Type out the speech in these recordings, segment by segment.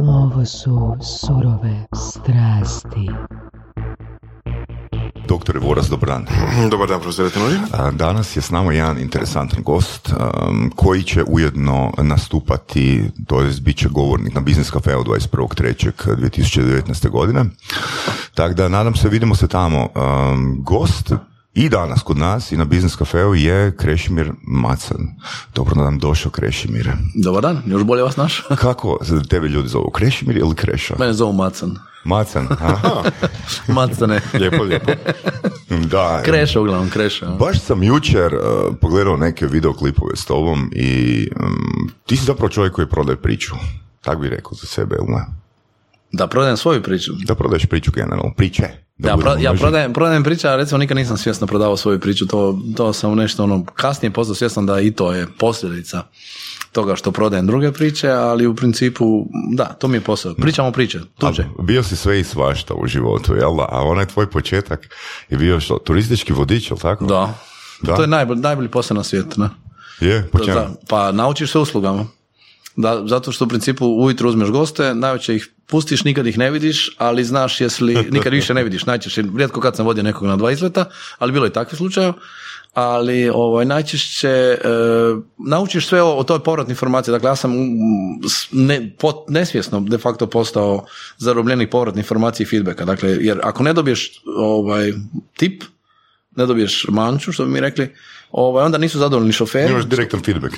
Ovo su surove strasti. Doktore Voras, dobar dan. Dobar dan, profesor Tenorin. Danas je s nama jedan interesantan gost koji će ujedno nastupati, to jest bit će govornik na Biznis Cafeu 21.3.2019. godine. Tako da, nadam se, vidimo se tamo. Gost i danas kod nas i na Biznis Cafeu je Krešimir Macan. Dobro nam došao, Krešimire. Dobar dan, još bolje vas naš. Kako tebe ljudi zovu, Krešimir ili Kreša? Mene zovu Macan. Macan, aha. Macane. Lijepo, lijepo. Da, Kreša, uglavnom, Kreša. Baš sam jučer pogledao neke videoklipove s tobom i ti si zapravo čovjek koji prodaje priču. Tak bi rekao za sebe, ili? Da prodajem svoju priču. Da prodaješ priču generalno, priče. Ja prodajem priča, a recimo nikad nisam svjesno prodavao svoju priču, to sam nešto kasnije postao svjesno da i to je posljedica toga što prodajem druge priče, ali u principu, da, to mi je posao. Pričamo priče, tuđe. Bio si sve i svašta u životu, jel da? A onaj tvoj početak je bio što, turistički vodič, jel tako? Da. To je najbolji posao na svijetu, ne? Je, po čemu? Pa naučiš se uslugama. Da, zato što u principu ujutro uzmeš goste, najveće ih pustiš, nikad ih ne vidiš, ali znaš nikad više ne vidiš, najčešće, rijetko kad sam vodio nekog na 2 izleta, ali bilo je takvih slučaja, ali najčešće naučiš sve o toj povratnoj informaciji, dakle ja sam nesvjesno de facto postao zarobljenik povratne informacije i feedbacka, dakle jer ako ne dobiješ tip, ne dobiješ manču, što bi mi rekli, onda nisu zadovoljni šoferi. Imaš direktan feedback.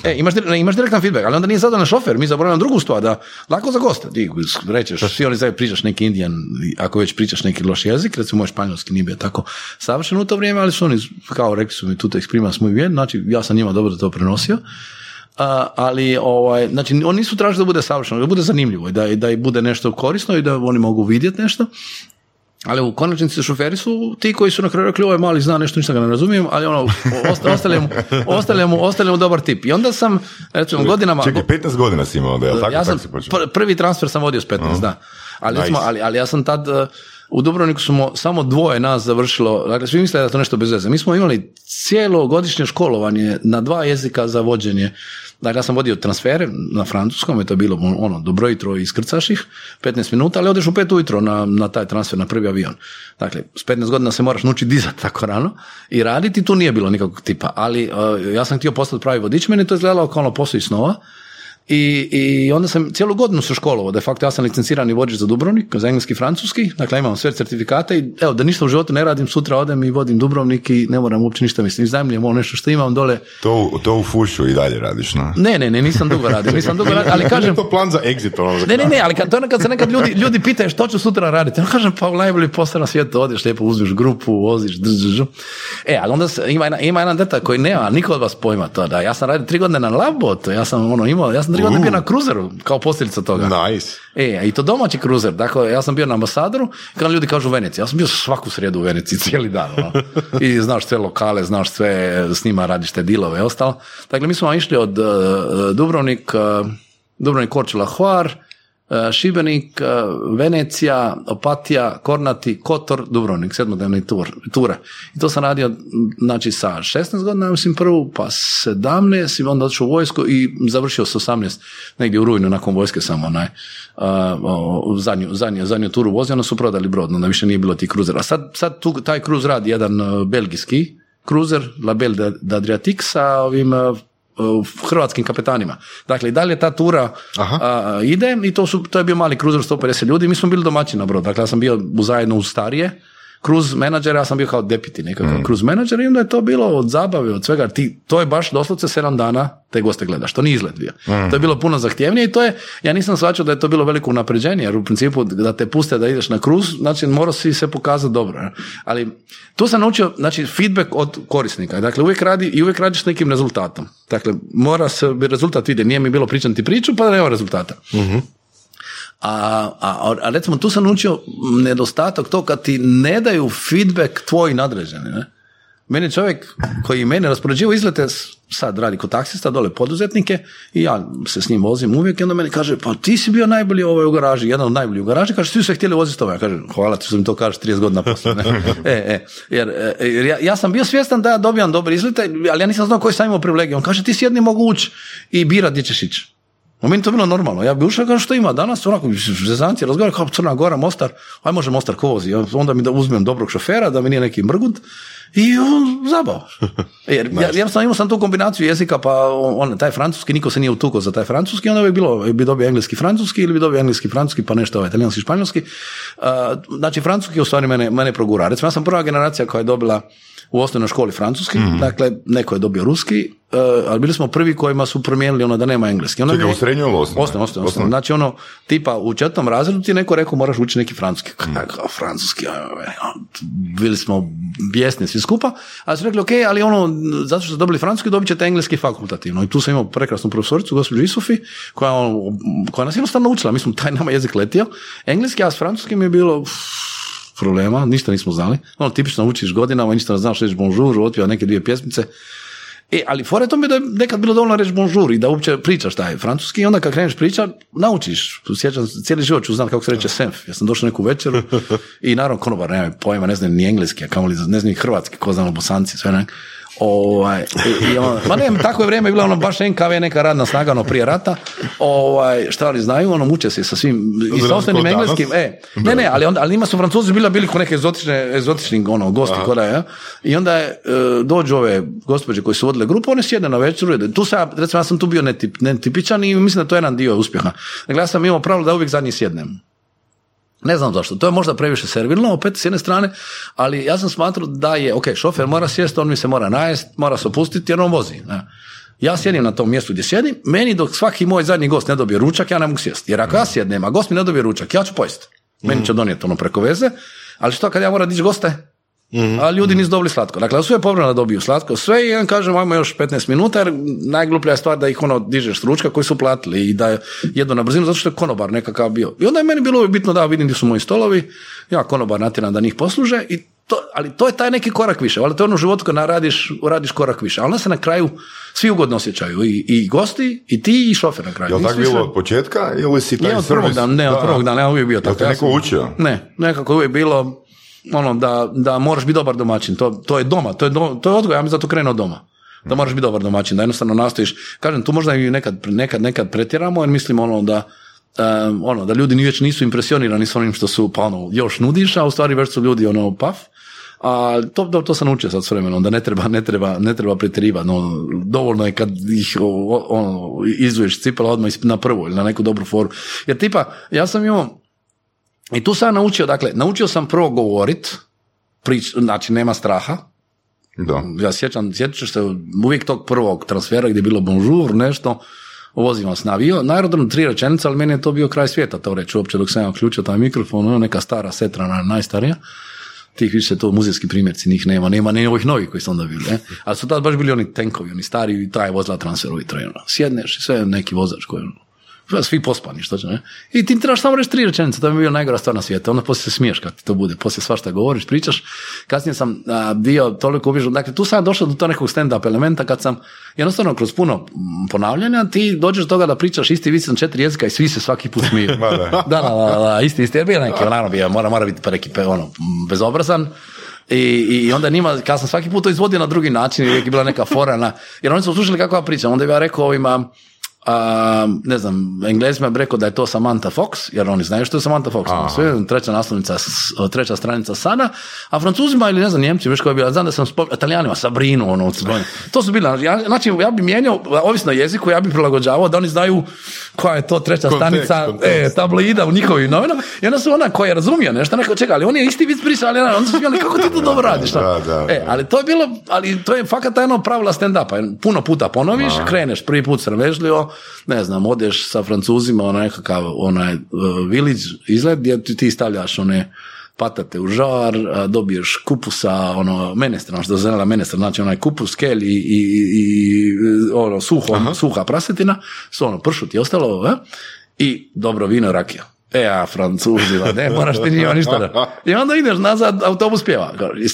Imaš direktan feedback, ali onda nije zadovoljan šofer. Mi zaboravljamo drugu stvar, da lako za goste. Ti rećeš, svi oni znaju, pričaš neki indijan, ako već pričaš neki loš jezik, recimo moj španjolski nije bio tako savršen u to vrijeme, ali su oni, kao rekli su mi, tu te exprimas muy bien, znači ja sam njima dobro da to prenosio. Ali znači oni nisu tražili da bude savršeno, da bude zanimljivo, da bude nešto korisno i da oni mogu vidjeti nešto. Ali u konačnici šoferi su ti koji su na kraju rekli, ovo je mali, zna nešto, ništa ga ne razumijem, ali ostale mu dobar tip. I onda sam, recimo, godinama... Čekaj, 15 godina si imao da je, ali tako? Ja sam, tako si prvi transfer sam vodio s 15, da. Ali, nice. Ali ja sam tad... U Dubrovniku smo samo 2 nas završilo, dakle svi misle da to nešto bez veze. Mi smo imali cijelo godišnje školovanje na 2 jezika za vođenje. Dakle, ja sam vodio transfere na francuskom, je to bilo dobro jutro i skrcaš ih, 15 minuta, ali odeš u 5 ujutro na taj transfer, na prvi avion. Dakle, s 15 godina se moraš naučiti dizati tako rano i raditi, tu nije bilo nikakvog tipa. Ali ja sam htio postati pravi vodič, meni to izgledalo kao posao i snova. I onda sam cijelu godinu se školovao, de facto ja sam licencirani vođač za Dubrovnik, za engleski i francuski, dakle imam sve certifikate i evo da ništa u životu ne radim, sutra odem i vodim Dubrovnik i ne moram uopće ništa mislim, iznajmljujem nešto što imam dole. To u fušu i dalje radiš, no? Ne, nisam dugo radio, ali kažem... to plan za exit, Ne, ali to je ono kad se nekad ljudi pitaju što ću sutra raditi, no kažem pa u najbolji posao na svijetu, odeš lijepo, uzmiš grupu, voziš, ali onda ima jedan detalj koji nema, niko od vas pojma to, da ja sam radio 3 godine na Labotu, ja sam 3 godine bio na kruzeru, kao posljedica toga. Nice. I to domaći kruzer. Dakle, ja sam bio na ambasadoru, kada ljudi kažu Veneciji. Ja sam bio svaku srijedu u Veneciji, cijeli dan. I znaš sve lokale, znaš sve, s njima radiš te dilove i ostalo. Dakle, mi smo išli od Dubrovnik, Korčula, Hvar, Šibenik, Venecija, Opatija, Kornati, Kotor, Dubrovnik, 7-dnevni ture. I to sam radio, znači, sa 16 godina, mislim, prvu, pa 17, i onda odšao u vojsku i završio sa 18, negdje u rujnu, nakon vojske samo, zadnju turu vozio, onda su prodali brod, onda više nije bilo tih kruzera. A sad taj kruz radi jedan belgijski kruzer, La Belle d'Adriatique, sa ovim... hrvatskim kapetanima. Dakle, i dalje ta tura ide i to je bio mali kruzer 150 ljudi, mi smo bili domaći na brod. Dakle, ja sam bio zajedno uz starije kruz menadžera, ja sam bio kao deputy nekakav kruz menadžer i onda je to bilo od zabave, od svega. To je baš doslovce 7 dana te goste gledaš, to nije izlet bio. To je bilo puno zahtjevnije i ja nisam shvaćao da je to bilo veliko napređenje, jer u principu da te puste da ideš na kruz, znači morao si se pokazati dobro. Ali tu sam naučio, znači, feedback od korisnika. Dakle, uvijek radiš s nekim rezultatom. Dakle, mora se rezultat vidjeti, nije mi bilo pričati priču, pa da nema rezultata. A recimo tu sam naučio nedostatak to kad ti ne daju feedback tvoji nadređeni, ne? Meni čovjek koji mene raspoređivo izlete, sad radi kod taksista, dole poduzetnike i ja se s njim vozim uvijek i onda meni kaže, pa ti si bio najbolji u garaži, jedan od najboljih u garaži, kaže, svi su se htjeli voziti s tobom. Ja kažem, hvala ti što mi to kažeš 30 godina poslije. Jer ja sam bio svjestan da ja dobijam dobre izlete, ali ja nisam znao koji sam imao privilegije. On kaže, ti si jedni mogu ući i birat gdje ćeš ići. U meni to bilo normalno. Ja bi ušao kao što ima danas, onako zezanci razgovaraju kao Crna Gora, Mostar, aj može Mostar ko vozi, onda mi da uzmem dobrog šofera, da mi nije neki mrgut i on zabao. Jer ja imao sam tu kombinaciju jezika, pa on, taj francuski, niko se nije utukao za taj francuski, onda bi dobio engleski francuski ili bi dobio engleski francuski, pa nešto italijanski španjolski. Znači francuski u stvari mene progura. Recimo ja sam prva generacija koja je dobila u osnovnoj školi francuski, dakle neko je dobio ruski, ali bili smo prvi kojima su promijenili ono da nema engleski. Čekaj, u srednjoj ili osnovno? Znači ono, tipa u 4. razredu ti neko rekao moraš učiti neki francuski. Kako francuski? Bili smo bijesni svi skupa, ali su rekli ok, ali ono, zato što ste dobili francuski, dobit ćete engleski fakultativno. I tu sam imao prekrasnu profesoricu, gospođu Isufi, koja nas jednostavno učila. Mi smo, taj nama jezik letio. Engleski, a s francuskim je bilo... problema, ništa nismo znali. Ono, tipično učiš godinama i ništa ne znaš, reći bonjour, otpiva neke 2 pjesmice. Ali fore to mi je da je nekad bilo dovoljno reći bonjour i da uopće pričaš taj francuski i onda kad kreneš priča, naučiš. Sjećam, cijeli život ću znat kako se reče senf. Ja sam došao neku večeru i naravno konobar, nema pojma, ne znam ni engleski, a kamoli ne znam ni hrvatski, ko znam, Bosanci, sve nek. Tako je vrijeme bilo ono baš NKV, neka radna snaga ono prije rata, šta li znaju, ono muče se sa svim i sa osnovnim engleskim, ali njima su Francuzi bili ko neke egzotični ono, gosti koda je, i onda dođu ove gospođe koji su vodile grupu, one sjedne na večeru, tu sam, recimo ja sam tu bio netipičan i mislim da to je jedan dio uspjeha, dakle ja sam imao pravilo da uvijek zadnji sjednem. Ne znam zašto, to je možda previše servilno, opet s jedne strane, ali ja sam smatrao da je, ok, šofer mora sjest, on mi se mora najest, mora se opustiti jer on vozi. Ja sjedim na tom mjestu gdje sjedim, meni dok svaki moj zadnji gost ne dobije ručak, ja ne mogu sjesti. Jer ako ja sjednem, a gost mi ne dobije ručak, ja ću pojesti. Meni će donijeti ono preko veze, ali što kad ja moram dići goste? A ljudi nisu dobili slatko. Dakle, sve povremeno dobiju slatko, sve i jedan kaže, ajmo još 15 minuta, jer najgluplja je stvar da ih ono dižeš s ručka koji su platili i da jedu na brzinu, zato što je konobar nekakav bio. I onda je meni bilo bitno da vidim gdje su moji stolovi, ja konobar natjeram da njih posluže, i to, ali to je taj neki korak više, ali to je ono u životu kada radiš korak više, ali onda se na kraju svi ugodno osjećaju, i gosti, i ti, i šofer na kraju. Je li tako bilo od početka ili si taj servis? Ne, od prvog dana, ja uvijek bio tako. Je li te neko učio? Ne, nekako uvijek bilo ono, da moraš biti dobar domaćin, to je doma, to je odgoj, ja mi zato krenuo doma, da moraš biti dobar domaćin, da jednostavno nastojiš, kažem, tu možda i nekad pretjeramo, jer mislim ono da ljudi već nisu impresionirani s onim što su, pa ono, još nudiš, a u stvari već su ljudi ono, paf, a to sam učio sad s vremenom, da ne treba pretjerivati, no, dovoljno je kad ih ono, izuješ cipela odmah na prvu ili na neku dobru foru, jer tipa, ja sam imao, i tu sam naučio, dakle, naučio sam prvo govorit, znači nema straha. Da. Ja sjećam se uvijek tog prvog transfera gdje je bilo bonjour, nešto, vozim vas na avion, najerodrom 3 rečenice, ali meni je to bio kraj svijeta, to reći uopće dok sam ja uključio taj mikrofon, neka stara setrana, najstarija, tih više to muzejski primjerci, njih nema ni ovih novih koji su onda bili, ne? Ali su tad baš bili oni tenkovi, oni stariji i taj vozila transferovi trojena. Sjedneš i sve neki vozač koji svi pospani, što će, ne? I ti trebaš samo reći 3 rečenice, to mi je bila najgora stvar na svijetu, onda poslije se smiješ kad ti to bude, poslije svašta govoriš, pričaš, kasnije sam bio toliko ubižen, dakle tu sam došao do to nekog stand-up elementa kad sam jednostavno kroz puno ponavljanja ti dođeš do toga da pričaš isti vic na 4 jezika i svi se svaki put smiju. Da, isti, jer bio neki, naravno bio, mora biti neki, ono, bezobrazan. I onda njima, kad sam svaki put to izvodio na drugi način, je bila neka forana, jer oni su slušali kako ja pričam, onda bi ja rekao ovima, ne znam, Englesima bi rekao da je to Samantha Fox, jer oni znaju što je Samantha Fox, sve, treća stranica Sana, a Francuzima ili ne znam, Njemci, već koja je bila, znam da sam Italijanima, Sabrinu, ono, to su bila, znači, ja bi mijenjao, ovisno jeziku, ja bi prilagođavao da oni znaju koja je to treća stranica tabloida u njihovim novinama, i onda su ona koja je razumio nešto, neko čeka, ali on je isti vic pričao, ali onda su smijali, kako ti to dobro radiš? Ali to je bilo, ali to je fakat jedno pravila stand-upa, puno puta ponoviš, kreneš prvi put srvežljivo, ne znam, odeš sa Francuzima onaj nekakav onaj village izgled gdje ti stavljaš one patate u žar, dobiješ kupusa, ono, menestra, što je zelena menestra, znači onaj kupus, kel i ono, suha prasetina, su ono, pršut i ostalo, i dobro vino, rakija. A Francuzima, ne, moraš ti njima ništa da. I onda ideš nazad, autobus pjeva. I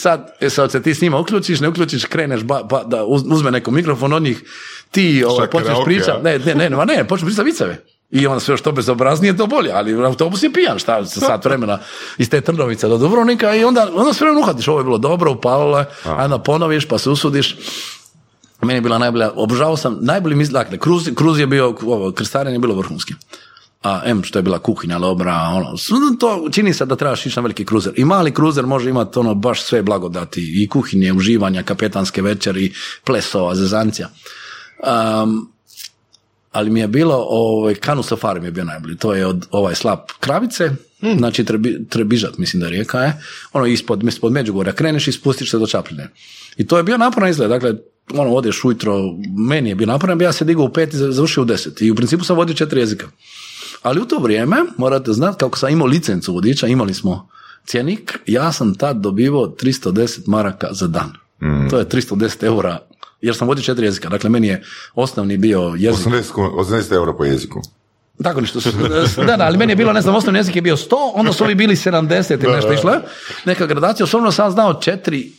sad se ti s njima uključiš, ne uključiš, kreneš da uzme neko mikrofon od njih, ti počneš pričati, počneš pričati viceve. I onda sve što bezobraznije, to bolje, ali autobus je pijan, šta sat vremena iz te Trnovice do Dubrovnika i onda sve vremena uhatiš, ovo je bilo dobro, upalilo je, a onda ponoviš, pa se usudiš. meni je bila najbolja, obožavao sam, najbolji mi, dakle, kruz je bio, krstarenje je bilo vrhunski. A M što je bila kuhinja, lobra, ono, to čini se da trebaš ići na veliki kruzer. I mali kruzer može imati ono baš sve blagodati, i kuhinje, uživanja, kapetanske večeri, plesova, zezancija. Ali mi je bilo, Kanu Safari mi je bio najbolji, to je od ovaj slab Kravice, znači Trebižat, mislim da rijeka je, ono ispod Međugorja, kreneš i spustiš se do Čapljine. I to je bio naporan izgled, dakle, ono, odeš ujutro, meni je bio naporan, ja se digao u 5 i završio u 10 i u principu sam vodio 4 jezika. Ali u to vrijeme, morate znati, kako sam imao licencu vodiča, imali smo cjenik, ja sam tad dobivao 310 maraka za dan. To je 310 eura, jer sam vodio 4 jezika. Dakle, meni je osnovni bio jezik... 80 eura po jeziku. Tako nešto. Da, ali meni je bilo, ne znam, osnovni jezik je bio 100, onda su ovi bili 70 ili nešto išle. Neka gradacija, osobno sam znao 4...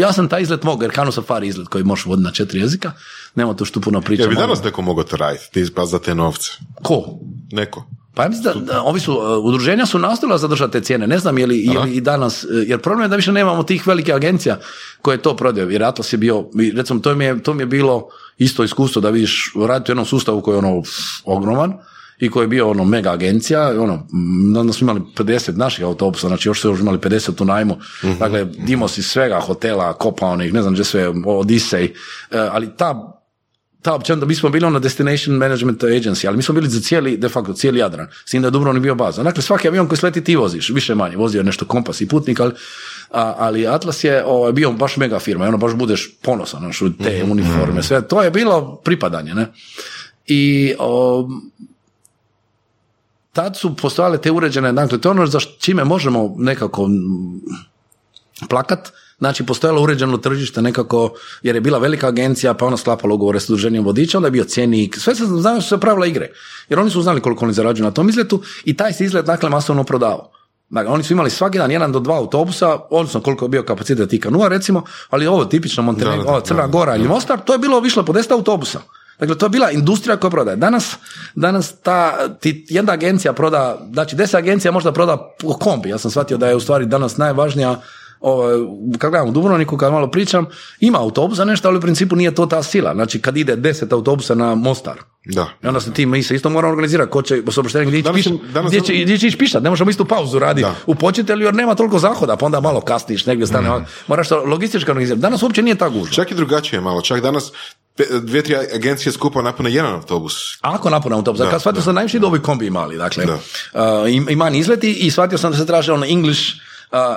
ja sam taj izlet mogao, jer Kanu Safari izlet koji možeš voditi na 4 jezika. Nema to što puno priča. Ja bi danas neko mogao to raditi, ti izbaz za te novce. Ko? Neko. Pa ja mislim da ovi su, udruženja su nastojala zadržati te cijene, ne znam je li i danas, jer problem je da više nemamo tih velikih agencija koje to prodaju, jer Atlas je bio, recimo to mi je bilo isto iskustvo da vidiš raditi u jednom sustavu koji je ono ogroman i koji je bio ono mega agencija, ono, onda smo imali 50 naših autobusa, znači još imali 50 u najmu, dakle Dimos iz svega, hotela, Kopaonik, ne znam gdje sve, Odisej, ali ta općenito, mi smo bili ono Destination Management Agency, ali mi smo bili za cijeli, de facto, cijeli Jadran, s tim da je Dubrovnik bio baza. Dakle, svaki avion koji sleti ti voziš, više manje, vozio je nešto Kompas i Putnik, ali Atlas je bio baš mega firma, i ono baš budeš ponosan, ono, te uniforme, sve, to je bilo pripadanje, ne? I tad su postojale te uređene, dakle, to je ono za čime možemo nekako plakat. Znači, postojalo uređeno tržište nekako, jer je bila velika agencija, pa ona sklapala ugovore s udruženjem vodiča, onda je bio cjenik, sve se znaju su se pravila igre, jer oni su znali koliko oni zarađuju na tom izletu i taj se izlet, dakle, masovno prodao. Dakle, oni su imali svaki dan 1 do 2 autobusa, odnosno koliko je bio kapacitet i kanua, recimo, ali ovo tipično Montenegro, Crna Gora ili Mostar, to je bilo više po 10 autobusa. Dakle, to je bila industrija koja prodaje. Danas jedna agencija proda, znači 10 agencija možda proda kombi, ja sam shvatio da je u stvari danas najvažnija. Kad gledam u Dubrovniku, kad malo pričam, ima autobusa nešto, ali u principu nije to ta sila. Znači, kad ide 10 autobusa na Mostar, i onda se ti mi se isto mora organizirati ko će s opuštenjem gdje će ići pišat, ne možemo istu pauzu raditi u počitelju jer nema toliko zahoda, pa onda malo kasniš negdje stane, moraš to logistički organizirati. Danas uopće nije ta gužva. Čak i drugačije malo, čak danas 2-3 agencije skupa napune jedan autobus. Ako napune autobus, kad shvatio sam najviše do ovih kombi mali, dakle, ima izleti i shvatio sam da se traže ono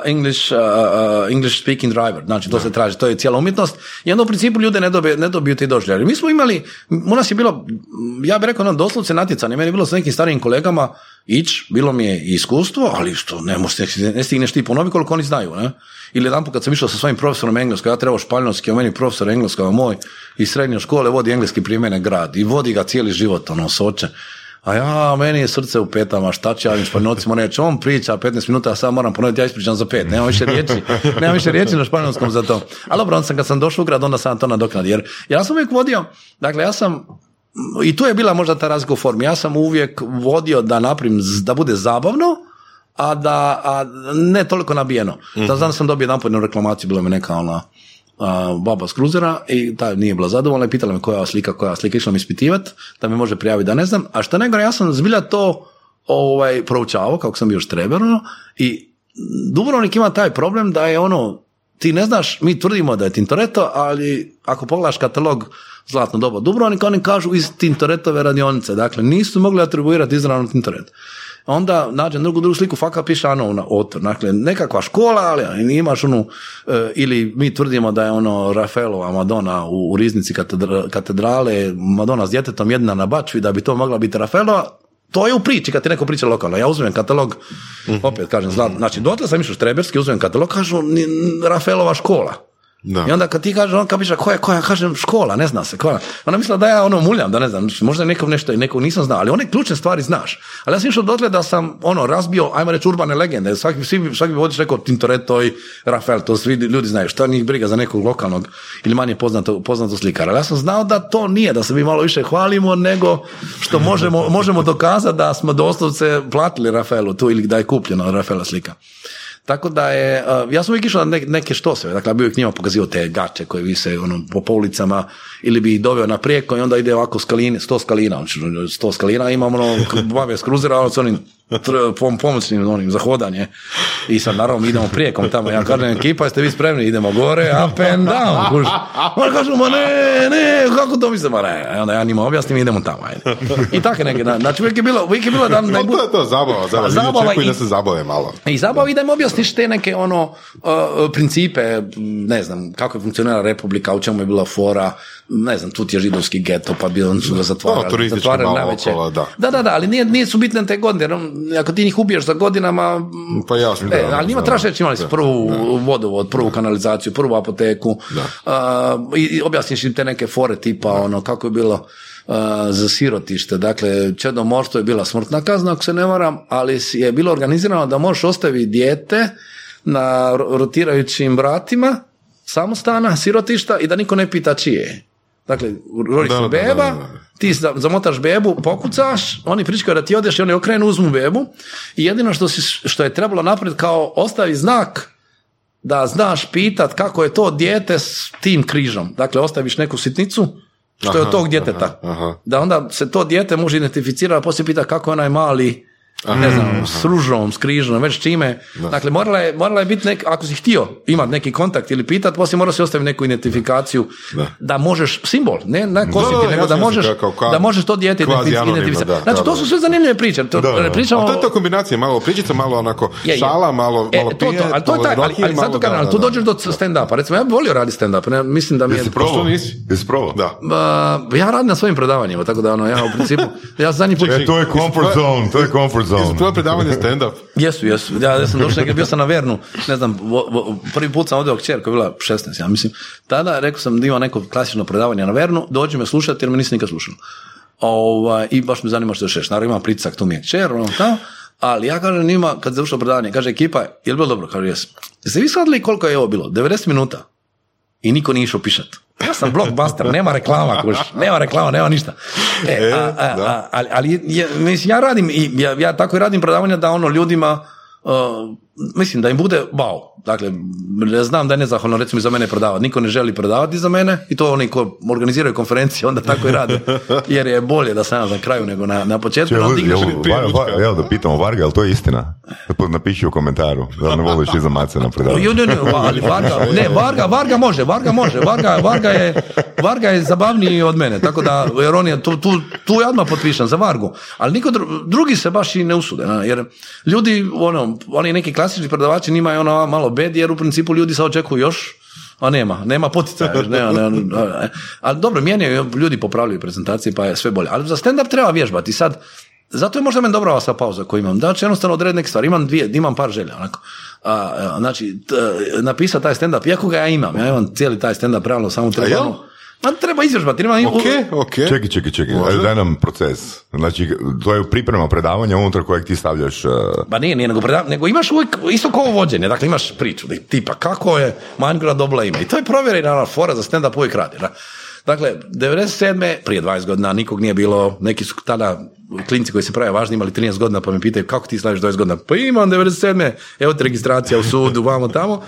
English speaking driver, znači to se traži, to je cijela umjetnost i onda u principu ljude ne dobiju te doživljaje. Mi smo imali, u nas je bilo, ja bih rekao, doslovce natjecanje, meni je bilo s nekim starijim kolegama ići, bilo mi je iskustvo, ali što ne stigneš ti ponovi koliko oni znaju, ne? Ili jedan put kad sam išao sa svojim profesorom engleska, ja trebao španjolski, a meni profesor engleska moj iz srednje škole vodi engleski prije mene grad i vodi ga cijeli život, ono, soče. A ja, meni je srce u petama, šta će javim španjolcima, neće, on priča 15 minuta, a sad moram ponoviti, ja ispričam za 5, nemam više riječi na španjolskom za to. Ali dobro, kad sam došao u grad, onda sam to nadoknadio, jer ja sam uvijek vodio, dakle, ja sam, i tu je bila možda ta razlika u formi, ja sam uvijek vodio da bude zabavno, a ne toliko nabijeno. Da sam dobio jednu reklamaciju, bila mi neka ona baba s kruzera i ta nije bila zadovoljna i pitala me koja slika, išla mi ispitivati, da me može prijaviti, da ne znam, a što nego ja sam zbilja to proučavao, kako sam bio štreberno i Dubrovnik ima taj problem da je ono, ti ne znaš, mi tvrdimo da je Tintoretto, ali ako pogledaš katalog Zlatno doba Dubrovnika, oni kažu iz Tintoretove radionice, dakle nisu mogli atribuirati izravno Tintoretto. Onda nađem drugu sliku, faka piše Anov Otvor, dakle nekakva škola, ali imaš onu, ili mi tvrdimo da je ono Rafaelova Madonna u riznici katedrale, Madonna s djetetom jedna na bačvi, da bi to mogla biti Rafaelova, to je u priči kad ti neko priča lokalno. Ja uzmem katalog, opet kažem, znači dotle sam išao štreberski, uzmem katalog, kažu Rafaelova škola. Da. I onda kad ti kažeš, on kad piše koja, kažem škola, ne zna se koja. Ona misla da ja ono muljam, da ne znam, možda nekom nešto i nekog nisam znao, ali one ključne stvari znaš. Ali ja sam išao dotle da sam ono razbio, ajmo reći, urbane legende, svaki bi vodiš rekao Tintoretto i Rafael, to svi ljudi znaju, šta njih briga za nekog lokalnog ili manje poznato slikara. Ali ja sam znao da to nije, da se mi malo više hvalimo nego što možemo dokazati da smo doslovce platili Rafaelu tu ili da je kupljena Rafaela slika. Tako da je, ja sam uvijek išao na neke štoseve, dakle, ja bi uvijek njima pokazio te gače koje vise po ulicama, ili bi ih doveo na prijeko i onda ide ovako skaline, 100 skalina, imam bave s kruzera, ono s onim pomoćnim onim za hodanje. I sad naravno idemo prijekom tamo, ja kažem ekipa, jeste vi spremni, idemo gore, up and down. Oni kažu, ma ne, kako to mislim, ma ne, onda ja njima objasnim i idemo tamo. Ajde. I tako neke, znači uvijek je bilo da... No, to je to zabava, čekuj da se zabave malo. I zabava i da im objasniš te neke principe, ne znam, kako je funkcionira Republika, u čemu je bila fora, ne znam, tu ti je židovski geto, pa bilo su ga zatvarali naveče. Da, ali nije su bitne te godine, jer ako ti njih ubiješ za godinama, pa jasno, ali njima traži reći, imali si prvu vodovod, prvu kanalizaciju, prvu apoteku, i objasniš im te neke fore tipa, kako je bilo za sirotište, dakle, čedomorstvo je bila smrtna kazna, ako se ne varam, ali je bilo organizirano da možeš ostavi dijete na rotirajućim vratima samostana, sirotišta, i da niko ne pita čije. Dakle, rodiš se beba, ti zamotaš bebu, pokucaš, oni pričkaju da ti odeš i oni okrenu, uzmu bebu, i jedino što je trebalo napred kao ostavi znak da znaš pitat kako je to dijete s tim križom. Dakle, ostaviš neku sitnicu što je od tog djeteta. Da onda se to dijete može identificirati, a poslije pita kako je onaj mali, ne znam, s ružom, s križom, već čime. Dakle, morala je biti, ako si htio imati neki kontakt ili pitat, poslije mora se ostaviti neku identifikaciju da možeš, simbol, ne kositi, nego da možeš to dijete identificirati. Znači, to su sve zanimljive priče. To je to kombinacija, malo pričica, malo onako šala, malo pijet. Ali sad to kada, ali tu dođeš do stand-upa. Recimo, ja bih volio raditi stand-up. Mislim da mi je... Jesi probao? Ja radim na svojim predavanjima, tako da ja u principu... Jesu tvoje predavanje stand-up? Jesu. Ja sam došao, bio sam na Vernu, ne znam, prvi put sam odveo kćer, koja je bila 16, ja mislim. Tada rekao sam da ima neko klasično predavanje na Vernu, dođi me slušati jer me nisi nikad slušao. I baš me zanima što šeš. Naravno, imam pritisak, tu mi je kćer, ali ja kažem njima, kad završilo predavanje, kaže ekipa, je li bilo dobro? Kaže, jesu. Jeste vi shvatili koliko je ovo bilo? 90 minuta. I niko nije išao pišat. Ja sam blockbuster, nema reklama, nema ništa. Ja radim, ja tako i radim predavanja da ljudima, mislim da im bude wow. Dakle, ja znam da je nezahvalno recimo za mene predavati, niko ne želi predavati za mene, i to oni ko organiziraju konferencije onda tako i rade, jer je bolje da sam na kraju nego na početku. Evo da pitamo Varga, ali to je istina? Napiši u komentaru da ne voliš iza mace na predavanje. Varga je zabavniji od mene, tako da, jer on je tu ja odmah potpišan za Vargu, ali niko drugi se baš i ne usude, jer ljudi, oni neki klasični predavači, njima je malo bed, jer u principu ljudi sad očekuju još, a nema poticaja. Ali dobro, mijenjaju, ljudi popravljaju prezentacije, pa je sve bolje. Ali za stand-up treba vježbati. Sad, zato je možda meni dobra ova pauza koju imam. Znači, jednostavno odred neke stvari. Imam par želja. Znači, napisati taj stand-up, iako ga ja imam. Ja imam cijeli taj stand-up, realno samo trebalo. Treba izvježbati. Ok. Čekaj. Daj nam proces. Znači, to je priprema predavanja unutar kojeg ti stavljaš... Ba nije, nego imaš uvijek isto kao vođenje. Dakle, imaš priču. Tipa, kako je Mangra dobila ime. I to je provjerena fora za stand-up uvijek radi. Dakle, 97. prije 20 godina nikog nije bilo, neki su tada klinci koji se prave važni imali 13 godina pa me pitaju kako ti slaviš 20 godina. Pa imam 97. Evo te registracija u sudu, vamo tamo.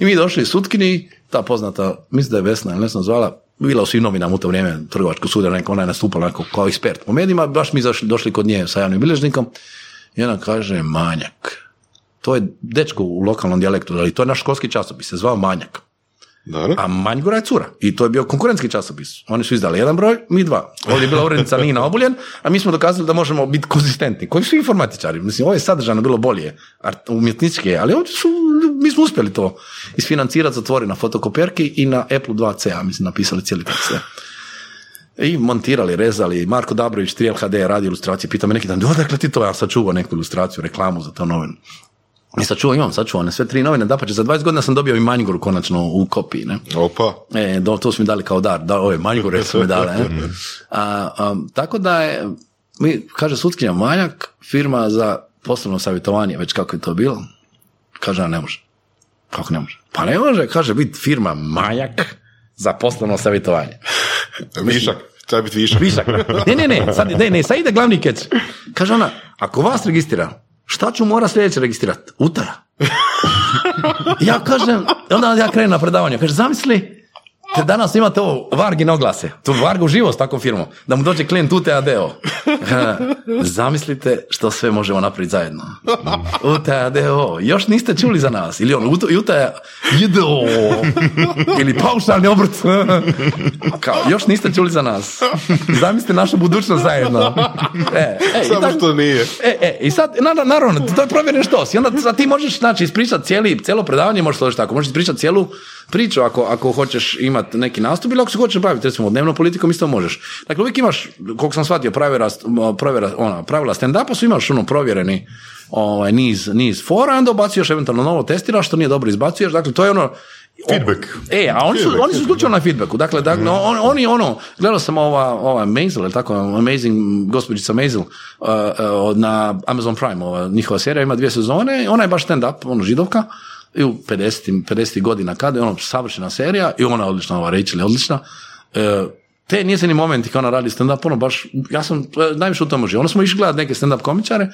I mi došli sutkinji, ta poznata, mislim da je Vesna, ne znam zvala, bila u svim novinama u to vrijeme trgovačkog suda, ona je nastupala kao ekspert po medijima, baš mi došli kod nje sa javnim bilježnikom i ona kaže Manjak. To je dečko u lokalnom dijalektu, ali to je naš školski časopis, se zvao Manjak. Dobre. A Manjgura je cura. I to je bio konkurentski časopis. Oni su izdali jedan broj, mi dva. Ovdje je bila urednica Nina Obuljen, a mi smo dokazali da možemo biti konzistentni. Koji su informatičari? Mislim, ovo je sadržano bilo bolje, umjetničke, ali mi smo uspjeli to isfinancirati, zatvori na fotokopirki i na Apple 2C, mislim, napisali cijeli tekst. I montirali, rezali. Marko Dabrović, 3LHD, radi ilustracije. Pita me neki dan, odakle ti to? Ja sam čuvao neku ilustraciju, reklamu za to novinu. I imam sačuvane sve tri novine, da pa će za 20 godina sam dobio i Manjguru konačno u kopiji. Ne? Opa. To su mi dali kao dar, ove Manjgure su mi dale. Tako da je, kaže sutkinja Manjak, firma za poslovno savjetovanje, već kako je to bilo, kaže ne može. Kako ne može? Pa ne može, kaže biti firma Manjak za poslovno savjetovanje. Višak. Sada biti višak. Ne, sad ide glavni keč. Kaže ona, ako vas registrira, šta ću mora sljedeće registrirati? Utara. Ja kažem, onda ja krenem na predavanje, kaže, zamisli, te danas imate ovo, Vargin oglase, tu Vargu živost tako firmu, da mu dođe klijent UTAD-o. Zamislite što sve možemo napraviti zajedno. UTAD-o, još niste čuli za nas, ili on, UTAD-o, ili paušalni obrt. Kao, još niste čuli za nas. Zamislite našu budućnost zajedno. Samo što nije. I sad, naravno, to je provjereno što si, onda sad ti možeš, znači, ispričati cijelo predavanje, možeš složiti tako, možeš ispričati cijelu priču, ako hoćeš imati neki nastup, ili ako se hoćeš baviti, recimo, dnevnom politikom, isto možeš. Dakle, uvijek imaš, koliko sam shvatio, pravila stand-upa su, imaš ono provjereni niz fora, onda obacuješ eventualno novo, testiraš, što nije dobro izbacuješ, dakle, to je ono... Feedback. A oni su slučajno na feedbacku, dakle oni gledao sam ova Maisel, je tako, Amazing, gospođica Maisel, na Amazon Prime, ova njihova serija, ima 2 sezone, ona je baš stand-up, ono, židovka, i u 50 godina kada je ono savršena serija i ona je odlična, ova Rachel je odlična, te nije se ni momenti kao ona radi stand-up, ono baš, ja sam najviše u tom živio, ono smo išli gledati neke stand-up komičare,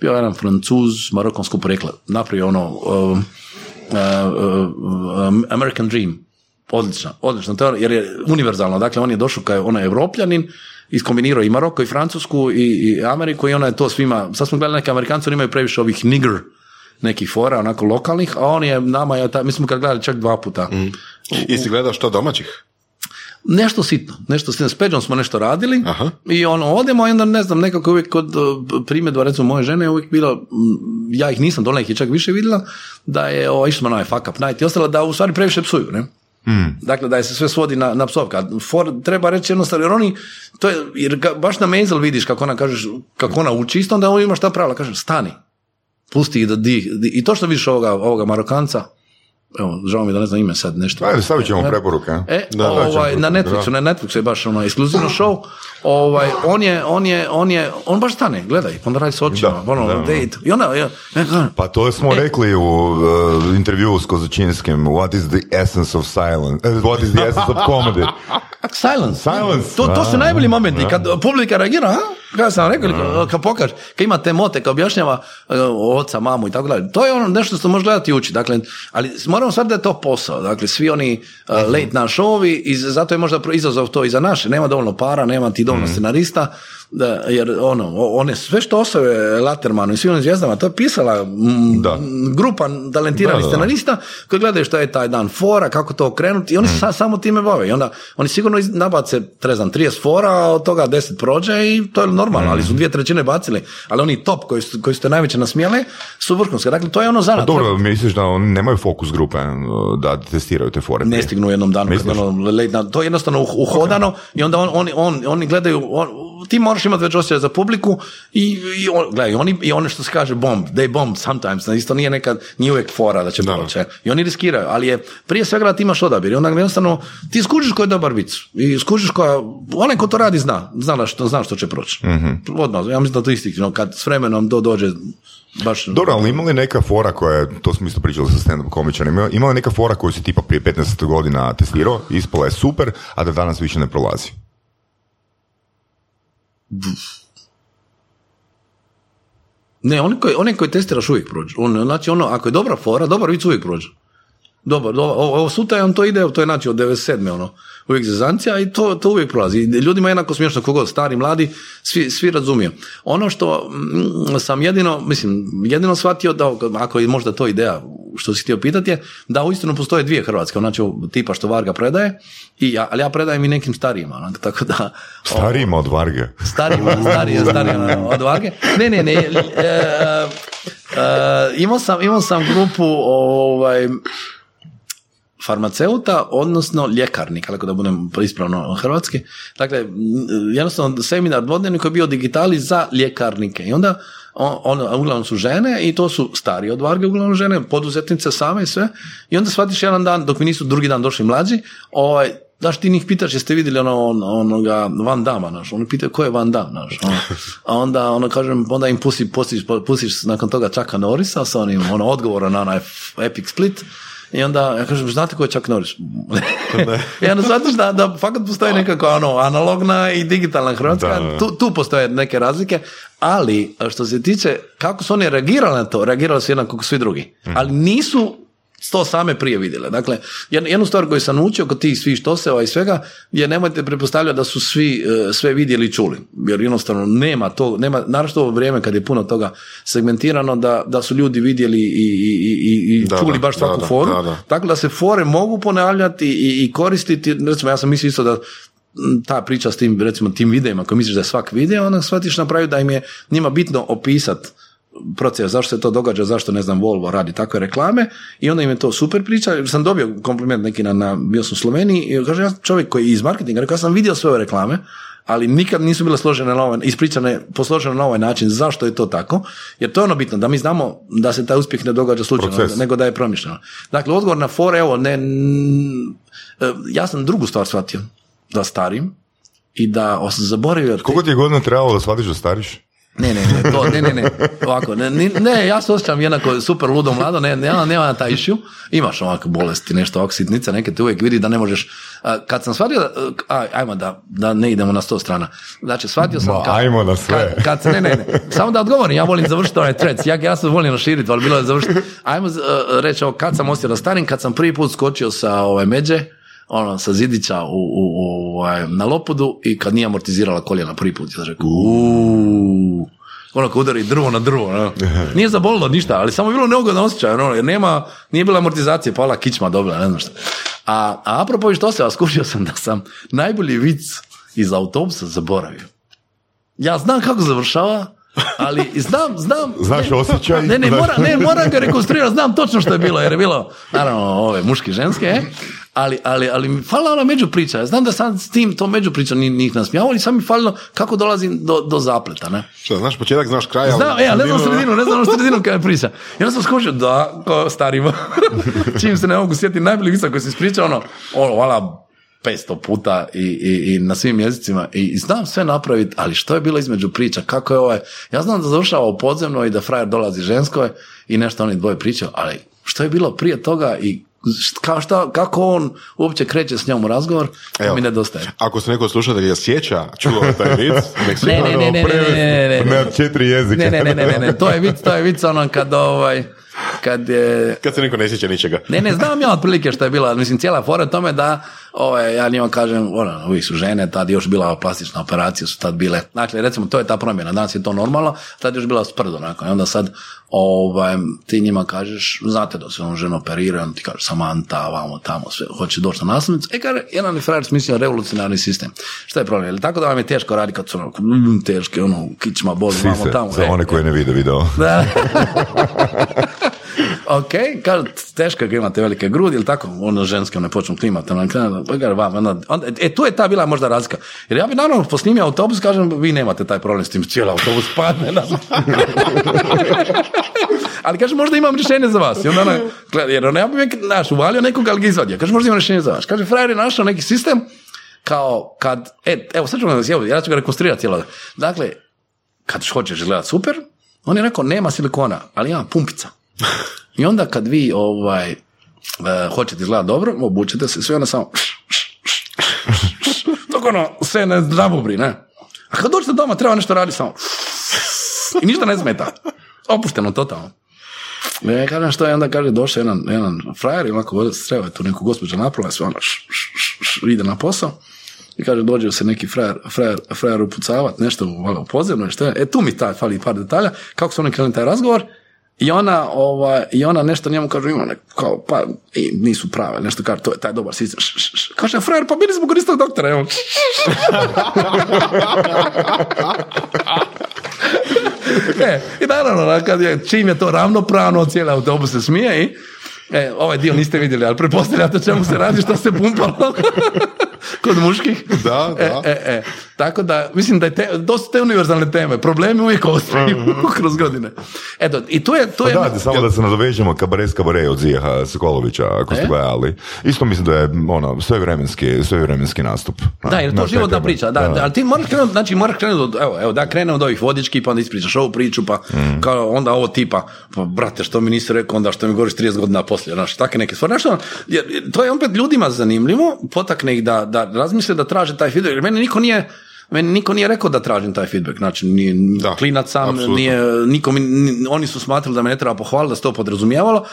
bio jedan Francuz, marokonsko poreklo, napravio ono American Dream, odlična teorija, jer je univerzalna, dakle on je došao kao ono Evropljanin, iskombinirao i Maroko i Francusku i Ameriku i ona je to svima, sad smo gledali neke Amerikanci, oni imaju previše ovih nigger nekih fora, onako lokalnih, a on je nama, mi smo kad gledali čak 2 puta. I si gledao što domaćih? Nešto sitno. S Peđom smo nešto radili. Aha. I odemo i onda ne znam, nekako uvijek kod primjedba, recimo moje žene je uvijek bila, ja ih nisam dola, ih je čak više vidjela, da je, išli smo na ovaj fuck up night i ostalo, da u stvari previše psuju, ne? Dakle, da je se sve svodi na psovka. Treba reći jednostavno, jer oni, to je, jer baš na Maisel vidiš kako ona uči isto, onda on ima šta pravila, kaže, stani. Pusti ih da di. I to što vidiš ovoga Marokanca, evo, žao mi da ne znam ime sad nešto. Ajde, stavit ćemo preporuke. Na Netflixu je baš ono ekskluzivno show. On baš stane, gledaj, onda radi s očima. Pa to smo rekli u intervju s Kozačinskim, what is the essence of silence? What is the essence of comedy? Silence. To su najbolji momenti, kad publika reagira, kada sam rekao, kad pokaže, kad ima te mote, kad objašnjava oca, mamu i tako dalje. To je ono nešto što može gledati i uči. Dakle, ali moramo sad da je to posao. Dakle, svi oni late na show-ovi, zato je možda izazov to i za naše. Nema dovoljno para, nema ti dovoljno scenarista, jer one sve što osvoje Latermanu i svi onim zvijezdama, to je pisala grupa talentiranih scenarista koji gledaju što je taj dan fora, kako to okrenuti, i oni samo time bave. I onda oni sigurno nabace, 30 fora, a od toga 10 prođe i to je normalno, ali su 2/3 bacili, ali oni top koji su te najveće nasmijale su vrhunske. Dakle, to je ono zanat. Dobro, misliš da oni nemaju fokus grupe da testiraju te fore? Ne stignu u jednom danu. To je jednostavno uhodano i onda oni gledaju, ti moraš imati već osjećaj za publiku i ono što se kaže bomb, they bomb sometimes, isto nije uvijek fora da će proći. I oni riskiraju, ali je prije svega da ti imaš odabir i onda jednostavno ti skužiš koji je dobar vic i skužiš koja, onaj ko to radi zna što će proći. Odmah, ja mislim da to istikljeno, kad s vremenom to dođe baš... Dobro, ali imali neka fora koja, to smo isto pričali sa stand-up komičarima, imali neka fora koju si tipa prije 15 godina testirao, ispala je super, a da danas više ne prolazi? Ne, one koje testiraš uvijek prođe. Znači, ako je dobra fora, dobar vic uvijek prođe. Dobar, ovo sutra on to ide, to je znači od 97. Uvijek zezancija i to uvijek prolazi. Ljudima je jednako smiješno, kogod, stari, mladi, svi razumiju. Ono što sam jedino shvatio, da ako je možda to ideja što si htio pitati je, da uistinu postoje 2 Hrvatske, znači tipa što Varga predaje, ali ja predajem i nekim starijima, tako da... Starijima od Varge. Starijima od Varge. Ne, imao sam grupu farmaceuta, odnosno ljekarnika, tako da budem ispravno hrvatski. Dakle, jednostavno seminar dvodnevni koji je bio digitali za ljekarnike. I onda, uglavnom su žene i to su starije od Varge, uglavnom žene, poduzetnice same i sve. I onda shvatiš jedan dan, dok mi nisu drugi dan došli mlađi, znaš, ti njih pitaš, jeste vidjeli onoga Van Dama, znaš, oni pitaju ko je Van Dam, znaš, a onda kažem, onda im pustiš nakon toga Chucka Norrisa sa onim odgovora na onaj Epic Split I onda, ja kažem, znate ko je Chuck Norris? I onda shvatiš da fakat postoji nekako analogna i digitalna Hrvatska, tu postoje neke razlike, ali što se tiče kako su oni reagirali na to, reagirali su jednako kao svi drugi, ali nisu to same prije vidjele. Dakle, jednu stvar koju sam naučio kod tih svih štoseva i svega, je nemojte pretpostavljati da su svi sve vidjeli i čuli. Jer jednostavno nema to, naravno ovo vrijeme kad je puno toga segmentirano, da su ljudi vidjeli i čuli baš svaku foru. Tako da se fore mogu ponavljati i koristiti. Recimo, ja sam mislio isto da ta priča s tim, recimo, tim videima, ako misliš da je svak video, onda shvatiš na kraju da im je njima bitno opisati proces, zašto se to događa, zašto, ne znam, Volvo radi takve reklame, i onda im je to super priča. Sam dobio kompliment neki bio sam u Sloveniji i kaže, ja čovjek koji je iz marketinga, rekao, ja sam vidio sve ove reklame, ali nikad nisu bile složene na ovaj, ispričane, posložene na ovaj način, zašto je to tako, jer to je ono bitno, da mi znamo da se taj uspjeh ne događa slučajno, nego da je promišljeno. Dakle, odgovor na fore, evo, ja sam drugu stvar shvatio, da starim i da sam zaboravio. Koliko ti je godina trebalo da shvatiš da stariš? Ne, ja se osjećam jednako super ludo mlado, nema taj issue, imaš ovako bolesti, nešto, oksitnica, neke te uvijek vidi da ne možeš, kad sam shvatio, ajmo da ne idemo na 100 strana, znači shvatio sam, ajmo na sve, samo da odgovorim, ja volim završiti onaj trec, ja sam volim raširiti, ali bilo je završiti, ajmo reći ovo, kad sam osjetio da starim, kad sam prvi put skočio sa ove međe, sa zidića na Lopudu i kad nije amortizirala koljena prvi put, ja rekao, kad udari drvo na drvo, nije zabolilo ništa, ali samo je bilo neugodan osjećaj, jer nije bila amortizacija, pala kičma dobila, ne znam što. A apropo što se, skušio sam da sam najbolji vic iz autobusa zaboravio. Ja znam kako završava, ali znam. Znaš osjećaj? Ne, moram ga rekonstruirati, znam točno što je bilo, jer je bilo, naravno, ove muške, ženske, ali mi falila ona međupriča. Znam da sam s tim, to međupriča njih nasmijavao, ali sam mi falilo kako dolazim do zapleta, ne? Što, znaš početak, znaš kraj, ne znam sredinu kada je priča. I onda sam skušao da, ko starimo, čim se ne mogu sjetiti, najbolji vica koji se ispriča, vala, 500 puta i na svim jezicima i znam sve napraviti, ali što je bilo između priča, kako je ja znam da završava podzemno i da frajer dolazi ženskoj i nešto oni dvoje pričaju, ali što je bilo prije toga i kako on uopće kreće s njom u razgovor, to mi nedostaje. Ako se neko slušatelja sjeća, čuo taj vic, nek se na 4 jezika. Ne, to je vic ono kad se niko ne sjeća ničega. Ne, znam ja otprilike što je bila, mislim, cijela fora tome da, ja njima kažem, uvijek su žene, tad još bila plastična operacija, su tad bile, dakle, recimo, to je ta promjena, danas je to normalno, tad još bila sprdo, nakon, i onda sad, ti njima kažeš, znate da se on žena operira, on ti kaže, Samanta, vamo, tamo, sve, hoće doći na naslovnicu, kaže, jedan je frajer smislio revolucionarni sistem. Šta je problem? Jel tako da vam je teško raditi kad su teški, kičma boli, vamo, tamo. Za one koje ne vide video. Ok, kaže, teško je, imate velike grudi, ili tako, ženske, one počnu klimati, tu je ta bila možda razlika. Jer ja bi naravno posnimio autobus, kažem, vi nemate taj problem s tim, cijela autobus padne. Ali kažem, možda imam rješenje za vas. Jer ja bi uvalio nekog, ali ga izvadio. Kažem, možda imam rješenje za vas. Kaže, frajer je našao neki sistem, kao kad, evo, sad ću ga, ja ću ga rekonstruirati cijelo. Dakle, kad hoćeš gledati super, on je rekao, nema silikona, ali ima pumpica. I onda kad vi hoćete izgledati dobro, obučete se, sve ono samo tako sve ne zabubri, ne? A kad dođete doma, treba nešto raditi samo i ništa ne smeta. Opušteno, totalno. Ne kažem što je, onda kaže, došao jedan frajer i onako treba je tu neku gospođa napravila, sve ono ide na posao i kaže, dođeo se neki frajer upucavati, nešto u podzemno i što je, tu mi fali par detalja, kako su oni krenuli taj razgovor. I ona nešto njemu kaže, ima neko, kao, pa, nisu prave, nešto kaže, to je taj dobar sistem. Kaže, frajer, pa bili smo kod istog doktora, evo. I naravno, čim je to ravnopravno, cijeli autobus se smije i ovaj dio niste vidjeli, ali pretpostavljate čemu se radi, što se pumpalo kod muških. Da. Tako da, mislim da je dosta te univerzalne teme. Problemi uvijek ostaju kroz godine. Eto, i to je... Da, samo da se nadovežemo, Kabare od Zijeha Sokolovića, ako ste gledali. Isto mislim da je ono, sve vremenski nastup. Da, jer to životna priča. Da, ali ti moraš krenuti, znači moraš krenuti, evo da krenem od ovih vodički, pa onda ispričaš ovu priču, pa kao onda ovo tipa, pa brate, što mi nisi rekao, onda što mi govoriš 30 godina poslije, znaš, takve neke stvari. To je opet ljudima zanimljivo, potakne ih da razmisle, da traže taj feedback, jer meni niko nije rekao da tražim taj feedback, znači nije, da, klinac sam, oni su smatrali da me ne treba pohvaliti, da se to podrazumijevalo,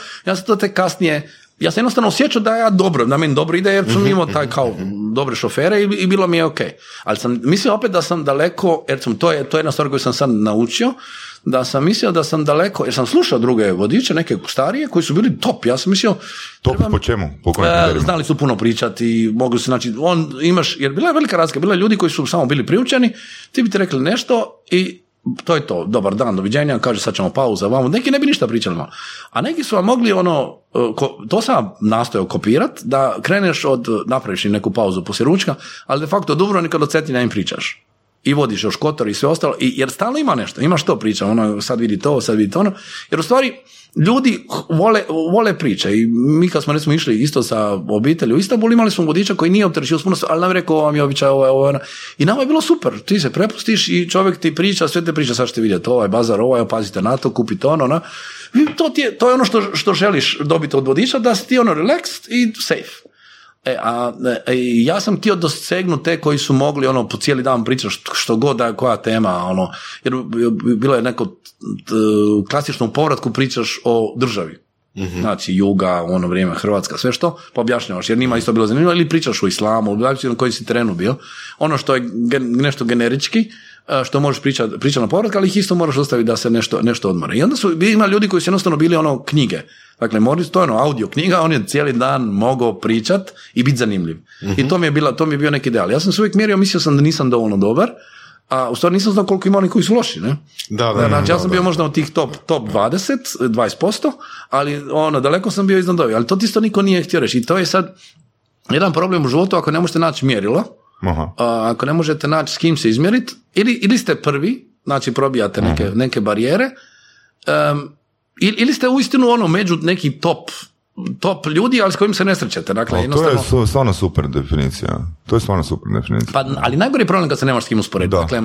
ja sam jednostavno osjećao da ja dobro, da meni dobro ide, jer sam imao taj kao dobre šofere i bilo mi je ok. Ali sam mislio opet da sam daleko, jer sam, to je jedna stvar koju sam sad naučio, da sam mislio da sam daleko, jer sam slušao druge vodiče, neke starije, koji su bili top, ja sam mislio... Top po čemu? Po kojim kriterijima? Znali su puno pričati, mogli su, znači, jer bila je velika razlika, bila je ljudi koji su samo bili priučeni, ti bi ti rekli nešto i... to je to, dobar dan, doviđenja, kaže sad ćemo pauza, vamo, neki ne bi ništa pričali malo. A neki su vam mogli to sam nastojao kopirati, da kreneš napraviš im neku pauzu poslije ručka, ali de facto Dubrovnika do Cetina im pričaš. I vodiš još Kotor i sve ostalo, jer stalno ima nešto, ima što priča, ono sad vidi to, sad vidi to, ono, jer u stvari ljudi vole priče i mi kad smo recimo išli isto sa obitelji u Istanbul, imali smo vodiča koji nije opterećio puno, ali nam je rekao, ovo mi je običaj, ovo, ono. I nama je bilo super, ti se prepustiš i čovjek ti priča, sve te priča, sad ćete vidjeti, ovaj bazar, ovaj, pazite na to, kupite ono, ono. To je ono što želiš dobiti od vodiča, da si ti ono relaxed i safe. Ja sam htio dosegnuti te koji su mogli ono po cijeli dan pričati što god da je koja tema, ono, jer bilo je neko klasičnom povratku pričaš o državi. Znači juga, ono vrijeme Hrvatska, sve što, pa objašnjavaš, jer njima isto bilo zanimljivo, ili pričaš o islamu, na koji si terenu bio, ono što je nešto generički, što možeš pričati na povratku, ali ih isto moraš ostaviti da se nešto odmore. I onda su imali ljudi koji su jednostavno bili ono knjige, dakle, to je ono audio knjiga, on je cijeli dan mogao pričat i biti zanimljiv. I to mi je bio neki ideal. Ja sam se uvijek mjerio, mislio sam da nisam dovoljno dobar, a u stvari nisam znao koliko ima oni koji su loši, ne? Znači, ja sam bio možda od tih top 20%, ali ono, daleko sam bio iznad ovih, ali to isto niko nije htio reći. I to je sad jedan problem u životu, ako ne možete naći mjerilo, ako ne možete naći s kim se izmjeriti, ili ste prvi, znači probijate neke barijere, ili ste uistinu ono među neki top ljudi, ali s kojim se ne srećete. Dakle, to je stvarno super definicija. Pa, ali najgori je problem kad se nemaš s kim usporediti. Dakle,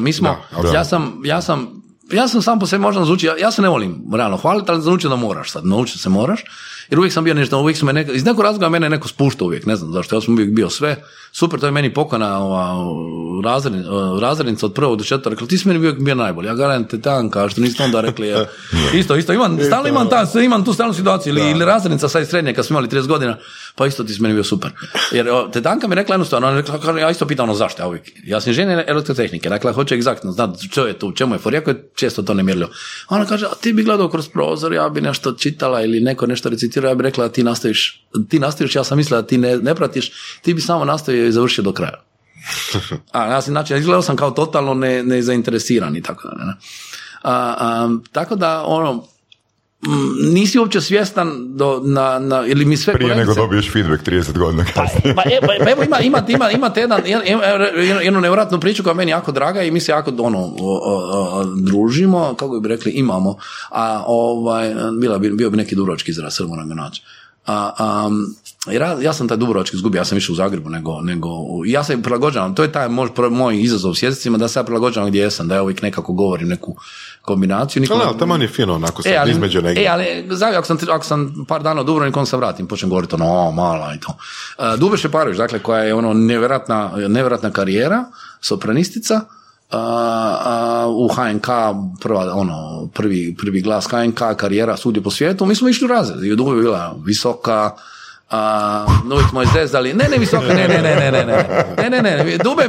ja sam sam po sebi možda naučio, ja se ne volim realno hvaliti, ali naučio da moraš sad, naučio se moraš, jer uvijek sam bio nešto, uvijek su me neka, iz nekog razloga mene neko spušta uvijek, ne znam zašto, ja sam uvijek bio sve, super, to je meni pokona razrednica od 1. do 4, rekla, ti si meni uvijek bio najbolji, ja garante tanka, što niste onda rekli, ja. isto, imam tu stalnu situaciju, ili razrednica sad iz srednje, kad smo imali 30 godina, pa isto ti si meni bio super, jer te tanka mi rekla jednostavno, ona rekla, ja isto pitam ono zašto, ja uvijek, ja sam inženjer elektrotehnike, dakle, hoće egzaktno znati što je tu, čemu je for, često to ne mjerilo. Ona kaže, a ti bi gledao kroz prozor, ja bi nešto čitala ili neko nešto recitirao, ja bi rekla, ti nastaviš, ja sam mislila da ti ne pratiš, ti bi samo nastavio i završio do kraja. Znači, izgledao sam kao totalno nezainteresiran i tako da. Tako da, ono, nisi uopće svjestan ili mi sve prije nego dobiješ feedback 30 godina kasnije. Imate jednu nevjerojatnu priču koja meni jako draga i mi se jako družimo, kako bi rekli, imamo. Bio bi neki dubrovački izraz, sve moram ga naći. Ja sam taj dubrovački izgubio, ja sam više u Zagrebu nego ja se prilagođavam, to je taj moj izazov s jezicima, da se prilagođavam gdje jesam, da ja uvijek nekako govorim neku kombinaciju. Taman je fino, onako sam između negdje. Ako sam par dana u Dubrovniku, onda se vratim, počnem govoriti mala i to. Dube Šeparović, dakle, koja je ono nevjerojatna karijera, sopranistica, u HNK, prvi glas HNK, karijera, studije po svijetu, mi smo išli u razred, i Dube je bila visoka, uvijek smo izdezali, ne, Dube je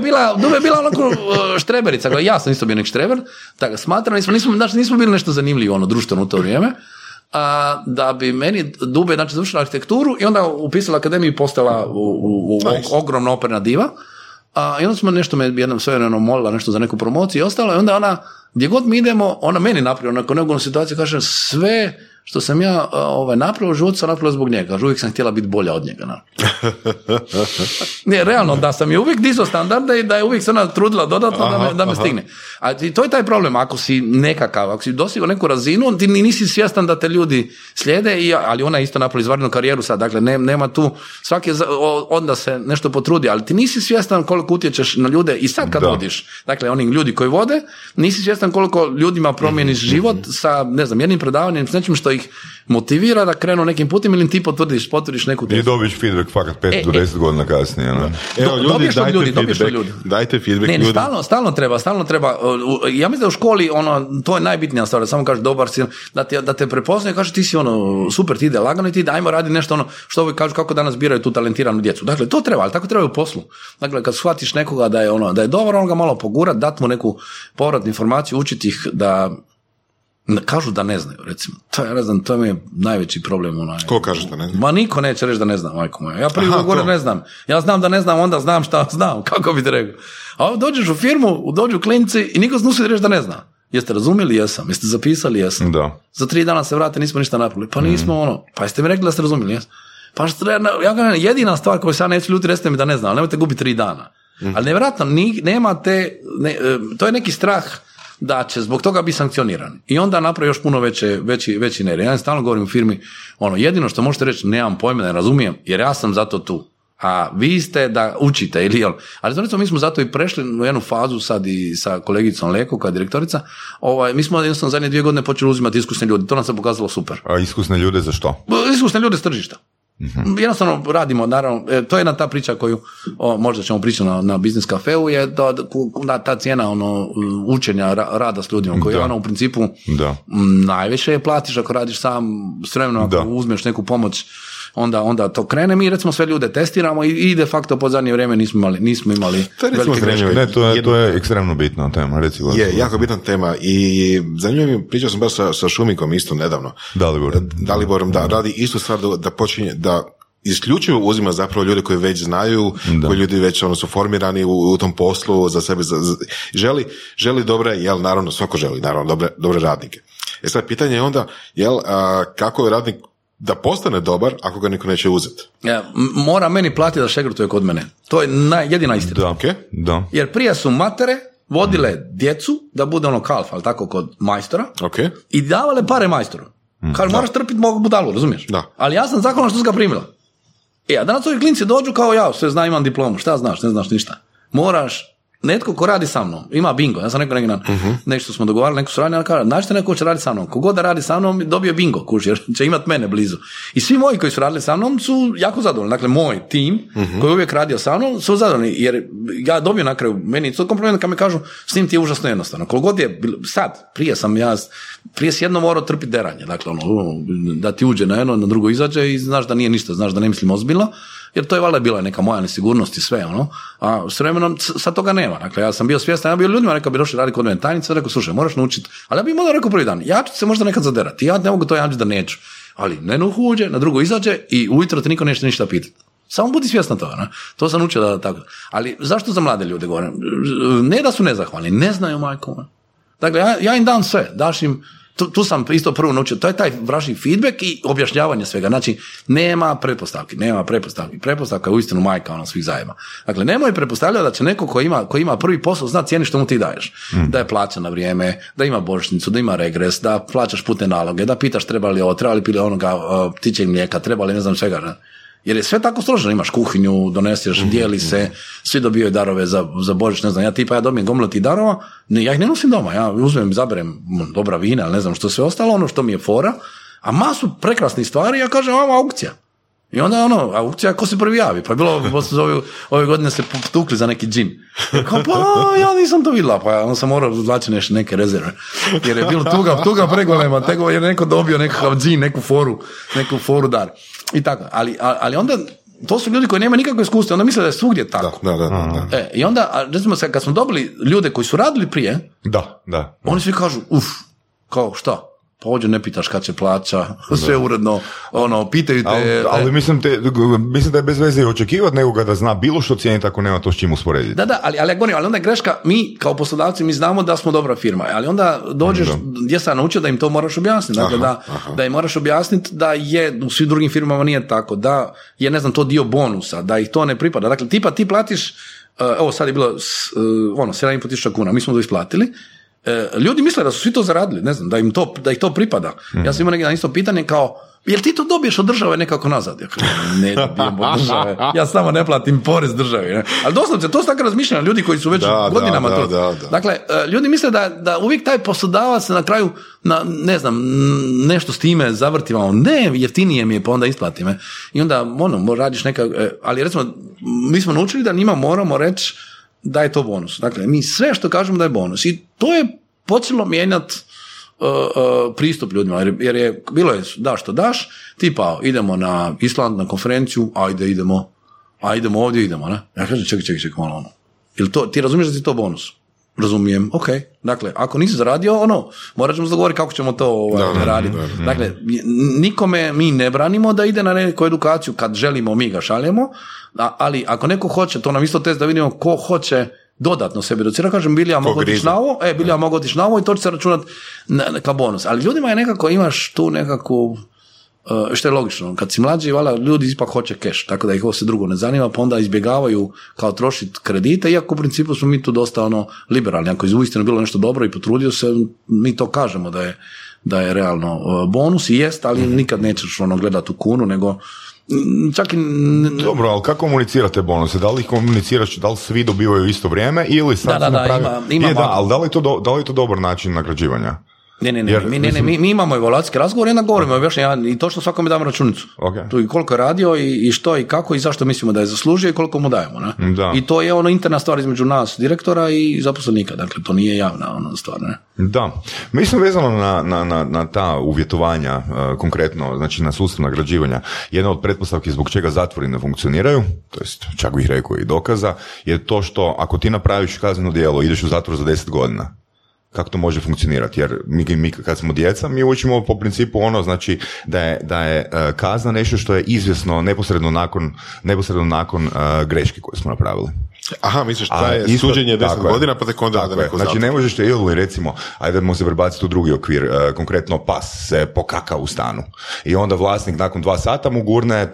bila onako štreberica, ja sam isto bio nek štreber, tako smatram, nismo bili nešto zanimljivo, ono, društveno u to vrijeme, da bi meni Dube, znači, završila arhitekturu i onda upisala akademiju i postala ogromna operna diva, i onda smo nešto, me jednom svojeno molila nešto za neku promociju i ostalo, i onda ona, gdje god mi idemo, ona meni napravila, nakon neugolna situacija, kaže, sve što sam ja napravio, život sam napravio zbog njega, uvijek sam htjela biti bolja od njega. Ne, realno, da sam je uvijek dizao standarde i da je uvijek se ona trudila dodatno da me stigne. A to je taj problem, ako si nekakav, ako si dostigao neku razinu, ti nisi svjestan da te ljudi slijede, ali ona je isto napravila izvanrednu karijeru sad, dakle, nema tu, svaki onda se nešto potrudi, ali ti nisi svjestan koliko utječeš na ljude i sad kad vodiš, dakle, oni ljudi koji vode, nisi svjestan koliko ljudima promijeniš život sa, ne znam, jednim predavanjem, s nečim što ih motivira da krenu nekim putem ili ti potvrdiš neku tezu. I dobiš feedback fakat 5 do 10 godina kasnije. No? Evo, ljudi, dajte feedback. Ne, stalno treba. Ja mislim da u školi, to je najbitnija stvar, da samo kažeš dobar si, da te prepoznaju, kažeš ti si super, ti ide lagano i ti dajmo radi nešto što ovi kažu kako danas biraju tu talentiranu djecu. Dakle, to treba, ali tako treba u poslu. Dakle, kad shvatiš nekoga da je dobar, on ga malo pogura, dati mu neku povratnu informaciju, učiti ih da kažu da ne znaju, recimo. To mi je najveći problem. Ko kaže da ne znam? Ma niko neće reći da ne znam, majko moja. Ja prvi govore ne znam. Ja znam da ne znam, onda znam šta znam, kako bi te rekao. A ovo dođeš u firmu, dođu klinci i niko snusi reći da ne zna. Jeste razumjeli? Jesam. Jeste zapisali? Jesam. Da. Za 3 dana se vrate, nismo ništa napravili. Pa nismo pa jeste mi rekli da ste razumjeli? Jesam. Pa jedina stvar koju se ja neću ljuti, recite mi da ne znam, nemojte gubiti 3 dana. Ali nevjerojatno, to je neki strah da će zbog toga biti sankcioniran. I onda napravi još puno veći nered. Ja stalno govorim u firmi, jedino što možete reći, nemam pojma, ne razumijem, jer ja sam zato tu. A vi ste da učite, ali znači mi smo zato i prešli u jednu fazu sad i sa kolegicom Leko, koja je direktorica, mi smo jednostavno zadnje 2 godine počeli uzimati iskusne ljude, to nam se pokazalo super. A iskusne ljude za što? Iskusne ljude s tržišta. Jednostavno radimo, naravno, to je jedna ta priča koju možda ćemo pričati na Biznis kafeu, je da ta cijena učenja rada s ljudima koja je u principu najviše je platiš ako radiš sam, s vremenom ako uzmeš neku pomoć, onda to krene. Mi recimo sve ljude testiramo i de facto po zadnje vrijeme nismo imali velike greške. Ne, to je ekstremno bitna tema, recimo. Je, jako bitna tema i zanimljivo mi, pričao sam baš sa Šumikom isto nedavno. Daliborom, da radi istu stvar da počinje, da isključivo uzima zapravo ljude koji već znaju, koji ljudi već su formirani u tom poslu za sebe. Želi dobre, naravno, svako želi, naravno, dobre radnike. E sad, pitanje je onda, kako je radnik da postane dobar ako ga niko neće uzeti? Mora meni platiti da šegrtuje kod mene. To je jedina istina. Jer prije su matere vodile djecu da bude kalf, ali tako, kod majstora i davale pare majstoru. Kaže, moraš trpiti mogu budalu, razumiješ? Ali ja sam zakonan što sam ga primila. A danas ovi klinci dođu kao ja, sve znam, imam diplomu, šta znaš, ne znaš ništa. Moraš, netko ko radi sa mnom, ima bingo, ja sam rekao nešto smo dogovarali, neko suradnje, ali kaže, znaš te neko će raditi sa mnom, kogod da radi sa mnom, dobije bingo, kuži, jer će imat mene blizu. I svi moji koji su radili sa mnom su jako zadovoljni, dakle, moj tim koji je uvijek radio sa mnom su zadovoljni, jer ja dobio na kraju, meni to kompliment kad mi kažu, s njim ti je užasno jednostavno, kogod je, sad, prije si jedno morao trpiti deranje, dakle, da ti uđe na jedno, na drugo izađe i znaš da nije ništa, znaš da ne mislim ozbiljno, jer to je valjda bila neka moja nesigurnost i sve, a s vremenom sad toga nema. Dakle, ja sam bio svjestan, ja bio ljudima rekao, bi došli raditi kod mene tajnice, rekao, slušaj, moraš naučiti, ali ja bih možda rekao prvi dan, ja ću se možda nekad zaderati, ja ne mogu to jamčiti da neću, ali ne uđe, na drugo izađe i ujutro te niko neće ništa pitati. Samo budi svjestan toga, to sam učio da tako. Ali zašto za mlade ljude govorim? Ne da su nezahvalni, ne znaju majkom. Dakle, ja im dam sve, daš im. Tu sam isto prvo naučio, to je taj vražni feedback i objašnjavanje svega, znači nema pretpostavki, pretpostavka je uistinu majka svih zajema. Dakle, nemoj pretpostavljati da će neko ko ima prvi posao zna cijeni što mu ti daješ, da je plaća na vrijeme, da ima božićnicu, da ima regres, da plaćaš putne naloge, da pitaš treba li ovo, treba li pile onoga ptičjeg mlijeka, treba li ne znam čega. Jer je sve tako složeno, imaš kuhinju, doneseš, dijeli se, svi dobijaju darove za Božić, ne znam, ja dobijem gomila tih darova, ja ih ne nosim doma, ja uzmem, zaberem dobra vina, ali ne znam što sve ostalo, što mi je fora, a masu prekrasnih stvari, ja kažem, ovo aukcija. I onda aukcija, ko se prvi javi, pa je bilo, ove godine se potukli za neki džin. Ja nisam to vidjela, pa onda sam morao uzlači neke rezerve. Jer je bilo tuga pregolema, jer je neko dobio nekakav džin, neku foru dar. I tako, ali onda to su ljudi koji nema nikakve iskustva, onda misle da je svugdje tako. Da. I onda, recimo, kad smo dobili ljude koji su radili prije, oni svi kažu, kao šta? pa ovdje ne pitaš kad se plaća, sve uredno, ono, pitaju te... Ali mislim da je bez veze očekivati nekoga da zna bilo što cijeniti ako nema to s čim usporediti. Da, ali ja govorim, ali onda je greška, mi kao poslodavci, mi znamo da smo dobra firma, ali onda dođeš, gdje sam naučio da im to moraš objasniti, dakle, da im moraš objasniti da je, u svim drugim firmama nije tako, da je, ne znam, to dio bonusa, da ih to ne pripada, dakle, tipa ti platiš, ovo sad je bilo, ono, 7.500 kuna, mi smo to isplatili. Ljudi misle da su svi to zaradili, ne znam, da ih to pripada. Ja sam imao neki dan isto pitanje kao, jel ti to dobiješ od države nekako nazad? Ja kao, ne dobijem od države, ja samo ne platim porez državi. Ne? Ali doslovce, to su tako razmišljeni ljudi koji su već godinama to. Dakle, ljudi misle da uvijek taj poslodavac na kraju, ne znam, nešto s time zavrtivamo. Ne, jeftinije mi je, pa onda isplati me. I onda, ono, radiš neka, ali recimo, mi smo naučili da njima moramo reći da je to bonus. Dakle, mi sve što kažemo da je bonus. I to je počelo mijenjati pristup ljudima, jer je bilo je da što daš, tipa idemo na Island, na konferenciju, idemo ovdje, idemo, ne? Ja kažem, čekaj, malo ono. Ili to, ti razumiješ da ti to bonus? Razumijem, ok. Dakle, ako nisi zaradio, ono, morat ćemo dogovoriti kako ćemo to raditi. Dakle, nikome mi ne branimo da ide na neku edukaciju, kad želimo mi ga šaljemo, ali ako neko hoće, to nam isto test da vidimo ko hoće dodatno sebe docira, kažem, bili ja mogu otići na ovo, i to će se računati kao bonus. Ali ljudima je nekako, imaš tu nekakvu, što je logično, kad si mlađi, vala, ljudi ipak hoće keš, tako da ih ovo se drugo ne zanima, pa onda izbjegavaju kao trošiti kredite, iako u principu smo mi tu dosta ono liberalni, ako je uistinu bilo nešto dobro i potrudio se, mi to kažemo da je realno bonus i jest, ali nikad nećeš ono gledati u kunu, nego čak i... Dobro, ali kako komunicirate bonuse? Da li ih komuniciraš, da li svi dobivaju isto vrijeme ili sad se napravi... ali da li je to dobar način nagrađivanja? Ne, mi imamo evaluacijski razgovor, jedna govorimo objašnjenje, i točno svakome dam računicu. Okay. Tu i koliko je radio i što i kako i zašto mislimo da je zaslužio i koliko mu dajemo. Ne? Da. I to je ono interna stvar između nas, direktora i zaposlenika, dakle to nije javna ono stvar. Ne? Da, mislim vezano na ta uvjetovanja, konkretno, znači na sustav nagrađivanja, jedna od pretpostavki zbog čega zatvori ne funkcioniraju, to jest čak bih rekao i dokaza, je to što ako ti napraviš kazneno djelo, ideš u zatvor za 10 godina. Kako to može funkcionirati, jer mi kad smo djeca, mi učimo po principu ono, znači da je kazna nešto što je izvjesno neposredno nakon greške koje smo napravili. Aha, misliš da je suđenje 10 godina, pa tek onda da neko zatvori. Znači ne možeš te ili recimo, ajdemo se prebaciti u drugi okvir, konkretno pas se pokaka u stanu i onda vlasnik nakon 2 sata mu gurne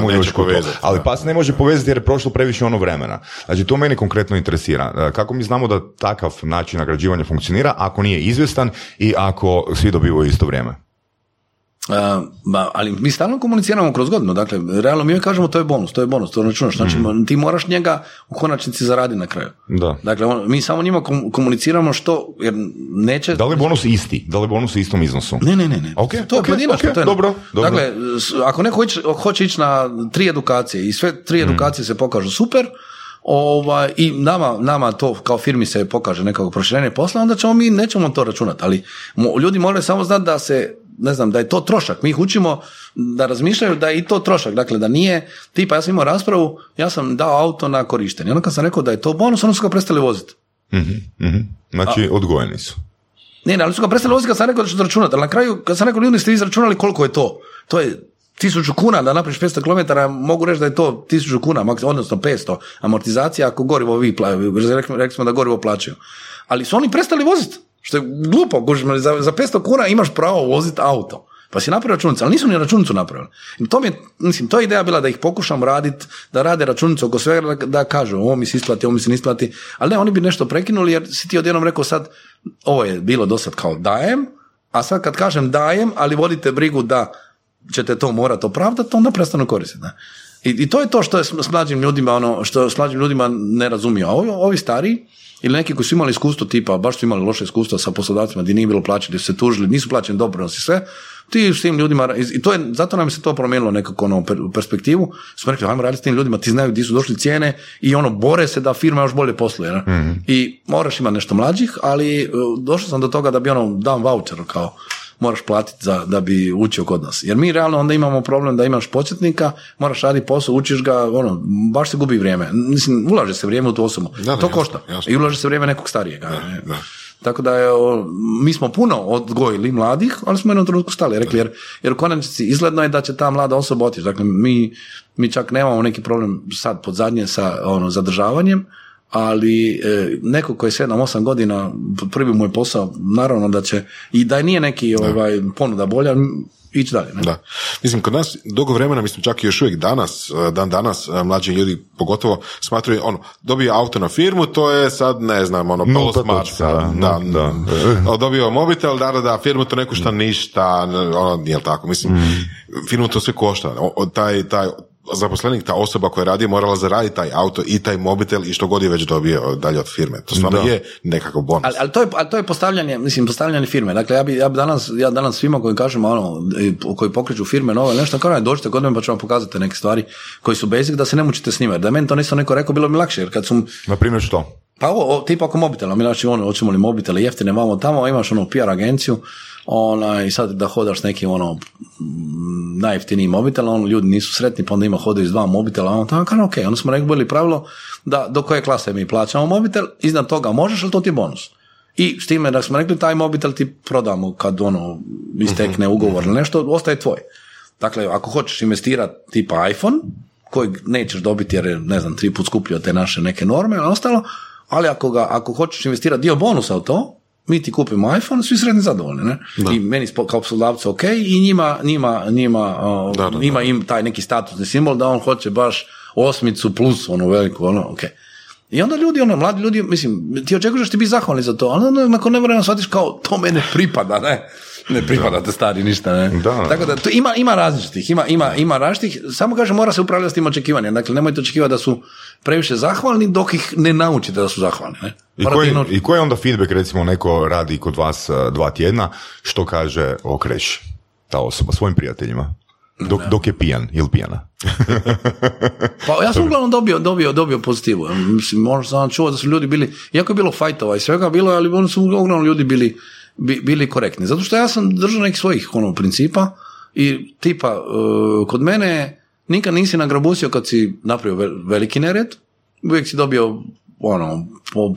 mu ljušku vezu. Ali pas ne može povezati jer je prošlo previše ono vremena. Znači to mene konkretno interesira. Kako mi znamo da takav način nagrađivanja funkcionira ako nije izvjestan i ako svi dobivaju isto vrijeme? Ali mi stalno komuniciramo kroz godinu, dakle, realno mi kažemo to je bonus, to računaš, znači ti moraš njega u konačnici zaraditi na kraju. Da. Dakle, mi samo njima komuniciramo što, jer neće... Da li je bonus isti? Da li je bonus u istom iznosu? Ne. Okay, to je pojedinačno. Okay, dobro. Dakle, ako neko hoće ići na 3 edukacije i sve 3 edukacije se pokažu super, i nama to kao firmi se pokaže nekako proširenje posla, onda ćemo mi nećemo to računati, ali ljudi moraju samo znati da se ne znam, da je to trošak. Mi ih učimo da razmišljaju da je i to trošak. Dakle, da nije, tipa, ja sam imao raspravu, ja sam dao auto na korištenje. Onda kad sam rekao da je to bonus, onda su ga prestali voziti. Znači, odgojeni su. Ne, ali su ga prestali voziti kad sam rekao da ću računati. Ali na kraju, kad sam rekao, ljudi ste izračunali koliko je to. To je 1000 kuna, da napriš 500 km, mogu reći da je to 1000 kuna, odnosno 500, amortizacija, ako gorivo rekli smo da gorivo plaćaju. Ali su oni prestali voziti. Što je glupo, za 500 kuna imaš pravo voziti auto. Pa si napravio računicu, ali nisu ni računicu napravili. To je ideja bila da ih pokušam raditi, da rade računicu oko svega, da kažu ovo mi se isplati, ovo mi se ne isplati, ali ne, oni bi nešto prekinuli jer si ti odjednom rekao sad, ovo je bilo do sad kao dajem, a sad kad kažem dajem, ali vodite brigu da ćete to morati opravdati, onda prestanu koristiti. I to je to što je s mlađim ljudima, ne razumiju. A ovi stariji, ili neki koji su imali iskustvo tipa, baš su imali loše iskustva sa poslodavcima gdje nije bilo plaćeni, se tužili, nisu plaćeni doprinosi sve, ti s tim ljudima, i to je, zato nam se to promijenilo nekako perspektivu, smo rekli, ajmo raditi s tim ljudima, ti znaju gdje su došli cijene i ono, bore se da firma još bolje posluje. I moraš imati nešto mlađih, ali došao sam do toga da bi dam voucher kao, moraš platiti da bi učio kod nas. Jer mi realno onda imamo problem da imaš početnika, moraš raditi posao, učiš ga, baš se gubi vrijeme. Ulaže se vrijeme u tu osobu. To košta. I ulaže se vrijeme nekog starijega. Tako da mi smo puno odgojili mladih, ali smo jednom trenutku stali, rekli, jer u konačnici izgledno je da će ta mlada osoba otići. Dakle, mi čak nemamo neki problem sad pod zadnje sa zadržavanjem, ali neko koji je 7-8 godina prvi mu je posao, naravno da će, i da nije neki ponuda bolja, ići dalje. Ne? Da. Mislim, kod nas dugo vremena, mislim čak i još uvijek danas, mlađi ljudi pogotovo smatruju, dobio auto na firmu, to je sad, ne znam, polo smart. Da. Dobio mobitel, da, firmu to ne košta ništa, nije tako, mislim, firmu to sve košta, taj zaposlenik, ta osoba koja radi, morala zaraditi taj auto i taj mobitel i što god je već dobio dalje od firme. To stvarno je nekako bonus. Ali to je postavljanje firme. Dakle, ja danas svima koji kažem, koji pokreću firme nove, nešto kao, dođite kod mene pa ću vam pokazati neke stvari koji su basic, da se ne mučite s njima. Da meni to nisam neko rekao, bilo mi lakše. Jer kad sam... Na primjer što? Pa tipa oko mobitela, mi znači hoćemo li mobitele jeftine, imamo tamo, imaš PR agenciju, i sad da hodaš neki najjeftiniji mobitel, ljudi nisu sretni, pa onda ima hodaju iz 2 mobitela, okej, onda smo rekli bili pravilo da do koje klase mi plaćamo mobitel, iznad toga možeš, ali to ti je bonus. I s time da smo rekli, taj mobitel ti prodamo kad istekne ugovor ili nešto, ostaje tvoj. Dakle, ako hoćeš investirati tipa iPhone, kojeg nećeš dobiti jer je, 3 puta skuplji od te naše neke norme, ali ostalo, ali ako hoćeš investirati dio bonusa u to, mi ti kupimo iPhone, svi sredni zadovoljni, ne? I meni kao poslodavcu ok, i njima ima im taj neki statusni simbol da on hoće baš 8 plus veliku, ok. I onda ljudi, mladi ljudi, mislim, ti očekuješ da ti biti zahvalni za to, ali onda nakon nevremena shvatiš kao, to mene pripada, ne? Ne pripada te stari ništa, ne? Da. Tako da, to ima različitih, ima različitih, samo kažem, mora se upravljati s tim očekivanjem. Dakle, nemojte očekivati da su previše zahvalni dok ih ne naučite da su zahvalni, ne? I koji je onda feedback, recimo, neko radi kod vas 2 tjedna, što kaže o Kreši, ta osoba, svojim prijateljima? Dok je pijan ili pijana. Pa ja sam uglavnom dobio pozitivu. Mislim, možda sam čuo da su ljudi bili, iako je bilo fajtova i svega bilo, ali oni su uglavnom ljudi bili korektni. Zato što ja sam držao nekih svojih principa i tipa, kod mene nikad nisi nagrabusio kad si napravio veliki nered, uvijek si dobio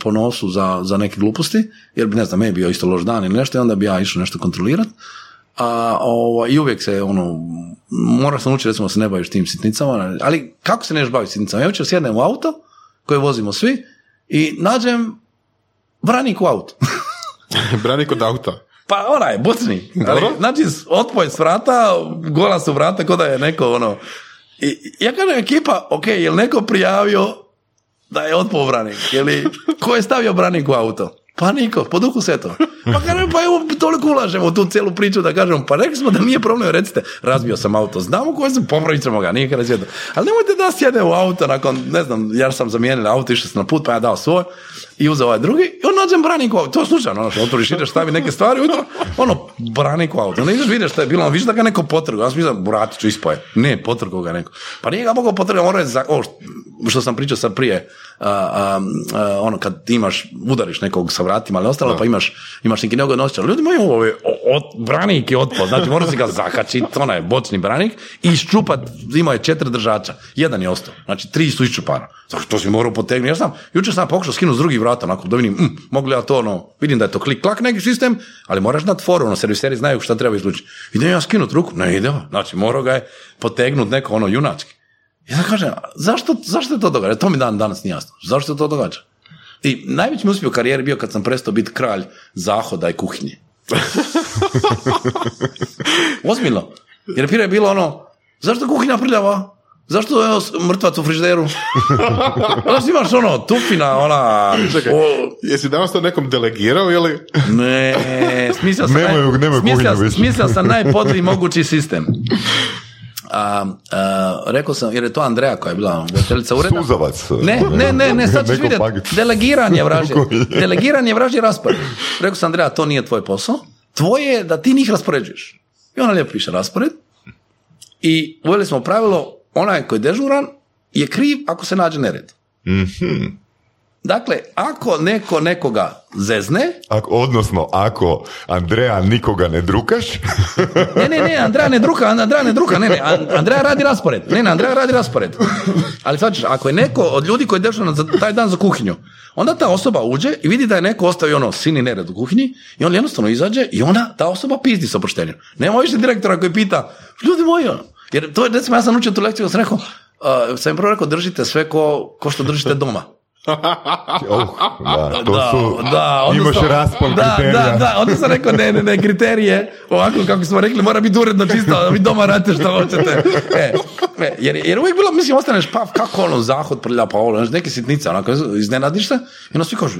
po nosu za neke gluposti, jer meni je bio isto loš dan ili nešto i onda bi ja išao nešto kontrolirati. I uvijek se mora se naučiti, recimo, da se ne baviš tim sitnicama, ali kako se neš baviti sitnicama? Ja jučer sjednem u auto koje vozimo svi i nađem branik u autu. Branik od auta? Pa onaj, bucni. Ali, znači, otpoj s vrata, gola su vrata, k'o da je neko I ja kažem ekipa, okej, je li neko prijavio da je otpoj branik? Ili ko je stavio branik u auto? Pa niko, po duhu sve to. Pa evo, toliko ulažemo u tu cijelu priču da kažemo, pa rekli smo da nije problem, recite, razbio sam auto, znamo koje sam, popravit ćemo ga, nije kada sjedo. Ali nemojte da sjede u auto nakon, ja sam zamijenil auto, išao sam na put, pa ja dao svoj i uzeo ovaj drugi, i nađem branik u auto, to je slučajno, otvoriš, ideš, stavi neke stvari, ujutro, branik u auto, ne ideš, vidiš što je bilo, vidiš da ga neko potrgao, ja sam mislio, bratiću, ispoje, ne, potrgao ga neko, pa nije ga mogao potrgao, što sam pričao sad prije, kad imaš, udariš nekog sa vratima, ali ostalo, pa imaš neki neugodno osjećaj, ljudi moji, branik je otpad, znači mora si ga zakačiti, onaj bocni branik, i iščupat, imao je 4 držača, jedan je ostao, znači 3 su iščupana, znači to si morao potegnuti, ja znam, jučer sam pokušao skinuti s drugi vrata, onako, da vidim, mogu li ja to, vidim da je to klik-klak neki sistem, ali moraš na tvoru, serviseri znaju šta treba izlučiti, idem ja skinuti ruku, ne ide, znači morao ga je potegnuti neko, junački. I da kažem, zašto je to događa? To mi danas nije jasno. Zašto je to događa? I najveći mi uspjeh u karijeri bio kad sam prestao biti kralj zahoda i kuhinje. Ozbiljno. Jer prije je bilo zašto kuhinja prljava? Zašto mrtvac u frižderu? Znaš, imaš tupina, Čekaj, jesi danas to nekom delegirao ili? Ne, smislio sam najpodliji mogući sistem. Rekao sam, jer je to Andreja koja je bila voditeljica ureda. Suzavac. Ne, sad ćeš vidjeti. Delegiranje vražje raspored. Rekao sam, Andreja, to nije tvoj posao. Tvoje je da ti njih raspoređuješ. I ona lijepo piše raspored. I uveli smo pravilo, onaj koji je dežuran je kriv ako se nađe nered. Dakle, ako neko nekoga zezne... Odnosno, ako Andreja nikoga ne drukaš... Ne, Andreja ne druka, Andreja radi raspored. Andreja radi raspored. Ali sad ćeš, ako je neko od ljudi koji je došao taj dan za kuhinju, onda ta osoba uđe i vidi da je neko ostavio ono sini nered u kuhinji i on jednostavno izađe i ona, ta osoba pizdi sa oproštenjem. Nema više direktora koji pita, ljudi moji, ono. Jer to je, recimo, ja sam učio tu lekciju, sam im prvo rekao, držite sve ko što držite doma. Onda sam rekao ne, kriterije ovako kako smo rekli, mora biti uredno čisto, a vi doma radite što hoćete. Jer uvijek bilo, mislim, ostaneš pa kako ono zahod prlja, pa ovo neke sitnice onako iznenadiš se i onda svi kažu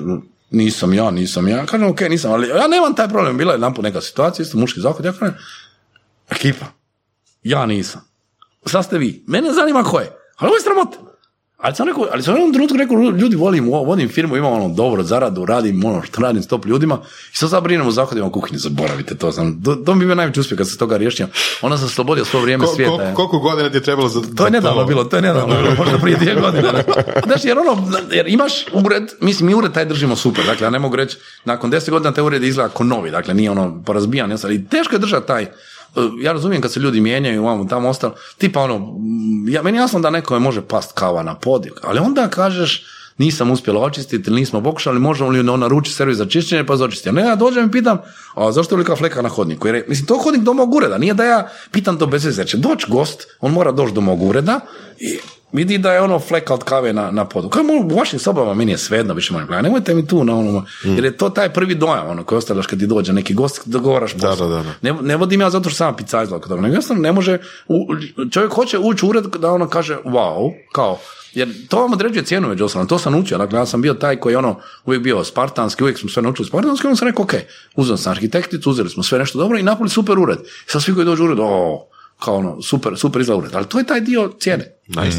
nisam ja, kažem okej, nisam, ali ja nemam taj problem. Bila je jedanput neka situacija, isto muški zahod, ja kažem ekipa, ja nisam, sad ste vi, mene zanima ko je, ali ovo je sramota. Ali sam u jednom trenutku rekao, ljudi, vodim firmu, imam ono dobro zaradu, radim ono što radim s top ljudima i sad brinem u zahodima u kuhinji, zaboravite to. To bi bio najveći uspjeh kad se toga riješio. Ona sam slobodio svoje vrijeme svijeta. Koliko godina ti je trebalo za to? To je nedavno bilo, možda prije 2 godine. Znaš, jer imaš ured, mislim, mi ured taj držimo super, dakle, ja ne mogu reći, nakon 10 godina taj ured izgleda ko novi, dakle, nije ono porazbijan, ali teško je držati taj. Ja razumijem kad se ljudi mijenjaju, ovamo, tamo ostalo, tipa ono, meni jasno da nekome može past kava na pod, ali onda kažeš, nisam uspjela očistiti ili nismo pokušali, možemo li ona ruči servis za čišćenje pa za očistiti. Ne, ja dođem i pitam, a zašto je velika fleka na hodniku? Jer, mislim, to je hodnik do mog ureda, nije da ja pitam to bez veze, će doći gost, on mora doći do mog ureda i vidi da je ono fleka od kave na podu. Kaj mogu, u vašim sobama meni je svejedno, više manje gledaj, nemojte mi tu na ono, jer je to taj prvi dojam ono, koji ostavljaš kad ti dođe neki gost, dogovaraš posao. Da. Ne vodim ja zato što sam pica izlako toga, nego jednostavno ne može, čovjek hoće ući u ured da ono kaže wow, kao, jer to vam određuje cijenu među osnovno, to sam učio, dakle ja sam bio taj koji ono uvijek bio spartanski, uvijek smo sve naučili spartanski, onda sam rekao ok, uzeli sam arhitekticu, uzeli smo sve nešto dobro i napravili super ured. Sad svi koji dođu u ured, kao ono, super izla ured, ali to je taj dio cijene. Nice.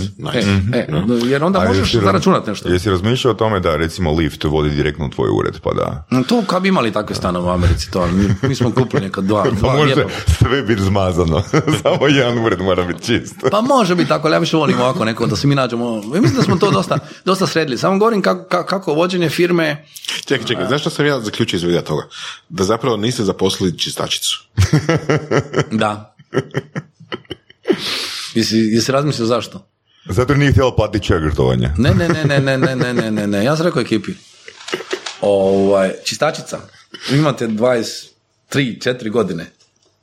Jer onda možeš zaračunati nešto. Jesi razmišljao o tome da, recimo, lift vodi direktno u tvoj ured, pa da... To, kad bi imali takve stanove u Americi, to, mi smo kupili nekad dva može lijepa. Sve biti zmazano, samo jedan ured mora biti čist. Pa može biti tako, ali ja više volim ovako neko, da se mi nađemo... Mislim da smo to dosta sredili, samo govorim kako vođenje firme... Čekaj, znaš što sam ja zaključio iz videa toga? Da zapravo niste zaposlili čistačicu. Da. Jesi razmislio zašto? Zato nije htjela platiti čegrtovanje. Ne, ja sam rekao ekipi. Čistačica, imate 23-4 godine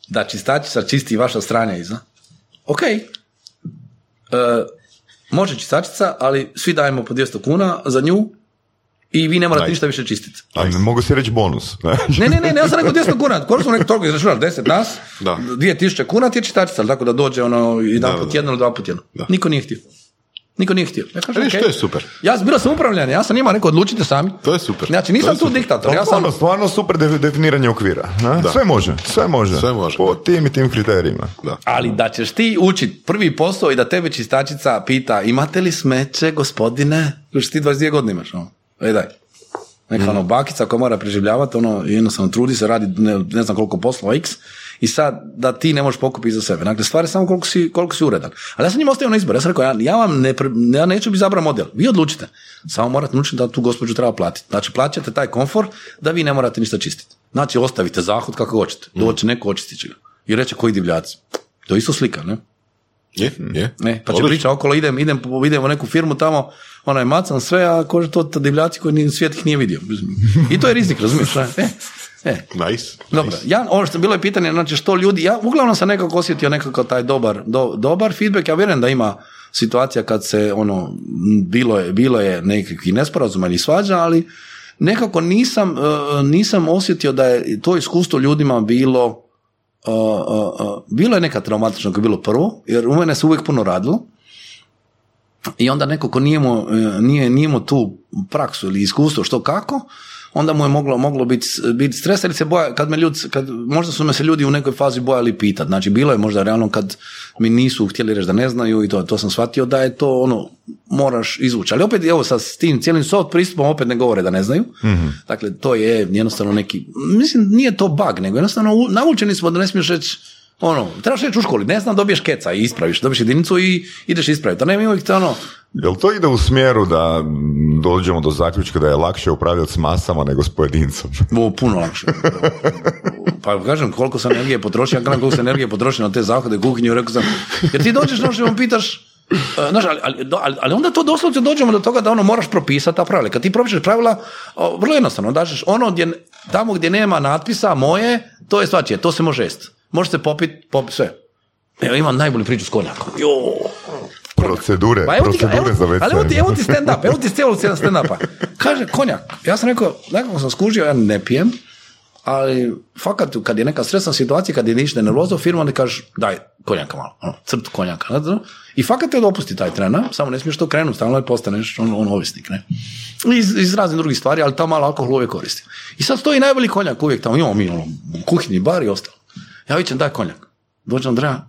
da čistačica čisti vaša stranja iza. Ok. Može čistačica, ali svi dajemo po 200 kuna za nju i vi ne morate ništa više čistiti. Ali mogu si reći bonus. Ne, ja sam rekao 10 kuna. Koliko smo rekao toliko izračunaš? 10 nas, 2000 kuna ti je čitačica, tako da dođe ono jedan put jedno ili dva put jedno. Da. Niko nije htio. Ja kažem, okay. To je super. Ja bila sam upravljanje, ja sam njima rekao odlučite sami. To je super. Znači nisam tu diktator. Ja sam stvarno super definiranje okvira. Sve može. Po tim i tim kriterijima. Da. Ali da ćeš ti učiti prvi posao i da tebe čistačica pita imate li smeće gospodine? Još ti 22 godine imaš ono. Daj. Neka ono bakica koja mora preživljavati, ono jednostavno trudi se, radi ne znam koliko poslova x i sad da ti ne možeš pokupiti za sebe. Dakle, stvar je samo koliko si uredan. Ali ja sam njima ostavio na izbor. Ja sam rekao, ja neću bi zabran model. Vi odlučite. Samo morate naučiti da tu gospođu treba platiti. Znači, plaćate taj komfor da vi ne morate ništa čistiti. Znači, ostavite zahod kako hoćete. Doći neko očistit će ga. I reći koji divljaci. To je isto slika, ne? Je. Ne, pa će priča okolo, idem u neku firmu tamo, onaj macan sve, a kože to divljaci koji svijet ih nije vidio. I to je rizik, razumiješ? Nice. Dobro, ono što bilo je pitanje, znači što ljudi, ja uglavnom sam nekako osjetio nekako taj dobar feedback, ja vjerujem da ima situacija kad se ono, bilo je nekakvih nesporazuma ili svađa, ali nekako nisam osjetio da je to iskustvo ljudima bilo bilo je neka traumatično koje je bilo prvo, jer u mene se uvijek puno radilo i onda neko ko nije imao tu praksu ili iskustvo što kako, onda mu je moglo biti stres, jer se boja, možda su me se ljudi u nekoj fazi bojali pitati, znači bilo je možda realno kad mi nisu htjeli reći da ne znaju i to sam shvatio da je to ono, moraš izvući, ali opet evo sa tim cijelim soft pristupom opet ne govore da ne znaju, dakle to je jednostavno neki, mislim nije to bug, nego jednostavno naučeni smo da ne smiješ reći ono, trebaš reći u školi, ne znam, dobiješ keca i ispraviš, dobiješ jedinicu i ideš ispraviti, a ne mi uvijek to ono, Jel to ide u smjeru da dođemo do zaključka da je lakše upravljati s masama nego s pojedincom? Puno lakše. Pa kažem, koliko sam energije potrošio, ja gledam koliko sam energije potrošio na te zahode, kuhinju, rekao sam, jer ti dođeš noć i vam pitaš, znaš, ali onda to doslovce dođemo do toga da ono moraš propisati ta pravila. Kad ti propišeš pravila, vrlo jednostavno, daš ono gdje, tamo gdje nema natpisa moje, to je svačije, to se može jesti. Može se popit sve. Evo, imam najbolju priču s konjakom. Procedure, pa procedure za WC. Ali evo ti stand-up, evo ti cijelu cijena stand-upa. Kaže, konjak. Ja sam rekao, nekako sam skužio, ja ne pijem, ali fakat kad je neka stresna situacija, kad je ništa nervoza u firmu, onda kažeš, daj konjaka malo, ono, crt konjaka. I fakat te dopusti taj trena, samo ne smiješ to krenuti, stalno postaneš on ovisnik, ne? Iz raznih drugih stvari, ali ta malo alkohol uvijek koristi. I sad stoji najbolji konjak uvijek tamo, imamo mi kuhinji, bar i ostalo. Ja vićem, daj konjak. Dođe Andreja,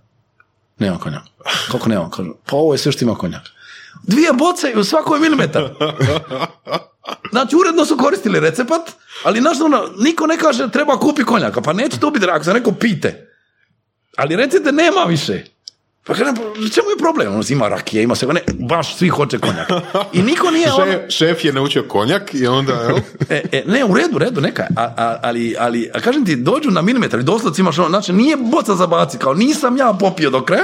nema konjaka. Kako nema? Pa ovo je sve što ima konjak. 2 boce u svakoj milimetar. Znači, uredno su koristili recept, ali našto niko ne kaže treba kupi konjaka. Pa neće to biti, ako sam rekao pite. Ali recite nema više. Pa kada, čemu je problem? Ima rakije, ima sve, ne, baš svi hoće konjak. I niko nije ono... Šef je naučio konjak i onda... Ne, u redu, neka. Ali, kažem ti, dođu na milimetar i doslovci imaš ono, znači, nije boca za baci, kao nisam ja popio do kraja.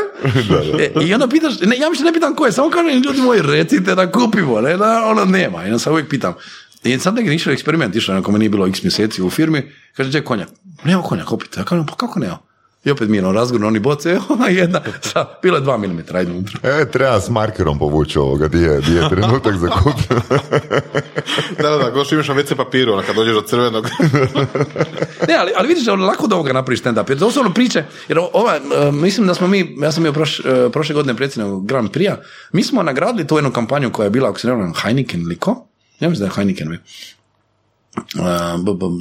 I onda pitaš, ne, ja mi se ne pitam ko je, samo kažem, ljudi moji, recite da kupimo, ne, da ono nema. I onda se uvijek pitam. I sad neki nišao eksperiment, išao, ako me nije bilo x mjeseci u firmi, kažem, ček, konjak. Nema konjak, opet. Ja kažem, pa kako nema? I opet mi je razgurno, oni boce, jedna, bilo je 2 milimetra, ajde unutra. Treba s markerom povući ovoga, di je trenutak za kupnju. Da, goš imaš na WC papiru, ono, kad dođeš do crvenog. Ne, ali vidiš, lako da ovoga napriš stand-up, jer doslovno priče, jer ova, mislim da smo mi, ja sam bio prošle godine predsjednik Grand Prix-a, mi smo nagradili tu jednu kampanju koja je bila, ako se ne znam, Heineken liko, ja mislim da je Heineken bio.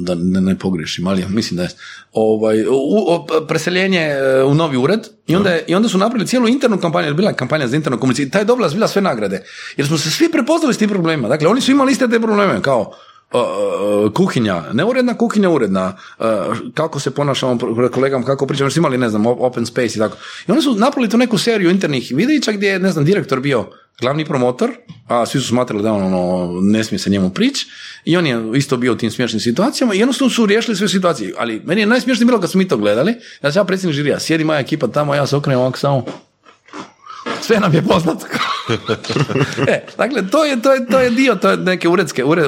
Da ne pogrešim, ali mislim da je preseljenje u novi ured i onda su napravili cijelu internu kampanju, jer bila je kampanja za internu komuniciju, ta je dobila zbila sve nagrade, jer smo se svi prepoznali s tim problemima. Dakle, oni su imali iste te probleme, kao kuhinja, neuredna kuhinja, uredna, kako se ponašamo kolegama, kako pričamo, su imali, ne znam, open space i tako. I oni su napravili tu neku seriju internih videića gdje je, ne znam, direktor bio glavni promotor, a svi su smatrali da ono, ne smije se njemu prići, i on je isto bio u tim smiješnim situacijama i jednostavno su riješili sve situacije. Ali meni je najsmiješnije bilo kad smo mi to gledali, znači ja predsjednik žirija, sjedi moja ekipa tamo, ja se okrenem ovako samo, sve nam je poznato. Dakle, to je dio, to je neke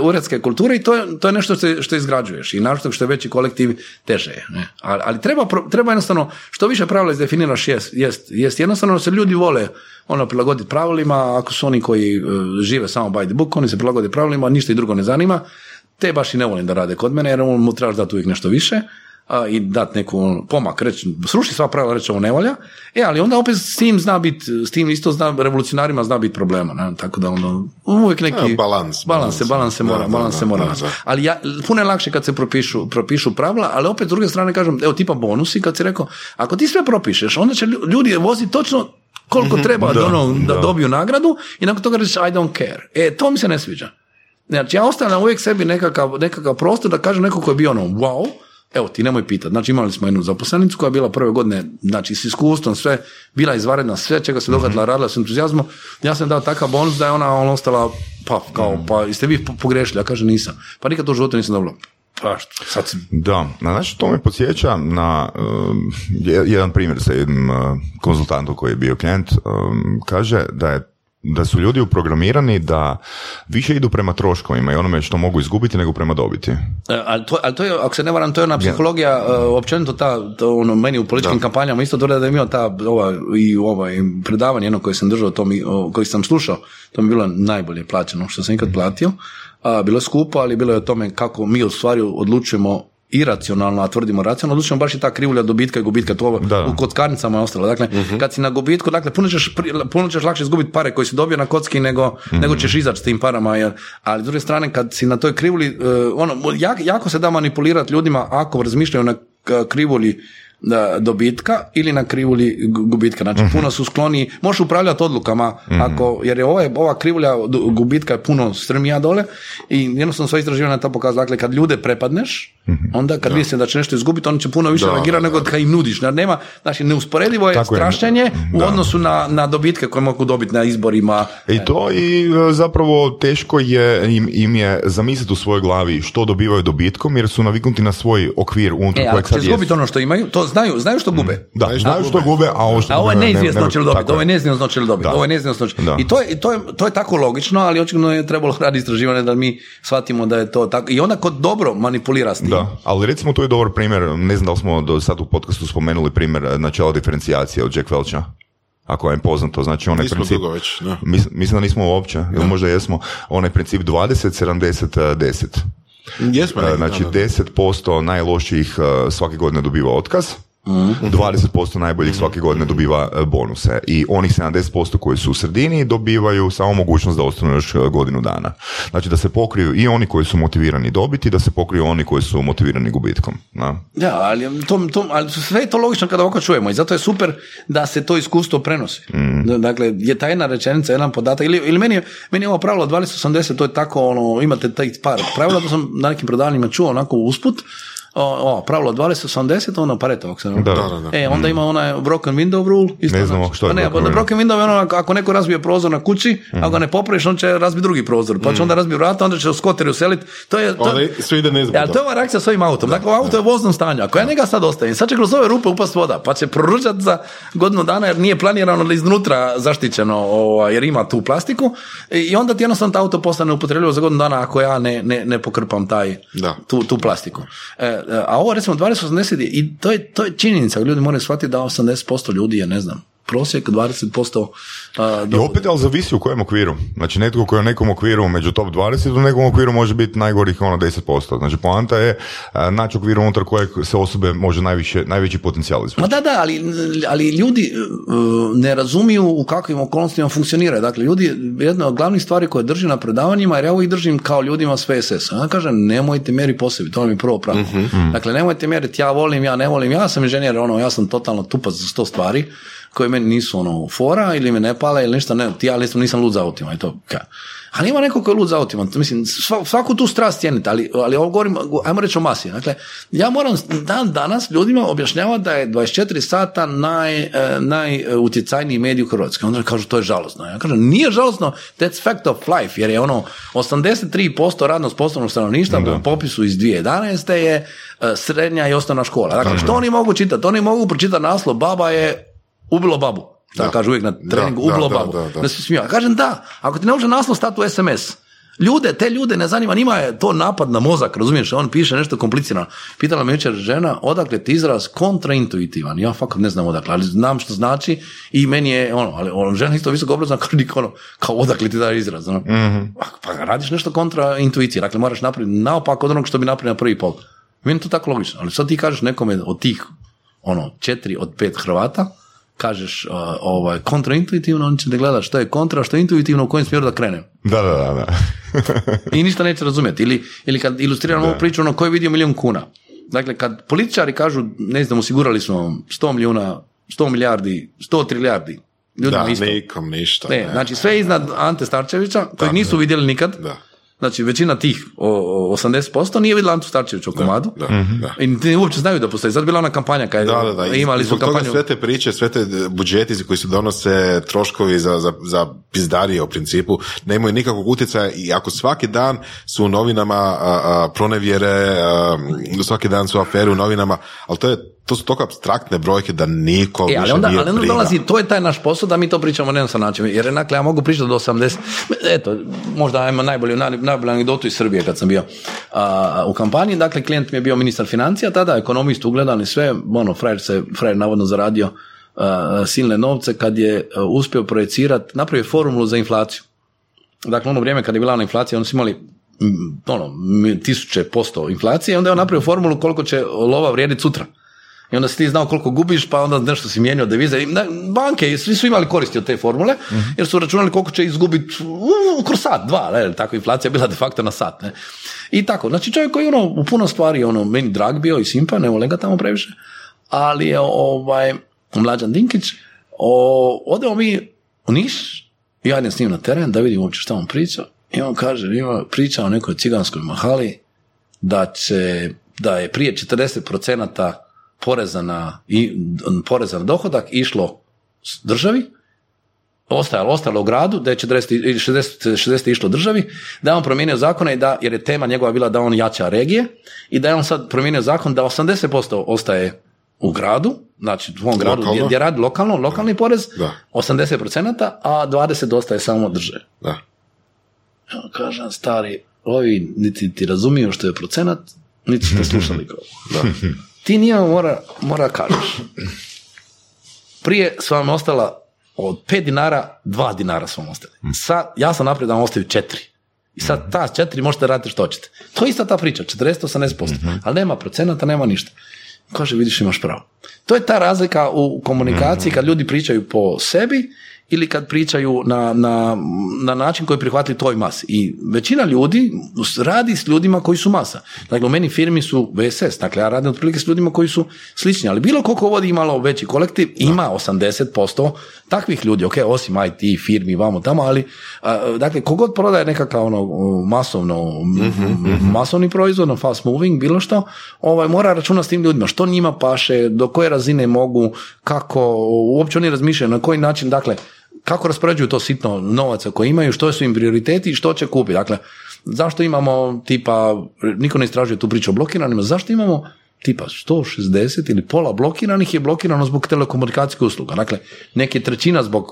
uredske kulture i to je nešto što izgrađuješ, i naravno što je veći kolektiv teže je. Ali treba jednostavno, što više pravila izdefiniraš jest jednostavno se ljudi vole ono prilagoditi pravilima, ako su oni koji žive samo by the book, oni se prilagode pravilima, ništa i drugo ne zanima, te baš i ne volim da rade kod mene, jer mu trebaš dati uvijek nešto više, i dati neku pomak, reći, sruši sva pravila, reći ovo ne valja, ali onda opet s tim isto zna, revolucionarima zna biti problema, ne? Tako da onda uvijek neki... Balans se mora. Ali puno je lakše kad se propišu pravila, ali opet s druge strane kažem, evo tipa bonusi, kad si rekao, ako ti sve propišeš, onda će ljudi voziti točno koliko treba da dobiju nagradu i nakon toga reći I don't care. To mi se ne sviđa. Znači, ja ostavljam uvijek sebi nekakav prostor da kažem neko ko je bio ono, wow, evo ti nemoj pitati. Znači imali smo jednu zaposlenicu koja je bila prve godine, znači s iskustvom, sve, bila izvanredna, sve čega se dogadila, radila s entuzijazmom, ja sam dao takav bonus da je ona ostala, pa jeste vi pogrešili, ja kažem nisam, pa nikad to u životu nisam dobila. Da, znači to me podsjeća na jedan primjer sa jednim konzultantom koji je bio klijent, kaže da su ljudi uprogramirani da više idu prema troškovima i onome što mogu izgubiti nego prema dobiti. Ali to je, ako se ne varam, to je ona psihologija, općenito meni u političkim kampanjama isto dole da je imao predavanje jedno koje sam držao, koji sam slušao, to mi je bilo najbolje plaćeno što sam ikad platio. Bilo je skupo, ali bilo je o tome kako mi u stvari odlučujemo iracionalno, a tvrdimo racionalno, odlučujemo baš i ta krivulja dobitka i gubitka, to u kockarnicama je ostalo. Dakle, kad si na gubitku, dakle, puno ćeš lakše izgubiti pare koje si dobio na kocki nego ćeš izaći s tim parama, ali s druge strane, kad si na toj krivulji, jako se da manipulirati ljudima ako razmišljaju na krivulji dobitka ili na krivulji gubitka. Znači puno su skloni, možeš upravljati odlukama ako, jer je ova krivulja gubitka je puno strmija dole i jednostavno sva istraživanja ta pokazala. Dakle, kad ljude prepadneš, onda kad misle da će nešto izgubiti, oni će puno više reagirati nego kad im nudiš. Nema, znači neusporedivo je tako strašenje u odnosu na dobitke koje mogu dobiti na izborima. I to i zapravo teško je im je zamisliti u svojoj glavi što dobivaju dobitkom, jer su naviknuti na svoj okvir unutar kojeg sad jesu. Izgubiti ono što imaju, to znaju što gube. Da, znaju što gube, a ovo što gube. A ovo je neizvjesno će li dobiti, ovo je neizvjesno će li dobiti. I to je tako logično, ali očigledno je trebalo raditi istraživanje da mi shvatimo da je to tako. I onda kod dobro manipulira s tim. Da, ali recimo to je dobar primjer, ne znam da li smo do sad u podcastu spomenuli primjer načela diferencijacije od Jack Welcha. Ako vam poznato, znači onaj princip... Mislim da nismo uopće, ili možda jesmo, onaj princip 20, 70, 10. Znači 10% najlošijih svake godine dobiva otkaz, 20% najboljih svake godine dobiva bonuse i onih 70% koji su u sredini dobivaju samo mogućnost da ostanu još godinu dana. Znači da se pokriju i oni koji su motivirani dobiti, da se pokriju oni koji su motivirani gubitkom. Ali sve je to logično kada ovako čujemo i zato je super da se to iskustvo prenosi. Dakle, je ta jedna rečenica, jedan podatak ili meni je ovo pravilo 20-80, to je tako, ono, imate taj par pravila, to sam na nekim predavanjima čuo onako usput. Pravilo 20-80, ono Pareto, onda ima onaj broken window rule, isto ne znamo znači. Što je broken window je ono, ako neko razbije prozor na kući, ako ga ne popraviš, on će razbiti drugi prozor, pa će onda razbiti vrata, onda će u skoter useliti, to je ova reakcija s ovim autom, dakle auto je u voznom stanju, ako ja njega sad ostavim, sad će kroz ove rupe upast voda, pa će proručati za godinu dana jer nije planirano iznutra zaštićeno, jer ima tu plastiku i onda ti jednostavno ta auto postane upotrebljivo za godinu dana ako ja ne pokrpam tu plastiku. A ovo recimo 20-80 i to je činjenica, ljudi moraju shvatiti da 80% ljudi je, ne znam, prosjek 20%... I opet, ali zavisi u kojem okviru. Znači, netko koji je u nekom okviru među top 20, u nekom okviru može biti najgorih ono 10%. Znači, poanta je naći okvir unutar kojeg se osobe može najveći potencijal izvući. Ma da, ali ljudi ne razumiju u kakvim okolnostima funkcioniraju. Dakle, ljudi, jedna od glavnih stvari koje držim na predavanjima, jer ja uvijek držim kao ljudima s VSS-a. Ja kažem, nemojte mjeriti po sebi, to mi je prvo pravilo. Dakle, nemojte mjeriti, ja volim, ja ne volim, ja sam inženjer, ono, ja sam totalno tupac za 100 stvari koje meni nisu ono fora ili me ne pale ili ništa, nisam lud za autima i to. Ali ima neko koji je lud za autima, mislim, svaku tu strast cijenite, ali ovo govorim, ajmo reći o masi. Dakle, ja moram danas ljudima objašnjavati da je 24 sata najutjecajniji medij u Hrvatskoj. Onda kažu, to je žalosno. Ja kažem, nije žalosno, that's fact of life, jer je ono 83% radno sposobnog stanovništva po popisu iz 2011. je srednja i osnovna škola. Dakle, što oni mogu čitati? Oni mogu pročitati naslov, baba je ubilo babu. Tako kaže uvijek na treningu, ubilo babu. Da se smijeva. Kažem da, ako ti ne može naslov stati u SMS, te ljude ne zanima, njima je to napad na mozak, razumiješ, on piše nešto komplicirano. Pitala me jučer žena, odakle ti izraz kontraintuitivan, ja fakat ne znam odakle, ali znam što znači i meni je, ali žena isto visoko obrazovana, kao odakle ti taj izraz, pa radiš nešto kontra intuicije, dakle moraš napraviti naopako od onog što bi napravio na prvi pogled. Meni to tako logično, ali sad ti kažeš nekome od tih, 4 od 5 Hrvata, kažeš kontraintuitivno, on će da gleda što je kontra, što je intuitivno, u kojem smjeru da krenem. Da. I ništa neće razumjeti. Ili kad ilustriram ovu priču, ko je vidio milijun kuna. Dakle, kad političari kažu, ne znam, osigurali smo 100 milijuna, 100 milijardi, 100 trilijardi, ljudima isto. Da, nikom ništa. Ne, znači, sve iznad Ante Starčevića, koji nisu vidjeli nikad. Da. Znači, većina tih 80% nije vidjela Antu Starčevića u komadu. I uopće znaju da postoji. Sad bila ona kampanja kada imali su kampanju. Zbog toga sve te priče, sve te budžeti koji se donose, troškovi za pizdarije u principu, nemaju nikakvog utjecaja i ako svaki dan su u novinama pronevjere, svaki dan su afere u novinama, ali to su toliko apstraktne brojke da niko više nije prima. Ali onda dolazi, to je taj naš posao da mi to pričamo na jednostavan način. Jer jednako ja mogu pričati do 80, eto, možda ima najbolju anegdotu iz Srbije kad sam bio u kampanji. Dakle, klijent mi je bio ministar financija, tada ekonomist ugledan i sve, frajer navodno zaradio silne novce kad je uspio projecirati, napravio formulu za inflaciju. Dakle, ono vrijeme kad je bila ona inflacija, oni su imali 1000% inflacije, onda je on napravio formulu koliko će lova vrijediti sutra. I onda si ti znao koliko gubiš, pa onda nešto si mijenio devize. Banke, svi su imali koristi od te formule, jer su računali koliko će izgubiti kroz sat, dva, tako inflacija je bila de facto na sat. Ne? I tako, znači čovjek koji u puno stvari, meni drag bio i simpa, ne volim ga tamo previše, ali je Mlađan Dinkić, odemo mi u Niš, ja idem s njim na teren da vidim uopće šta on priča, i on kaže, ima priča o nekoj ciganskoj mahali, da je prije 40% poreza na dohodak išlo državi, ostalo u gradu, da je 60 išlo državi, da je on promijenio zakone, jer je tema njegova bila da on jača regije, i da je on sad promijenio zakon da 80% ostaje u gradu, znači u ovom gradu gdje radi lokalni porez, da. 80%, a 20% ostaje samo državi. Da. Ja kažem, stari, ovi niti ti razumiju što je procenat, niti ste slušali kao. Ti nije mora kažeš. Prije su vam ostala od 5 dinara, 2 dinara su vam ostali. Sad, ja sam naprijed da vam ostavim 4. I sad ta 4 možete raditi što ćete. To je ista ta priča, 40-80%. Ali nema procenata, nema ništa. Kaže, vidiš, imaš pravo. To je ta razlika u komunikaciji kad ljudi pričaju po sebi ili kad pričaju na način koji prihvatili toj masi. I većina ljudi radi s ljudima koji su masa. Dakle, u meni firmi su VSS, dakle, ja radim otprilike s ljudima koji su slični, ali bilo koliko vodi malo veći kolektiv, ima 80% takvih ljudi, ok, osim IT, firmi, vamo, tamo, ali, dakle, kogod prodaje nekakav masovni proizvod, fast moving, bilo što, mora računati s tim ljudima, što njima paše, do koje razine mogu, kako, uopće oni razmišljaju, na koji način, dakle, kako raspoređuju to sitno novaca koje imaju, što su im prioriteti i što će kupiti. Dakle, zašto imamo niko ne istražuje tu priču o blokiranima, zašto imamo 160 ili pola blokiranih je blokirano zbog telekomunikacijskih usluga. Dakle, neke 1/3 zbog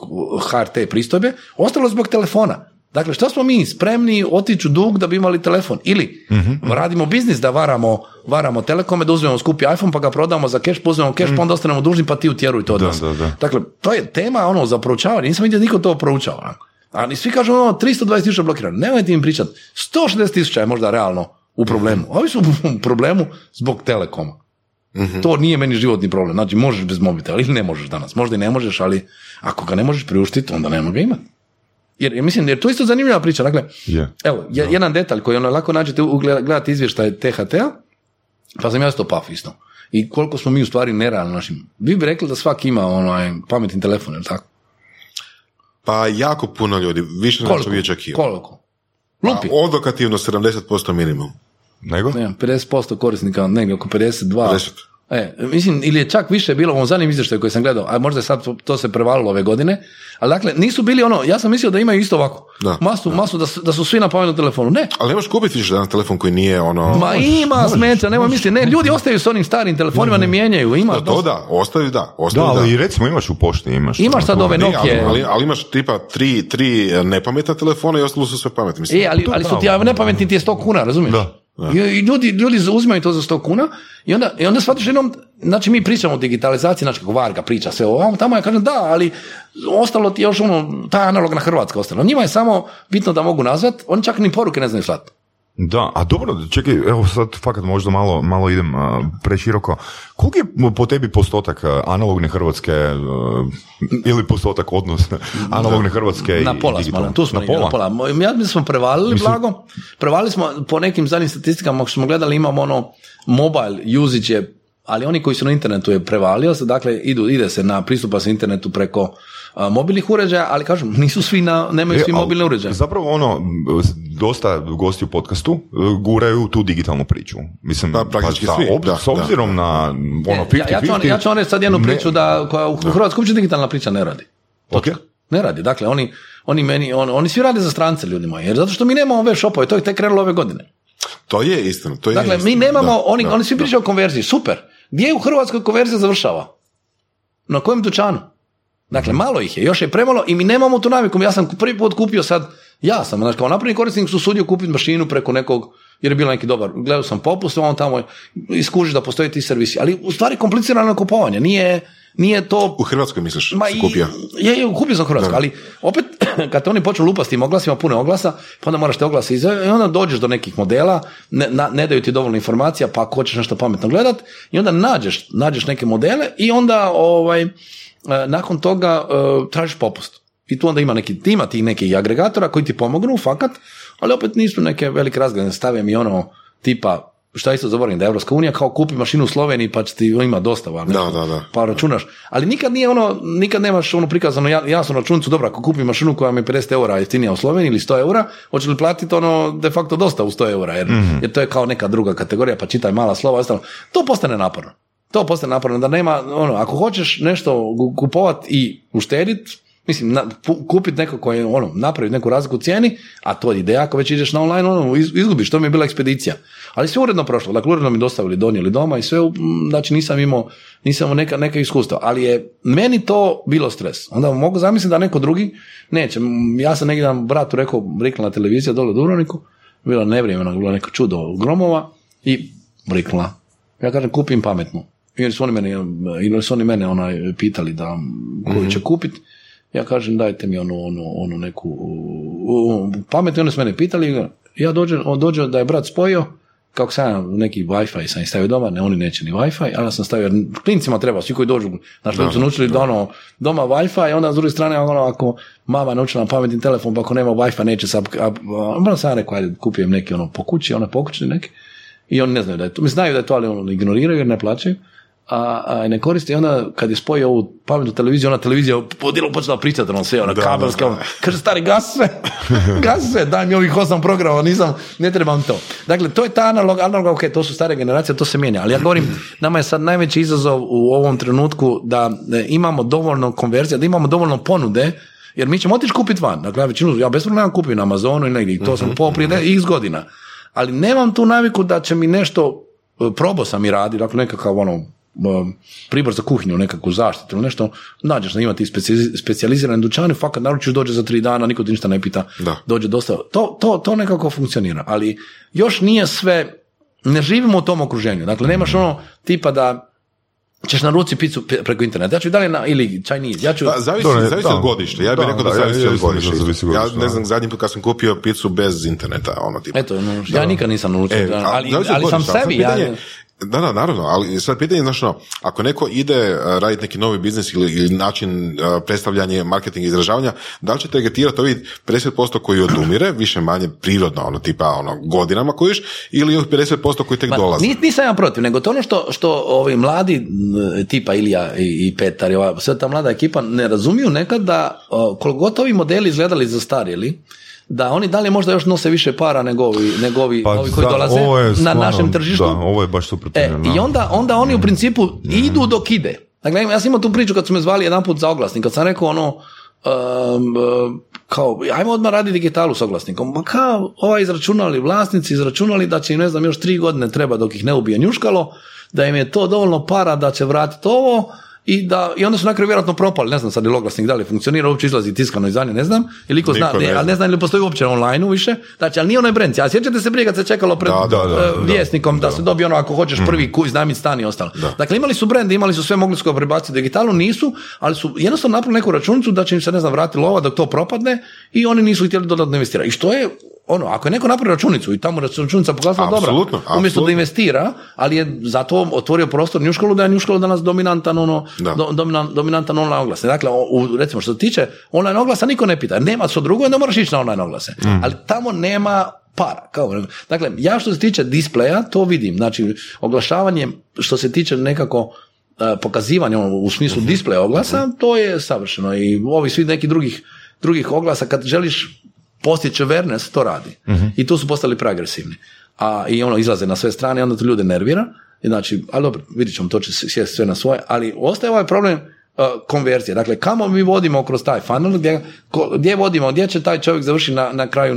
HRT pristojbe, ostalo zbog telefona. Dakle, što smo mi spremni otići u dug da bi imali telefon? Ili radimo biznis da varamo telekome, da uzmemo skupi iPhone, pa ga prodamo za keš, uzmemo keš, pa onda ostanemo dužni, pa ti utjeruj to od nas. Da. Dakle, to je tema za proučavanje. Nisam vidio da niko to proučava. Ali svi kažu 320.000 blokirano. Nemojte im pričati. 160.000 je možda realno u problemu. Ovi su u problemu zbog telekoma. To nije meni životni problem. Znači, možeš bez mobitela ili ne možeš danas. Možda i ne možeš, ali ako ga ne možeš priuštiti, onda nema ga imati. Jer to je isto zanimljiva priča. Dakle, jedan detalj koji lako nađete, gledate izvještaje THT-a, pa sam ja isto paf isto. I koliko smo mi u stvari nerealni našim. Vi bi rekli da svaki ima pametni telefon, je li tako? Pa jako puno ljudi, više nego što bi očekivao. Koliko? Lupi. Odokativno 70% minimum. Nego? Ne, 50% korisnika, nego oko 52%. 50%. Ili je čak više bilo u ovom zadnjem izvještaju koji sam gledao, a možda je sad to se prevalilo ove godine, ali dakle, nisu bili ja sam mislio da imaju isto ovako, masu da su svi na pametnom telefonu, ne. Ali nemaš kupiti više danas telefon koji nije Ma ima smeća, nema misli, ne, ljudi ostaju s onim starim telefonima, ne mijenjaju, ima. Ostaju da. Da, ali recimo imaš u pošti, imaš sad ove Nokia. Ali imaš tipa 3 nepametna telefona i ostalo su sve pametni. Ali su ti nepametni ti je 100 kuna, razumiješ? I ljudi uzimaju to za 100 kuna i onda shvatiš jednom, znači mi pričamo o digitalizaciji, znači kako Varga priča sve ovo, tamo ja kažem da, ali ostalo ti je još ta analogna Hrvatska ostala. Njima je samo bitno da mogu nazvat, oni čak ni poruke ne znaju slati. Da, a dobro, čekaj, evo sad fakat možda malo idem preširoko. Koliko je po tebi postotak analogne Hrvatske ili postotak odnos analogne Hrvatske i digitalne? Na pola smo, tu smo na pola. Ja mi smo prevalili blago, po nekim zadnjim statistikama, ako smo gledali imamo mobile usage je, ali oni koji su na internetu je prevalio se, dakle ide se na pristupa sa internetu preko mobilnih uređaja, ali kažem, nisu svi nemaju svi mobilne uređaje. Zapravo dosta gosti u podcastu guraju tu digitalnu priču. Mislim, da, praktički svi. S obzirom na 50-50... Ja ću vam reći sad jednu priču koja u Hrvatskoj uopće digitalna priča ne radi. Točka. Ne radi, dakle, oni svi rade za strance, ljudi moji, jer zato što mi nemamo web shopove, to je tek krenulo ove godine. To je istina. Dakle, mi nemamo, oni svi pričaju o konverziji, super. Gdje u Hrvatskoj konverzija završava? Na kojem dućanu? Dakle, malo ih je, još je premalo i mi nemamo tu naviku. Ja sam prvi put kupio sad, znači kao napravni korisnik su sudio kupiti mašinu preko nekog, jer je bilo neki dobar, gledao sam popust, on tamo iskužiš da postoje ti servisi, ali u stvari komplicirano je kupovanje, nije to... U Hrvatskoj misliš si kupio? Kupio sam u Hrvatskoj, ali opet kad te oni počnu lupati s tim oglasima, puno oglasa, pa onda moraš te oglase izvesti i onda dođeš do nekih modela, ne daju ti dovoljno informacija, pa ako hoćeš nešto pametno gledat i onda nađeš neke modele i onda nakon toga tražiš popust. I tu onda ima ti nekih agregatora koji ti pomognu, fakat, ali opet nisu neke velike razglede. Stave mi tipa šta isto zaboravim, da je Evropska unija kao kupi mašinu u Sloveniji pa će ti ima dosta van. Da. Pa računaš. Ali nikad nije ono, nikad nemaš ono prikazano jasno računicu, dobro, ako kupim mašinu koja mi je 50 eura jeftinija u Sloveniji ili 100 eura, hoće li platiti ono de facto dosta u 100 eura, jer to je kao neka druga kategorija, pa čitaj mala slova, ostalo. To postane naporno, da nema, ono, ako hoćeš nešto kupovati i uštediti, mislim, kupiti neko koji ono, napravi neku razliku u cijeni, a to je ideja, ako već ideš na online, ono, izgubiš, to mi je bila ekspedicija. Ali sve uredno prošlo, dakle, uredno mi dostavili, donijeli doma i sve, znači nisam imao neka iskustva, ali je meni to bilo stres. Onda mogu zamisliti da neko drugi neće. Ja sam negdje bratu rekla na televiziji dole u Dubrovniku, bilo nevrijeme, bilo neko čudo gromova i riknula. Ja kažem, kupim pametnu. Ili su oni mene onaj, pitali da koju će kupiti. Ja kažem, dajte mi onu neku pametnu. I oni su mene pitali. Ja dođe da je brat spojio, kako sam neki Wi-Fi sam stavio doma, ne, oni neće ni Wi-Fi, ali ja sam stavio, jer klincima treba, svi koji dođu, znači su naučili da ono, doma Wi-Fi, a onda s druge strane, ono, ako mama naučila pametni telefon, pa ako nema Wi-Fi, neće se, onda sam rekao, ajde, kupijem neki ono po kući, ona pokućni neki, i oni ne znaju da je to, mi znaju da je to, ali ono, ignoriraju jer ne plaćaju, a ne koriste. I onda kad je spojio ovu pametnu televiziju, ona televizija podijelo počela pričati, ono sve, ona kabelska, kaže, stari, gas sve, daj mi ovih 8 programa, ne trebam to. Dakle, to je ta analog, ok, to su stare generacije, to se mijenja, ali ja govorim, nama je sad najveći izazov u ovom trenutku da imamo dovoljno konverzija, da imamo dovoljno ponude, jer mi ćemo otići kupiti van. Dakle, ja bez problema kupim na Amazonu i negdje, i to sam prije x godina. Ali nemam tu naviku da će mi nešto, probao sam i radi, dakle nekakav ono, pribor za kuhinju, nekakvu zaštitu ili nešto, nađeš na, ima ti specijalizirani dućani, fakat naručiš, dođe za 3 dana, niko ti ništa ne pita, dođe dosta. To nekako funkcionira, ali još nije sve, ne živimo u tom okruženju, dakle nemaš ono tipa da ćeš na ruci picu preko interneta. Ja ću i dalje ili Chinese. Zavisi od godišta. Ja bih rekao da zavisi od godišta. Ja ne znam, zadnji put kad sam kupio picu bez interneta, ono tipa. Eto, ja nikad nisam naručio. Ali sam sebi. Da, naravno, ali sad pitanje je, znaš, ako neko ide raditi neki novi biznis ili način predstavljanje, marketing, izražavanja, da li će targetirati ovih 50% koji odumire, više manje prirodno, ono tipa ono, godinama kojiš, ili ovih 50% koji tek dolaze? Nisam ja protiv, nego to ono što ovi mladi, tipa Ilija i Petar, i sve ta mlada ekipa, ne razumiju nekad da koliko god ovi modeli izgledali zastarjeli, da oni dalje možda još nose više para nego ovi pa, ovi koji dolaze na našem tržištu. Da, ovo je baš super. I onda oni u principu idu dok ide. Dakle, ja sam imao tu priču kad su me zvali jedanput za oglasnik, kad sam rekao ono, kao, ajmo odmah raditi digitalu s oglasnikom. Ma kao, vlasnici izračunali da će im, ne znam, još 3 godine treba dok ih ne ubije njuškalo, da im je to dovoljno para da će vratiti ovo, I onda su nakraju vjerojatno propali, ne znam sad je oglasnik da li funkcionira, uopće izlazi tiskano izdanje, ne znam, ili ko zna, ali ne znam ili postoji uopće online više, znači, ali nije onaj brend. A sjećate se prije kad se čekalo pred vjesnikom da se dobije ono, ako hoćeš prvi kuj, iznajmit stan i ostalo. Dakle, imali su brende, imali su sve, mogli su ga prebaciti digitalu, nisu, ali su jednostavno napravili neku računicu da će im se, ne znam, vrati lova dok to propadne i oni nisu htjeli dodatno investirati. I što je ono, ako je neko napravio računicu i tamo računica pokazala dobra, umjesto da investira, ali je zato otvorio prostor njuškalu, da je njuškalo danas dominantan, ono, dominantan online oglase. Dakle, recimo što se tiče online oglasa, niko ne pita, nema što drugo, onda moraš ići na online oglase. Ali tamo nema para. Dakle, ja što se tiče displeja, to vidim. Znači, oglašavanje, što se tiče nekako pokazivanja ono, u smislu displeja oglasa, to je savršeno. I ovi svi nekih drugih oglasa, kad želiš postići awareness, to radi. I tu su postali preagresivni. I ono, izlaze na sve strane, onda to ljude nervira. I znači, ali dobro, vidit ćemo, to će sjesti sve na svoje, ali ostaje ovaj problem konverzije. Dakle, kamo mi vodimo kroz taj funnel, gdje vodimo, gdje će taj čovjek završi na kraju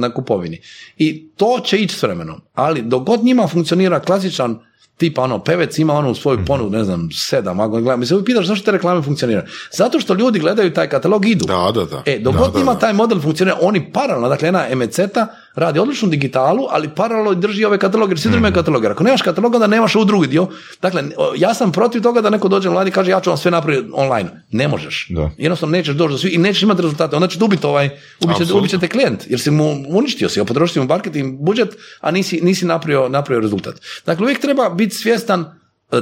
na kupovini. I to će ići s vremenom. Ali dok god njima funkcionira klasičan tipa ono, Pevec ima ono u svoju ponudu, ne znam, 7, ako ne gledam, mi se uvijek pitaš zašto te reklame funkcionira. Zato što ljudi gledaju taj katalog, idu. Dok god ima taj model funkcionira, oni paralelno, dakle jedna MCT-a radi odličnu digitalu, ali paralelno drži ove kataloge, jer svi drži kataloge. Ako nemaš kataloga, onda nemaš u drugi dio. Dakle, ja sam protiv toga da neko dođe mladi i kaže ja ću vam sve napraviti online. Ne možeš. Jednostavno nećeš doći do svi i nećeš imati rezultate. Onda ćeš dobiti ubit će te klijent, jer si mu uništio si, potrošio si mu marketing budžet, a nisi napravio rezultat. Dakle, uvijek treba biti svjestan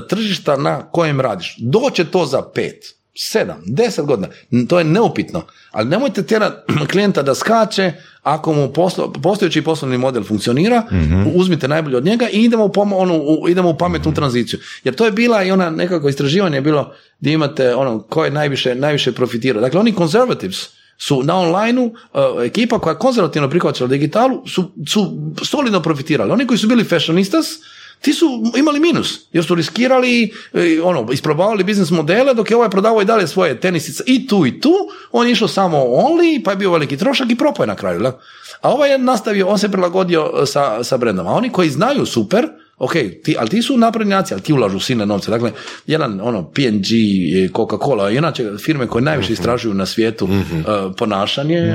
tržišta na kojem radiš. Doće to za 5, 7, 10 godina, to je neupitno, ali nemojte tjerati klijenta da skače. Ako mu postojeći poslovni model funkcionira, uzmite najbolje od njega i idemo idemo u pametnu tranziciju. Jer to je bila i ona nekako istraživanje je bilo gdje imate ono ko je najviše profitira. Dakle, oni conservatives su na online-u, ekipa koja konzervativno prihvaćala digitalu su solidno profitirali. Oni koji su bili fashionistas, ti su imali minus, jer su riskirali, isprobavali biznis modele, dok je ovaj prodavao i dalje svoje tenisice i tu, on je išao samo only, pa je bio veliki trošak i propao je na kraju. Da? A ovaj je nastavio, on se prilagodio sa brendom. A oni koji znaju super, ok, ali ti su naprednjaci, ali ti ulažu silne novce. Dakle, jedan P&G, Coca-Cola, inače firme koje najviše istražuju na svijetu ponašanje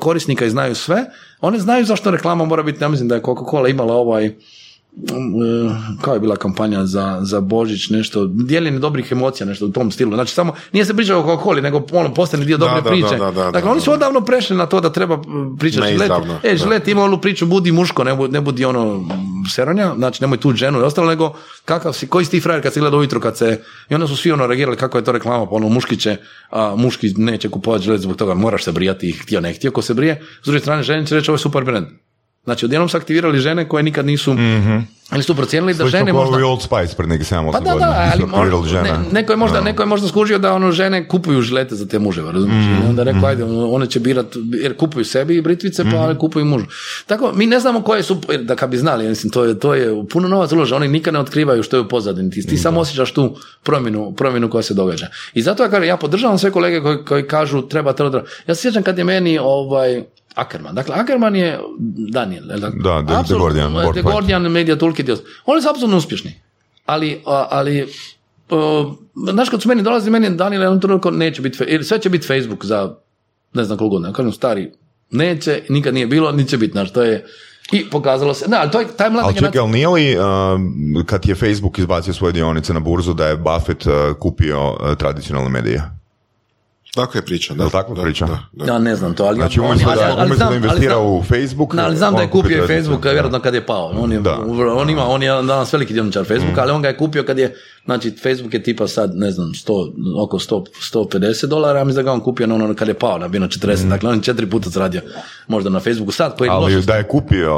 korisnika i znaju sve, one znaju zašto reklama mora biti. Ja mislim da je Coca-Cola imala kao je bila kampanja za Božić, nešto, dijeljenje dobrih emocija, nešto u tom stilu. Znači, samo nije se pričao o Coca-Coli, nego postane dio dobre priče. Dakle, oni su odavno prešli na to da treba pričati Žileti ima onu priču, budi muško, ne budi seronja, znači nemoj tu ženu i ostalo, nego koji si ti frajer kad se gleda ujutro, i onda su svi reagirali kako je to reklama, pa muškiće, a muški neće kupovati žilet zbog toga, moraš se brijati, htio ne htio, ko se brije. S druge strane, žene će reći ovo je super brend. Znači, odjednom su aktivirali žene koje nikad nisu ali su procijenili da žene možda... Slično kao Old Spice pred nekih 7-8 godina, nisu aktivirali žene. Neko je možda skužio da žene kupuju žilete za te muževe, razumiješ? I onda rekao, ajde, one će birati, jer kupuju sebi i britvice, pa kupuju mužu. Tako, mi ne znamo koje su, da kad bi znali, mislim, to je puno novac uložen, oni nikad ne otkrivaju što je u pozadini, ti samo osjećaš tu promjenu koja se događa. I zato ja podržavam sve kolege koji kažu treba. Ja se sjećam kad je meni Ackerman. Dakle, Ackerman je Daniel. The Guardian Media Toolkit. Oni su apsolutno uspješni. Ali znaš, kad su meni dolazi, meni Daniel jednom trenutku neće biti, ili sve će biti Facebook za ne znam koliko godina. Kažem, stari, neće, nikad nije bilo, niti će biti, znaš, to je... I pokazalo se, ali to je taj mlada generacija. Ali čekaj, nije li kad je Facebook izbacio svoje dionice na burzu da je Buffett kupio tradicionalne medije? Tako je priča, da. Da. Ja ne znam to, ali... Znači, umjesto da investira u Facebook... Ali znam da je kupio Facebook, vjerojatno kad je pao. On je danas veliki dioničar Facebooka, ali on ga je kupio kad je... Znači, Facebook je tipa sad, ne znam, oko $150, a mislim da ga on kupio kad je pao na 40, dakle on je 4 puta zaradio možda na Facebooku. Ali da je kupio,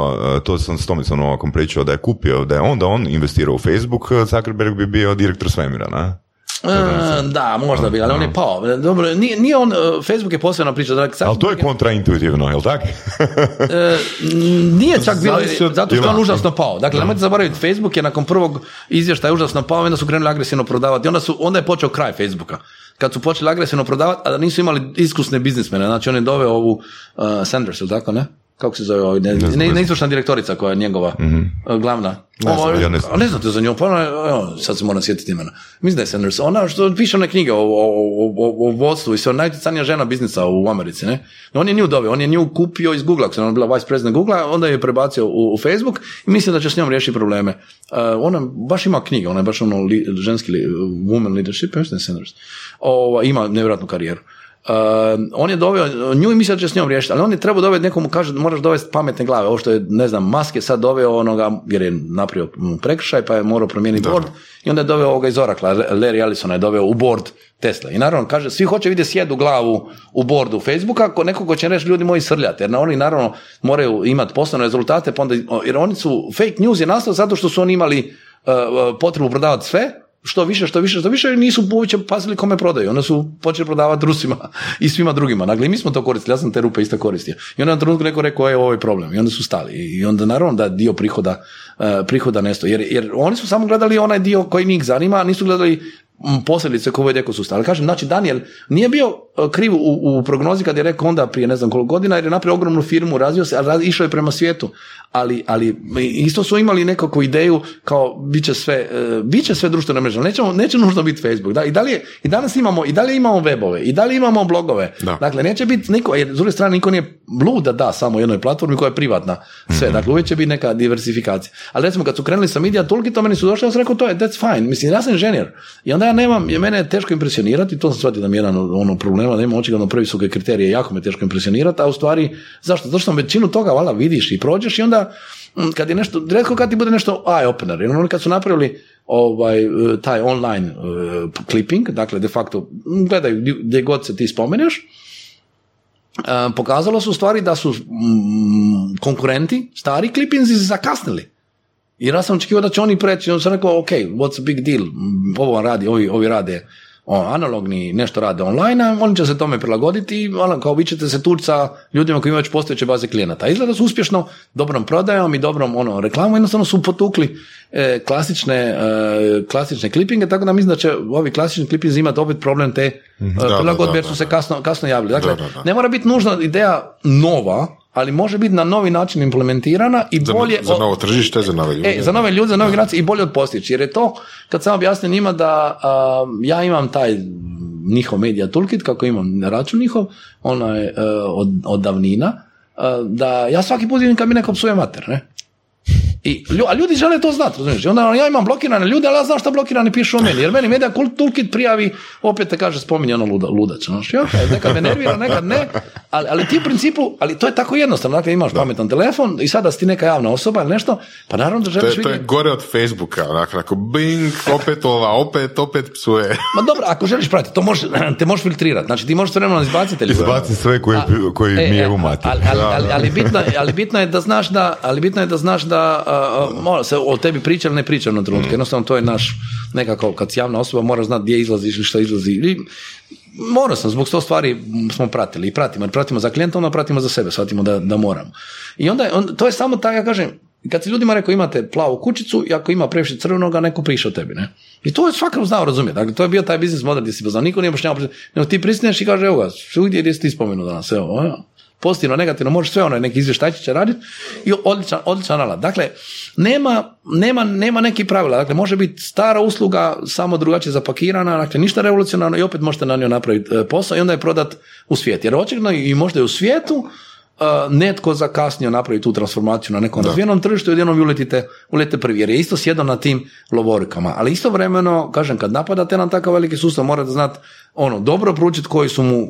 to sam s Tomicom ovakom pričao, da je kupio, da je onda on investirao u Facebook, Zuckerberg bi bio direktor svemira, ne? Da, možda bi, ali on je pao. Dobro, nije on, Facebook je posebna priča. Ali to je kontraintuitivno, je li tako? Nije čak bilo, zato što je on užasno pao. Dakle, nemojte zaboraviti, Facebook je nakon prvog izvještaja užasno pao, onda su krenuli agresivno prodavati. Onda je počeo kraj Facebooka. Kad su počeli agresivno prodavati, a da nisu imali iskusne biznismene. Znači, on je doveo ovu Sanders, je li tako, ne? Kako se zove ovdje, neizvršna direktorica koja je njegova glavna. Ne znate za njom, sad se moram sjetiti imena. Mislim da je Sanders, ona što piše one knjige o vodstvu i sve, najutjecajnija žena biznisa u Americi. Ne? On je nju doveo, on je nju kupio iz Google, ona je bila vice president Google, onda je prebacio u Facebook i mislim da će s njom riješiti probleme. Ona baš ima knjige, ona je baš ženski woman leadership, mislim da je Sanders. Ima nevjerojatnu karijeru. On je doveo nju i mislio da će s njom riješiti, ali on je trebao dovesti nekomu, kaže moraš dovesti pametne glave, ovo što je, ne znam, Musk je sad doveo onoga, jer je napravio prekršaj pa je morao promijeniti board i onda je doveo ovoga iz Oracla, Larry Ellisona je doveo u board Tesla i naravno kaže, svi hoće vidjeti sjedu glavu u bordu Facebooka, neko ko će reći ljudi moji srljati, jer oni naravno moraju imati poslovne rezultate, pa onda, jer oni su, fake news je nastao zato što su oni imali potrebu prodavati sve, što više, i nisu uopće pazili kome prodaju. Onda su počeli prodavati Rusima i svima drugima. Dakle, mi smo to koristili, ja sam te rupe isto koristio. I onda na trenutku neko rekao, ovo je problem. I onda su stali. I onda naravno da dio prihoda nestoji. Jer oni su samo gledali onaj dio koji njih zanima, a nisu gledali posljedice koje je deko su stali. Kažem, znači, Daniel nije bio kriv u prognozi kad je rekao onda prije ne znam koliko godina, jer je napravio ogromnu firmu, razvio se, ali išao je prema svijetu. Ali isto su imali nekakvu ideju kao bit će sve društvene mreže, neće nužno biti Facebook. Da, i danas imamo, i dalje imamo webove, i dalje imamo blogove. Da. Dakle, neće biti niko, jer s druge strane niko nije blud da da samo jednoj platformi koja je privatna. Sve, dakle, uvijek će biti neka diversifikacija. Ali recimo, kad su krenuli sa Media Toolkit, to meni su došli, ja sam rekao, to je, that's fine. Mislim, ja sam inženjer. I onda mene je teško impresionirati, to sam shvatio da mi je jedan problema, da imam očigledno prvi su kriterije, jako me teško impresionirati, a u stvari, zašto? Zašto većinu toga, valjda, vidiš i prođeš i onda kad je nešto, redko kad ti bude nešto eye-opener, jer oni kad su napravili taj online clipping, dakle de facto gledaju gdje god se ti spomeneš, pokazalo su stvari da su konkurenti, stari clippingsi zakasnili. Jer ja sam očekivao da će oni preći, on sam rekao, ok, what's a big deal, ovo radi, ovi rade analogni, nešto rade online, a oni će se tome prilagoditi i kao vi ćete se tući sa ljudima koji imaju već postojeće baze klijenata. Izgleda su uspješno dobrom prodajom i dobrom reklamom, jednostavno su potukli klasične klipinge, tako da mislim da će ovi klasični klipingi imati opet problem te prilagodbe jer su se kasno javili. Dakle, ne mora biti nužna ideja nova, ali može biti na novi način implementirana i bolje... Za novo tržište, za nove ljude. Za nove ljude, za nove generacije i bolje od postići. Jer je to, kad sam objasnio njima da ja imam taj njihov media toolkit, kako imam na račun njihov, onaj od davnina, da ja svaki put kad mi neko psuje mater, ne? A ljudi žele to znati, razumiješ? Onda ja imam blokirane ljude, ali ja znam šta blokirani pišu o meni, jer meni media toolkit prijavi, opet te kaže, spominje ludač, znaš, nekad me nervira, nekad ne, ali ti u principu, ali to je tako jednostavno, dakle imaš pametan telefon i sada si ti neka javna osoba ili nešto, pa naravno da želiš vidjeti. To je gore od Facebooka, onako, bing, opet ova, opet psuje. Ma dobro, ako želiš pratiti, to te možeš filtrirati, znači ti možeš vremena izbaciti. Izbaciti sve koji mi je umati. Ali bitno je da znaš da se o tebi priča ili ne priča na trenutke, jednostavno to je naš nekako, kad si javna osoba moraš znati gdje izlaziš ili šta izlazi i morao sam, zbog sto stvari smo pratili i pratimo za klijenta, onda pratimo za sebe, shvatimo da moramo i onda to je samo tako, ja kažem, kad si ljudima rekao imate plavu kućicu i ako ima previše crvenoga neko piše o tebi, ne? I to je svakako znao razumjeti, dakle to je bio taj biznis model gdje si poznao, niko nije pošnjava, nego ti pristineš i kaže evo ga, gdje si ti spomenuo danas, evo, evo. Pozitivno, negativno, možeš sve neki izvještajčić raditi i odličan alat. Dakle, nema neki pravila. Dakle, može biti stara usluga, samo drugačije zapakirana, dakle, ništa revolucionarno i opet možete na njoj napraviti posao i onda je prodat u svijet. Jer očigledno i možda je u svijetu netko zakasnio napravi tu transformaciju na nekom razvijenom tržištu i jednom vi uletite prvi, jer je isto sjedan na tim lovorikama. Ali istovremeno, kažem, kad napadate na takav veliki sustav, morate znati dobro proučiti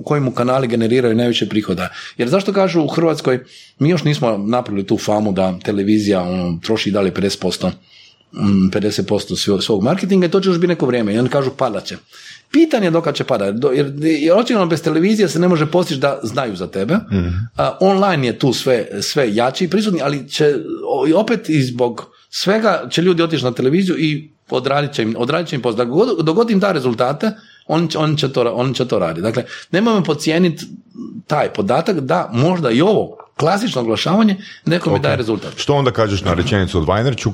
koji mu kanali generiraju najviše prihoda. Jer zašto kažu u Hrvatskoj, mi još nismo napravili tu famu da televizija troši i dalje 50% svog marketinga i to će još biti neko vrijeme. I oni kažu padaće. Pitanje je dokad će padati, jer očigledno bez televizije se ne može postići da znaju za tebe. Online je tu sve jači i prisutni, ali će opet i zbog svega će ljudi otići na televiziju i odradit će im posao. Dogod im da rezultate, on će to raditi. Dakle, nemojmo podcijeniti taj podatak da možda i ovo klasično oglašavanje, neko mi daje rezultat. Što onda kažeš na rečenicu od Vajnerču,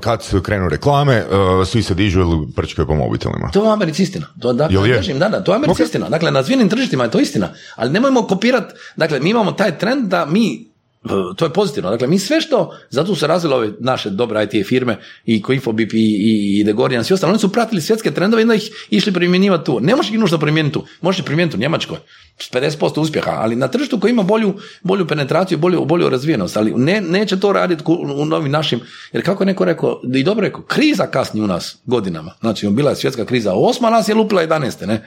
kad se krenu reklame, svi se dižu ili prčkaju po mobitelima? To je Americi istina. To je Americi istina. Dakle, na razvijenim tržištima je to istina. Ali nemojmo kopirati, dakle, mi imamo taj trend da mi, to je pozitivno, dakle, mi sve što, zato se razvile ove naše dobre IT firme i Infobip i The Guardian, svi ostali, oni su pratili svjetske trendove i onda ih išli primjenjivati tu. Ne možeš ih nužno primijeniti tu, možeš primijeniti u Njemačkoj, 50% uspjeha, ali na tržištu koji ima bolju penetraciju, bolju razvijenost, ali neće to raditi u novim našim, jer kako je neko rekao, i dobro rekao, kriza kasni u nas godinama, znači bila je svjetska kriza, 8 nas je lupila 11, ne?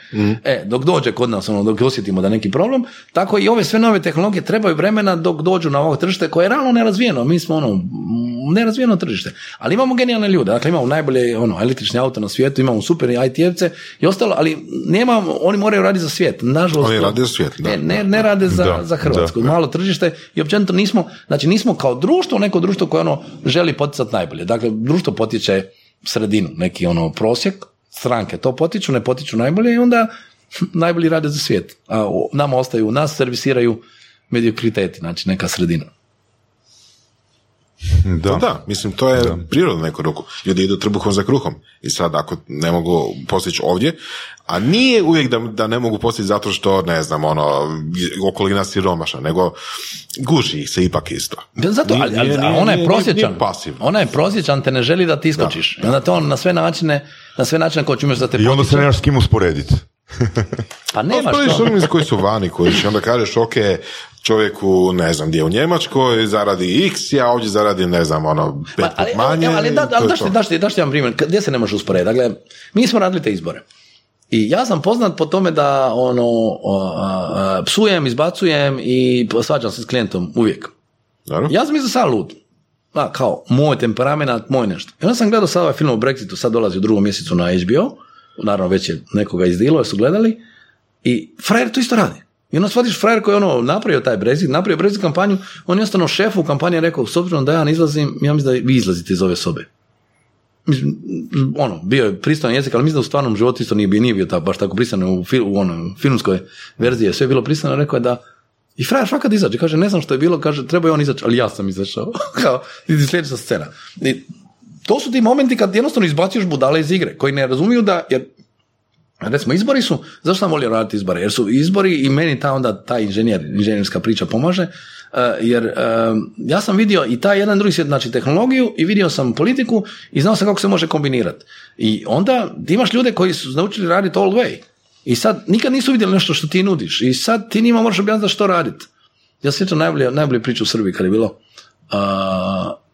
Dok dođe kod nas, dok osjetimo da neki problem, tako i ove sve nove tehnologije trebaju vremena dok dođu na ovo tržište koje je realno nerazvijeno, mi smo nerazvijeno tržište, ali imamo genijalne ljude, dakle imamo najbolje električne auto na svijetu, imamo super IT-evce i ostalo, ali oni moraju raditi za svijet, nažalost ne rade za Hrvatsku, malo tržište i općenito nismo kao društvo, neko društvo koje želi poticati najbolje, dakle društvo potiče sredinu, neki prosjek, stranke to potiču, ne potiču najbolje i onda najbolji rade za svijet, a nama ostaju, nas servisiraju mediokriteti, znači neka sredina. Da, mislim, to je prirodno neku ruku. Ljudi idu trbuhom za kruhom i sad ako ne mogu postići ovdje, a nije uvijek da ne mogu postići zato što, ne znam, okolina siromaša, nego guži ih se ipak isto. Zato, ali ona je prosječan, te ne želi da ti iskočiš. Onda te on na sve načine ko čumeš da te postići. I onda se nemaš s kim usporediti. Pa nemaš to. Oni koji su vani, koji će onda kažeš, ok, čovjeku, ne znam, gdje u Njemačkoj zaradi x, ja ovdje zaradim, ne znam, 5 manje. Ali daš ti vam primjer, gdje se ne može usporediti? Dakle, mi smo radili te izbore. I ja sam poznat po tome da psujem, izbacujem i svađam se s klijentom uvijek. Naravno. Ja sam iza sam lud. a kao moj temperament, moj nešto. I onda sam gledao sad ovaj film o Brexitu, sad dolazi u drugom mjesecu na HBO, naravno već je nekoga izdilo, su gledali, i frajer to isto radi. I onda shvatiš frajer koji je ono napravio taj Brexit, napravio Brexit kampanju, on je ostano šefu u kampanji rekao, s obzirom da ja ne izlazim, ja mislim da vi izlazite iz ove sobe. Ono, bio je pristojan jezik, ali mislim da u stvarnom životu isto nije bio ta, baš tako pristan, u ono, filmskoj verziji je sve bilo pristano, rekao je da i frajer fakat izađe, kaže, ne znam što je bilo, kaže, treba je on izaći, ali ja sam izašao, kao, i sljedeća scena. I to su ti momenti kad jednostavno izbaciš budale iz igre, koji ne razumiju da, jer, recimo, izbori su, zašto sam volio raditi izbore? Jer su izbori i meni ta onda, ta inženjerska priča pomaže, jer ja sam vidio i taj jedan drugi svijet, znači tehnologiju, i vidio sam politiku i znao sam kako se može kombinirati. I onda ti imaš ljude koji su naučili raditi all way. I sad nikad nisu vidjeli nešto što ti nudiš. I sad ti njima moraš objasniti što raditi. Ja sjećam najbolje priče u Srbiji kad je bilo.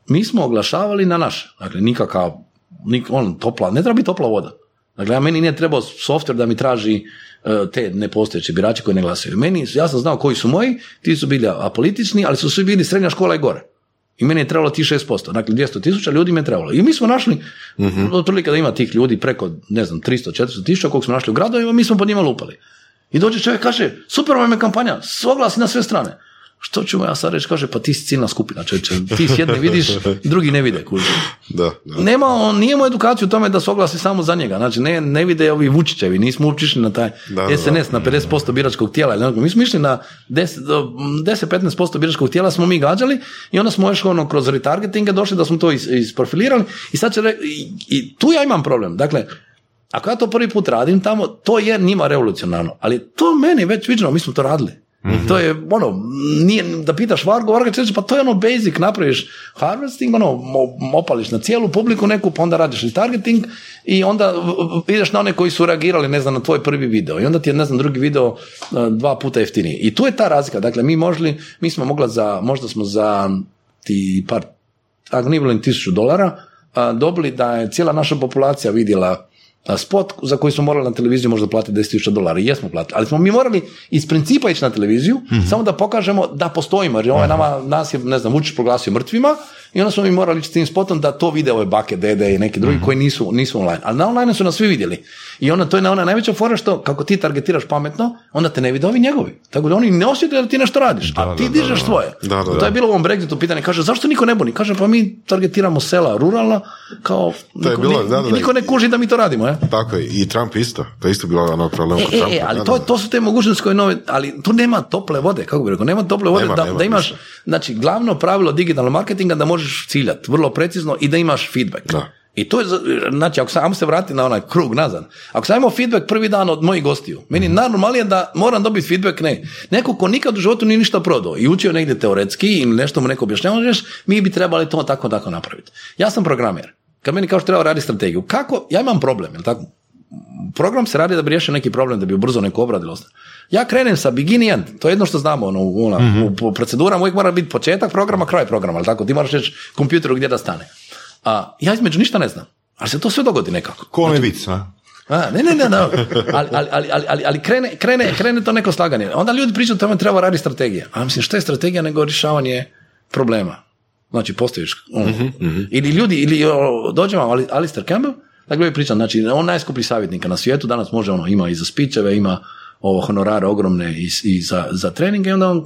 Mi smo oglašavali na naše. Dakle, topla, ne treba biti topla voda. Dakle, meni nije trebao softver da mi traži te nepostojeće birače koji ne glasaju. Ja sam znao koji su moji, ti su bili apolitični, ali su svi bili srednja škola i gore. I meni je trebalo ti 6%. Dakle, 200,000 ljudi mi je trebalo. I mi smo našli, otprilike da ima tih ljudi preko, 300,000-400,000, koliko smo našli u gradovima, mi smo pod njima lupali. I dođe čovjek, kaže, super vam je kampanja, oglasi na sve strane. Što ćemo ja sad reći? Kaže, pa ti si ciljna skupina, čovječe. Ti s jedne vidiš, drugi ne vide. Da. Nije mu edukaciju u tome da se oglasi samo za njega. Znači, ne vide ovi Vučićevi, nismo učišli na taj SNS, na 50% biračkog tijela. Ili mi smo išli na 10-15% biračkog tijela, smo mi gađali i onda smo još kroz retargetinga došli da smo to isprofilirali i sad će i tu ja imam problem. Dakle, ako ja to prvi put radim tamo, to je njima revolucionarno. Ali to meni već viđeno, mi smo to radili. Mm-hmm. To je, nije, da pitaš Varga će reći, pa to je basic, napraviš harvesting, opališ na cijelu publiku neku, pa onda radiš retargeting i onda ideš na one koji su reagirali, na tvoj prvi video i onda ti je, drugi video 2 puta jeftiniji. I tu je ta razlika, dakle, mi smo mogli možda smo za ti par, ako nije bilo ni $1,000, dobili da je cijela naša populacija vidjela spot za koji smo morali na televiziju možda platiti $10,000, i jesmo platili, ali smo mi morali iz principa ići na televiziju, samo da pokažemo da postojimo, jer nas je, Vučić proglasio mrtvima i onda smo mi morali ići s tim spotom da to vide ove bake, dede i neki drugi koji nisu online, ali na online su nas svi vidjeli i to je ona najveća fora što kako ti targetiraš pametno, onda te ne vide ovi njegovi, tako da oni ne osjete da ti nešto radiš, a ti dižeš svoje. To je bilo u ovom Brexitu pitanje, kaže, zašto niko ne buni? Kaže, pa mi targetiramo sela, ruralna, kao niko ne kuži da mi to radimo. Tako je, i Trump isto. To je isto bilo ono problem kod Trumpa. Ali to su te mogućnosti koje nove, ali tu nema tople vode, kako bih rekao, nema tople vode da imaš, znači glavno pravilo digitalnog marketinga da možeš ciljati vrlo precizno i da imaš feedback. Da. I to je, znači, ako sam se vrati na onaj krug nazad, ako sam imao feedback prvi dan od mojih gostiju, meni najnormalnije da moram dobiti feedback, neko ko nikad u životu nije ništa prodao i učio negdje teoretski i nešto mu neko objašnjava, mi bi trebali to tako napraviti. Ja sam programer. Kad meni kao što treba raditi strategiju. Kako? Ja imam problem, jel tako? Program se radi da bi riješio neki problem, da bi brzo neko obradilo. Ja krenem sa beginning end, to je jedno što znamo, procedura uvijek mora biti početak programa, kraj programa, jel tako? Ti moraš reći kompjuteru gdje da stane. A ja između ništa ne znam, ali se to sve dogodi nekako. Ko ne vic, a? Ne. Ali krene to neko slaganje. Onda ljudi pričaju tome treba raditi strategija. A mislim, što je strategija nego rješavanje problema? Znači, postojiš, dođe vam Alistair Campbell, dakle, pričam, znači, on najskuplji savjetnika na svijetu, danas može, ima i za spičeve, ima honorare ogromne i za treninge, i onda on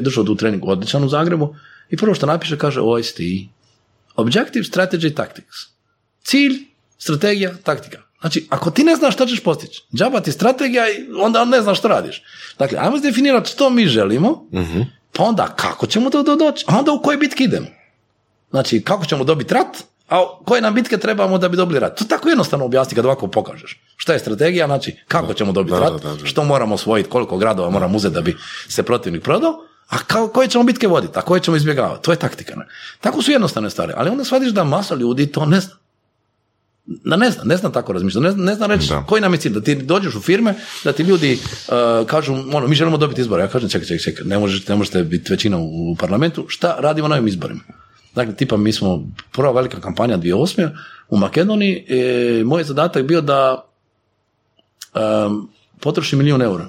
držao tu treningu odličan u Zagrebu, i prvo što napiše, kaže OST, Objective, Strategy, Tactics. Cilj, strategija, taktika. Znači, ako ti ne znaš šta ćeš postići, džaba ti strategija, onda ne znaš šta radiš. Dakle, ajmo definirati što mi želimo, pa onda kako ćemo to doći? A onda u koje bitke idemo? Znači, kako ćemo dobiti rat? A koje nam bitke trebamo da bi dobili rat? To tako jednostavno objasni kad ovako pokažeš. Šta je strategija? Znači, kako ćemo dobiti rat? Što moramo osvojiti? Koliko gradova moramo uzeti da bi se protivnik prodao? A koje ćemo bitke voditi? A koje ćemo izbjegavati? To je taktika. Tako su jednostavne stvari. Ali onda shvatiš da masa ljudi to ne zna. Ne znam tako razmišljati, ne znam reći koji nam je cilj, da ti dođeš u firme, da ti ljudi kažu, mi želimo dobiti izbore, ja kažem, čekaj, ne možete biti većina u parlamentu, šta radimo na ovim izborima? Dakle, tipa, mi smo prva velika kampanja 2008. u Makedoniji, moj zadatak bio da potrošim 1 milijon eura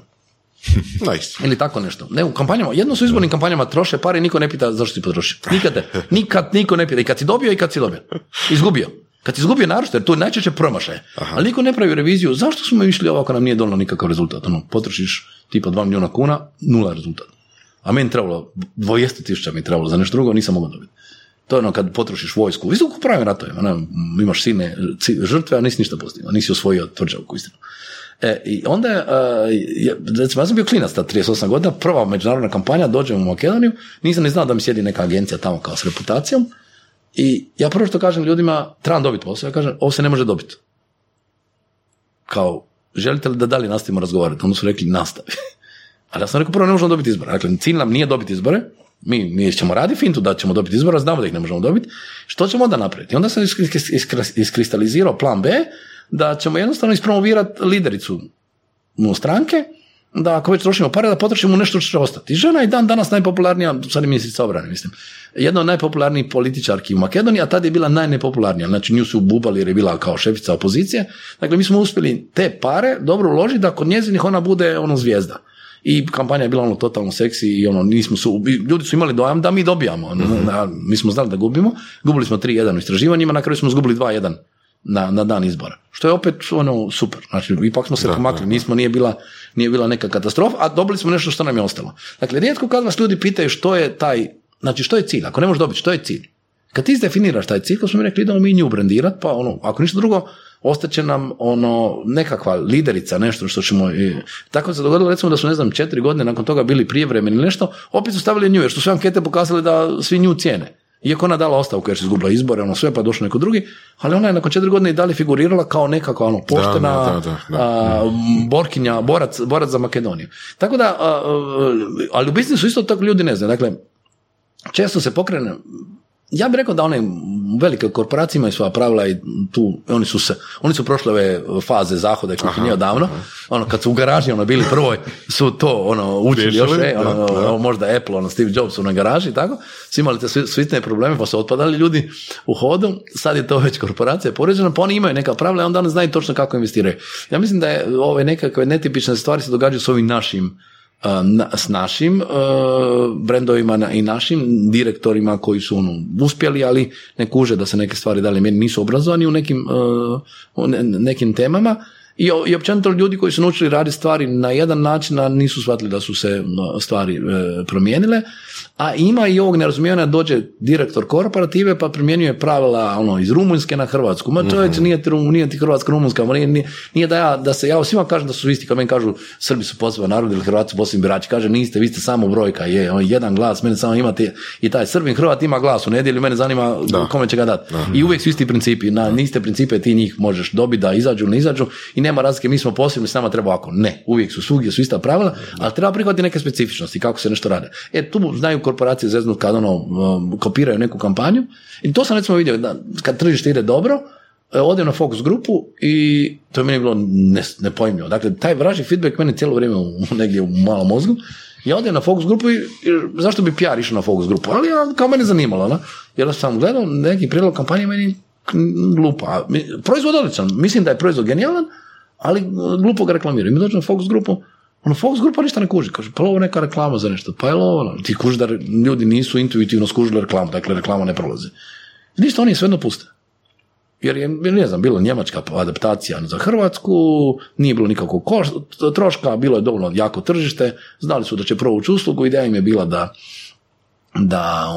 Nice. Ili tako nešto. Ne, u kampanjama, jedno su izbornim kampanjama troše pare i niko ne pita zašto si potrošio. Nikad niko ne pita. I kad si dobio i kad si dobio. Izgubio. Kad si izgubio naročito, jer to je najčešće promašaj. Ali niko ne pravi reviziju. Zašto smo išli ovako, nam nije donalo nikakav rezultat? Ono, potrošiš tipa 2 milijuna kuna, nula rezultat. A meni trebalo, 200.000 mi trebalo za nešto drugo, nisam mogao dobiti. To je ono kad potrošiš vojsku. Vizu u pravim ratovima. Imaš silne žrtve, a nisi ništa postigao. Nisi osvojio tvrđavu istinu. I onda, recimo, ja sam bio klinac ta 38 godina, prva međunarodna kampanja, dođem u Makedoniju, nisam ni znao da mi sjedi neka agencija tamo kao s reputacijom i ja prvo što kažem ljudima, trebam dobiti posao, ja kažem, ovo se ne može dobiti. Kao, želite li da dalje nastavimo razgovarati? Onda su rekli, nastavi. Ali ja sam rekao, prvo ne možemo dobiti izbore. Dakle, cilj nam nije dobiti izbore, mi ćemo raditi fintu da ćemo dobiti izbore, znamo da ih ne možemo dobiti, što ćemo onda napraviti? I onda sam iskristalizirao plan B, da ćemo jednostavno ispromovirati lidericu stranke, da ako već trošimo pare, da potrošimo nešto što će ostati. I žena je dan danas najpopularnija, sad je ministrica obrane, mislim, jedna od najpopularnijih političarki u Makedoniji, a tada je bila najnepopularnija, znači nju su bubali jer je bila kao šefica opozicije. Dakle, mi smo uspjeli te pare dobro uložiti da kod njezinih ona bude ono zvijezda. I kampanja je bila ono totalno seksi i ono, ljudi su imali dojam da mi dobijamo, mi smo znali da gubimo, gubili smo 3-1 u istraživanjima, na kraju smo izgubili 2-1. Na dan izbora. Što je opet ono super. Znači, ipak smo se pomakli, nije bila neka katastrofa, a dobili smo nešto što nam je ostalo. Dakle, rijetko kad vas ljudi pitaju što je taj, znači što je cilj, ako ne možeš dobiti, što je cilj? Kad ti izdefiniraš taj cilj, kao smo mi rekli, idemo mi nju brandirati, pa ono, ako ništa drugo, ostaće nam ono nekakva liderica, nešto što ćemo... Tako se dogodilo, recimo, da su, 4 godine nakon toga bili prijevremeni ili nešto, opet su stavili nju, jer što su ankete pokazali da svi nju cijene. Iako ona dala ostavku jer se izgubila izbore, ono sve, pa došlo neko drugi, ali ona je nakon 4 godine i dalje figurirala kao nekako ono poštena borkinja, borac za Makedoniju. Tako da, ali u biznisu isto tako ljudi ne znaju. Dakle, često se pokrene, ja bih rekao da one velike korporacije imaju svoja pravila i tu, oni su prošle ove faze zahoda koji nije odavno, ono kad su u garaži ono bili prvoj, su to ono učili Bešli, još, možda Apple, Steve Jobs u na garaži, tako, su imali te svitne probleme, pa su otpadali ljudi u hodu, sad je to već korporacija poređena, pa oni imaju neka pravila i onda oni znaju točno kako investiraju. Ja mislim da je ove nekakve netipične stvari se događaju s ovim našim s našim brendovima i našim direktorima koji su ono uspjeli, ali ne kuže da se neke stvari dalje meni nisu obrazovani u nekim temama i općenito ljudi koji su naučili raditi stvari na jedan način, a nisu shvatili da su se stvari promijenile, a ima i ovog nerazumijevanja, dođe direktor korporative pa primjenjuje pravila ono iz Rumunjske na Hrvatsku, ma to nije ti Hrvatska Rumunjska, nije da se ja svima kažem da su isti, kad meni kažu Srbi su poseban narod ili Hrvati su poseban birači, kaže niste, vi ste samo brojka, je jedan glas, mene samo imate i taj Srbin Hrvat ima glas u nedjelju, mene zanima kome će ga dati. I uvijek su isti principi, niste principe ti njih možeš dobiti da izađu, ne izađu i nema razlike, mi smo posebni, s nama treba ovako. Ne, uvijek su svugdje, su ista pravila, ali treba prihvatiti neke specifičnosti, kako se nešto rade. Tu znaju korporacije zeznu kad kopiraju neku kampanju i to sam recimo vidio, da kad tržište ide dobro, odem na fokus grupu i to je meni bilo nepojmljivo. Dakle, taj vraži feedback meni cijelo vrijeme negdje u malom mozgu. Ja odem na fokus grupu i zašto bi PR išao na fokus grupu? Ali kao mene zanimalo, jer sam gledao neki prijedlog kampanje meni glupa. Proizvod odličan, mislim da je proizvod genijalan, ali glupo ga reklamiraju. Mi dođemo na fokus grupu, ono fokus grupa ništa ne kuži, kaže, pa ovo neka reklama za nešto, pa je ovo, ti kuži da ljudi nisu intuitivno skužili reklamu, dakle reklama ne prolazi. Ništa, oni je svejedno puste. Jer je, ne znam, bila njemačka adaptacija za Hrvatsku, nije bilo nikakvog troška, bilo je dovoljno jako tržište, znali su da će provući uslugu, ideja im je bila da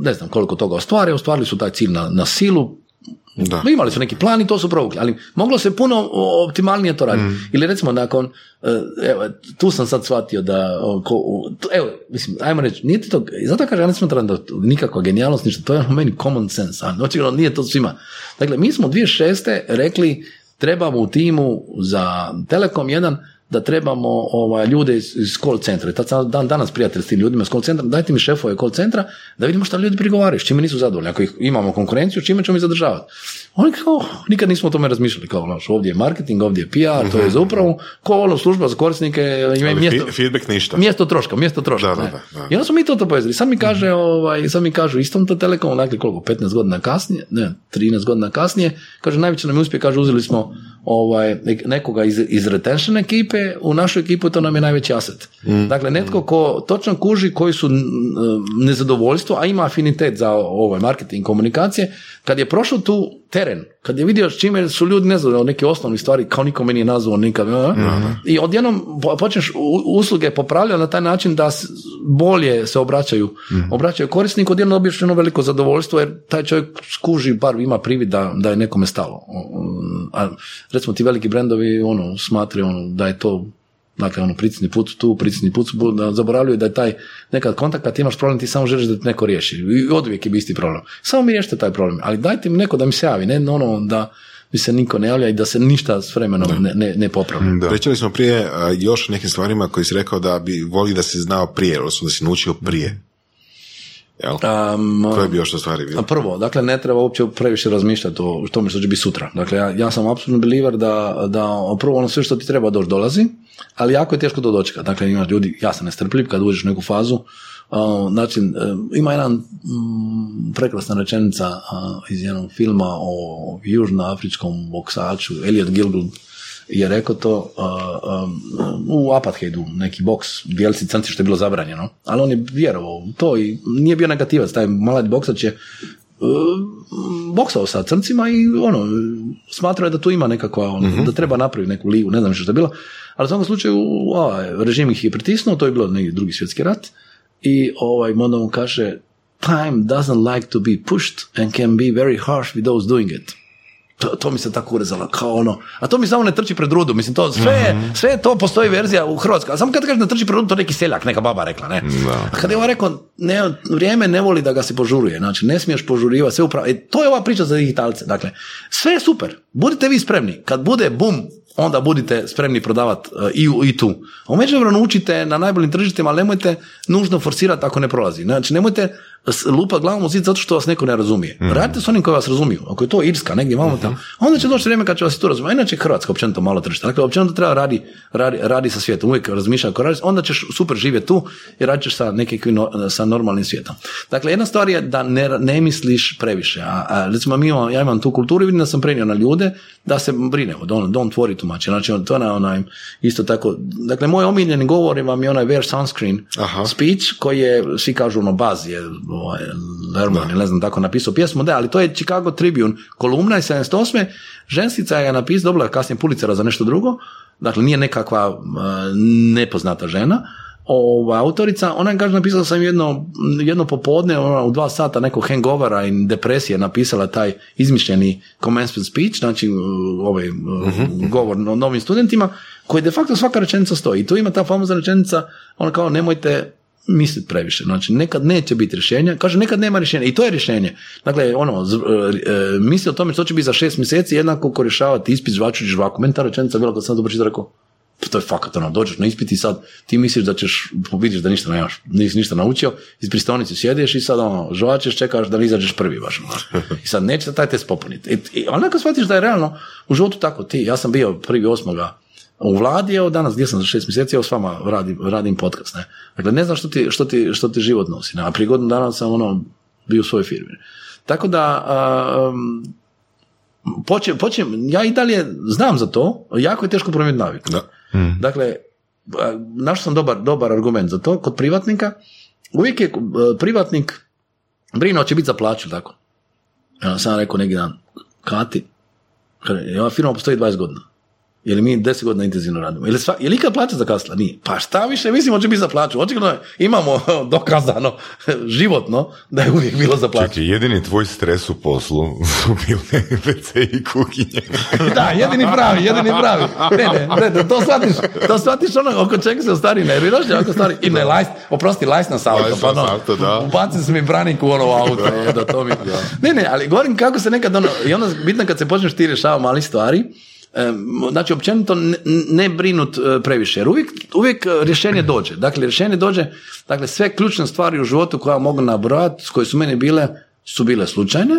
ne znam koliko toga ostvarili su taj cilj na silu. Da. Imali su neki plan i to su provukli, ali moglo se puno optimalnije to raditi. Ili recimo nakon, evo, tu sam sad shvatio da, evo, mislim, ajmo reći, nije ti to, zato kažem, ja ne smatram da nikakva genijalnost, ništa, to je meni common sense, ali očigledno nije to svima. Dakle, mi smo 2006. rekli, trebamo u timu za Telekom 1, da trebamo ljude iz call centra. I tad sam danas prijatelj s tim ljudima iz call centra, dajte mi šefove call centra da vidimo šta ljudi prigovaraju, s čime nisu zadovoljni. Ako ih imamo konkurenciju, s čime ćemo ih zadržavati? Oni kao, nikad nismo o tome razmišljali, kao, ovdje je marketing, ovdje je PR, to je za upravu, kao ono služba za korisnike, imaju mjesto... Feedback ništa. Mjesto troška. Da. I onda smo mi to povezali. Sad mi kažu istom to Telekom, onakle koliko, 15 godina kasnije, ne, 13 godina kasnije, kaže, najveći nam uspjeh, kaže, uzeli smo nekoga iz retention ekipe, je u našoj ekipu, to nam je najveći aset. Dakle, netko ko točno kuži koji su nezadovoljstvo, a ima afinitet za ovaj marketing, komunikacije, kad je prošao tu teren, kad je vidio s čime su ljudi nezadovoljni, neke osnovne stvari, kao niko meni je nazvao nikad, i odjednom počneš usluge popravljati na taj način da bolje se obraćaju korisniku, odjednom objašnjeno veliko zadovoljstvo, jer taj čovjek skuži, bar ima privid da je nekome stalo. A recimo ti veliki brendovi smatraju da je to, dakle, pricni put, da zaboravljaju da je taj nekad kontakt, kad imaš problem, ti samo želiš da ti neko riješi. I odvijek je bi isti problem. Samo mi riješite taj problem, ali dajte mi neko da mi se javi, ne da mi se niko ne javlja i da se ništa s vremenom ne popravlja. Pričali smo prije još o nekim stvarima koji si rekao da bi volio da si znao prije, odnosno da si naučio prije. Koje bi još to stvari bilo? Prvo, dakle, ne treba uopće previše razmišljati o tome što će biti sutra. Dakle, ja sam apsolutno believer da prvo sve što ti treba doći dolazi, ali jako je teško to dočekati. Dakle, imaš ljudi, ja sam nestrpljiv kad uđeš u neku fazu. Znači, ima jedna prekrasna rečenica iz jednog filma o južnoafričkom boksaču, Elliot Gilgood je rekao to u apartheidu, neki boks, bijelci, crnci, što je bilo zabranjeno, ali on je vjerovao u to i nije bio negativac, taj mladi boksač je boksao sa crncima i smatrao je da tu ima nekakva, da treba napraviti neku ligu, ne znam što je bilo, ali u svakom slučaju režim ih je pritisnuo, to je bilo neki drugi svjetski rat i onda mu kaže time doesn't like to be pushed and can be very harsh with those doing it. To mi se tako urezalo, kao a to mi samo ne trči pred rudu, mislim, to sve to postoji verzija u Hrvatskoj, a samo kad kažem ne trči pred rudu, to neki seljak, neka baba rekla, ne? A kad je on rekao, vrijeme ne voli da ga se požuruje, znači, ne smiješ požurivati, sve upravo, to je ova priča za digitalce, dakle, sve je super, budite vi spremni, kad bude bum, onda budite spremni prodavati i tu. A međuvremenu učite na najboljim tržištima, ali nemojte nužno forsirati ako ne prolazi. Znači, nemojte lupati glavom u zid zato što vas neko ne razumije. Radite s onim koji vas razumiju. Ako je to Irska, negdje malo tamo, onda će doći vrijeme kad će vas i tu razumjeti. Inače, Hrvatska općenito malo tržišta. Dakle, općenito treba radi sa svijetom. Uvijek razmišlja ako radiš, onda ćeš super živjeti tu i radit ćeš sa normalnim svijetom. Dakle, jedna stvar je da ne misliš previše. Recimo, ja imam tu kulturu i vidim da sam prenio na ljude da se brine, don't worry tumači. Znači, to je onaj, isto tako, dakle, moj omiljeni govor vam je onaj wear sunscreen speech, koji je, svi kažu, Baz je Lerman, ne znam tako, napisao pjesmu, ali to je Chicago Tribune, kolumna iz 1978. Ženskica je napisala, dobila kasnije Pulitzera za nešto drugo, dakle, nije nekakva nepoznata žena, autorica, ona je kaže, napisala sam jedno popodne, u 2 sata nekog hangovera i depresije napisala taj izmišljeni commencement speech, znači govor o novim studentima, koji de facto svaka rečenica stoji. I tu ima ta famozna rečenica, ona kao, nemojte misliti previše, znači nekad neće biti rješenja, kaže nekad nema rješenja i to je rješenje. Dakle, misli o tome što će biti za 6 mjeseci, jednako ko rješavati ispit žvačući žvaku. Meni ta rečenica bila kad sam to pročitao, rekao, to je fakat, dođeš na ispit i sad ti misliš da ćeš, vidiš da ništa nemaš, nisi ništa naučio, iz pristonice sjediš i sad žvačeš, čekaš da li izađeš prvi baš. I sad neće taj test popuniti. Onako shvatiš da je realno u životu tako, ja sam bio 1.8. u vladi, evo danas, gdje sam za 6 mjeseci, evo s vama radim podcast, ne? Dakle, ne znam što ti život nosi, a prije godinu dana sam bio u svojoj firmi. Tako da, počnem, ja i dalje znam za to, jako je teško promijeniti naviku. Dakle, našao sam dobar argument za to, kod privatnika, uvijek je privatnik brinuo će biti za plaću, tako. Sam rekao neki dan, Kati, ova firma postoji 20 godina. Jel mi 10 godina intenzivno radimo? Je li ikad plaća zakasla? Nije. Pa šta više mislimo će biti za plaću? Očigledno imamo dokazano životno da je uvijek bilo za plaću. Čekaj, jedini tvoj stres u poslu su bile WC i kuhinje. Da, jedini pravi. Ne, to shvatiš oko čega se ostari nerviraš, ako stari i ne lajst, oprosti lajst na auto, pa ubaci se mi branik u auto. Da, to mi... Ne, ali govorim kako se nekad i onda bitno kad se počneš ti rješava mali stvari. Znači, općenito ne brinut previše, jer uvijek rješenje dođe. Dakle, sve ključne stvari u životu koja mogu nabrojati, koje su meni bile, su bile slučajne.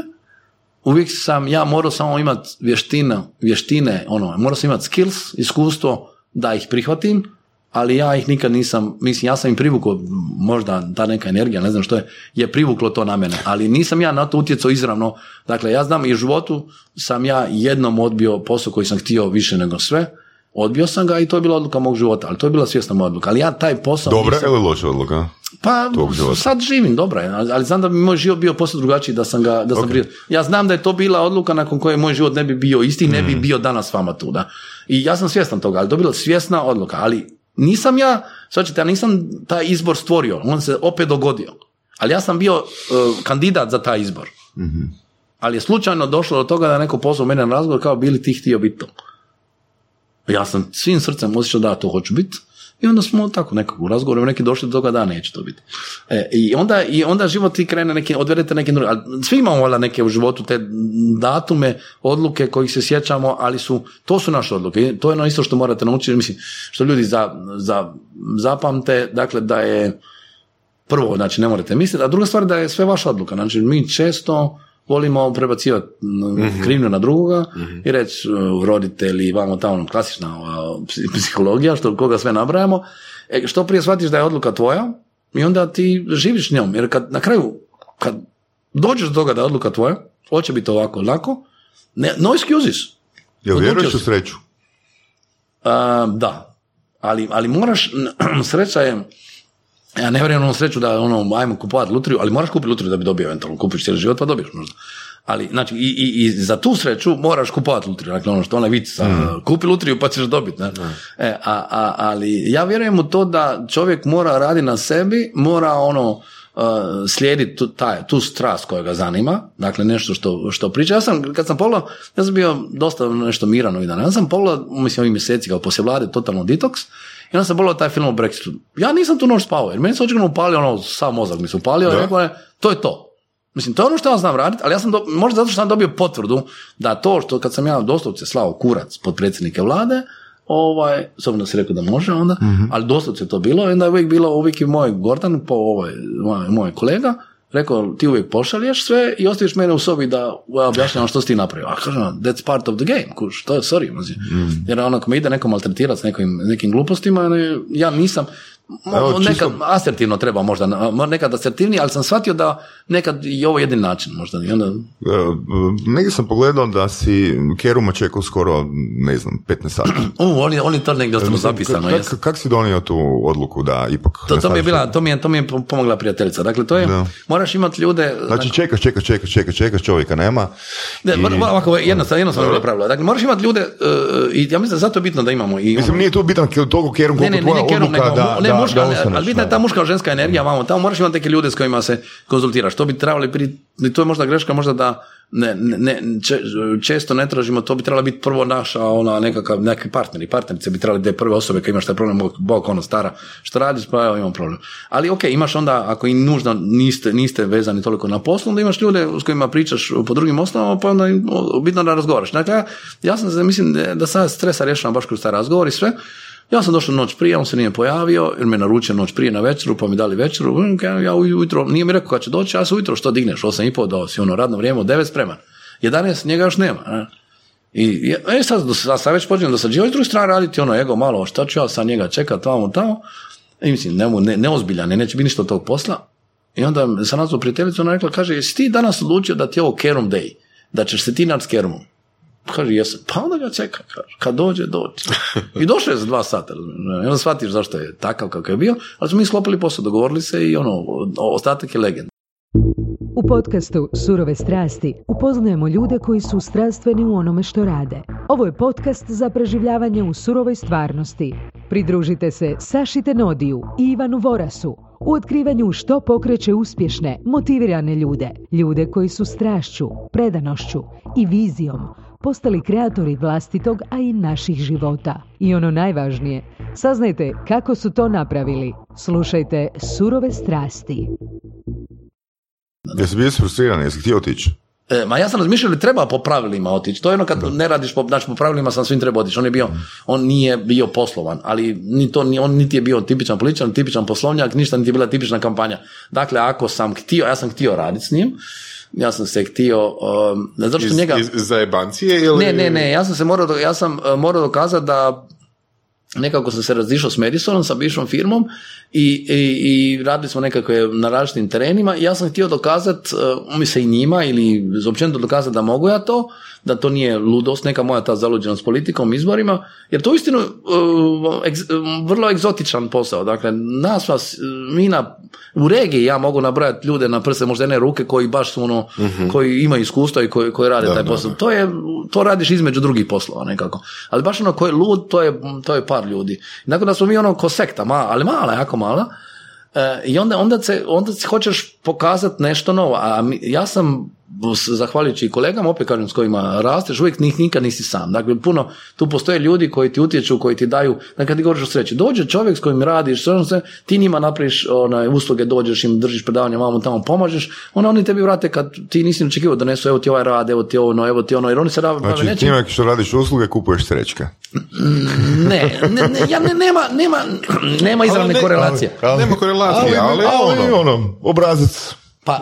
Uvijek sam ja morao samo imati vještine, morao sam imati skills, iskustvo da ih prihvatim, ali ja ih nikad nisam, mislim, ja sam im privukao, možda ta neka energija, ne znam što je privuklo to na mene, ali nisam ja na to utjecao izravno. Dakle, ja znam i u životu sam ja jednom odbio posao koji sam htio više nego sve, Odbio sam ga i to je bila odluka mog života, ali to je bila svjesna moja odluka. Ali ja taj posao... Dobra ili loša odluka? Pa sad živim, dobra je, ali znam da bi moj život bio posao drugačiji da sam ga... Da sam okay. Ja znam da je to bila odluka nakon koje moj život ne bi bio isti, ne bi bio danas s vama tu. Da? I ja sam svjestan toga, ali to je bila svjesna odluka. Ali nisam ja, svačite, ja nisam taj izbor stvorio, on se opet dogodio. Ali ja sam bio kandidat za taj izbor. Mm-hmm. Ali je slučajno došlo do toga da neko pozvao mene na razgovor kao bili ti htio biti to. Ja sam svim srcem osjećao da to hoću biti i onda smo tako nekako u razgovoru neki došli do toga da neće to biti. I onda život ti krene neke, odvedete neke druge, ali svi imamo valjda neke u životu te datume, odluke kojih se sjećamo, ali to su naše odluke. To je ono isto što morate naučiti, mislim, što ljudi zapamte, dakle da je prvo, znači ne morate misliti, a druga stvar da je sve vaša odluka, znači mi često... volimo prebacivati krivnju na drugoga i reći roditelji, vamo tamo, klasična psihologija, što koga sve nabrajamo, što prije shvatiš da je odluka tvoja i onda ti živiš njom, jer kad na kraju, kad dođeš do toga da je odluka tvoja, hoće biti ovako, lako, no excuses. Jel vjeruješ u sreću? Da, ali moraš, sreća je... Ja ne vjerujem u sreću da ono, ajmo kupovati lutriju, ali moraš kupiti lutriju da bi dobio eventualno, kupiš cijeli život pa dobiješ možda. Ali, znači, i za tu sreću moraš kupovati lutriju, dakle ono što ona vic, kupi lutriju pa ćeš dobiti. Ali ja vjerujem u to da čovjek mora raditi na sebi, mora slijediti tu strast koja ga zanima, dakle nešto što priča. Kad sam bio dosta nešto miran i danas, ja sam pogledao, mislim ovih mjeseci kao poslije vlade, totalno detoks, i onda sam pogledao taj film o Brexitu. Ja nisam tu noć spavao, jer meni se očigledno upalio, sav mozak mi se upalio, i rekao, to je to. Mislim, to je ono što ja znam raditi, ali ja sam, možda zato što sam dobio potvrdu, da to što kad sam ja doslovce slao kurac potpredsjednike vlade, samo da si rekao da može onda, ali doslovce je to bilo, i onda je uvijek bilo, uvijek i moj Gordan, moj kolega, rekao, ti uvijek pošalješ sve i ostaviš mene u sobi da objašnjam što si ti napravio. A kažem, that's part of the game, kuš, to je, sorry, jer onako me ide neko maltretirati s nekim glupostima, ja nisam, nekad asertivno treba možda, nekad asertivni, ali sam shvatio da nekad i ovo je jedin način možda. Negdje sam pogledao da si Keruma čekao skoro, ne znam, 15 sati. On je to negdje ostalo zapisano. Kako si donio tu odluku da ipak... To mi je pomogla prijateljica. Dakle, to je, moraš imati ljude... Znači, čekaš, čovjeka nema. Jednostavno je pravilo. Dakle, moraš imati ljude i ja mislim, zato je bitno da imamo i... Mislim, nije tu bitan toliko Kerum koliko tvoja odluka. Ali bitna je ta muška ženska energija, tamo moraš imati neke ljude s kojima se konzultiraš, to bi trebalo to je možda greška, možda da često ne tražimo, to bi trebalo biti prvo naša, nekakvi partnerice bi trebali da je prve osobe koja imaš taj problem, bok, stara, što radiš, pa imam problem. Ali ok, imaš onda, ako i nužno niste vezani toliko na poslu, onda imaš ljude s kojima pričaš po drugim osnovama, pa onda bitno da razgovaraš. Dakle, ja sam, mislim da sad stresa rješavam baš kroz taj razgovor i sve. Ja sam došao noć prije, on se nije pojavio, jer me naručio noć prije na večeru, pa mi dali večeru, ja ujutro, nije mi rekao kad će doći, ja sam ujutro, što digneš, 8:30, dao si radno vrijeme, 9 spreman, 11 njega još nema. Ne? I sad već počinjem dosađivati, s druge strane raditi ego malo, šta ću ja sad njega čekat, tamo, i mislim, neozbiljan, neće biti ništa od tog posla, i onda sam nazvao prijateljicu, ona rekla, kaže, jesi ti danas odlučio da ti je ovo Kerum day, da ćeš se ti naći s Kerumom? Kaže, jesam, pa onda ga čeka, kad dođe. I došao je za 2 sata, i onda shvatiš zašto je takav kako je bio, ali smo mi sklopili posao, dogovorili se i ostatak je legend. U podcastu Surove strasti upoznajemo ljude koji su strastveni u onome što rade. Ovo je podcast za preživljavanje u surovoj stvarnosti. Pridružite se Saši Tenodiju i Ivanu Vorasu u otkrivanju što pokreće uspješne, motivirane ljude. Ljude koji su strašću, predanošću i vizijom postali kreatori vlastitog, a i naših života. I ono najvažnije, saznajte kako su to napravili. Slušajte Surove strasti. Jesi bio frustriran, jesi htio otići? Ma ja sam razmišljao da treba po pravilima otići. To je kad ne radiš, znači po pravilima sam svim treba otići. On nije bio poslovan, ali on niti je bio tipičan političan, tipičan poslovnjak, ništa niti je bila tipična kampanja. Dakle, ako sam htio, ja sam htio raditi s njim, ja sam se htio... Iz zajebancije ili... Ne, ja sam morao dokazati da nekako sam se razišao s Madisonom, sa bivšom firmom i radili smo nekakve na različitim terenima i ja sam htio dokazati, mi se i njima ili općenito dokazati da mogu ja to, da to nije ludost, neka moja ta zaluđenost politikom, izborima, jer to je uistinu vrlo egzotičan posao. Dakle, u regiji ja mogu nabrojati ljude na prste, možda ne ruke, koji baš su ono, mm-hmm. koji imaju iskustvo i koji rade taj posao. Da. To radiš između drugih poslova nekako. Ali baš ono koji je lud, to je par ljudi. Nakon da smo mi ono ko sekta, ali mala, jako mala, i onda se hoćeš pokazati nešto novo. Ja sam, zahvaljujući kolegama, opet kažem, s kojima rasteš, uvijek nikad nisi sam. Dakle, puno, tu postoje ljudi koji ti utječu, koji ti daju, dakle, kad ti govoriš o sreći, dođe čovjek s kojim radiš, ti njima napraviš usluge, dođeš im, držiš predavanje, mamu tamo pomažeš, oni tebi vrate kad ti nisi očekivao da nesu, evo ti ovaj rad, evo ti ono, jer oni se rave nečim. Znači, njima što radiš usluge, kupuješ srećka. Nema izravne korelacije. Nema korelacije, ali ono, obrazac. Pa,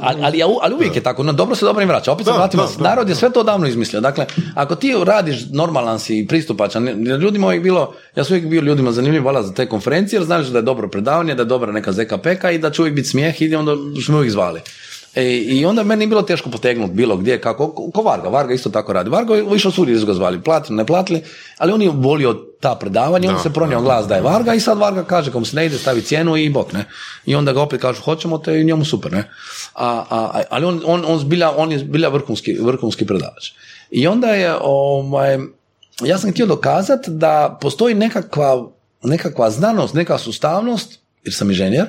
ali uvijek je tako, dobro se dobro im vraća. Opet se vratimo, narod je sve to davno izmislio. Dakle, ako ti radiš, normalan si i pristupačan, ljudima uvijek bilo, ja sam uvijek bio ljudima zanimljiv, hvala za te konferencije, jer znaš da je dobro predavanje, da je dobra neka ZKPK i da će uvijek biti smijeh i onda smo uvijek zvali. I onda meni je bilo teško potegnuti bilo gdje, kako, ko Varga isto tako radi. Varga je išao sudi, su ga zvali, platili, ne platili, ali on je volio ta predavanja, on se pronio glas da je Varga i sad Varga kaže, kom se ne ide, stavi cijenu i bok, ne. I onda ga opet kažu, hoćemo te i njemu super, ne. Ali on je zbilja vrhunski predavač. I onda je, ja sam htio dokazati da postoji nekakva znanost, neka sustavnost, jer sam inženjer,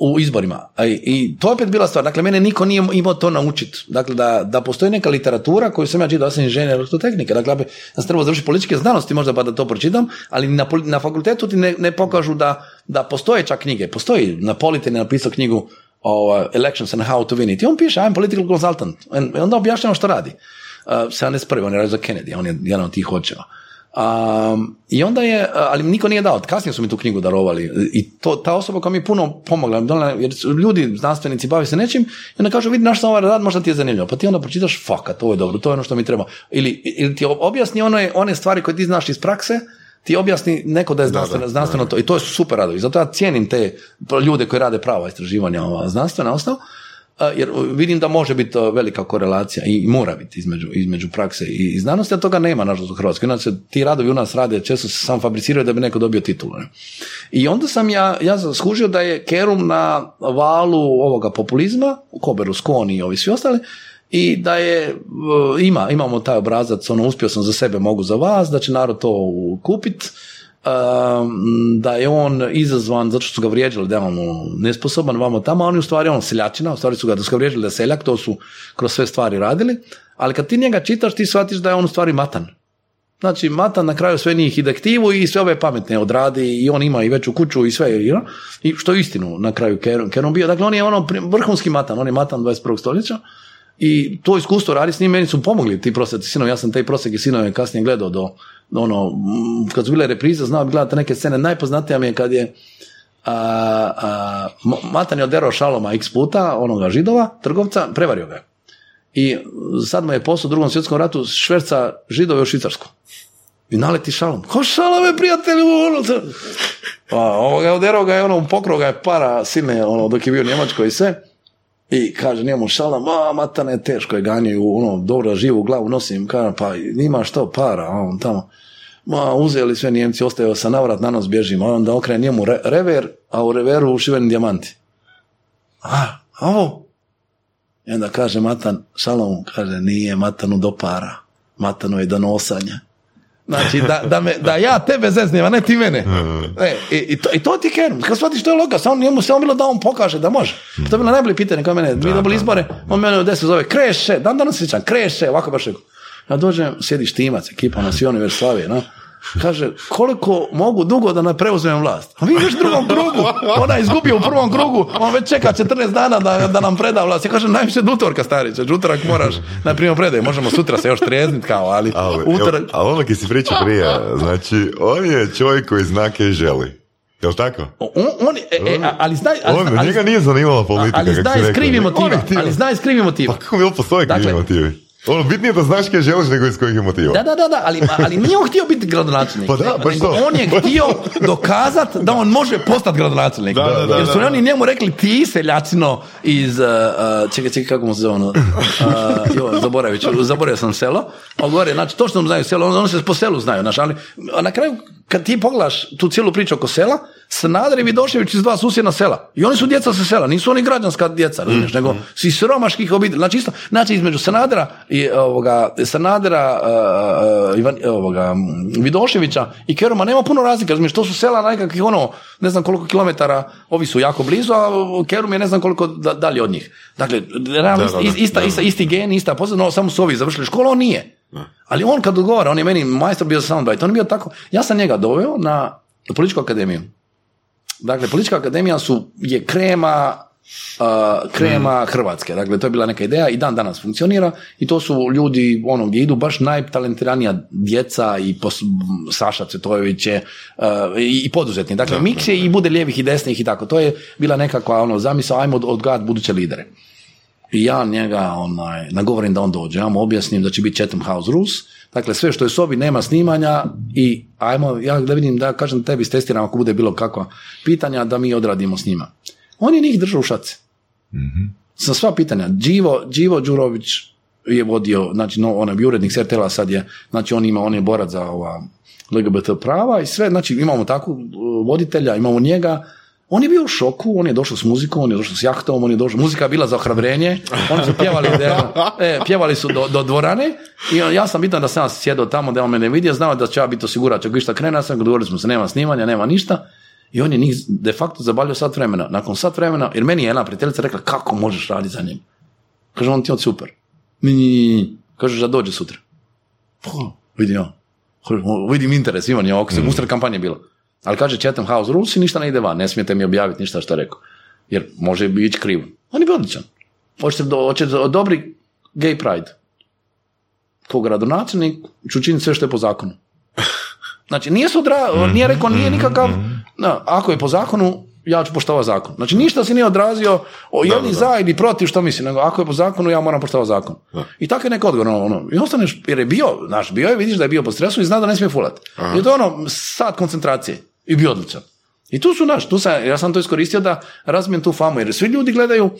u izborima. I to je opet bila stvar. Dakle, mene niko nije imao to naučiti. Dakle, da postoji neka literatura koju sam ja čitao, ja sam inženjer elektrotehnike. Dakle, ja sam trebao završiti političke znanosti, možda pa da to pročitam, ali na fakultetu ti ne pokažu da postoje čak knjige. Postoji, Napolitan je napisao knjigu Elections and How to Win It. I on piše, I'm political consultant. I onda objašnjamo što radi. 71. On je radio za Kennedy, on je jedan od tih očeva. I onda je, ali niko nije dao, kasnije su mi tu knjigu darovali i ta osoba koja mi je puno pomogla, jer ljudi, znanstvenici, bavi se nečim i onda kažu, vidi, naš sam ovaj rad, možda ti je zanimljivo, pa ti onda pročitaš, fakat, ovo je dobro, to je ono što mi treba, ili ti objasni one stvari koje ti znaš iz prakse, ti objasni neko da je znanstveno to, i to je super radovi, zato ja cijenim te ljude koji rade prava istraživanja znanstvena osnov, jer vidim da može biti velika korelacija i mora biti između prakse i znanosti, a toga nema nažalost u Hrvatskoj. Inače, ti radovi u nas rade, često se sam fabriciraju da bi neko dobio titulu. I onda sam ja skužio da je Kerum na valu ovoga populizma, u Koberu, Skoni i ovi svi ostali, i da je, imamo taj obrazac, uspio sam za sebe, mogu za vas, da će narod to kupit, da je on izazvan zato što su ga vrijeđali da je on nesposoban vamo tamo, a on je u stvari seljačina, u stvari su ga vrijeđali da je seljak, to su kroz sve stvari radili, ali kad ti njega čitaš ti shvatiš da je on u stvari matan. Znači, matan na kraju sve njih i dektivu i sve ove pametne odradi i on ima i veću kuću i sve, i što je istinu na kraju Keron bio. Dakle, on je vrhunski matan, on je matan 21. stoljeća. I to iskustvo radi s njim, meni su pomogli ti prosjeci sinovi, ja sam taj prosjeki sinovi kasnije gledao kad su bile reprize, znao bi gledati neke scene, najpoznatija mi je kad je Matan je oderao Šaloma x puta, onoga Židova, trgovca, prevario ga. I sad mu je posao u Drugom svjetskom ratu šverca Židove u Švicarsku. I naleti Šalom, ko Šalome, prijatelju, oderao ga je, pokrao ga je para silne, dok je bio u Njemačkoj i sve. I kaže, njemu Šalam, Matane, teško je ganjaju, dobro, živu glavu nosim, kaže, pa nima što para, on tamo, uzeli sve Njemci, ostavio sa navrat, na nos bježim, a onda okrene njemu rever, a u reveru ušiveni dijamanti. I onda kaže Matan, Šalamu, kaže, nije Matanu do para, Matanu je do nosanja. Znači, da ja tebe zeznijem, a ne ti mene. To ti Kerum. Kad shvatiš što je loga, njemu se on bilo da on pokaže da može. To je bilo najbolje pitanje kao mene. Mi dobili izbore, on mene u deset zove, kreše, danas sličan, kreše, ovako baš rekao. Ja dođem, sjedi Štimac, ekipa na Sioni Verslavije, no? Kaže, koliko mogu dugo da ne preuzmem vlast? A mi još u drugom krugu. Ona je izgubio u prvom krugu, on već čeka 14 dana da nam preda vlast. Ja kažem, najviše do utorka, stariće, utorak moraš na primjer predaj, možemo sutra se još trijeznit kao, ali utorak... Ali ono ki si priča prije, znači, on je čovjek koji zna kaj želi. Je li tako? Ali njega nije zanimala politika, kako se rekao. Ali zna iz krivi motiva. Pa kako mi postoje krivi motivi? Ono, bitnije da znaš kaj želiš nego iz kojih je motiva. Da, ali nije on htio biti gradonačelnik. Pa da, nego on je htio dokazat da on može postati gradonačelnik. Da, jer su oni njemu rekli ti seljacino iz... čekaj, kako mu se zove ono? Zaboravio sam selo. On govori, znači, točno znaju selo, oni se po selu znaju. Znači, ali, a na kraju, kad ti pogledaš tu cijelu priču oko sela, Sanader i Vidošević iz dva susjedna sela. I oni su djeca sa sela, nisu oni građanska djeca, nego si siromaških obitelji. Znači, isto, znači između Sanadera, Vidoševića i Keruma nema puno razlika, razumiješ, to su sela nekakvih ono, ne znam koliko kilometara, ovi su jako blizu, a Kerum je ne znam koliko dalje od njih. Dakle, realno isti gen, ista posebno, samo su ovi završili školu, on nije. Da. Ali on kad odgovara, on je meni majstor bio za soundbite, on je bio tako, ja sam njega doveo na Političku akademiju. Dakle, Politička akademija je krema Hrvatske. Dakle, to je bila neka ideja i dan danas funkcionira i to su ljudi ono gdje idu baš najtalentiranija djeca i Saša Cvetojević je i poduzetni. Dakle, miks je i bude lijevih i desnih i tako. To je bila nekakva ono zamisao, ajmo odgajati buduće lidere. I ja njega nagovorim da on dođe. Ja mu objasnim da će biti Chatham House Rules. Dakle, sve što je sobi, nema snimanja i ajmo, ja da vidim, da kažem tebi stestiram ako bude bilo kakva pitanja, da mi odradimo s njima. On je njih držao u šaci. Mm-hmm. Sa sva pitanja. Đivo Đurović je vodio, znači, on je urednik SRTL-a, sad je, znači, on je borac za LGBT prava i sve, znači, imamo takvu voditelja, imamo njega. On je bio u šoku, on je došao s muzikom, on je došao s jahtom, muzika je bila za ohrabrenje, oni su pjevali su do dvorane i ja sam bitan da sam sjedao tamo da on me ne vidio, znao da će ja biti osigurač, ako išta krena sam, govorili smo se, nema snimanja, nema ništa. I on je njih de facto zabavljao sat vremena. Nakon sat vremena, jer meni je jedna prijateljica rekla, kako možeš raditi za njim? Kaže, on ti je super. Kažeš da dođe sutra. Vidim interes, imam je oko se, muster kampanje bila. Ali kaže, Chatham House Rules i ništa ne ide van, ne smijete mi objaviti ništa što rekao. Jer može biti krivo. On je bio odličan. Hoće dobri gay pride. Ko gradonačelnik ću činiti sve što je po zakonu. Znači, nije rekao, nije nikakav, ako je po zakonu, ja ću poštovati zakon. Znači, ništa si nije odrazio o jedni za ili protiv što misli, nego ako je po zakonu, ja moram poštovati zakon. Da. I tako je neko odgovor. I ostaneš, jer je bio, znaš, bio je, vidiš da je bio po stresu i zna da ne smije fulati. I to je sad koncentracije i bio odličan. I tu su ja sam to iskoristio da razmijem tu famu, jer svi ljudi gledaju,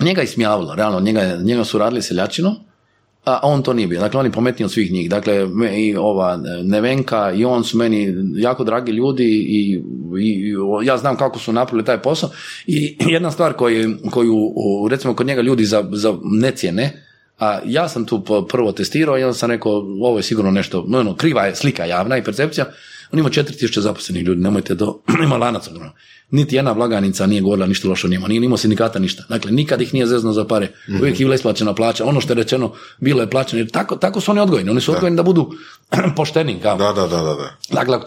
njega je ismijavilo, realno, njega su radili seljačino, a on to nije bio. Dakle, on je pametniji od svih njih. Dakle, i ova Nevenka i on su meni jako dragi ljudi i ja znam kako su napravili taj posao. I jedna stvar koju recimo kod njega ljudi za necijene, a ja sam tu prvo testirao i onda sam rekao, ovo je sigurno nešto, kriva je slika javna i percepcija. On ima 4000 zaposlenih ljudi, nemojte ima lanac ogromno. Niti jedna blagajnica nije govorila ništa loše o njima, nije imao sindikata ništa. Dakle, nikad ih nije zezno za pare. Uvijek je bila isplaćena plaća, ono što je rečeno bilo je plaćeno, jer tako su oni odgojeni. Oni su odgojeni da budu pošteni. Da. Dakle,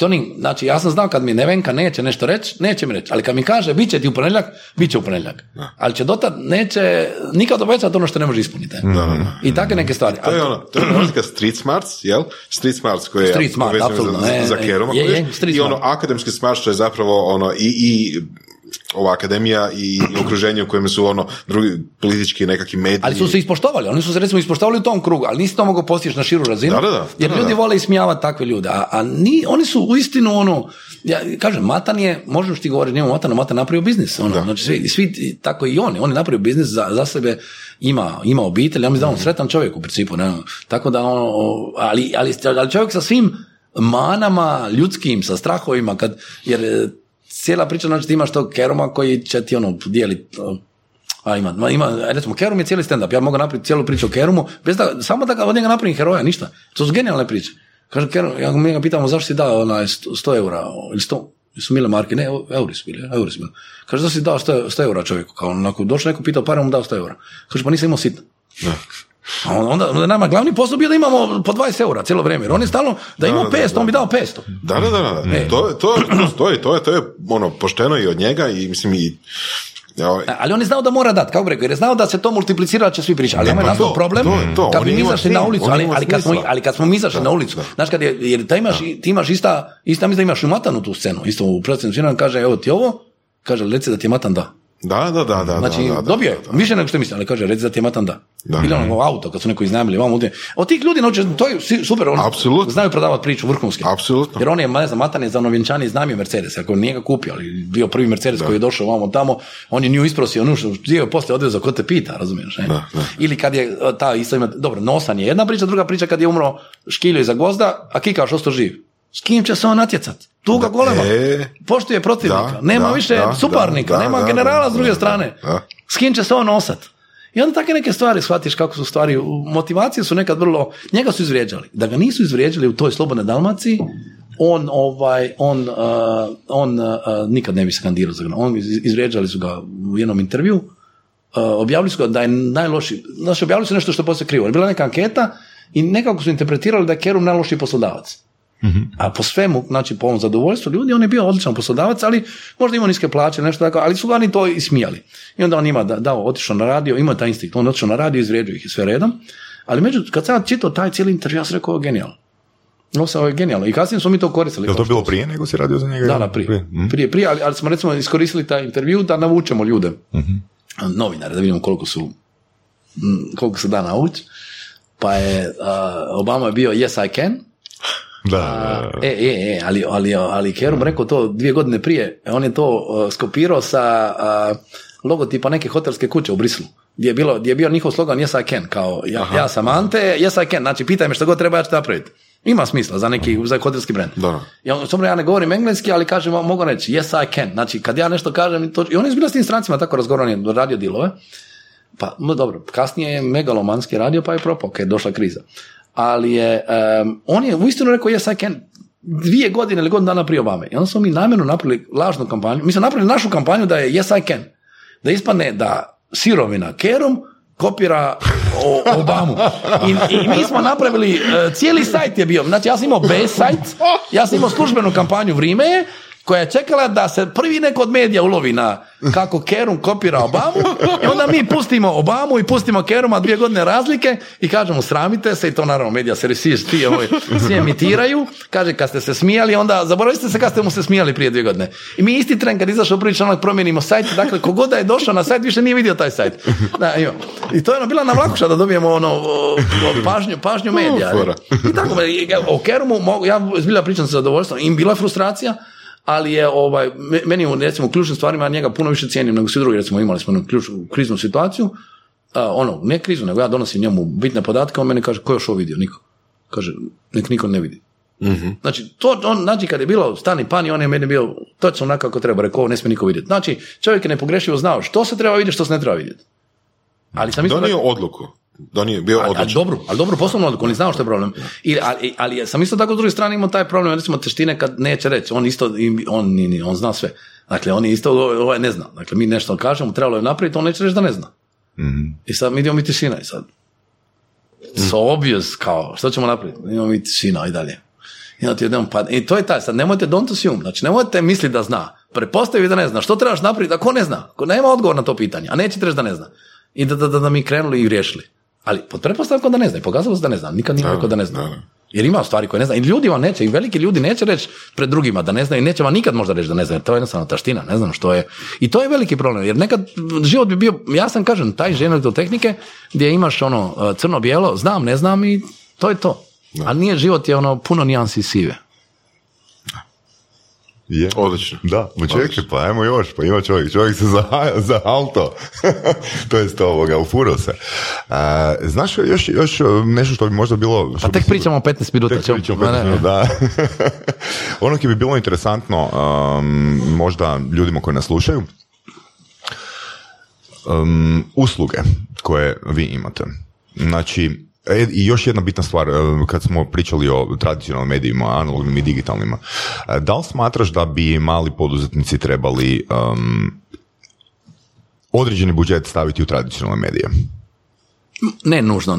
znači, ja sam znao kad mi Nevenka neće nešto reći, neće mi reći, ali kad mi kaže bit će ti u ponedjeljak, bit će u ponedjeljak. Ali će dotad neće nikad obećati ono što ne može ispuniti. Da. I takve neke stvari. To je razlika street smarts, jel? Street smarts koji je apsolutno za Keruma. I akademski smarts što je zapravo i ova akademija i okruženje u kojem su drugi politički nekakvi mediji. Ali su se ispoštovali, oni su se recimo ispoštovali u tom krugu, ali nisi to mogao postići na širu razinu, jer ljudi vole ismijavati takve ljude, oni su u istinu ja kažem, Matan je, možeš ti govoriti, nemamo Matan napravio biznis, znači svi tako i oni napravio biznis za sebe, ima obitelj, ja mislim da on sretan čovjek u principu, ne? Tako da ali čovjek sa svim manama ljudskim, sa strahovima, jer cijela priča, znači ti imaš tog Keruma koji će ti dijeliti, recimo Kerum je cijeli stand-up, ja mogu napraviti cijelu priču o Kerumu, samo da od njega napravim heroja, ništa, to su genijalne priče. Kaže Kerum, ja ga pitamo zašto si dao 100 eura, ili 100, su mile marke, ne, euri su bili. Kaže, zašto si dao 100 eura čovjeku, kao onako, došao neko pitao, pare mu dao 100 eura. Kaže, pa nisam imao sitno. Onda nama glavni posao bio da imamo po 20 eura cijelo vrijeme, jer on je stalno da imamo 500, on bi dao 500. Da. To je pošteno i od njega i mislim i... Ali on je znao da mora dati, kako bi rekao, jer je znao da se to multiplicira, će svi pričati, ali on je nastao problem kad mi izašli na ulicu, ali kad smo mi izašli na ulicu, znaš, jer ti imaš ista misla, imaš i Matanu tu scenu, isto u procenu, kaže, evo ti ovo, kaže, reci da ti je Matan da. Da. Znači, dobio je više nego što mislim, ali kaže, reci za Tijematan da. Ili ono auto, kad su neko iznajmili, vam udje. Od tih ljudi, to je super, oni znaju prodavati priču vrhunski. Apsolutno. Jer on je, ne znam, Matan je za novjenčani iznajmio Mercedes, ako nije ga kupio, ali bio prvi Mercedes koji je došao ovamo tamo, on je nju isprosio, gdje je poslije odvezao, ko te pita, razumiješ? Da. Ili kad je ta isto ima, dobro, Nosan je jedna priča, druga priča kad je umro Škiljo iza Gvozda, a Kikaš ostao živ. S kim će se on natjecati? Tuga golema. Poštuje protivnika. Nema više suparnika, nema generala s druge strane. S kim će se on nosati? I onda takve neke stvari shvatiš kako su stvari. Motivacije su nekad vrlo... Njega su izvrijeđali. Da ga nisu izvrijeđali u toj slobodnoj Dalmaciji, on nikad ne bi skandirao za ga. Izvrijeđali su ga u jednom intervju. Objavili su ga da je najloši... Znači, objavili su nešto što je poslije krivo. Je bila neka anketa i nekako su interpretirali da je Kerum najlošiji poslodavac. Mm-hmm. A po svemu, znači po ovom zadovoljstvu ljudi, on je bio odličan poslodavac, ali možda imao niske plaće, nešto tako, ali su ga ni to ismijali. I onda on ima dao, otišao na radio, ima taj instinkt, on otišao na radio, izvrijeđuje ih sve redom, ali međutim, kad sam čitao taj cijeli intervju, ja sam rekao, genijalno. Ovo je genijalno. I kasnije smo mi to koristili. Je li to bilo prije nego si radio za njega? Da, prije, ali smo recimo iskoristili taj intervju da navučemo ljude, novinare, da vidimo koliko se da nauči. Pa je Obama je bio Yes I Can. Ali Kerum rekao to 2 godine prije, on je to skopirao sa logotipa neke hotelske kuće u Brislu, gdje je bio njihov slogan Yes I Can, kao ja sam Ante, Yes I Can, znači pitaj me što god treba, ja ću te napraviti. Ima smisla za hotelski brend. Ja ne govorim engleski, ali kažem, mogu reći Yes I Can, znači kad ja nešto kažem, to... i on je bilo s tim strancima tako razgovoran, radio dilove, pa dobro, kasnije je megalomanski radio pa je propao kad je došla kriza. Ali je, on je uistinu rekao Yes I Can 2 godine ili godinu dana prije Obame. I onda smo mi namjerno napravili lažnu kampanju. Mi smo napravili našu kampanju da je Yes I Can. Da ispadne da sirovina Kerum kopira Obamu. I mi smo napravili, cijeli sajt je bio. Znači ja sam imao B sajt, ja sam imao službenu kampanju Vrime koja je čekala da se prvi neko od medija ulovi na kako Kerum kopira Obamu i onda mi pustimo Obamu i pustimo Keruma 2 godine razlike i kažemo sramite se i to naravno medija se resisti svi emitiraju, kaže kad ste se smijali onda zaboravite se kad ste mu se smijali prije 2 godine i mi isti tren kad izašao prvi članak promijenimo sajt, dakle kogod da je došao na sajt više nije vidio taj sajt i to je bila na vlakuša da dobijemo pažnju medija i tako, o Kerumu ja zbilja pričam sa zadovoljstvom, im bila frustracija. Ali je, meni recimo u ključnim stvarima ja njega puno više cijenim nego svi drugi, recimo imali smo kriznu situaciju, ne krizu, nego ja donosim njemu bitne podatke, on meni kaže, ko još ovo vidio? Niko. Kaže, niko ne vidi. Mm-hmm. Znači, kad je bilo stani pani, on je meni bio točno onako kako treba, rekao, ne smije niko vidjeti. Znači, čovjek je nepogrešivo znao što se treba vidjeti, što se ne treba vidjeti. Ali sam donio odluku. Dobro poslovno odluku, on je znao što je problem. Ali sam isto tako s druge strane imao taj problem, recimo teštine kad neće reći, on zna sve. Dakle, on je isto ne zna. Dakle, mi nešto kažemo, trebalo je napraviti, on neće reći da ne zna. Mm-hmm. I sad mi idemo mi tišina i sad. Obvious kao, što ćemo napraviti? Idemo mi tišina i dalje. I to je taj, sad nemojte don't assume, znači nemojte misliti da zna, pretpostavi da ne zna, što trebaš napraviti, ako ne zna, ako nema odgovor na to pitanje, a neće reći da ne zna. I da mi krenuli i riješili. Ali pod pretpostavkom da ne zna, pokazalo se da ne zna, nikad nije rekao da ne zna. Jer ima stvari koje ne zna. I ljudi vam neće, i veliki ljudi neće reći pred drugima da ne zna i neće vam nikad možda reći da ne zna. To je jednostavno taština, ne znam što je. I to je veliki problem, jer nekad život bi bio, ja sam kažem, taj žena do tehnike gdje imaš crno-bijelo, znam, ne znam i to je to. Da. Ali nije, život je puno nijansi sive. Je. Odlično. Da, čekaj, pa ajmo još, pa ima čovjek se za auto, to jest ufuro se. Znaš još nešto što bi možda bilo... Pa tek pričamo 15 minuta. Ono ki bi bilo interesantno možda ljudima koji nas slušaju, usluge koje vi imate. Znači, i još jedna bitna stvar, kad smo pričali o tradicionalnim medijima, analognim i digitalnima, da li smatraš da bi mali poduzetnici trebali određeni budžet staviti u tradicionalne medije? Ne nužno.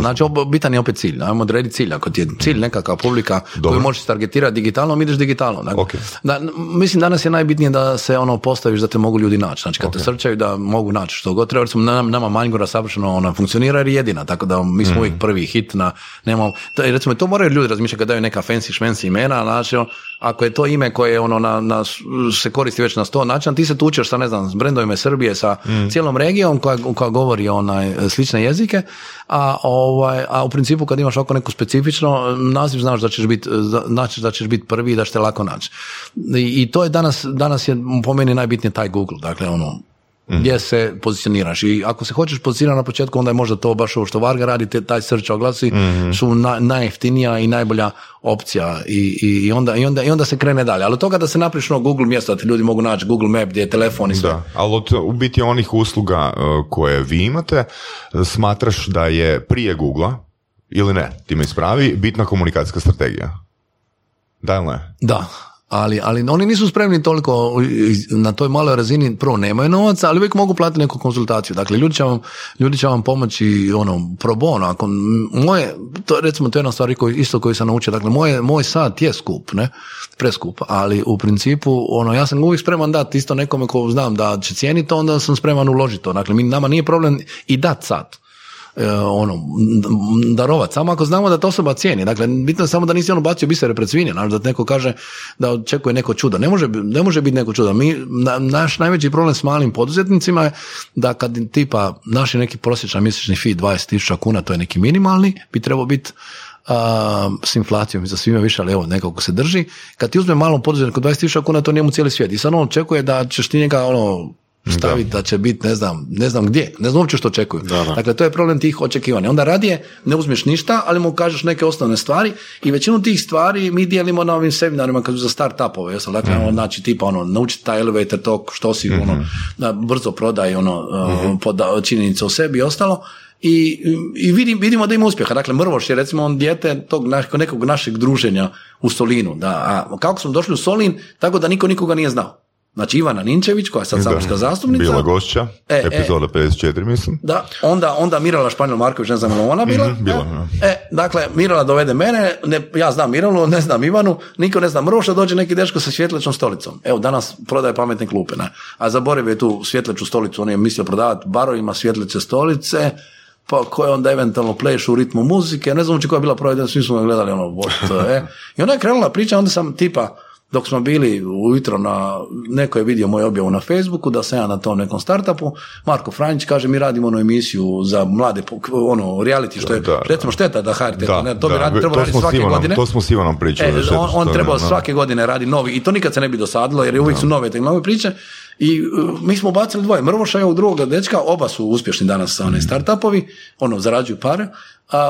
Znači, bitan je opet cilj. Ajmo odrediti cilj. Ako ti je cilj nekakva publika koju možeš targetirati digitalno, ideš digitalno. Dakle, okay. Mislim, danas je najbitnije da se postaviš da te mogu ljudi naći. Znači, kad te srčaju da mogu naći što god treba. Recimo, nama Manjgora savršeno funkcionira jer je jedina. Tako da mi smo uvijek prvi hit. Recimo, to moraju ljudi razmišljati kad daju neka fancy šmenci imena. Znači, ako je to ime koje ono se koristi već na 100 načina, ti se tučeš sa, ne znam, s brendovima Srbije, sa cijelom regijom koja govori slične jezike, a u principu kad imaš ovako neko specifično naziv, znaš da ćeš biti prvi i da ćete lako naći. I to je danas je po meni najbitnije taj Google, dakle ono, gdje se pozicioniraš, i ako se hoćeš pozicionirati na početku, onda je možda to baš ovo što Varga radi, taj search oglasi su najjeftinija i najbolja opcija, i onda se krene dalje, ali od toga da se napriš Google mjesto, da ti ljudi mogu naći Google Map gdje je telefon i sve. Da, ali u biti onih usluga koje vi imate, smatraš da je prije Googlea, ili ne, ti me ispravi, bitna komunikacijska strategija, da ili ne? Da. Ali oni nisu spremni toliko na toj maloj razini, prvo nemaju novaca, ali uvijek mogu platiti neku konzultaciju. Dakle, ljudi će vam pomoći pro bono. Ako to je jedna stvar koju sam naučio. Dakle, moj sat je skup, ne, preskup, ali u principu ja sam uvijek spreman dati isto nekome ko znam da će cijeniti to, onda sam spreman uložiti to. Dakle, nama nije problem i dati sat. Darovat, samo ako znamo da ta osoba cijeni. Dakle, bitno je samo da nisi bacio bisere pred svinje, da neko kaže da očekuje neko čudo. Ne može biti neko čudo. Naš najveći problem s malim poduzetnicima je da kad tipa naši neki prosječan mjesečni fee 20.000 kuna, to je neki minimalni, bi trebao biti s inflacijom i za svima više, ali evo nekako se drži. Kad ti uzme malom poduzetniku 20.000 kuna, to njemu cijeli svijet. I sad on očekuje da ćeš ti njega staviti da će biti, ne znam gdje, ne znam uopće što očekuju. Da. Dakle, to je problem tih očekivanja. Onda radije ne uzmeš ništa, ali mu kažeš neke osnovne stvari, i većinu tih stvari mi dijelimo na ovim seminarima kad su za start-upove. Dakle, znači tipa naučiti taj elevator talk, što si da brzo prodaje činjenice o sebi i ostalo. I vidimo da ima uspjeha. Dakle, Mrvoš je recimo on dijete tog nekog našeg druženja u Solinu. A kako smo došli u Solin, tako da niko nikoga nije znao. Znači, Ivana Ninčević, koja je sad saborska zastupnica. Bila gošća, epizoda 54, mislim. Da, onda Mirala Španjel Marković, ne znam je ona bila. Dakle, Mirala dovede mene, ja znam Miralu, ne znam Ivanu, niko ne zna Mroša, dođe neki dečko sa svjetlečnom stolicom. Evo, danas prodaje pametne klupe, ne? A zaboravio je tu svjetleču stolicu, on je mislio prodavati barovima svjetleće stolice, pa koje onda eventualno pleješ u ritmu muzike, ne znam uči koja je bila provedena, svi smo gledali I onda je krenula priča, onda sam tipa, dok smo bili ujutro neko je vidio moju objavu na Facebooku, da sam ja na tom nekom startupu, Marko Franjić kaže, mi radimo emisiju za mlade, reality, što je, recimo, šteta da HRT, to bi trebao raditi svake godine. To smo s Ivanom pričali. On trebao svake godine raditi novi, i to nikad se ne bi dosadilo, jer uvijek su nove tehnologije priče, i mi smo bacili dvoje, Mrvoša i ovog drugog dečka, oba su uspješni danas startupovi, zarađuju pare,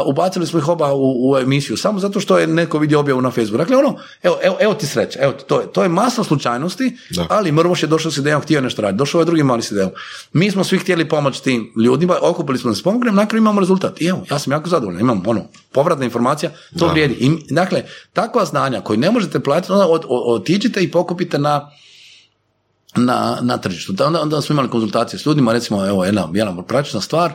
ubacili smo ih oba u emisiju samo zato što je neko vidio objavu na Facebooku. Dakle, evo ti sreća, to je masa slučajnosti, ali Mrvoš je došao s idejom, htio nešto raditi, došao je drugi mali s idejom. Mi smo svi htjeli pomoći tim ljudima, okupili smo se s pomognem, nakon imamo rezultat. I evo, ja sam jako zadovoljan, imam povratna informacija, to vrijedi. I, dakle, takva znanja koje ne možete platiti, onda otiđite i pokupite na tržištu. Onda smo imali konzultacije s ljudima, recimo, evo, jedna praktična stvar,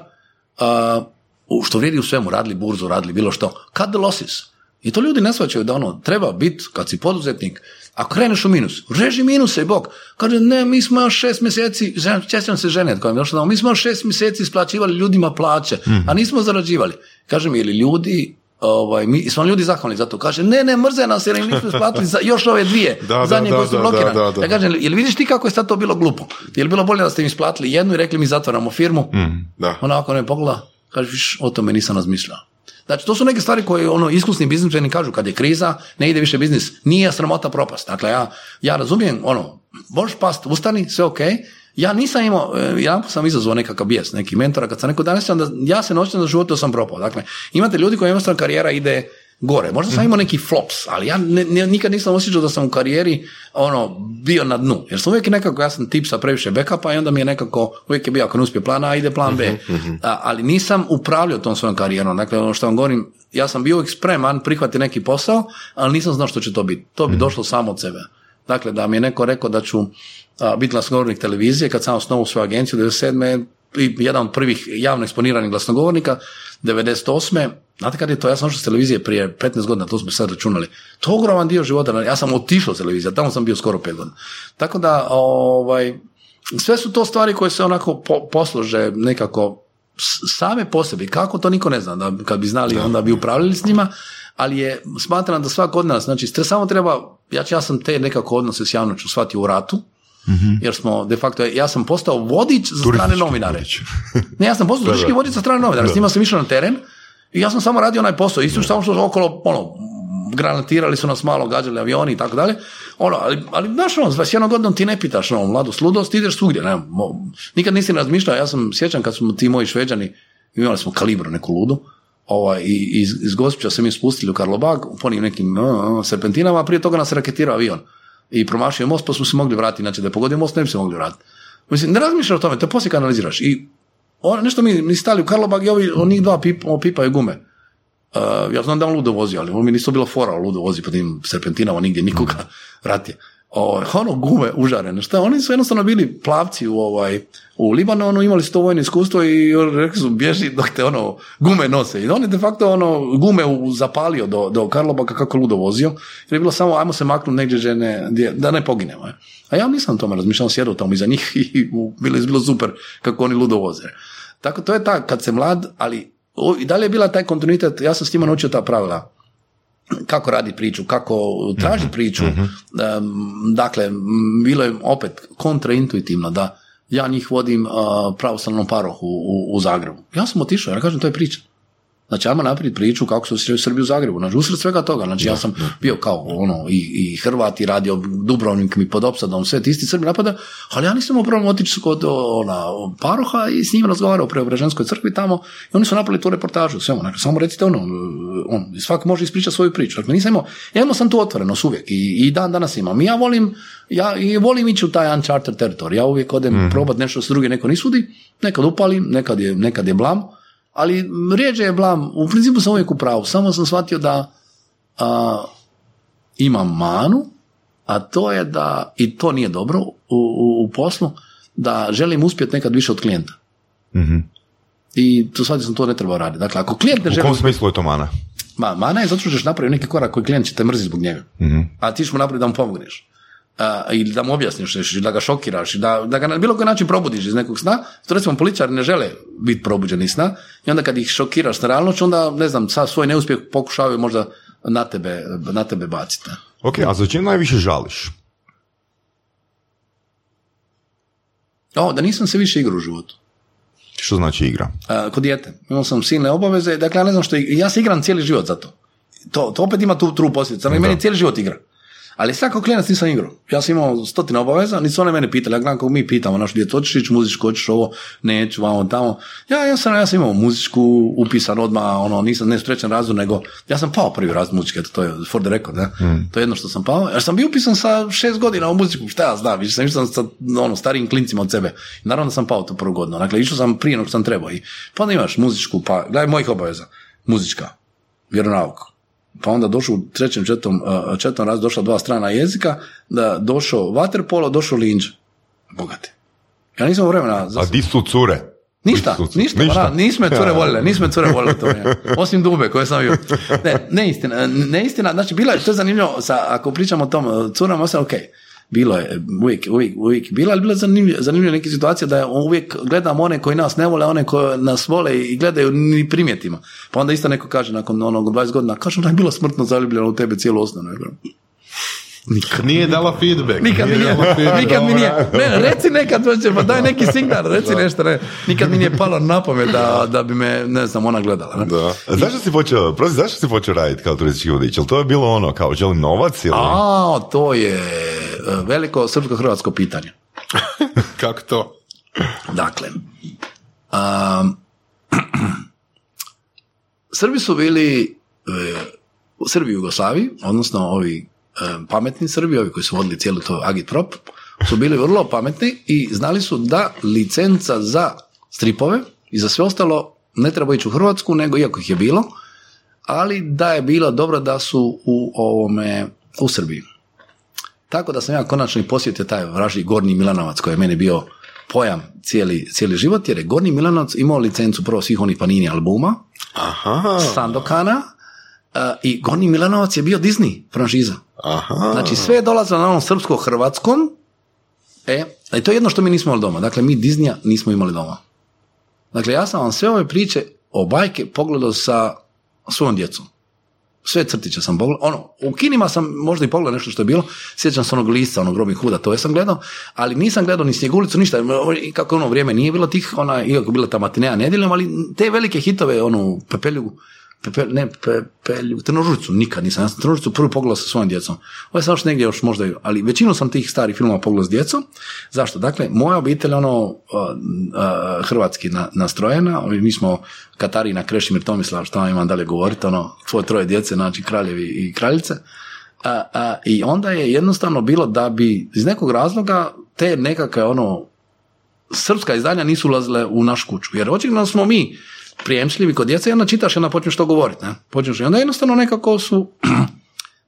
što vrijedi u svemu, radili burzu, radili bilo što, cut the losses. I to ljudi ne shvaćaju da treba biti, kad si poduzetnik, ako kreneš u minus, reži minuse i bok. Kaže, ne, mi smo još 6 mjeseci, čestim se žene, mi smo još 6 mjeseci isplaćivali ljudima plaće, a nismo zarađivali. Kaže mi, ili ljudi, mi smo ljudi zahvalni za to. Kaže, ne, mrze nas jer im nismo isplatili još ove dvije zadnje koje su blokirane. Ja kažem, jel vidiš ti kako je sad to bilo glupo? Jel bilo bolje da ste im isplatili jednu i rekli mi zatvaramo firmu? Onako ne pogleda, kažeš, o tome nisam razmišljao. Znači, to su neke stvari koje iskusni biznismeni kažu, kad je kriza, ne ide više biznis, nije sramota propast. Dakle, ja razumijem, možeš past, ustani, sve okej. Ja sam izazvao nekakav bijes, neki mentora, kad sam neko danas, ja se noćno zaživotio, sam propao. Dakle, imate ljudi koji jednostavno karijera ide gore. Možda sam imao neki flops, ali ja nikad nisam osjećao da sam u karijeri bio na dnu. Jer sam uvijek nekako, ja sam tip sa previše backupa i onda mi je nekako, uvijek je bio ako ne uspije plan A, ide plan B. Ali nisam upravljao tom svojom karijerom. Dakle, što vam govorim, ja sam bio uvijek spreman prihvatiti neki posao, ali nisam znao što će to biti. To bi došlo samo od sebe. Dakle, da mi je neko rekao da ću biti glasnogovornik televizije, kad sam osnovao svoju agenciju, 1997. jedan od prvih javno eksponiranih glasnogovornika, 1998. Znate kad je to, ja sam otišao s televizije prije 15 godina, to smo sad računali. To je ogroman dio života, ja sam otišao s televizije, tamo sam bio skoro 5 godina. Tako da, sve su to stvari koje se onako poslože nekako same po sebi. Kako, to niko ne zna, kad bi znali, onda bi upravljali s njima, ali smatram da svak od nas, znači, samo treba ja sam te nekako odnose s javnošću shvatio u ratu, mm-hmm. jer smo de facto, ja sam postao vodič za strane turistički novinare. Ne, ja sam postao turistički vodič za strane novinare, s njima sam išao na teren i ja sam samo radio onaj posao, isto samo što okolo, ono, granatirali su nas malo, gađali avioni i tako dalje, ono, ali znaš ono, s 21 godinom ti ne pitaš ono, mladu sludost, ideš svugdje, ne, nikad nisi razmišljao, ja sam sjećam kad smo ti moji Šveđani, imali smo Kalibru neku ludu, i iz Gospića se mi spustili u Karlobag, po nekim serpentinama, a prije toga nas raketirao avion i promašio most, pa smo se mogli vratiti, znači da je pogodio most, ne bi se mogli vratiti. Mislim, ne razmišljaš o tome, te poslije kanaliziraš i nešto mi stali u Karlobag i onih dva pipaju gume. Ja znam da on ludo vozi, ali on mi nisu bilo fora ludo vozi po tim serpentinama, nigdje nikoga ratije. Ono gume užarene, šta, oni su jednostavno bili plavci u Libanonu, imali su to vojno iskustvo i rekli su bježi dok te ono gume nose i on je de facto ono gume zapalio do Karlobaka kako ludo vozio, jer je bilo samo ajmo se maknuti negdje žene, da ne poginemo. A ja nisam tome razmišljao, sjedao tamo iza njih i bilo super kako oni ludo voze. Tako to je tako, kad se mlad, ali i dalje je bila taj kontinuitet, ja sam s njima naučio ta pravila. Kako radi priču, kako traži priču. Dakle, bilo je opet kontraintuitivno da ja njih vodim pravoslavnom parohu u Zagrebu. Ja sam otišao, ja kažem, to je priča. Znači, ajmo napraviti priču kako se osjećaju Srbi u Zagrebu. Znači, usred svega toga. Znači, ja sam bio kao ono i Hrvat i radio Dubrovnik mi pod opsadom, sve ti isti Srbi napada, ali ja nisam upravo otići kod paroha i s njim razgovarao o Preobraženskoj crkvi tamo i oni su napravili tu reportažu. Znači, samo recite svak može ispričati svoju priču. Dakle, imamo sam tu otvorenost uvijek i dan danas imam. Ja volim ići u taj uncharted teritorij. Ja uvijek odem probati nešto s druge, neko ne sudi, nekad upalim, nekad je blam. Ali rijeđe je blam, u principu sam uvijek u pravu, samo sam shvatio da imam manu, a to je da, i to nije dobro u poslu, da želim uspjeti nekad više od klijenta. Mm-hmm. I to shvatio sam, to ne treba raditi. Dakle, ako klijent ne želi... U kom smislu je to mana? Mana je zato što ćeš napraviti neki korak koji klijent će te mrziti zbog njega. Mm-hmm. A ti ćeš mu napraviti da mu pomogneš. Ili da mu objasniš nešto, da ga šokiraš, da ga na bilo koji način probudiš iz nekog sna, to recimo političari ne žele biti probuđeni iz sna i onda kad ih šokiraš na realnoć, onda ne znam, svoj neuspjeh pokušavaju možda na tebe baciti. Ok, a za čim najviše žališ? Da nisam se više igrao u životu. Što znači igra? Kod dijete, imao sam silne obaveze, dakle ja ne znam što, ja se igram cijeli život za to. To opet ima tu true posljedicu, ali meni cijeli život igra. Ali sad kao klinac nisam igrao. Ja sam imao 100 obaveza, nisu one mene pitali. Ja gledam kako mi pitamo, naš djeto, hoćeš ići muzičku, hoćeš ovo, neću, vamo, tamo. Ja sam imao muzičku, upisan odmah, nisam ne trećem razred, nego ja sam pao prvi razred muzičke, to je for the record, ne? To je jedno što sam pao. Ja sam bio upisan sa 6 godina u muzičku, šta ja znam, više sam išao sa starijim klincima od sebe. Naravno sam pao to prvu godinu, dakle išao sam prije nego što sam trebao. Pa onda imaš muzičku, pa gledaj mojih obaveza, muzička, vjeronauk. Pa onda došao u trećem, četvrtom razredu, došla 2 strana jezika, da došao vaterpolo, došao linđ. Bogati. Ja nisam vremena... A di su cure? Ništa. Nisme cure voljele to. Ja. Osim dube koje sam bio. Neistina, znači, bilo je, to je zanimljivo, ako pričamo o tom curama, osim, ok, bilo je, uvijek bilo, ali bilo je zanimljivo neke situacije da uvijek gledamo one koji nas ne vole, one koji nas vole i gledaju ni primjetima. Pa onda isto neko kaže nakon 20 godina, kažem da je bilo smrtno zaljubljeno u tebe cijelo osnovno. Nije dala feedback. Nikad mi nije. Ne, reci nekad, pa daj neki signal, reci nešto. Ne. Nikad mi nije palo na pamet da bi me, ne znam, ona gledala. Ne? Da. Zašto si počeo raditi kao turistički vodič? To je bilo ono, kao želim novac ili... To je veliko srpsko-hrvatsko pitanje. Kako to? Dakle, Srbi su bili, Srbi u Jugoslaviji, odnosno ovi pametni Srbi, ovi koji su vodili cijelu to agitrop, su bili vrlo pametni i znali su da licenca za stripove i za sve ostalo ne treba ići u Hrvatsku, nego iako ih je bilo, ali da je bilo dobro da su u Srbiji. Tako da sam ja konačno i posjetio taj vražji Gornji Milanovac, koji je meni bio pojam cijeli život, jer je Gornji Milanovac imao licencu prvo svih onih Panini albuma, Sandokana, i Gornji Milanovac je bio Disney franšiza. Znači sve je dolazilo na onom srpsko-hrvatskom, i to je jedno što mi nismo imali doma. Dakle, mi Disneya nismo imali doma. Dakle, ja sam vam sve ove priče o bajke pogledao sa svojom djecom. sve crtiće sam pogledao, u kinima sam možda i pogledao nešto što je bilo, sjećam se onog lista, onog Robin Hooda, to ja sam gledao, ali nisam gledao ni Snjegulicu, ništa, kako ono vrijeme nije bilo tih, iako bila ta matineja nedjeljom, ali te velike hitove, Trnožuricu nikad nisam, ja sam Trnožuricu prvi pogledao sa svojim djecom, ovo je samoš negdje još možda, ali većinu sam tih starih filmova pogledao s djecom. Zašto? Dakle, moja obitelj hrvatski nastrojena, mi smo Katarina, Krešimir, Tomislav, što vam imam dalje govoriti, tvoje troje djece, znači kraljevi i kraljice, i onda je jednostavno bilo da bi iz nekog razloga te nekakve srpska izdanja nisu ulazile u našu kuću, jer očigledno smo mi prijemčljivi kod djeca, jedna čitaš, jedna počneš to govoriti, ne? I onda jednostavno nekako su,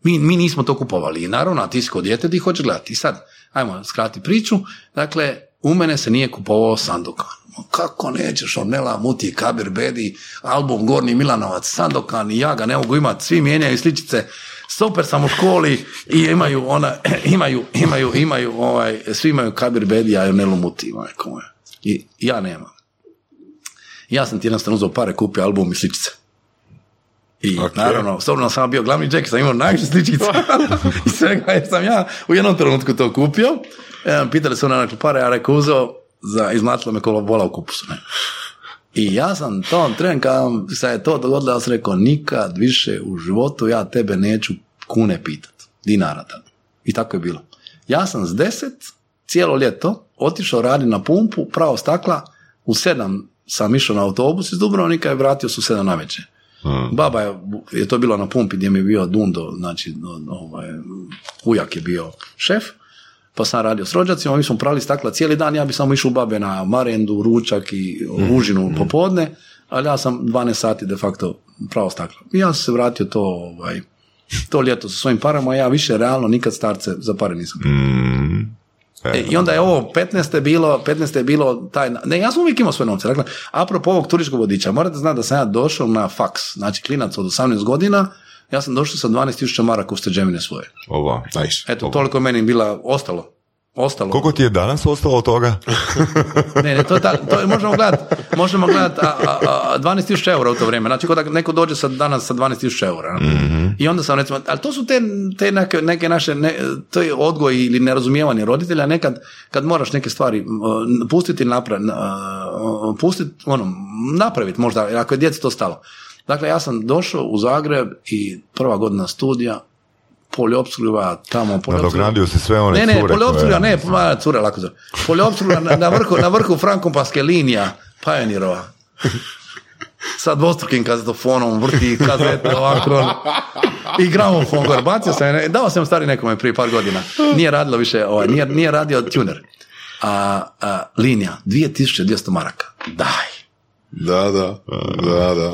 mi nismo to kupovali i naravno, a ti si kod djete, ti hoćeš gledati. I sad, ajmo skrati priču, dakle, u mene se nije kupovao Sandokan. Kako nećeš, Ornela, Muti, Kabir Bedi, album Gornji Milanovac, Sandokan i ja ga ne mogu imati, svi mijenjaju sličice, super sam u školi i svi imaju Kabir Bedi, a Ornelu Muti, i ja nemam. Ja sam ti jednostavno uzao pare, kupio album i sličice. I naravno, s obzirom sam bio glavni džek, sam imao najviše sličice i svega, jer sam ja u jednom trenutku to kupio. Pitali su onakle pare, ja rekao uzeo, izmlatilo me kola bola u kupusu. I ja sam tom tren, kada se je to dogodilo, ja sam rekao, nikad više u životu ja tebe neću kune pitat, dinara tada. I tako je bilo. Ja sam s 10, cijelo ljeto, otišao raditi na pumpu, pravo stakla, u 7 sam išao na autobus iz Dubrovnika i vratio su 7 na večer. Baba je to bila na pumpi gdje mi je bio Dundo, znači ujak je bio šef, pa sam radio s rođacima, mi smo prali stakla cijeli dan, ja bi samo išao u babe na marendu, ručak i ružinu popodne, ali ja sam 12 sati de facto pravo stakla. I ja sam se vratio to ljeto sa svojim parama, ja više realno nikad starce za pare nisam. I onda je ovo 15. je bilo taj, ne, ja sam uvijek imao svoje novce. Dakle, apropo ovog turističkog vodiča, morate znati da sam ja došao na faks, znači klinac od 18 godina, ja sam došao sa 12.000 maraka u steđevine svoje. Ova, nice. Eto, toliko je meni bila ostalo. Koliko ti je danas ostalo od toga? ne, to je možemo gledati 12.000 eura u to vrijeme, znači kada neko dođe danas sa 12.000 eura. Mm-hmm. I onda sam recimo, ali to su te neke naše, to je odgoj ili nerazumijevanje roditelja, nekad kad moraš neke stvari pustiti ili napraviti možda, ako je djeci to stalo. Dakle, ja sam došao u Zagreb i prva godina studija, poljoopsluga, tamo poljoopsluga. Nadogradio se sve one cure. Cure, lako zove. Poljoopsluga na vrhu Frankopanske linija, Pajonirova. Sa dvostrukim kazetofonom, vrti kazeta, ovako. I gramofon, gore, bacio sam, dao sam stari nekome prije par godina. Nije radilo više, nije radio tuner. Linija, 2200 maraka. Da.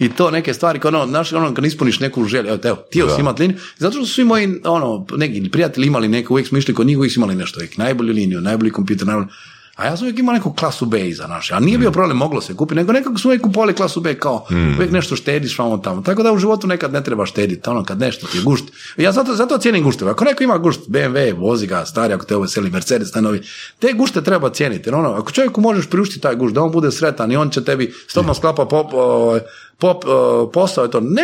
I to neke stvari, kad ispuniš neku želju, evo, htio si imati liniju, zato što su svi moji, neki prijatelji imali neke, uvijek smo išli kod njih, uvijek imali nešto, najbolju liniju, najbolji kompjuter, a ja sam uvijek imao neku klasu B iza naše, a nije bio problem, moglo se kupiti, nego nekako smo uvijek kupovali klasu B, kao uvijek nešto štediš, vamo tamo, tako da u životu nekad ne treba štediti, kad nešto ti je gušt, ja zato cijenim gušteve, ako neko ima gušt, BMW, vozi ga, stari, ako te veseli, Mercedes, novi, te gušte treba cijeniti, ako čovjeku možeš priuštiti taj gušt, da on bude sretan i on će tebi stopno sklapa posao je to, ne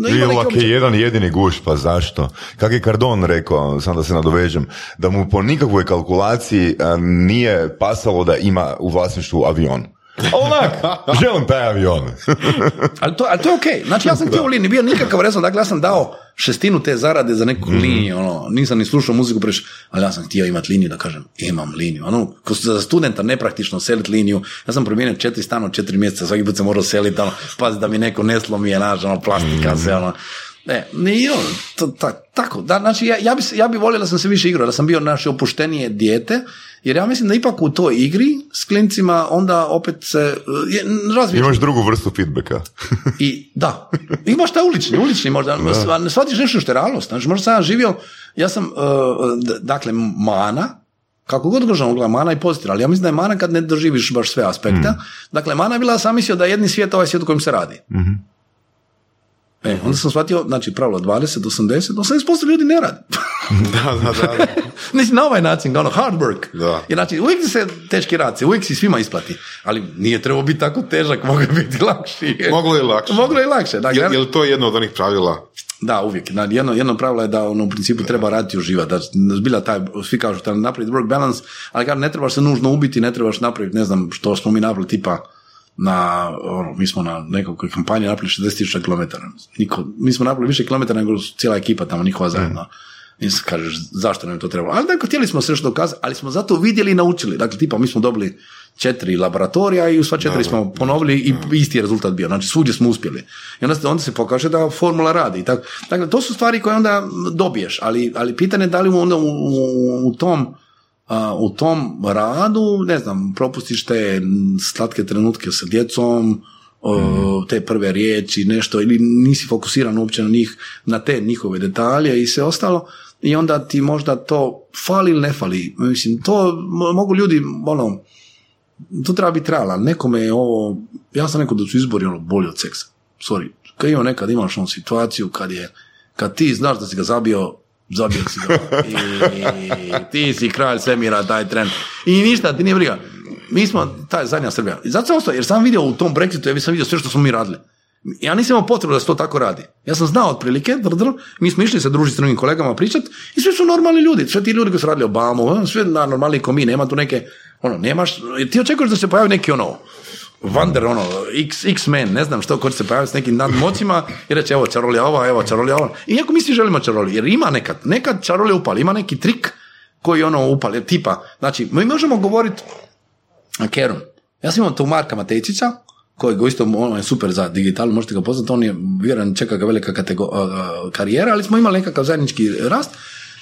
može... Ilak je jedan jedini gušt, pa zašto? Kak je Kardon rekao, sam da se nadovežem, da mu po nikakvoj kalkulaciji nije pasalo da ima u vlasništvu avion. Onak, želim taj avion. ali to je okej. Znači, ja sam htio u liniji, bio nikakav rezon, dakle, ja sam dao 1/6 te zarade za neku liniju, nisam ni slušao muziku previše, ali ja sam htio imati liniju, da kažem, imam liniju. Za studenta nepraktično seliti liniju, ja sam promijenio 4 stana od 4 mjeseca, svaki put sam morao seliti, pazi da mi neko ne slomi, plastika, sve, tako, da, znači, ja bi volio da sam se više igrao, da sam bio naše opuštenije dijete, jer ja mislim da ipak u toj igri s klincima onda opet se razviješ. Imaš drugu vrstu feedbacka. Da, imaš taj ulični možda, ne shvatiš nešto što je realnost, znači možda sam ja živio, ja sam, dakle, mana, kako god gožem uglavnom, mana je pozitivna, ali ja mislim da je mana kad ne doživiš baš sve aspekta, dakle, mana je bila, ja sam mislio da je jedni svijet ovaj svijet u kojem se radi. Onda sam shvatio, znači, pravilo 20, 80, 80% ljudi ne radi. da. Znači, na ovaj način, hard work. Da. Jer, znači, uvijek se teški rad, uvijek si svima isplati, ali nije trebao biti tako težak, moglo je biti lakši. Moglo je lakše. Da, jer to je jedno od onih pravila Da, uvijek. Jedno pravilo je da ono, u principu treba raditi i uživati. Zbilja taj, svi kažu, treba napraviti work balance, ali ne trebaš se nužno ubiti, ne trebaš napraviti, ne znam što smo mi napravili tipa na, ono, mi smo na nekoj kampanji napravili 60.000 kilometara. Mi smo napravili više kilometara nego cijela ekipa tamo, njihova zajedno. Mislim, kažeš, zašto nam je to trebalo? Ali dakle, htjeli smo sve što dokazati, ali smo zato vidjeli i naučili. Dakle, tipa, mi smo dobili 4 laboratorija i u sva 4 smo ponovili i isti je rezultat bio. Znači, svugdje smo uspjeli. I onda se pokaže da formula radi. Dakle, to su stvari koje onda dobiješ, ali pitanje je da li onda u tom radu, ne znam, propustiš te slatke trenutke sa djecom, te prve riječi, nešto, ili nisi fokusiran uopće na njih, na te njihove detalje i sve ostalo, i onda ti možda to fali ili ne fali. Mislim, to mogu ljudi, ono, to treba biti realan. Nekome je ovo, ja sam rekao da su izbori ono bolje od seksa. Sorry. Kad imam nekad, imaš onu situaciju kad ti znaš da si ga zabio si ga. I ti si kralj svemira, taj tren. I ništa, ti nije briga. Mi smo, taj zadnja Srbija. I zato sam ostao, jer sam vidio u tom Brexitu, ja sam vidio sve što smo mi radili. Ja nisam imao potrebu da se to tako radi. Ja sam znao otprilike, mi smo išli se družiti s drugim kolegama, pričati, i svi su normalni ljudi. Sve ti ljudi koji su radili Obamu, sve normalni ko mi, nema tu neke, ono, nemaš, ti očekuješ da se pojavi neki ono, Wonder, ono, X-Men, ne znam što, ko će se pojaviti s nekim nadmoćima i reći evo čarolija ova. Iako mi svi želimo čaroliju, jer ima nekad čarolija upali, ima neki trik koji ono upali, tipa, znači, mi možemo govoriti Keron. Ja sam imao tu Marka Matejića, koji ga isto, ono je super za digital, možete ga poznati, on je, vjerujem, čeka ga velika karijera, ali smo imali nekakav zajednički rast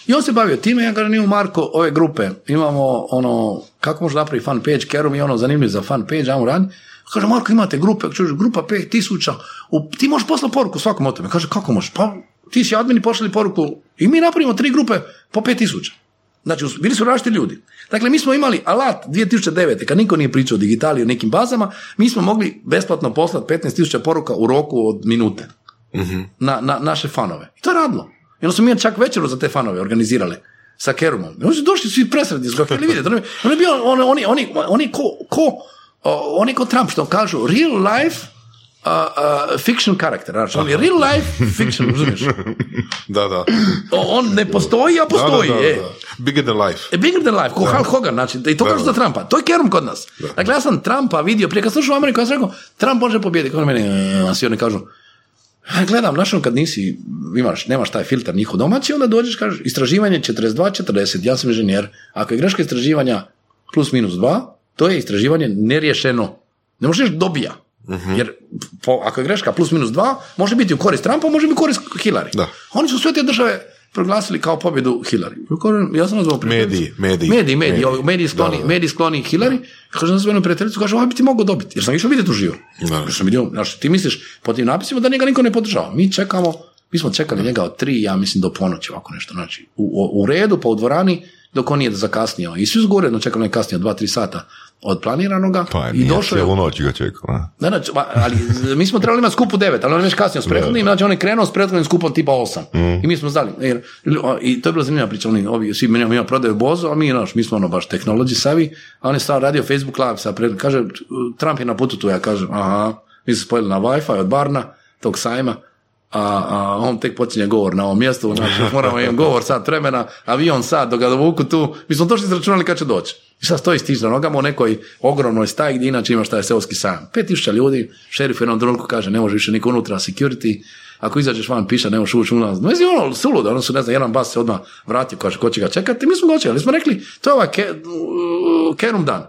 i on se bavio time, ja kažem, imamo Marko ove grupe, imamo ono, kako može napraviti fan page, Keron je ono zanimljiv za fan page, ajmo raditi. Kaže, Marko, imate grupe, grupa 5000, ti možeš poslati poruku svakom o tome. Kaže, kako možeš? Pa ti si admini poslali poruku i mi napravimo 3 grupe po 5000. Znači, bili su različiti ljudi. Dakle, mi smo imali alat 2009. kad niko nije pričao o digitali, o nekim bazama, mi smo mogli besplatno poslati 15.000 poruka u roku od minute na naše fanove. I to je radilo. I onda smo mi čak večeru za te fanove organizirali sa Kerumom. I oni su došli svi presredni, su ga htjeli vidjeti. Oni ko Trump, što kažu, real life fiction karakter, znači on je real life fiction, razumiješ? Da. On ne postoji, a postoji. Da. Bigger than life, ko Hulk Hogan, znači, i to kažu za Trumpa, to je Kerum kod nas. Da. Dakle, ja sam Trumpa vidio, prije kad slušao Ameriku, ja sam rekao, Trump može pobijediti, kao meni, svi oni kažu, gledam, znaš, kad nisi, nemaš taj filter njihov domaći, onda dođeš, kažeš, istraživanje 42-40, ja sam inženjer, ako je greška istraživanja plus minus 2, to je istraživanje nerješeno. Ne možeš dobija. Jer ako je greška plus minus 2, može biti u korist Trumpa, može biti u korist Hillary. Da. Oni su sve te države proglasili kao pobjedu Hillary. Ja sam nazvao prijateljicu. Mediji skloni Hillary. Kažem nazvao jednu prijateljicu, kažem, ovo bi ti mogao dobiti. Jer sam išao vidjeti u živo. Znači, ti misliš po tim napisima da njega niko ne podržava. Mi smo čekali njega od 3, ja mislim, do ponoći ovako nešto. Znači, u redu, pa u dvorani, dok on nije zakasnio. I svi su govorili, čekali je kasnije 2-3 sata od planiranoga. Pa nije, cijelu noć ga čekala. Znači, ali mi smo trebali imati skup u 9, ali on je već kasnio s prethodnim, znači on je krenuo s prethodnim skupom tipa 8. I mi smo znali. I to je bila zanimljiva priča, svi meni prodaju bozu, a mi smo ono baš technology savvy, a on je stao radio Facebook Live, kaže, Trump je na putu tu, ja kažem, aha, mi smo spojili na Wi-Fi od Barna, tog sajma, a on tek počinje govor na ovom mjestu, znači moramo imam govor sad vremena, avion sad, dok ga dovuku tu, mi smo točno izračunali kad će doći. I sad stoji stižna nogama u nekoj ogromnoj staji gdje inače imaš taj seoski sajam. 5.000 ljudi, šerif u jednom trenutku kaže, ne može više niko unutra, security, ako izađeš van piša, ne možeš ući unutra. Znači, ono, suludo, ono su, ne znam, jedan bas se odmah vratio, kaže, ko će ga čekati, mi smo ga očekali, smo rekli, to je ovaj Kerum dan.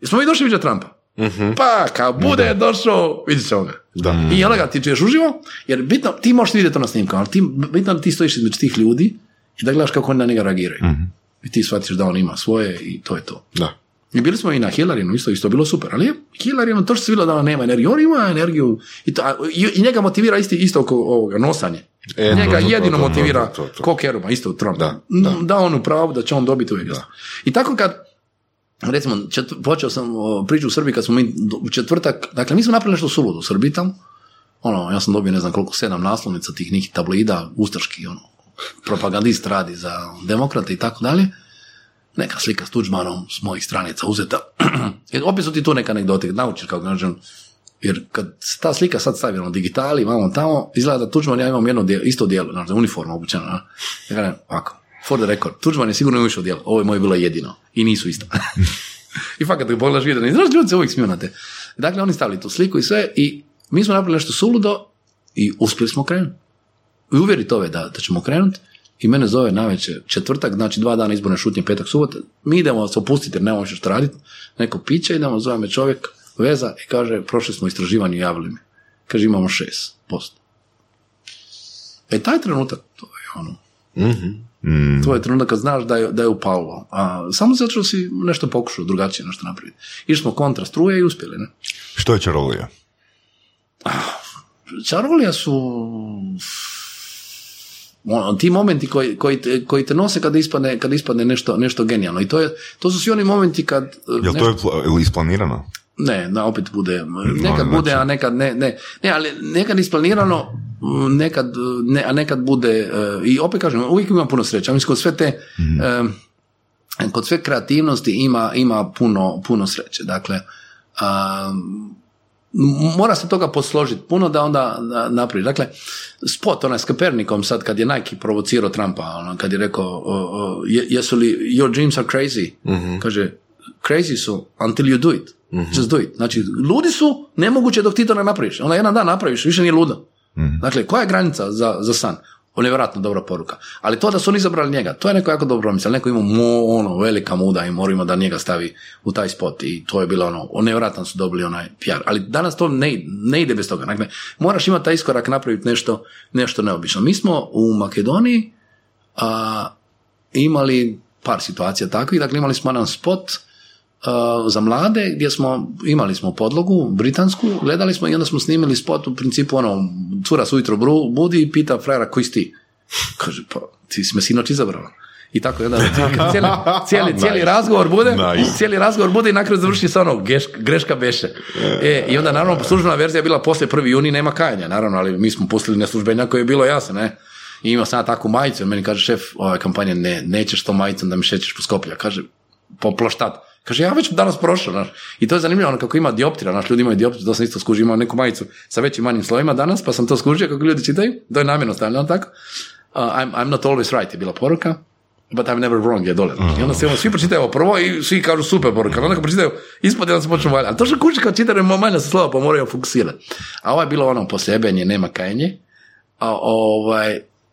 I smo mi došli vidjeti Trumpa. Pa, kad bude došao, vidit ćemo ga. I onda ga ti čuješ uživo, jer bitno, ti možeš vidjeti to na snimku, ali bitno ti stojiš između tih ljudi i da gledaš kako oni na njega reagiraju. I ti shvatiš da on ima svoje i to je to. Da. I bili smo i na Hillarinu, isto je bilo super, ali je Hillarinu to što se bilo da ona nema energiju, on ima energiju i njega motivira isto oko ovoga nosanje. Njega jedino motivira ko Keruma, isto Trump. Da on upravo, da će on dobiti uvijek. I tako kad recimo, počeo sam priču u Srbiji kad smo mi u četvrtak, dakle, mi smo napravili nešto suludo u Srbiji tamo, ono, ja sam dobio ne znam koliko 7 naslovnica tih nekih tabloida, ustaški, ono, propagandist radi za demokrate i tako dalje, neka slika s Tudžmanom s mojih stranica uzeta, opet su ti tu neka anegdote, naučiš kako, Jer kad ta slika sad stavljena digitali, imamo tamo, izgleda da Tuđman, ja imam jedno djelo, isto djelo, znači uniforma obučena. Ja gledam, ovako, for the record, Tuđman je sigurno ušao djelo, ovo je moje bilo jedino i nisu isto. I fakat ga pogledaš jedan, i znaš, ljudi se uvijek smiju na te. Dakle, oni stavili tu sliku i sve i mi smo napravili nešto suludo i uspjeli smo krenuti. I uvjeriti ove da ćemo krenuti. I mene zove navečer četvrtak, znači 2 dana izborne šutnje, petak, subota. Mi idemo se opustiti jer nemamo što raditi. Neko piće, idemo, zove me čovjek, veza i kaže, prošli smo istraživanje, javili mi. Kaže, imamo 6%. E taj trenutak, to je ono. Mm-hmm. Mm. To je trenutak kad znaš da je upalo. Samo zato što si nešto pokušao drugačije nešto napraviti. Išli smo kontra struje i uspjeli, ne? Što je čarolija? Čarolija su... ti momenti koji te nose kada ispadne nešto genijalno. I to su svi oni momenti kad... Jel to je isplanirano? Ne, opet bude. Nekad bude, a nekad ne. Ne, ali nekad isplanirano, nekad ne, a nekad bude. I opet kažem, uvijek imam puno sreće. Mislim, kod sve te... Kod sve kreativnosti ima puno sreće. Dakle, mora se toga posložiti puno da onda napravi. Dakle, spot onaj s Kaepernickom sad kad je Nike provocirao Trumpa, ono, kad je rekao jesu li your dreams are crazy? Mm-hmm. Kaže, crazy su until you do it. Mm-hmm. Just do it. Znači, ludi su, nemoguće dok ti to ne napraviš. Onda jedan dan napraviš, više nije luda. Mm-hmm. Dakle, koja je granica za san? Ovo je nevjerojatno dobra poruka. Ali to da su oni izabrali njega, to je neko jako dobro misli. Neko ima velika muda i moramo da njega stavi u taj spot i to je bilo nevjerojatno su dobili onaj PR. Ali danas to ne ide bez toga. Dakle, moraš imati taj iskorak napraviti nešto neobično. Mi smo u Makedoniji imali par situacija takvih. Dakle, imali smo jedan spot za mlade gdje imali smo podlogu britansku, gledali smo i onda smo snimili spot u principu cura se ujutro budi i pita frajera koji si ti? Kaže, pa ti si me sinoć izabrala. I tako jedan cijeli nice. Razgovor bude, nice. Cijeli razgovor bude i nakon završi sa greška beše. I onda naravno službena verzija je bila poslije 1. juni nema kajanja, naravno, ali mi smo poslali neslužbenja koje je bilo jasno, ne? I imao sam ja takvu majicu, meni kaže šef ove kampanje, nećeš to majicom da mi šećeš po Skoplja, kaže, poploštat. Kaže, ja već danas prošao, znaš. I to je zanimljivo, kako ima dioptrija, naš ljudi imaju dioptriju, to sam isto skužio, imao neku majicu sa većim manjim slovima danas, pa sam to skužio kako ljudi čitaju, to je namjerno stavljeno tako. I'm not always right je bila poruka, but I'm never wrong je dole. I onda se svi pročitaju prvo i svi kažu super poruka, onda kad pročitaju ispod jedan se počnu valjati. A to što kuži kao čitaju manja se slova, pa moraju fokusirati. A ovo je bilo posebanje, nema kajenje.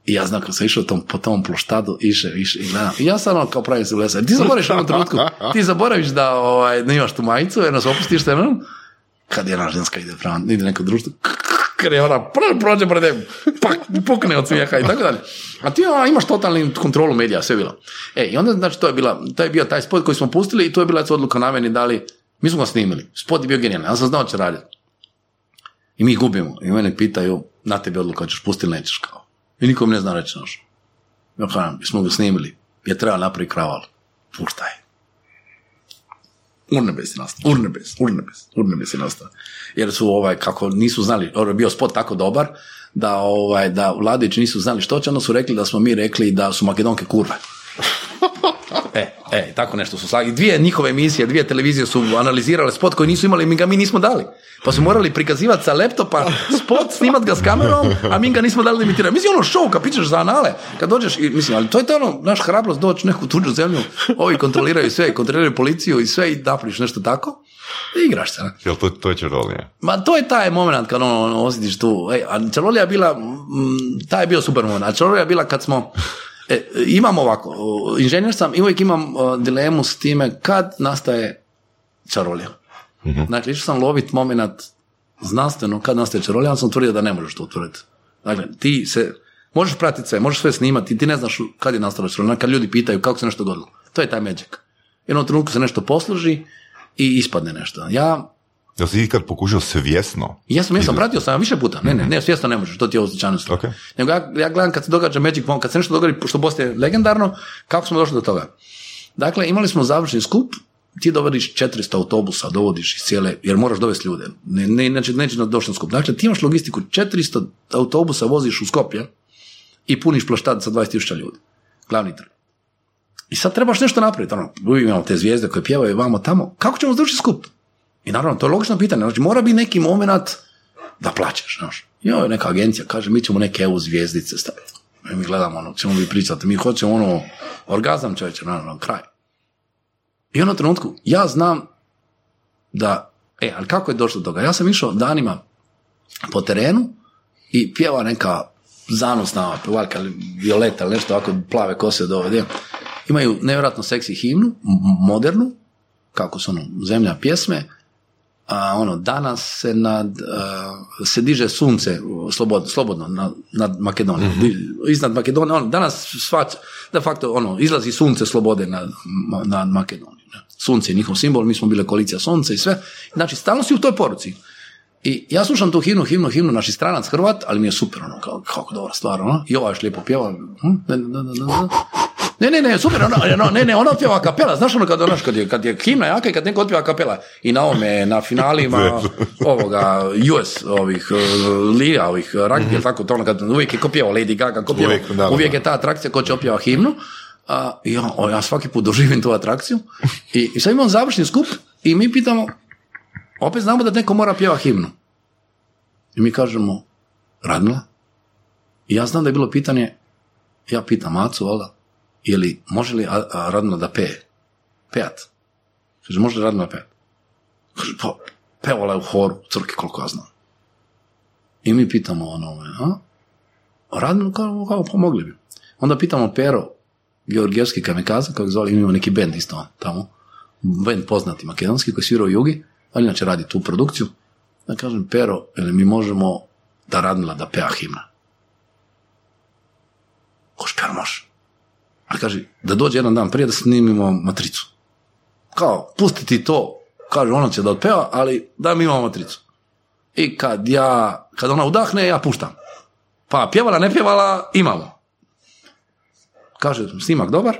I ja znam kako sam išao po tom ploštadu, išao i gledam. I ja sam kao pravim se ulesao. Ti zaboraviš u ovom trenutku, ti zaboraviš da ne imaš tu majicu, jer nas opustiš temenom. Kad je jedna ženska ide neko društvo, kada je ona prođe prede, pukne od smijeha i tako dalje. A ti imaš totalnu kontrolu medija, sve je bilo. I onda, znači, to je bio taj spot koji smo pustili i to je bila odluka na meni, mi smo ga snimili. Spot je bio genijalan, ja sam znao će raditi. I mi gubimo. I mene pitaju, na tebi odluka, ćeš pustiti, nećeš kao. I nikom ne zna reći naš. Ja kažem, smo ga snimili, je trebalo napraviti kraval. Puštaj. Urnebes je nastao. Jer su, kako nisu znali, je bio spot tako dobar, da vladajući nisu znali što će, onda su rekli da smo mi rekli da su Makedonke kurve. Tako nešto su slagi. Dvije njihove emisije, dvije televizije su analizirale spot koji nisu imali, mi ga nismo dali. Pa su morali prikazivati sa laptopa spot, snimat ga s kamerom, a mi ga nismo dali da imitirati. Mislim, show, kad pičeš za anale, kad dođeš, mislim, ali to je naš hrabrost doći neku tuđu zemlju, ovi kontroliraju sve, kontroliraju policiju i sve i napriš nešto tako i igraš se. Ne? Jel to je čarolija? Ma to je taj moment kad osjetiš tu. A čarolija bila, taj je bio super moment, a čarolija bila kad smo... imam ovako, inženjer sam i uvijek imam dilemu s time kad nastaje čarolija. Mm-hmm. Dakle, išao sam loviti moment znanstveno kad nastaje čarolija, ali sam tvrdio da ne možeš to utvrditi. Dakle, ti se, možeš pratiti sve, možeš sve snimati, ti ne znaš kad je nastala čarolija, kad ljudi pitaju kako se nešto dogodilo. To je taj magic. Jednom trenutku se nešto posluži i ispadne nešto. Jel si ikad pokušao svjesno? Jesam, pratio sam više puta. Ne, svjesno ne možeš, to ti je osjećano. Okay. Nego ja gledam kad se događa Magic Moment, kad se nešto događa, što postaje legendarno, kako smo došli do toga. Dakle, imali smo završni skup, ti dovodiš 400 autobusa, dovodiš ih cijele, jer moraš dovesti ljude. Neće na došli skup. Dakle, ti imaš logistiku, 400 autobusa voziš u Skopje i puniš ploštad sa 20.000 ljudi. Glavni trg. I sad trebaš nešto napraviti. Imamo te zvijezde koje pjevaju vamo tamo. Kako ćemo završiti skup? I naravno, to je logično pitanje. Znači, mora biti neki moment da plaćaš. Znači, joj, neka agencija kaže, mi ćemo neke EU zvijezdice staviti. I mi gledamo, ono, ćemo mi pričati. Mi hoćemo ono, orgazam čovječe, naravno, kraj. I ono trenutku, ja znam da, ali kako je došlo do toga? Ja sam išao danima po terenu i pjeva neka zanosna pjevaljka, Violeta ili nešto ovako, plave kose do ovdje. Imaju nevjerojatno seksi himnu, modernu, kako su ono, zemlja pjesme, a ono, danas se se diže sunce slobodno nad Makedonijom. Mm-hmm. Iznad Makedonije, ono, danas de facto ono, izlazi sunce slobode nad Makedonijom. Sunce je njihov simbol, mi smo bile koalicija sunca i sve. Znači, stalno si u toj poruci. I ja slušam tu himnu, naši stranac Hrvat, ali mi je super, ono, kako dobra stvar, ono, i ova još lijepo pjeva, ne, super, ona otpjeva kapela, znaš ono kad je himna jaka i kad neko otpjeva kapela. I na ovome, na finalima ovoga, US, ovih, Lija, ovih, rugby, tako to ono, kad uvijek je ko pjeva Lady Gaga, uvijek je ta atrakcija ko će otpjeva himnu. I ja svaki put doživim tu atrakciju. I sad imam završni skup i mi pitamo, opet znamo da neko mora pjeva himnu. I mi kažemo, Radmila? I ja znam da je bilo pitanje, ja pitam Acu, valjda, je li, može li Radmila da peje? Pejat. Kaže, može li Radmila pejat? Kaže, pa, pevala je u horu, u crkvi, koliko ja znam. I mi pitamo onome, a Radmila, kao pomogli bi. Onda pitamo Pero, Georgijevski kamikaza, kako zvali, imamo neki bend isto tamo, bend poznati makedonski, koji svira u Jugi, ali inače radi tu produkciju, da kažem, Pero, jel mi možemo da Radmila da peja himna? Koš, Pero, može. Ali kaže, da dođe jedan dan prije da snimimo matricu. Kao, pustiti to, kaže, ona će da odpeva, ali da mi imamo matricu. I kad ona udahne, ja puštam. Pa pjevala, ne pjevala, imamo. Kaže, snimak dobar.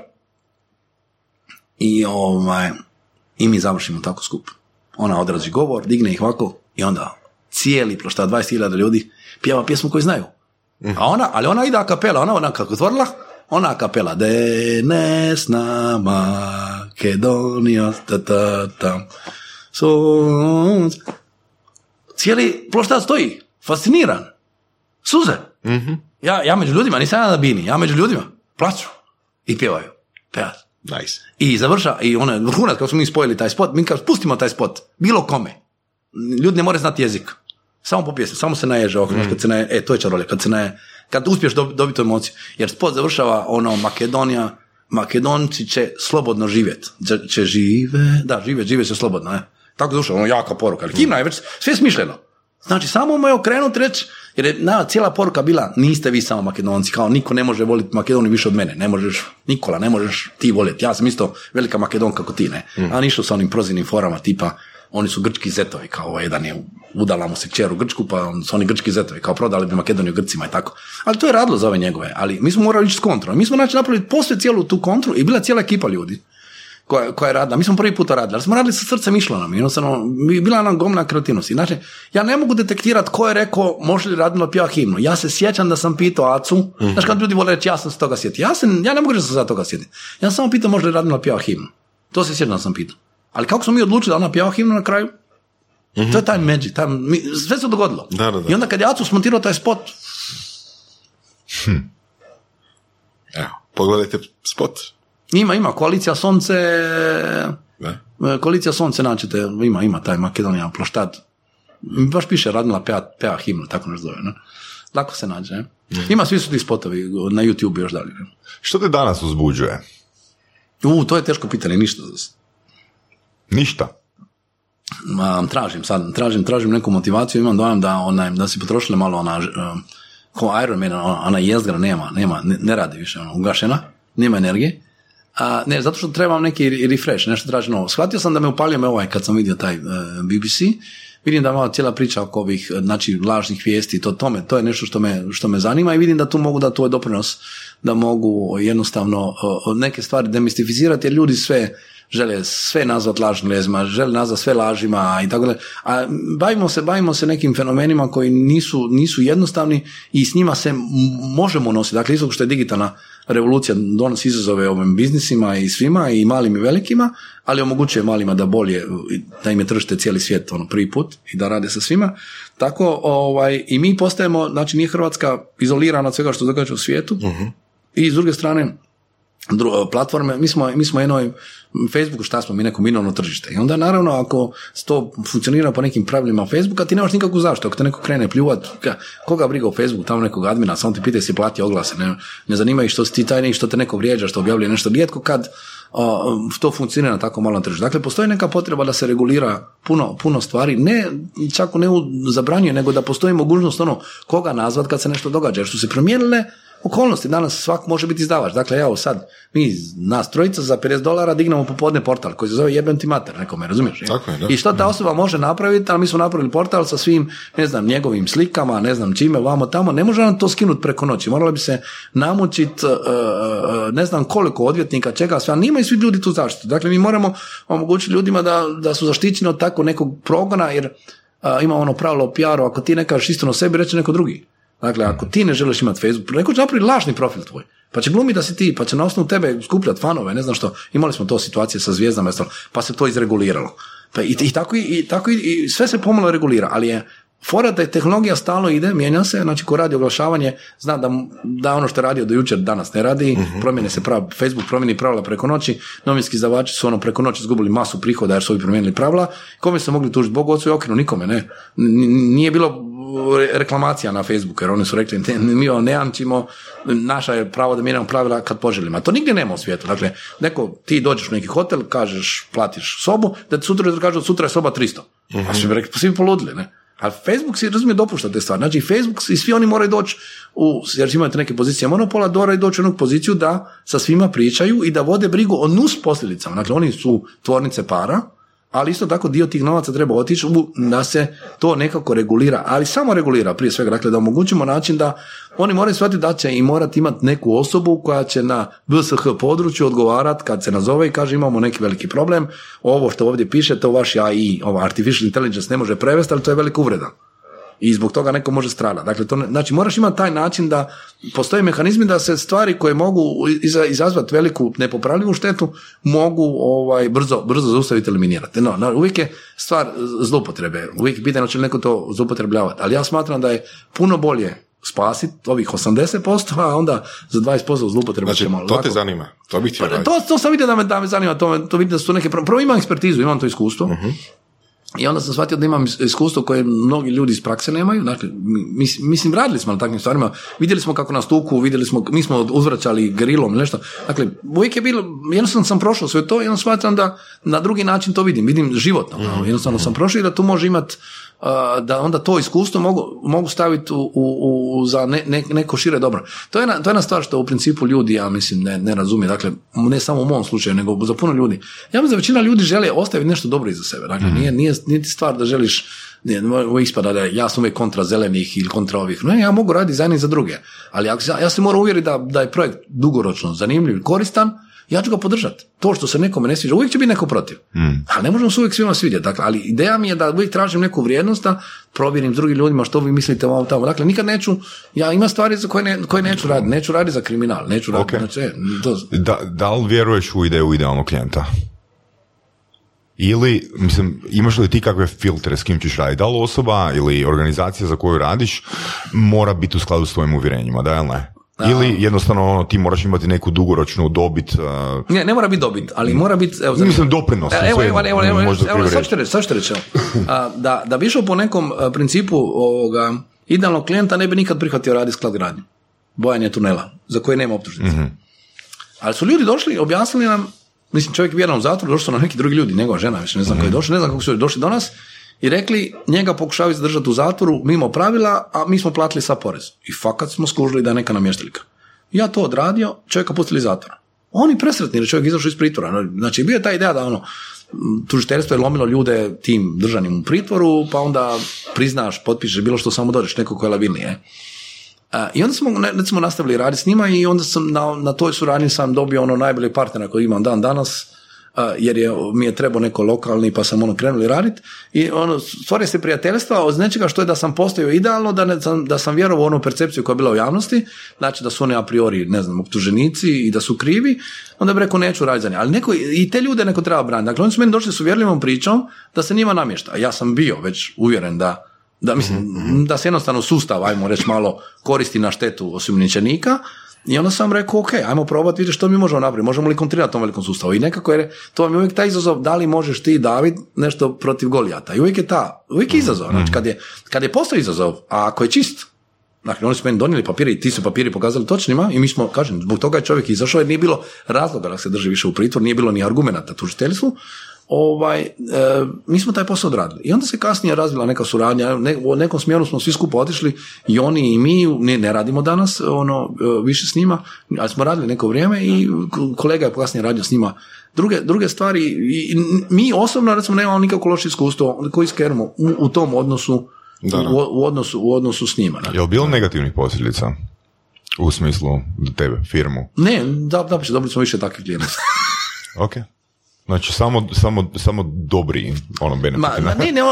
I mi završimo tako skup. Ona odrazi govor, digne ih ovako i onda cijeli, prošta 20.000 ljudi pjeva pjesmu koju znaju. A ona ide a kapela, ona kako otvorila, ona kapela, denes na Makedonija, ta, sunce. Cijeli ploštac stoji, fasciniran, suze. Mm-hmm. Ja među ljudima, nisam ja na bini, ja među ljudima, plaću i pjevaju, pevaju. Nice. I završa, i ono, vrhunac, kako smo mi spojili taj spot, mi kažemo, pustimo taj spot, bilo kome. Ljudi ne more znati jezik. Samo po pjesmi, samo se naježe okrenuš, kad se naježe, to je čarolija, kad uspiješ dobiti emociju. Jer spot završava ono, Makedonija, Makedonci će slobodno živjeti. Će živjet će slobodno, ne? Tako završava, ono, jaka poruka, ali himna je već sve smišljeno. Znači, samo mu je okrenut reći, jer je cijela poruka bila, niste vi samo Makedonci, kao niko ne može voliti Makedoniju više od mene, ne možeš, Nikola, ne možeš ti voljeti, ja sam isto velika Makedonka kako ti, ne? A nišao sa onim prozirnim forama, tipa, oni su grčki zetovi, kao ovaj jedan je udala mu se kćer u Grčku, pa su oni grčki zetovi, kao prodali bi Makedoniju Grcima i tako. Ali to je radilo za ove njegove, ali mi smo morali ići s kontrom, mi smo napravili posve cijelu tu kontru i bila cijela ekipa ljudi koja je radila. Mi smo prvi puta radili, ali smo radili sa srcem išlo nam. Jednostavno, bila nam gomna kreativnosti. Znači, ja ne mogu detektirati ko je rekao može li Radmila pjeva himnu. Ja se sjećam da sam pitao Acu, znači kad ljudi vole reći ja sam se toga sjetio. Ja ne mogu reći da sam se toga sjetio. Ja sam samo pitao može li Radmila pjeva himnu. To se sjećam da sam pitao. Ali kako smo mi odlučili da ona pjeva himnu na kraju? To je taj magic, sve se dogodilo. Da. I onda kad je Acu smontirao taj spot... Evo, pogledajte spot. Ima, koalicija Sonce naćete, ima taj Makedonija ploštad. Baš piše Radmila peva himnu, tako nešto zove, ne? Lako se nađe, ne? Ima, svi su ti spotovi na YouTube još dalje. Ne? Što te danas uzbuđuje? To je teško pitanje, ništa. Ništa? Tražim neku motivaciju, imam dojam da si potrošili malo ko Iron Man, ona jezgra nema, ne radi više, ugašena, nema energije. Ne, zato što trebam neki refresh, nešto traži novo. Shvatio sam da me upalio kad sam vidio taj BBC, vidim da je malo cijela priča oko ovih, znači, lažnih vijesti, to je nešto što me zanima i vidim da tu mogu dati tvoj doprinos, da mogu jednostavno neke stvari demistificirati, jer ljudi sve žele sve nazvati lažnim lezima, žele nazvati sve lažima i tako dalje. A bavimo se nekim fenomenima koji nisu jednostavni i s njima se možemo nositi. Dakle, isto što je digitalna revolucija donosi izazove ovim biznisima i svima, i malim i velikima, ali omogućuje malima da bolje, da im je tržište cijeli svijet ono, prvi put i da rade sa svima. Tako i mi postajemo, znači nije Hrvatska izolirana od svega što se događa u svijetu, uh-huh. I s druge strane platforme, mi smo jedno Facebooku, šta smo mi, neko minorno tržište. I onda naravno ako to funkcionira po nekim pravilima Facebooka, ti nemaš nikakvu zaštitu. Ako te neko krene pljuvat, koga briga o Facebooku, tamo nekog admina, samo ti pitaj si plati oglase, ne zanima ih što si ti tajni, što te neko vrijeđa, što objavljuje nešto, rijetko kad to funkcionira na tako malom tržištu. Dakle, postoji neka potreba da se regulira puno stvari, ne čak ne zabranjuje, nego da postoji mogućnost koga nazvat kad se nešto događa, jer su se promijenile okolnosti. Danas svak može biti izdavač. Dakle, evo sad, mi nas trojica za $50 dignemo popodne portal koji se zove Jebem ti mater, nekome, razumiješ? Tako je, da. I što ta osoba može napraviti, ali mi smo napravili portal sa svim, njegovim slikama, čime, vamo tamo, ne može nam to skinuti preko noći. Moralo bi se namučiti ne znam koliko odvjetnika, čega sve, nima i svi ljudi tu zaštitu. Dakle, mi moramo omogućiti ljudima da su zaštićeni od tako nekog progona, jer ima pravilo o PR-u, ako ti ne kažeš istinu o sebi, reći neko drugi. Dakle, ako ti ne želiš imati Facebook, neko će napraviti lažni profil tvoj, pa će glumiti da si ti, pa će na osnovu tebe skupljati fanove, ne znam što, imali smo to situacije sa zvijezdama, pa se to izreguliralo. Pa i tako sve se pomalo regulira, ali je fora da je tehnologija stalno ide, mijenja se, znači ko radi oglašavanje, zna da ono što je radio do jučer danas ne radi, uh-huh. Promijene se pravila, Facebook promijeni pravila preko noći, novinski izdavači su preko noći izgubili masu prihoda jer su ovi promijenili pravila, kome su mogli tužiti, Bogu, ocu i okinu, nikome, ne. Nije bilo reklamacija na Facebooku, jer oni su rekli mi ovo ne amčimo, naša je pravo da mijenjamo pravila kad poželimo, a to nigdje nema u svijetu. Dakle, neko, ti dođeš u neki hotel, kažeš, platiš sobu, da sutra kažu, sutra je soba 300. Uh-huh. A svi bi rekli, svi poludili, ne? A Facebook si, razumije, dopušta te stvari. Znači, Facebook i svi oni moraju doći, jer imate neke pozicije monopola, moraju doći u jednu poziciju da sa svima pričaju i da vode brigu o nus posljedicama. Dakle, oni su tvornice para, ali isto tako dio tih novaca treba otići da se to nekako regulira, ali samo regulira prije svega, dakle da omogućimo način da oni moraju shvatiti da će i morati imati neku osobu koja će na BSH području odgovarati kad se nazove i kaže imamo neki veliki problem, ovo što ovdje piše, to vaš AI, ova artificial intelligence ne može prevesti, ali to je velika uvreda. I zbog toga neko može stradati. Dakle, znači moraš imati taj način da postoje mehanizmi da se stvari koje mogu izazvati veliku nepopravljivu štetu mogu brzo zaustaviti, eliminirati. No, uvijek je stvar zloupotrebe. Uvijek je pitanje će li neko to zloupotrebljavati. Ali ja smatram da je puno bolje spasiti ovih 80%, a onda za 20% zloupotrebe ćemo. Znači, to te zanima. To bih ti raditi. To sam vidio da me zanima. To vidim da su neke... Prvo imam ekspertizu, imam to iskustvo. Uh-huh. I onda sam shvatio da imam iskustvo koje mnogi ljudi iz prakse nemaju. Dakle, mislim, radili smo na takvim stvarima, vidjeli smo kako nas tuku, mi smo uzvraćali grilom nešto. Dakle, uvijek je bilo, jednostavno sam prošao sve to i onda shvatam da na drugi način to vidim životno. Mm-hmm. Jednostavno sam prošao i da tu može imati, da onda to iskustvo mogu staviti za neko šire dobro. To je jedna stvar što u principu ljudi, ja mislim, ne razumije. Dakle, ne samo u mom slučaju, nego za puno ljudi. Ja mislim da većina ljudi žele ostaviti nešto dobro iza sebe. Dakle, nije stvar da želiš ispada da ja sam uvijek kontra zelenih ili kontra ovih. Ne, ja mogu raditi dizajn za druge. Ali ja se moram uvjeriti da je projekt dugoročno zanimljiv i koristan, ja ću ga podržati. To što se nekome ne sviđa, uvijek će biti neko protiv. Ali ne možemo se uvijek svima svidjeti. Dakle, ali ideja mi je da uvijek tražim neku vrijednost, da provjerim s drugim ljudima što vi mislite o ovom tamo. Dakle, nikad neću, ja imam stvari za koje neću raditi. Neću raditi za kriminal, neću raditi. Okay. Znači, da li vjeruješ u ideju idealnog klijenta? Ili, mislim, imaš li ti kakve filtre s kim ćeš raditi? Da li osoba ili organizacija za koju radiš mora biti u skladu s tvojim uvjerenjima, da ili ne? Ili jednostavno ti moraš imati neku dugoročnu dobit. Ne mora biti dobit, ali mora biti... Mislim, doprinos. Evo, sad što reći. Da bi išao po nekom principu idealnog klijenta, ne bi nikad prihvatio raditi sklad gradnje. Bojanje tunela, za koje nema optužnice. Mm-hmm. Ali su ljudi došli, objasnili nam, mislim, čovjek vjeran u zatvoru, došli su nam neki drugi ljudi, njegova žena, više ne znam koji je došli, ne znam kako su došli do nas, i rekli, njega pokušavaju zadržati u zatvoru mimo pravila, a mi smo platili sa porez. I fakat smo skužili da je neka namješteljka. Ja to odradio, čovjeka pustili zatvora. Oni presretni, jer čovjek izašao iz pritvora. Znači, bio je ta ideja da tužiteljstvo je lomilo ljude tim držanim u pritvoru, pa onda priznaš, potpišeš bilo što, samo dođeš neko ko je labilnije. I onda smo nastavili raditi s njima i onda sam na toj suradnji sam dobio najbolje partnera koji imam dan danas, jer mi je trebao neko lokalni pa sam krenuli raditi i stvore se prijateljstva od nečega što je da sam postao idealno, da sam vjerovao u onu percepciju koja je bila u javnosti, znači da su oni a priori, ne znam, optuženici i da su krivi, onda bi rekao neću raditi za nje. Ali neko, i te ljude neko treba braniti. Dakle, oni su meni došli s uvjerljivom pričom da se njima namješta. Ja sam bio već uvjeren da se jednostavno sustav, ajmo reći, malo koristi na štetu osumnjičenika. I onda sam rekao, ok, ajmo probati, vidjeti što mi možemo napraviti, možemo li kontrirati tom velikom sustavu. I nekako je, to vam je uvijek taj izazov, da li možeš ti, David, nešto protiv Golijata. I uvijek je izazov. Znači, kad je postao izazov, a ako je čist, dakle, oni su meni donijeli papire i ti su papiri pokazali točnima i mi smo, kažem, zbog toga je čovjek izašao jer nije bilo razloga da se drži više u pritvor, nije bilo ni argumenata tužiteljstvu. Mi smo taj posao odradili. I onda se kasnije razvila neka suradnja, u nekom smjeru smo svi skupo otišli i oni i mi, ne radimo danas više s njima, ali smo radili neko vrijeme i kolega je kasnije radio s njima druge stvari. I mi osobno, recimo, nemamo nikako loše iskustvo koji skeramo u tom odnosu, u odnosu s njima. Je li bilo negativnih posljedica u smislu tebe, firmu? Ne, dobili smo više takvih klijenata. Ok. Znači, samo dobri ono benefiti. Ne,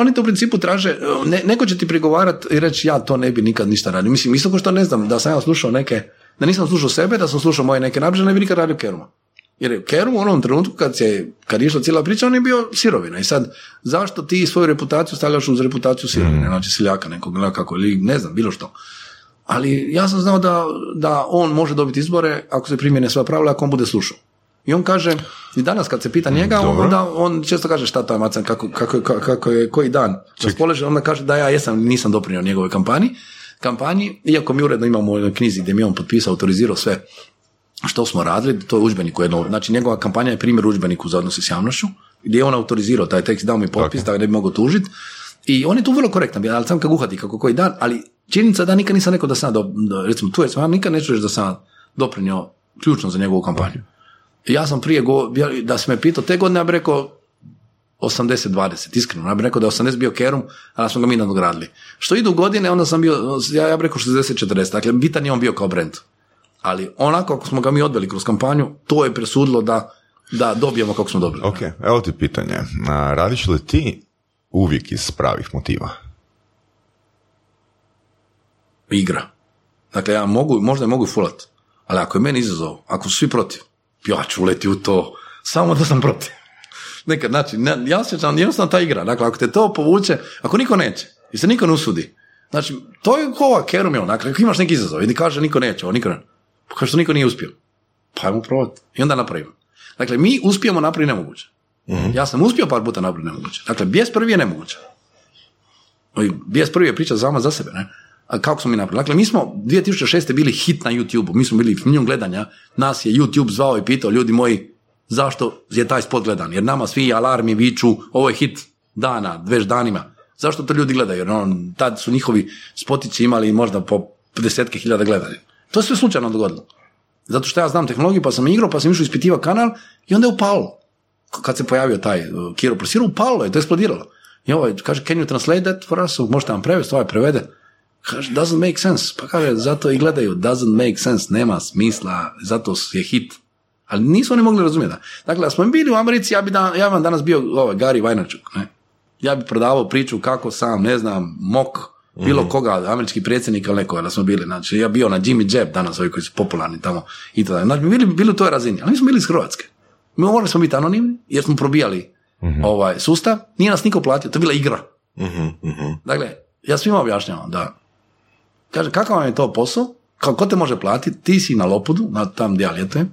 oni te u principu traže, neko će ti prigovarati i reći ja to ne bi nikad ništa radio. Mislim, isto ko što ne znam, da sam ja slušao neke, da nisam slušao sebe, da sam slušao moje neke nabiže, ne bi nikad radio Keruma. Jer je Kerum u onom trenutku kad je išla cijela priča, on je bio sirovina. I sad, zašto ti svoju reputaciju stavljaš uz reputaciju sirovine, znači seljaka nekog, nekako, ili ne znam, bilo što. Ali ja sam znao da on može dobiti izbore ako se primjene sva pravila, ako on bude slušao. I on kaže, i danas kad se pita njega, onda on često kaže šta to je macan, kako je koji dan raspoložen, onda kaže da ja nisam doprinio njegovoj kampanji, iako mi uredno imamo u knjizi gdje mi on potpisao, autorizirao sve što smo radili, to je udžbenik jedno, znači njegova kampanja je primjer udžbeniku za odnose s javnošću, gdje je on autorizirao taj tekst, dao mi potpis, tako da ne bi mogao tužiti. I on je tu vrlo korektan, ali sam kaguhati kako koji dan, ali činjenica da nikad nisam rekao da sam, recimo tu ja nikad neću reći da sam doprinio ključno za njegovu kampanju. Ja sam prije, da si me pitao, te godine ja bih rekao 80-20, iskreno. Ja bih rekao da je 80 bio Kerum, ali smo ga mi nadogradili. Što idu godine, onda sam bio, ja bih rekao 60-40, dakle, bitan je on bio kao brand. Ali onako, ako smo ga mi odveli kroz kampanju, to je presudilo da dobijemo kako smo dobili. Ok, evo ti pitanje. Radiš li ti uvijek iz pravih motiva? Igra. Dakle, ja možda mogu fulat, ali ako je meni izazov, ako su svi protiv, ja ću uleti u to, samo da sam protiv. Nekad, znači, ja sjećam, jednostavno ta igra, dakle, ako te to povuče, ako niko neće, i se niko ne usudi, znači, to je kova Kerum je on, dakle, ako imaš neki izazov, i ti kaže niko neće, niko ne, pa kaže što niko nije uspio, pa ajmo probati, i onda napravimo. Dakle, mi uspijemo napraviti nemoguće. Ja sam uspio par puta napraviti nemoguće. Dakle, bijes prvi je nemoguće. Bijes prvi je priča sama za sebe, ne? A kako smo mi napravili? Dakle, mi smo 2006. bili hit na YouTube-u, mi smo bili milijun gledanja, nas je YouTube zvao i pitao, ljudi moji, zašto je taj spot gledan? Jer nama svi alarmi viču, ovo je hit dana, već danima. Zašto to ljudi gledaju? Jer tad su njihovi spotići imali možda po 10,000 gledanja. To se sve slučajno dogodilo. Zato što ja znam tehnologiju, pa sam igrao, pa sam išao ispitivao kanal i onda je upalo. Kad se pojavio taj Kiro Plus, upalo je, to je eksplodiralo. I ovaj kaže, can you translate that for us? Možete vam prevesti, ovaj prevede. Kaže, doesn't make sense, pa kaže, zato i gledaju, doesn't make sense, nema smisla, zato je hit. Ali nisu oni mogli razumjeti. Dakle, da smo bili u Americi, ja bi vam danas bio Gary Vaynerchuk, ne? Ja bi prodavao priču kako sam, ne znam, mok, bilo koga, američki predsjednik ili nekoga da smo bili, znači, ja bio na Jimmy Jab danas, ovi koji su popularni tamo, i tada. Znači, bili u toj razini, ali mi smo bili iz Hrvatske. Mi morali smo biti anonimni, jer smo probijali sustav, nije nas niko platio, to je bila igra. Dakle, ja svima objašnjavam da kaže, kakav vam je to posao? Ko te može platiti? Ti si na Lopudu, tam gdje ja ljetujem,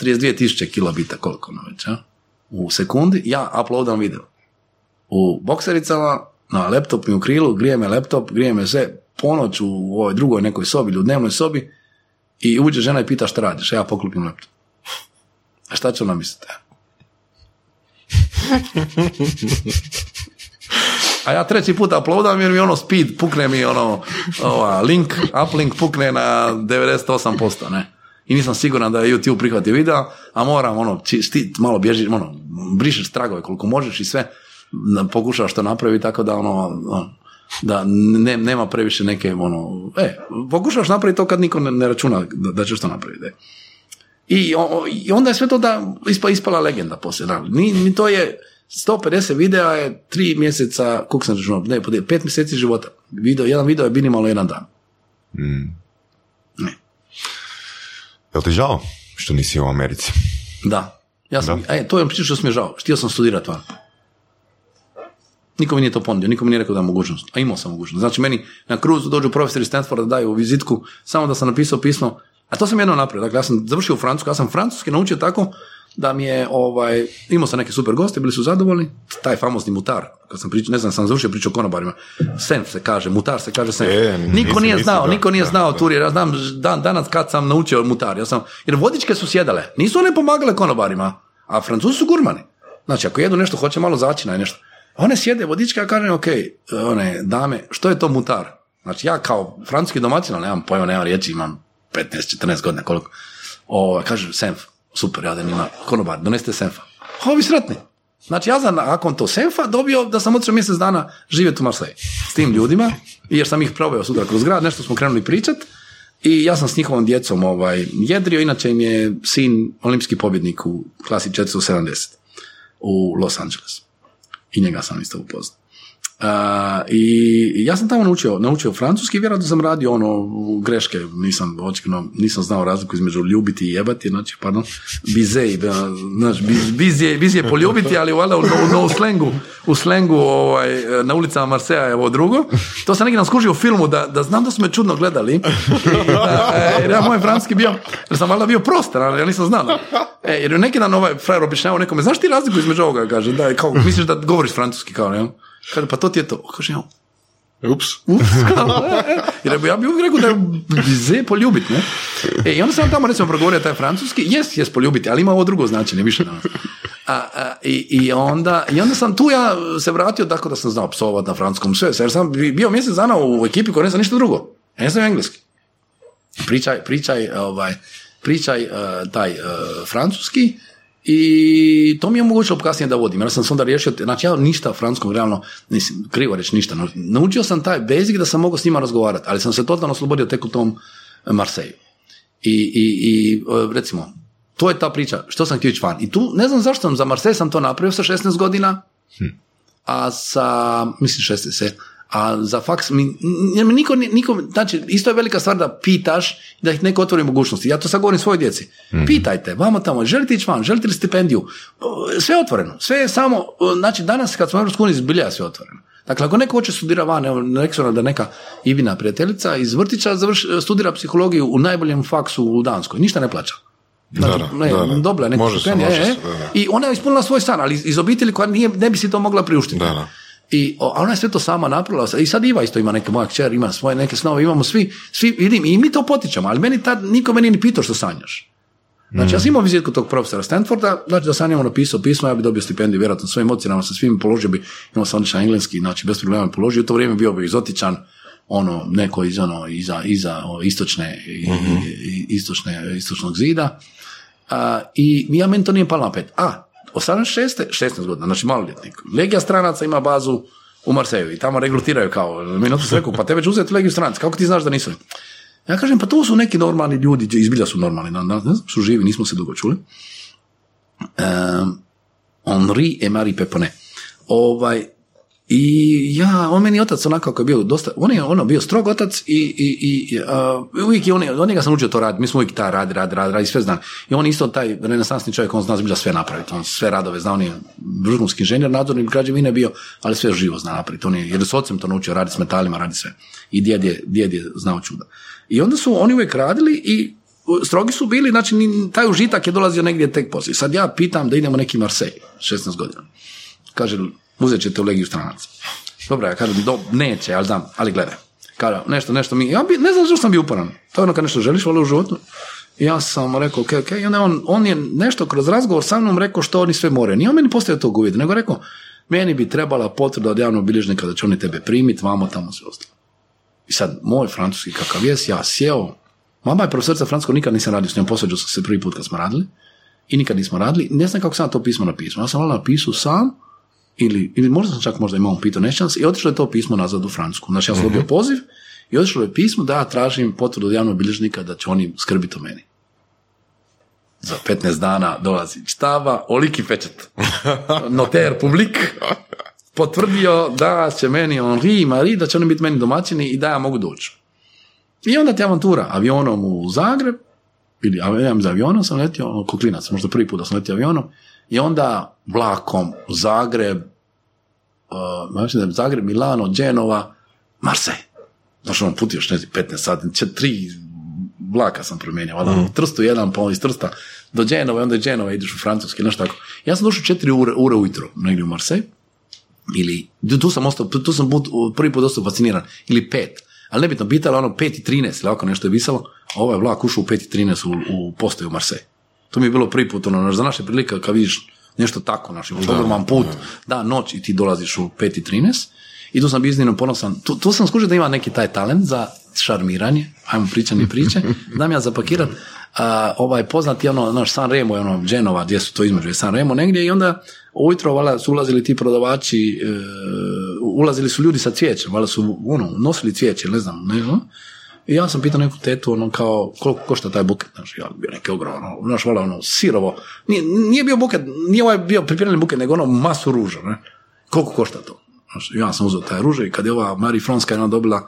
32.000 kilobita, koliko ono već, ja? U sekundi, ja uploadam video. U boksericama, na laptopu i u krilu, grije me laptop, grije me sve, ponoć u ovoj drugoj nekoj sobi ili u dnevnoj sobi i uđe žena i pita šta radiš, ja poklopim laptop. A šta će ona misliti? A ja treći put uploadam jer mi speed pukne mi link, uplink pukne na 98%, ne? I nisam siguran da je YouTube prihvatio video, a moram malo bježiš, brišeš tragove koliko možeš i sve pokušaš to napraviti tako da da nema previše neke pokušaš napraviti to kad niko ne računa da ćeš to napraviti. I onda je sve to da ispala legenda poslije. Ni to je 150 videa je 3 mjeseca, koliko sam računao, 5 mjeseci života. Jedan video je minimalno jedan dan. Ne. Jel ti žao što nisi u Americi? Da. Ja sam, da. To je priča što sam je žao. Htio sam studirati van. Niko mi nije to ponudio, niko mi nije rekao da je mogućnost. A imao sam mogućnost. Znači, meni na kruzu dođu profesori Stanforda, daju vizitku, samo da sam napisao pismo. A to sam jedno napravio. Dakle, ja sam završio u Francusku, ja sam francuski naučio tako da mi je, imao sam neke super goste, bili su zadovoljni, taj famozni mutar, kad sam pričao, ne znam, sam završio priču o konobarima, senf se kaže, mutar se kaže senf. Niko nije znao turi, ja znam danas kad sam naučio mutar, jer vodičke su sjedale, nisu one pomagale konobarima, a Francuzi su gurmani. Znači, ako jedu nešto, hoće malo začina i nešto. One sjede vodičke, ja kažem, one dame, što je to mutar? Znači, ja kao francuski domaćin, nemam pojma, nemam riječi, imam 15-14 godina, koliko. Kažem, senf. Super, ja da nima konobar, donesite senfa. Ovi sretni. Znači, ja sam nakon to senfa dobio da sam otišao 1 mjesec dana živjeti u Marseille s tim ljudima, jer sam ih proveo sutra kroz grad, nešto smo krenuli pričat i ja sam s njihovom djecom jedrio, inače im je sin olimpijski pobjednik u klasi 470 u Los Angeles. I njega sam isto upoznao. I ja sam tamo naučio francuski, vjerojatno sam radio greške, nisam znao razliku između ljubiti i jebati, znači, pardon, biz je poljubiti, ali valjda u slengu na ulicama Marseja je ovo drugo. To sam neki nam skužio u filmu, da znam da su me čudno gledali, jer ja moj francuski bio, jer sam valjda bio prostor, ali ja nisam znao. Jer neki dan frajer objašnjavao nekome, znaš ti razliku između ovoga, kaže, da, kao, misliš da govoriš francuski, kao, ne? Kaže, pa to ti je to. Kaže, ja. Ups. Jer ja bih uvijek rekao da je poljubiti, ne? I onda sam tamo, recimo, progovorio taj francuski. Jes poljubiti, ali ima ovo drugo značenje, više danas. I onda sam tu ja se vratio tako da sam znao psovat na francuskom sve, jer sam bio 1 mjesec dana u ekipi koja ne zna ništa drugo. Ja ne znam engleski. Pričaj taj francuski. I to mi je omogućilo kasnije da vodim. Ja sam se onda riješio, znači ja ništa francuskom realno, nisam krivo reći ništa. Naučio sam taj basic da sam mogao s njima razgovarati, ali sam se totalno oslobodio tek u tom Marseju. I recimo, to je ta priča, što sam htio ići van. I tu, ne znam zašto sam, za Marsej sam to napravio sa 16 godina, a sa, mislim 16, a za faks, niko, znači, isto je velika stvar da pitaš da ih neko otvori mogućnosti. Ja to sad govorim svojoj djeci. Pitajte, vamo tamo, želite ići van, želite li stipendiju? Sve je otvoreno. Sve je samo, znači, danas kad smo u Europskoj uniji zbilja sve otvoreno. Dakle, ako neko hoće studira van, da neka Ivina prijateljica iz vrtića studira psihologiju u najboljem faksu u Danskoj. Ništa ne plaća. Znači, dobila je neka stipendija. I ona je ispunila svoj san, ali iz obitelji koja ne bi si to mogla priuštiti. A ona je sve to sama napravila i sad Iva isto ima neke, moja kćer ima svoje neke snove, imamo svi vidim i mi to potičemo, ali niko meni ni pitao što sanjaš. Znači ja sam imao vizitku tog profesora Stanforda, znači da sam njemu napisao pismo, ja bi dobio stipendiju vjerojatno svojim ocjenama, sa svim položio bi, imao sam odličan engleski, znači bez problema položio, u to vrijeme bio bi egzotičan, neko iza istočnog zida i ja meni to nije palo na pet. 16 godina, znači maloljetnik. Legija stranaca ima bazu u Marseju i tamo regrutiraju kao, mi na to se rekao, pa tebe će uzeti legiju stranaca, kako ti znaš da nisu? Ja kažem, pa to su neki normalni ljudi, izbilja su normalni, ne znam, su živi, nismo se dugo čuli. Henri et Marie Pepone. On meni otac onako kako je bio dosta, on je bio strog otac i uvijek je on njega sam učio to raditi, mi smo uvijek ta radi sve zna. I on isto taj renesansni čovjek, on zna zbilja sve napraviti, on sve radove zna, on je vrhunski inženjer, nadzornik građevine bio, ali sve živo zna napraviti, jer s ocem to naučio, radi s metalima, radi sve. I djed je znao čuda. I onda su oni uvijek radili i strogi su bili, znači taj užitak je dolazio negdje tek poslije. Sad ja pitam da idemo neki Marsej, 16 godina. Kaže, uzet ćete u legiju stranaca. Dobro, ja kažem, neće, ali znam, ali gledaj. Kažem, nešto mi... Ja ne znam što sam bio uporan. To je kad nešto želiš, vole u životu. Ja sam rekao, ok. I onda on je nešto kroz razgovor sa mnom rekao što oni sve more. Nije on meni postavio tog uvida, nego rekao, meni bi trebala potvrda od javnog bilježnika da će oni tebe primiti, vamo tamo sve ostalo. I sad, moj francuski kakav jes, ja sjeo. Mama je profesorica francuskog, nikad nisam radio s njom, posvađao sam se prvi put kad smo radili. I nikad nismo radili. Ne znam kako sam to pismo napisao. Ja sam napisao sam. Ili možda sam čak možda imao pitao nešćans i otišlo je to pismo nazad u Francusku. Znači ja sam dobio poziv i otišlo je pismo da ja tražim potvrdu od javnog bilježnika da će oni skrbiti o meni. za 15 dana dolazi štaba, oliki pečet. Noter publik potvrdio da će meni Henri i Marie, da će oni biti meni domaćini i da ja mogu doći. I onda ti avantura avionom u Zagreb, ili za avionom sam letio, koklinac, možda prvi put da sam letio avionom, i onda vlakom Zagreb, Zagreb, Milano, Genova, Marseille. Došao on put još, 15 sati, 3 vlaka sam promijenio, onda Trstu jedan, pa on iz Trsta do Genova, onda je Genova, ideš u Francuski, nešto tako. Ja sam došao 4 ure ujutro, negdje u Marseille, ili, tu sam prvi put ostao fasciniran, ili 5, ali nebitno, pitalo ono 5:13, ili ovako nešto je pisalo, a ovaj vlak ušao u 5:13 u postaju u Marseille. To mi je bilo prvi put, ono, za naše prilike, kad vidiš nešto tako, naši, ogroman put, da, noć i ti dolaziš u 5:13, i tu sam bio iznimno ponosan. Tu sam skužio da ima neki taj talent za šarmiranje, ajmo pričanje priče, znam ja zapakirat, poznat je ono, naš San Remo, ono, Genova, gdje su to između, San Remo negdje, i onda ujutro, valjda, su ulazili ti prodavači, ulazili su ljudi sa cvijećem, valjda su, ono, nosili cvijeće, ne znam, i ja sam pitao neku tetu, ono, kao, koliko košta taj buket, znaš, ja bio neki ogromno, znaš, valjda, ono, sirovo, nije bio buket, nije ovaj bio pripremljen buket, nego ono, masu ruža, ne, koliko košta to? Ja sam uzeo taj ruže i kad je ova Marie Franska jedna dobila,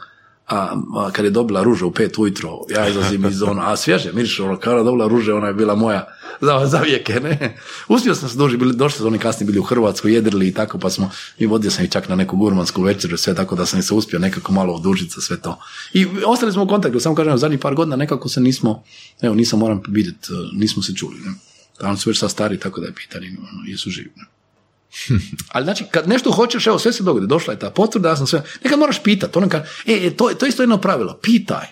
kad je dobila ruže u 5 ujutro, ja izlazim iz ono, svježe, miriš, ono, kada je dobila ruže, ona je bila moja za vijeke, ne. Uspio sam se došli su oni kasnije bili u Hrvatsku, jedrili i tako, pa smo, i vodio sam ih čak na neku gurmansku večeru, sve tako da sam se uspio nekako malo odužiti za sve to. I ostali smo u kontaktu, samo kažem, zadnjih par godina nekako se nismo, evo, nisam moram vidjeti, nismo se čuli, ne. Tamo su već sad stari, tako da je pitanje, jesu živi, ne. Ali znači, kad nešto hoćeš, evo, sve se dogodi, došla je ta potvrda, ja sam sve, nekad moraš pitati, ono kad, to je isto jedno pravilo, pitaj.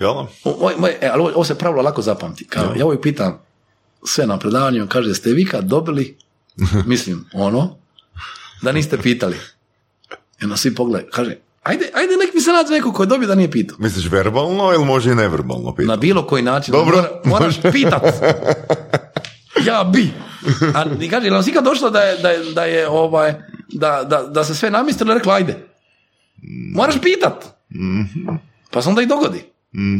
Jel? Ali ovo se pravilo lako zapamti, kao, ja ovo pitam sve na predavanju, kaže, jeste vi kad dobili, mislim, ono, da niste pitali. Jedno, svi pogledaj, kaže, ajde nek mi se nađe neko ko je dobio da nije pitao. Misliš verbalno ili može i neverbalno pitati? Na bilo koji način, moraš pitati. Ja bi. A kaže, jel vam si kad došlo da se sve namistilo, rekla, ajde. Moraš pitat. Pa se onda i dogodi.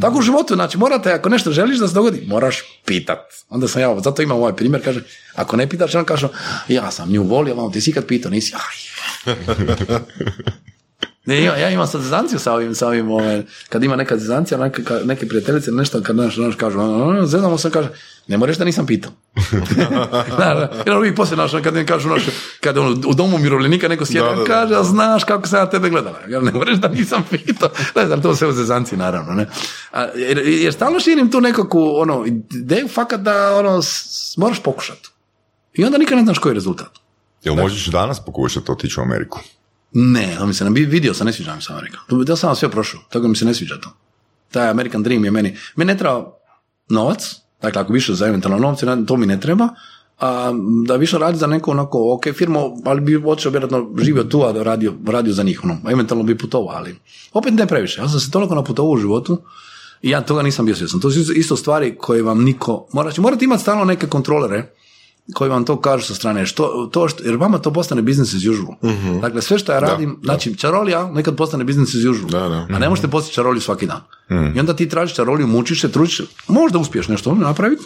Tako u životu, znači, morate, ako nešto želiš da se dogodi, moraš pitat. Onda sam ja, zato imam ovaj primjer, kaže, ako ne pitaš, on kaže, ja sam nju volio, vam ti si kad pitao, nisi, aj. Ne, ja imam sad zezanciju sa ovim kad ima neka zezancija, neke prijateljice nešto, kad naš kažu, zezamo sam, kaže, ne moraš da nisam pitao. Jer uvijek poslije naš, kad mi kažu, kad u domu umirovljenika neko sjede, kaže, a znaš kako sam ja tebe gledala. Ne moraš da nisam pitao. Znači, to sve u zezanciji, naravno. Jer stalno širim tu nekakvu ideju, fakat da moraš pokušati. I onda nikad ne znaš koji je rezultat. Jel možeš danas pokušati otići u Ameriku? Ne, to mi se ne vidio sam, ne sviđa mi se Amerika. Ja sam sve prošao, tako mi se ne sviđa to. Taj American Dream je meni. Meni ne treba novac, dakle ako više za eventualno novce, to mi ne treba, da više radi za neko onako ok firmu, ali bi otišao vjerojatno živio tu, a da radio za njih, eventualno bi putovao, ali opet ne previše. Ja sam se toliko naputovao u životu i ja toga nisam bio svjestan. To su isto stvari koje vam niko, morate imati stalno neke kontrolere, koji vam to kažu sa strane, jer vama to postane business as usual. Dakle, sve što ja radim, znači čarolija nekad postane business as usual, a ne možete postići čaroliju svaki dan. I onda ti tražiš čaroliju, mučiš se, trudiš se, možda uspiješ nešto napraviti,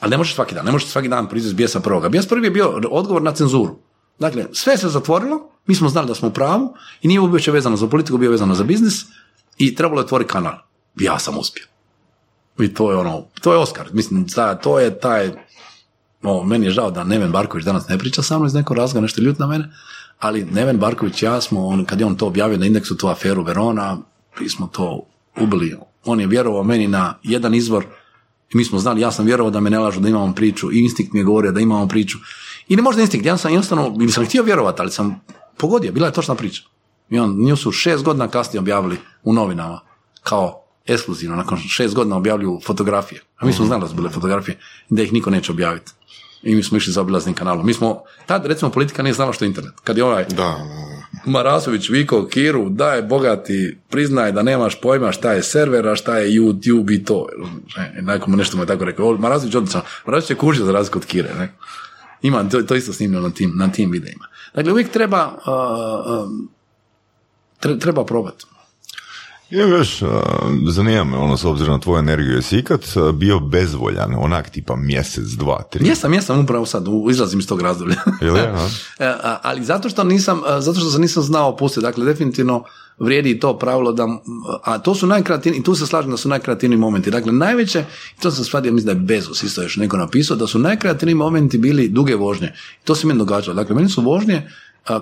ali ne možeš svaki dan, ne možeš svaki dan proizvesti bijesa prvoga. Bijes prvi je bio odgovor na cenzuru. Dakle, sve se zatvorilo, mi smo znali da smo u pravu i nije uopće vezano za politiku, bio vezano za biznis i trebalo je otvoriti kanal. Ja sam uspio. I to je ono, to je Oskar, mislim, to je taj. Meni je žao da Neven Barković danas ne priča sa mnom iz nekog razloga, nešto ljut na mene, ali Neven Barković i ja smo, kad je on to objavio na Indeksu, tu aferu Verona, mi smo to ubili. On je vjerovao meni na jedan izvor i mi smo znali, ja sam vjerovao da me ne lažu, da imamo priču, i instinkt mi je govorio da imamo priču. Ili možda instinkt, ja sam jednostavno, ili sam htio vjerovati, ali sam pogodio, bila je točna priča. I on, nju su 6 godina kasnije objavili u novinama, kao ekskluzivno, nakon 6 godina objavljuju fotografije. A mi smo znali da su bile fotografije, da ih niko neće objaviti. I mi smo išli za obilaznim kanalom. Mi smo, tad recimo politika nije znala što je internet. Kad je onaj Marasović vikao Kiru, daj bogati, priznaj da nemaš pojma šta je servera, šta je YouTube i to. Nekom nešto mu je tako rekao. Marasović odličan. Marasović je kužio za razliku od Kire. Ne? Ima, to isto snimljeno na tim videima. Dakle, uvijek treba probati. Ja veš, zanima me, ono, s obzirom na tvoju energiju, jesi ikad bio bezvoljan, onak tipa mjesec, dva, tri? Jesam upravo sad, izlazim iz tog razdoblja. Ali zato što se nisam znao opustiti, dakle, definitivno vrijedi i to pravilo da, a to su najkreativni, i tu se slažem da su najkreativni momenti, dakle, najveće, to sam shvatio, mislim da je Bezos, isto još neko napisao, da su najkreativni momenti bili duge vožnje, to se mi događalo, dakle, meni su vožnje,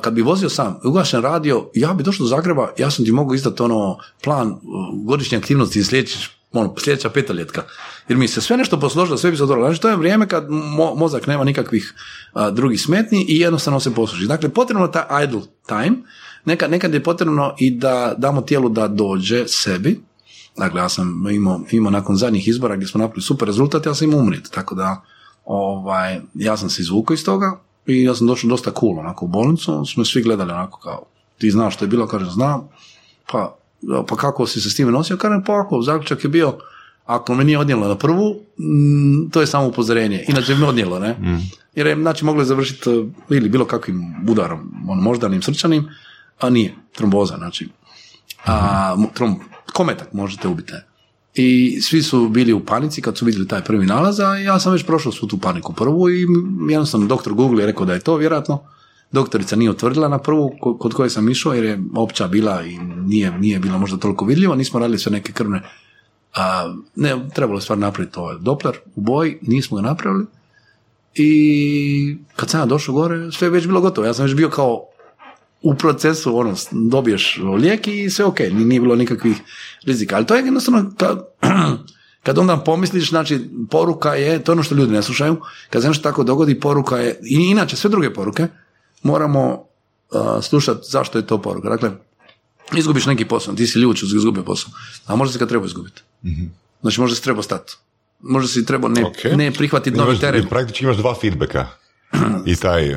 kad bi vozio sam, ugašen radio, ja bi došao do Zagreba, ja sam ti mogao izdati ono plan godišnje aktivnosti sljedeća petaljetka. Jer mi se sve nešto posložilo, sve bi se odoralo. Znači to je vrijeme kad mozak nema nikakvih drugih smetnji i jednostavno se posluži. Dakle, potrebno je taj idle time, nekad je potrebno i da damo tijelu da dođe sebi. Dakle, ja sam imao nakon zadnjih izbora gdje smo napravili super rezultat, ja sam im umrit. Tako da, ja sam se izvukao iz toga. I ja sam došao dosta cool onako u bolnicu, smo svi gledali onako kao, ti znaš što je bilo, kažem znam, pa kako si se s time nosio, kažem pa ako, zaključak je bio, ako me nije odnijelo na prvu, to je samo upozorenje, inače bi me odnijelo, ne? Jer je, znači, moglo je završiti ili bilo kakvim udarom, moždanim, srčanim, a nije, tromboza, znači, kometak možete ubiti. I svi su bili u panici kad su vidjeli taj prvi nalaz, a ja sam već prošao svu tu paniku prvu i jednostavno doktor Google je rekao da je to vjerojatno. Doktorica nije utvrdila na prvu kod koje sam išao jer je opća bila i nije bila možda toliko vidljiva, nismo radili sve neke krvne, ne, trebalo je stvar napraviti ovaj Doppler u boji, nismo ga napravili i kad sam ja došao gore, sve je već bilo gotovo, ja sam već bio kao u procesu, ono, dobiješ lijek i sve ok, nije bilo nikakvih rizika, ali to je jednostavno kad onda pomisliš, znači poruka je, to je ono što ljudi ne slušaju, kad se nešto tako dogodi, poruka je i inače sve druge poruke, moramo slušati zašto je to poruka. Dakle, izgubiš neki posao, ti si ljuč, izgubi posao, a možda se ga treba izgubiti, znači možda se treba stati, možda si treba ne prihvatiti novi teren. Praktički imaš dva feedbacka. I taj,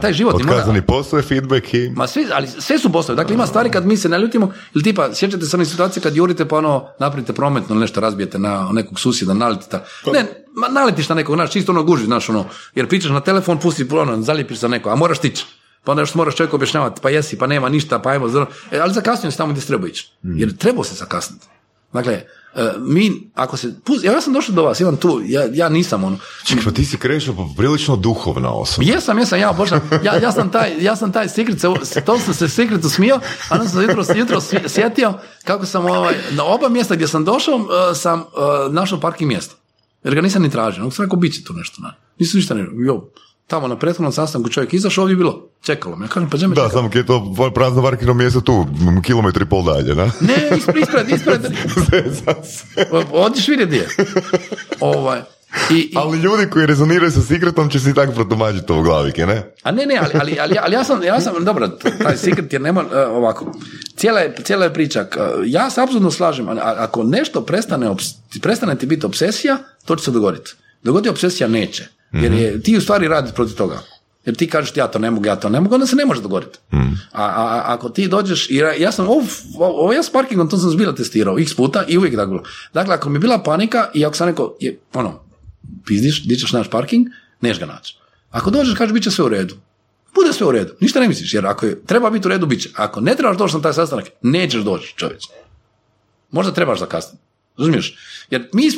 taj život otkazani posao je feedback i... Ma svi, ali sve su poslove, dakle ima stvari kad mi se ne ljutimo, ili tipa, sjećate se na situacije kad jurite pa ono, napravite prometno nešto, razbijete na nekog susjeda, naletite. Ne, naletiš na nekog, znaš, čisto ono guži, znaš, ono, jer pričaš na telefon, pusti, ono, zalipiš za neko, a moraš tići. Pa onda još moraš čovjek objašnjavati, pa jesi, pa nema ništa, pa evo, ali zakasnio se tamo gdje se treba ići. Jer treba se zakasniti. Dakle, mi, ako se... Ja sam došao do vas, imam tu, ja nisam ono... Čekaj, pa ti si krešao prilično duhovna osoba. Jesam, ja sam taj sikrice, to sam se sikricu smio, a onda sam jutro sjetio kako sam na oba mjesta gdje sam došao, sam našao parking mjesto. Jer ga nisam ni tražio, nego sam rekao, bit će tu nešto. Nisam ništa tamo na prethodnom sastanku čovjek izašao, ovdje je bilo, čekalo me. Ja kažem, pa gdje me čekalo? Da, samo je to prazno parkirno mjesto tu, kilometri i pol dalje, da? Ne, ispred. Odiš vidjeti gdje. Ali ljudi koji rezoniraju sa Secretom će si tako protumačiti to u glavike, ne? A ne, ali ja sam, dobro, taj Secret jer nema, ovako, cijela je priča, ja se apsolutno slažem, ako nešto prestane ti biti obsesija, to će se dogoditi. Dogoditi obsesija neće. Jer ti u stvari radi protiv toga. Jer ti kažeš ja to ne mogu, onda se ne može dogoditi. A ako ti dođeš, ja sam s parkingom, to sam zbilja testirao x puta i uvijek tako. Dakle, ako mi je bila panika i ako sam rekao, pizdiš, di ćeš naš parking, neš ga naći. Ako dođeš, kažeš, bit će sve u redu. Bude sve u redu, ništa ne misliš, jer ako treba biti u redu, bit će. Ako ne trebaš doći na taj sastanak, nećeš doći, čovječe. Možda trebaš zakasniti. Razumiješ? Jer mi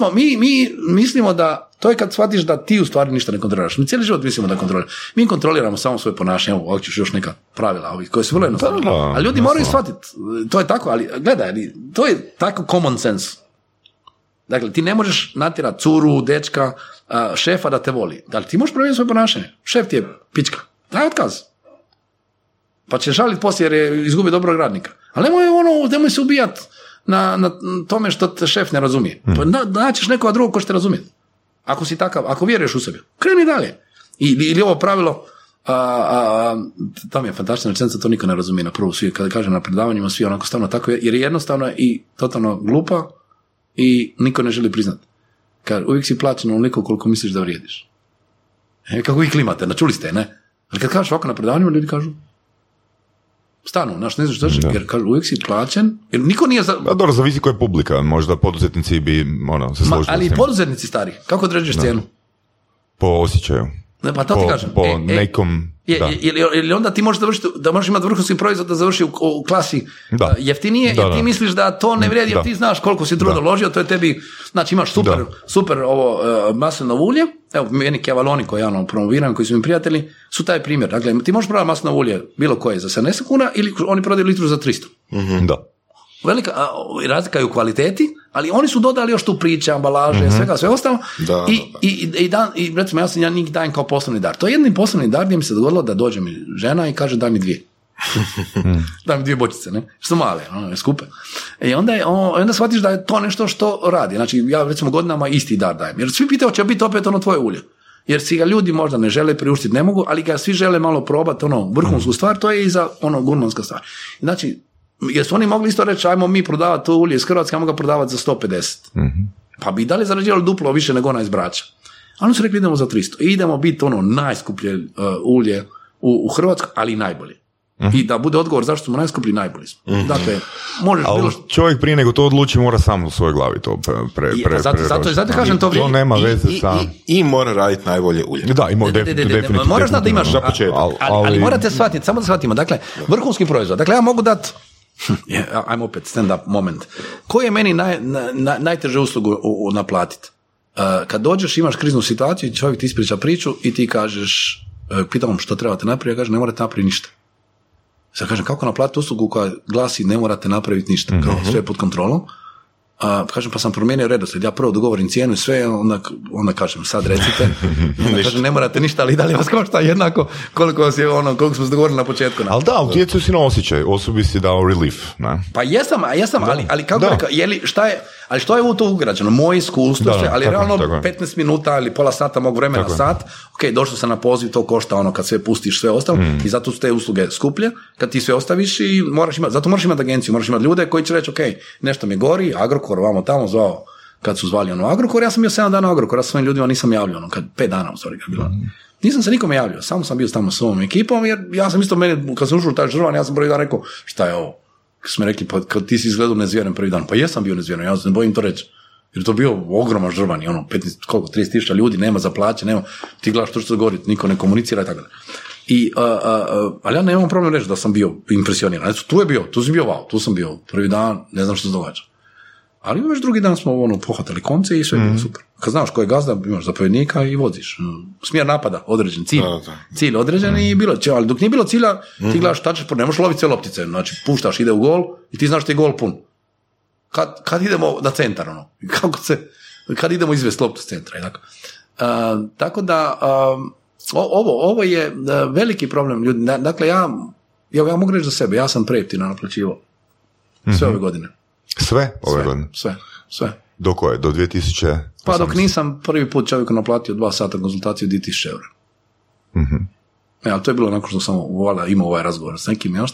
mislimo da, to je kad shvatiš da ti u stvari ništa ne kontroliraš. Mi cijeli život mislimo da kontroliraš. Mi kontroliramo samo svoje ponašanje, ovdje ćeš još neka pravila ovih koje su vrlo jednostavno. Ali ljudi moraju shvatiti, to je tako, ali gledaj, to je tako common sense. Dakle, ti ne možeš natjerati curu, dečka, šefa da te voli. Dakle, ti možeš promijeniti svoje ponašanje. Šef ti je pička. Daj otkaz. Pa će žaliti poslije jer je izgubio dobrog radnika. Ali nemoj se ubijati na tome što te šef ne razumije. Naćiš nekoga drugog ko što te razumije. Ako si takav, ako vjeruješ u sebe, kreni dalje. Ili ovo pravilo, tam je fantastična rečenica, to niko ne razumije na prvu, svi kada kažem na predavanjima, svi onako stavno tako, jer je jednostavno i totalno glupa i niko ne želi priznati. Uvijek si plaćen onoliko koliko misliš da vrijediš. Kako vi klimate, načuli ste, ne? Ali kad kažeš ovako na predavanjima, ljudi kažu, stanu, naš ne znaš što će, jer kažu, uvijek si plaćen, jer niko nije... Dobro, zavisi koja je publika, možda poduzetnici bi, se složili s njima. Ali i poduzetnici stari, kako određuješ cijenu? Po osjećaju. Pa to ti kažem. Po nekom Ili onda ti možeš da možeš imati vrhunski proizvod da završi u klasi jeftinije, jer ti misliš da to ne vrijedi, jer ti znaš koliko si truda uložio, to je tebi, znači imaš super ovo maslinovo ulje, evo meni Kevaloni koji ja promoviram, koji su mi prijatelji, su taj primjer. Dakle, ti možeš prodati maslinovo ulje bilo koje za 70 kuna ili oni prodaju litru za 300. Mm-hmm. Da. Velika razlika je u kvaliteti, ali oni su dodali još tu priče, ambalaže, mm-hmm. sve ostalo i recimo ja njih dajem kao poslovni dar. To je jedni poslovni dar gdje mi se dogodilo da dođe mi žena i kaže daj mi 2. Daj mi 2 bočice, ne? Što male, skupe. I onda shvatiš da je to nešto što radi. Znači ja recimo godinama isti dar dajem. Jer svi pitaju će biti opet ono tvoje ulje. Jer si ga ljudi možda ne žele priuštiti, ne mogu, ali ga svi žele malo probati, vrhunsku stvar, to je i za gurmanska stvar. Znači, jer su oni mogli isto reći, ajmo mi prodavati to ulje iz Hrvatske, ajmo ga prodavati za 150. Mm-hmm. Pa bi da li zarađivali duplo više nego ona iz Brača. Ali su rekli, idemo za 300. I idemo biti najskuplje ulje u Hrvatskoj, ali i najbolje. Mm-hmm. I da bude odgovor zašto smo najskuplji, najbolji smo. Mm-hmm. Dakle, možeš bilo... Čovjek prije nego to odluči mora sam u svojoj glavi to zato kažem to... To nema veze sa... I mora raditi najbolje ulje. Da, definitivno. Moraš da imaš za početak. Ali morate shvatiti, samo da shvatimo. Dakle, vrhunski proizvod. Dakle, ja mogu dati ajmo opet stand-up moment. Koji je meni najteže uslugu naplatiti? Kad dođeš, imaš kriznu situaciju i čovjek ti ispriča priču i ti kažeš, pitam što trebate napraviti, ja kažem ne morate napraviti ništa. Sad kažem kako naplatiti uslugu koja glasi ne morate napraviti ništa, kao sve pod kontrolom. Kažem pa sam promijenio redoslijed, ja prvo dogovorim cijenu i sve, onda kažem sad recite, onda kažem ne morate ništa, ali i dalje vas košta jednako koliko smo se dogovorili na početku. Ali da, utjecao si na osjećaj, osobi si dao relief. Ne? Pa jesam, ali kako rekao, ali što je u to ugrađeno? Moje iskustvo, realno 15 minuta ili pola sata mog vremena sat, ok, došao sam na poziv, to košta kad sve pustiš, sve ostalo i zato su te usluge skuplje, kad ti sve ostaviš i zato moraš imati agenciju, moraš imati ljude koji će reći ok, nešto mi gori, Agrokor, vamo tamo zvao, kad su zvali Agrokor, ja sam bio 7 dana Agrokor, ja sam svojim ljudima nisam javljao, 5 dana kad bilo. Nisam se nikome javljao, samo sam bio tamo s ovom ekipom, jer ja sam isto kad sam ušao u taj žrvan, ja sam prvi dan rekao, šta je ovo? Kad smo rekli, pa kad ti si izgledao nezvjeren prvi dan, pa jesam bio nezvjeren, ja se ne bojim to reći. Jer to bio ogroman žrvan, 30.000 ljudi, nema za plaće, nema, ti gledaš to što se govori, niko ne komunicira i tako dalje. Ali ja nemam problem reći da sam bio impresioniran, tu sam bio prvi dan, ne znam što se događa. Ali još drugi dan smo pohvatali konce i sve je bilo super. Kad znaš ko je gazda, imaš zapovjednika i voziš. Smjer napada, određen cilj određen i bilo će, ali dok nije bilo cilja, ti gledaš šta ćeš, ne možeš loviti sve loptice, znači puštaš, ide u gol i ti znaš da je gol pun. Kad idemo na centar, kad idemo izvesti loptu s centra. Tako da, ovo je veliki problem ljudi. Dakle, ja mogu reći za sebe, ja sam prejeftino naplaćivao sve ove godine. Sve ove godine? Sve. Do koje? Do 2000? Pa dok nisam prvi put čovjeku naplatio 2 sata konzultaciju 2000 €. Mm-hmm. Ja, to je bilo nakon što sam imao ovaj razgovor s nekim, ja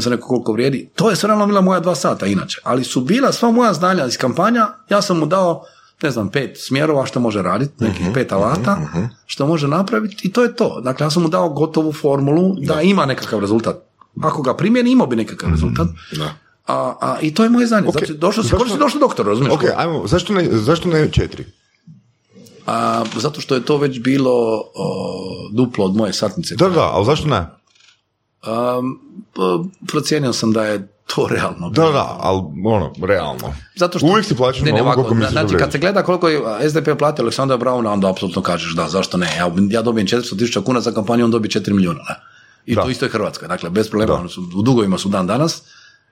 sam rekao koliko vrijedi. To je stvarno bila moja 2 sata inače, ali su bila sva moja znanja iz kampanja, ja sam mu dao, 5 smjerova što može raditi, nekih 5 alata, što može napraviti i to je to. Dakle, ja sam mu dao gotovu formulu da ima nekakav rezultat. Ako ga primjeni, imao bi nekakav rezultat. Da. I to je moje znanje. Okay. Došao doktor, razumiješ? Okay, zašto ne 4? Zato što je to već bilo duplo od moje satnice. Da, ali zašto ne? Procijenio sam da je to realno. Da, ali realno. Zato što uvijek si plaćeno koliko misliš. Znači, kad se gleda koliko je SDP platio Aleksandra Brauna, onda apsolutno kažeš da, zašto ne? Ja dobijem 400.000 kuna za kampanju, on dobije 4 milijuna. Ne? I to isto je Hrvatska. Dakle, bez problema, u dugovima su dan danas.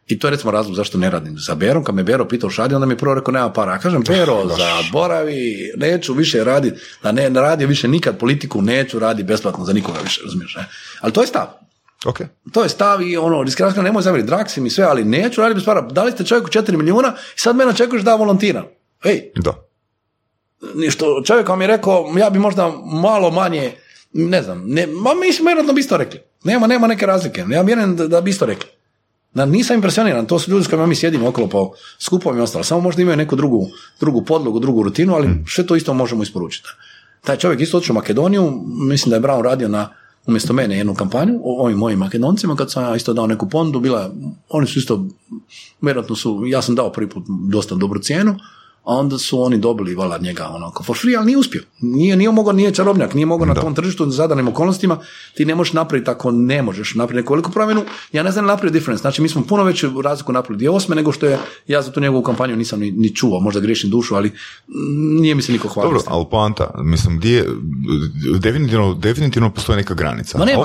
I to je recimo razlog zašto ne radim sa Berom. Kad me Bero pitao šadi, onda mi je prvo rekao nema para. Ja kažem, Bero, zaboravi, neću više raditi, da ne radi više nikad politiku, neću raditi besplatno za nikoga više, razumiješ, ne? Ali to je stav. Okay. To je stav i diskratno, nemoj zamjeriti, drag si mi sve, ali neću raditi bez para. Dali ste čovjeku 4 milijuna i sad mene očekuješ da volontiram. Ej, što čovjek vam je rekao, ja bi možda malo manje, ne znam, mislim, vjerojatno bi isto rekli. Nema neke razlike, ja vjerujem da bi isto rekli. Nisam impresioniran, to su ljudi s kojima mi sjedimo okolo po skupom i ostalo, samo možda imaju neku drugu podlogu, drugu rutinu, ali sve to isto možemo isporučiti. Taj čovjek isto otišao u Makedoniju, mislim da je Brown radio umjesto mene jednu kampanju, ovim mojim Makedoncima, kad sam ja isto dao neku pondu, oni su isto, vjerojatno ja sam dao prvi put dosta dobru cijenu, a onda su oni dobili vala njega onako for free, ali nije uspio. Nije mogao, nije čarobnjak, nije mogao na tom tržištu zadanim okolnostima, ti ne možeš napraviti ako ne možeš napraviti neku veliku promjenu. Ja ne znam napraviti difference, znači mi smo puno veću razliku napravili 2008. nego što je, ja za tu njegovu kampanju nisam ni čuo, možda griješim dušu, ali nije mi se niko hvalio. Dobro, ali poanta, mislim, gdje definitivno postoji neka granica. Ma nema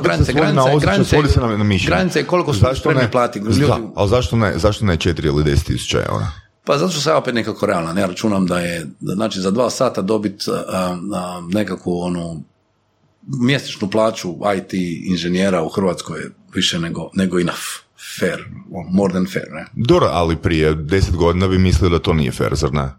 granica je koliko su spremni plati. Ali zašto ne 4 ili 10 tisuća eura? Pa zato što sam opet nekako realan, ja računam da je, znači za 2 sata dobiti nekakvu onu mjesečnu plaću IT inženjera u Hrvatskoj je više nego enough. Fair, more than fair, ne? Dobro, ali prije 10 godina bi mislio da to nije fair, zar ne?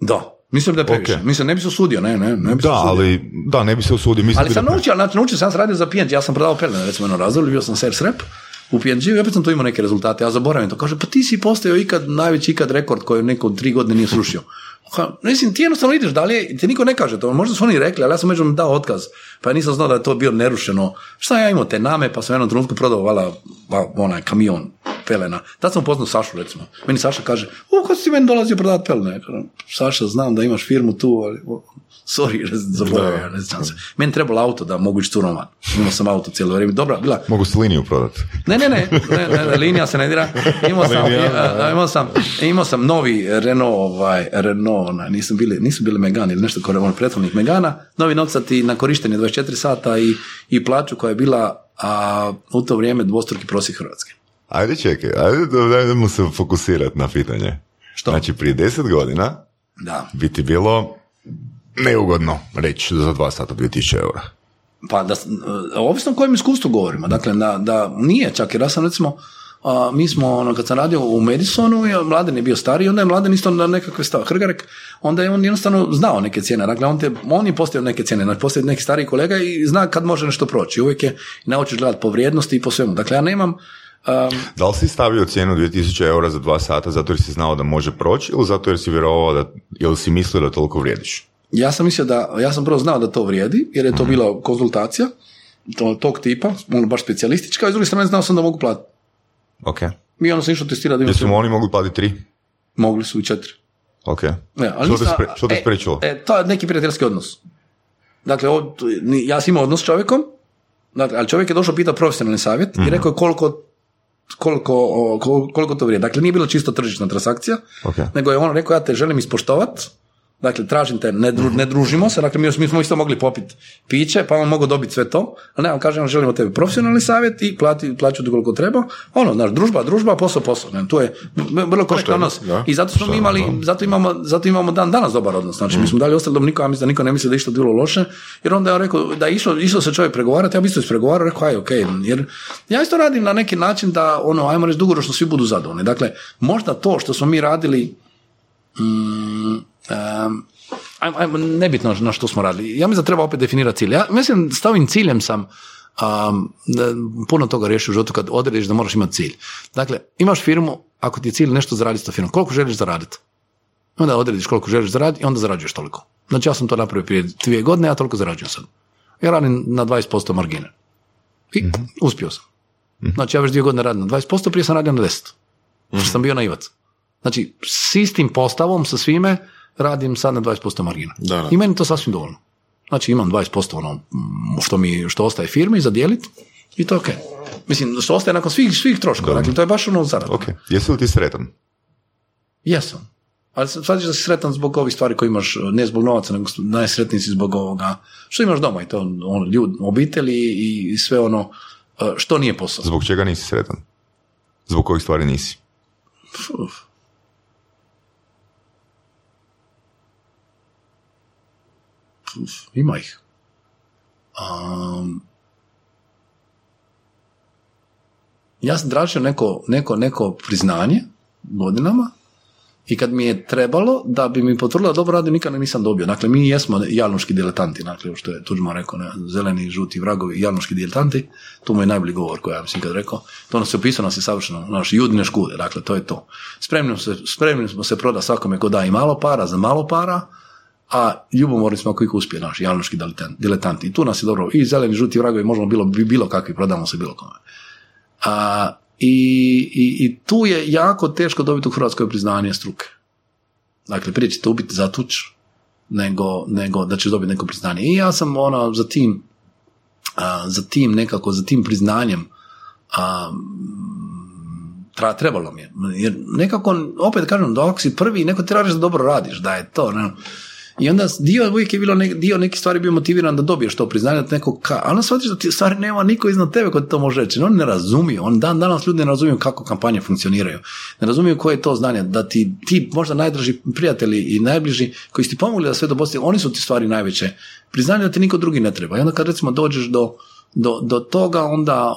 Da. Mislim da je previše. Okay. Mislim, ne bi se usudio, ne bi se usudio. Da, ne bi se usudio. Ali sam naučio, sam se radio za PNG, ja sam prodao pelene, recimo jedno razdoblje, bio sam sales rep u PNG-u, opet sam tu imao neke rezultate, ja zaboravim to. Kaže, pa ti si postao najveći rekord koji neko 3 godine nije srušio. Mislim, ti jednostavno ideš dalje, ti niko ne kaže to, možda su oni rekli, ali ja sam međutim dao otkaz, pa ja nisam znao da je to bio nerušeno. Šta ja imao te name, pa sam jednom trenutku prodao onaj kamion pelena. Tad sam upoznao Sašu, recimo. Meni Saša kaže, kad si meni dolazio prodavati pelene? Saša, znam da imaš firmu tu, ali sorry, zaboravio, ne znam se. Meni trebalo auto da mogu ići turom van. Imao sam auto cijelo vrijeme. Dobra, bila. Mogu si liniju prodati. Ne, linija se ne dira. Imao sam novi Renault, nisu bili Megane ili nešto kao prethodnih Megana, novi novcati na korištenje 24 sata i plaću koja je bila u to vrijeme dvostruki prosjek Hrvatske. Ajde čekaj, ajde se fokusirati na pitanje. Što? Znači prije 10 godina bi ti bilo neugodno reći za 2 sata 2000 eura. Pa da, ovisno o kojem iskustvu govorimo, dakle da nije čak, jer ja sam recimo, mi smo, kad sam radio u Madisonu, ja, Mladen je bio stariji, onda je Mladen isto na nekakve stava Hrgarek, onda je on jednostavno znao neke cijene, dakle on je postavio neke cijene, znači postavio neki stariji kolega i zna kad može nešto proći, uvijek je naučiš gledati po vrijednosti i po svemu, dakle ja nemam. Da li si stavio cijenu 2000 eura za 2 sata zato jer si znao da može proći ili zato jer si vjerovao da, ili si mislio da toliko vrijediš? Ja sam prvo znao da to vrijedi, jer je to bila konzultacija tog tipa, ono baš specijalistička, a s druge strane znao sam da mogu platiti. Ok. Mi ono sam išao testirati. Jesu oni mogli platiti 3? Mogli su i 4. Ok. Što te sprečilo? To je neki prijateljski odnos. Dakle, ja sam imao odnos s čovjekom, ali čovjek je došao pita profesionalni savjet i rekao je koliko to vrijedi. Dakle, nije bila čisto tržišna transakcija, nego je on rekao, ja te želim ispoštovati. Dakle, tražim te, ne družimo se, dakle, mi smo isto mogli popiti piće, pa on mogu dobiti sve to, ali ne, on kaže, on želimo tebe profesionalni savjet i plaću ti koliko treba, ono, znaš, družba, posao, ne, to je vrlo korektan odnos. I zato smo imamo dan danas dobar odnos, znači, mi smo dali ostali dom, ja mislim da niko ne misli da je išlo bilo loše, jer onda je rekao, da je išlo se čovjek pregovarati, ja bi isto ispregovarao, rekao, aj, okej, jer ja isto radim na neki način da, ono, ajmo reći, dugoročno svi budu zadovoljni, dakle, možda to što smo mi radili, nebitno na što smo radili. Ja mislim da treba opet definirati cilj. Ja mislim s ovim ciljem sam puno toga riješio u životu kad odrediš da moraš imati cilj. Dakle, imaš firmu, ako ti je cilj nešto zaraditi s to firmom, koliko želiš zaraditi? Onda odrediš koliko želiš zaraditi i onda zarađuješ toliko. Znači ja sam to napravio prije 2 godine, ja toliko zarađujem sam. Ja radim na 20% margine. I uspio sam. Znači ja već 2 godine radim na 20%, prije sam radio na 10%. Što sam bio naivac. Znači, s istim postavom, sa svime, radim sad na 20% margina. Da. I meni to sasvim dovoljno. Znači, imam 20% ono što ostaje firmi za dijeliti i to je okej. Mislim, što ostaje nakon svih troškova. Dakle, to je baš ono zarada. Ok. Jesi li ti sretan? Jesam. Ali sad ćeš da si sretan zbog ovih stvari koje imaš, ne zbog novaca, nego najsretniji si zbog ovoga što imaš doma i to ono, obitelji i sve ono što nije posao. Zbog čega nisi sretan? Zbog kojih stvari nisi? Ima ih. Ja sam tražio neko priznanje godinama i kad mi je trebalo da bi mi potvrdila dobro radi, nikada nisam dobio. Dakle, mi jesmo jalnuški diletanti, dakle, što je Tuđman rekao, ne? Zeleni, žuti vragovi, jalnuški diletanti, to mu je najbolji govor koji ja mislim kad rekao. To nas je opisao, nas je savršeno, naš judine škude, dakle, to je to. Spremni smo se proda svakome ko da i malo para, za malo para, a ljubomorni smo ako ih uspije, naši javnoški diletanti. I tu nas je dobro, i zeleni, žuti vragovi, možemo bilo kakvi, prodamo se bilo kome. I tu je jako teško dobiti u Hrvatskoj priznanje struke. Dakle, prije ćete ubiti zatuč, nego da ćeš dobiti neko priznanje. I ja sam za tim priznanjem trebalo mi je. Jer nekako, opet kažem, dok si prvi, neko ti tražiš da dobro radiš, da je to. Ne. I onda uvijek je bilo dio nekih stvari bio motiviran da dobiješ to priznanje od nekog a onda shvatiš da ti stvari nema niko iznad tebe ko ti to može reći. Oni ne razumiju, danas ljudi ne razumiju kako kampanje funkcioniraju. Ne razumiju koje je to znanje, da ti možda najdraži prijatelji i najbliži koji su ti pomogli da sve doposti, oni su ti stvari najveće. Priznanje da ti niko drugi ne treba. I onda kad recimo dođeš do toga,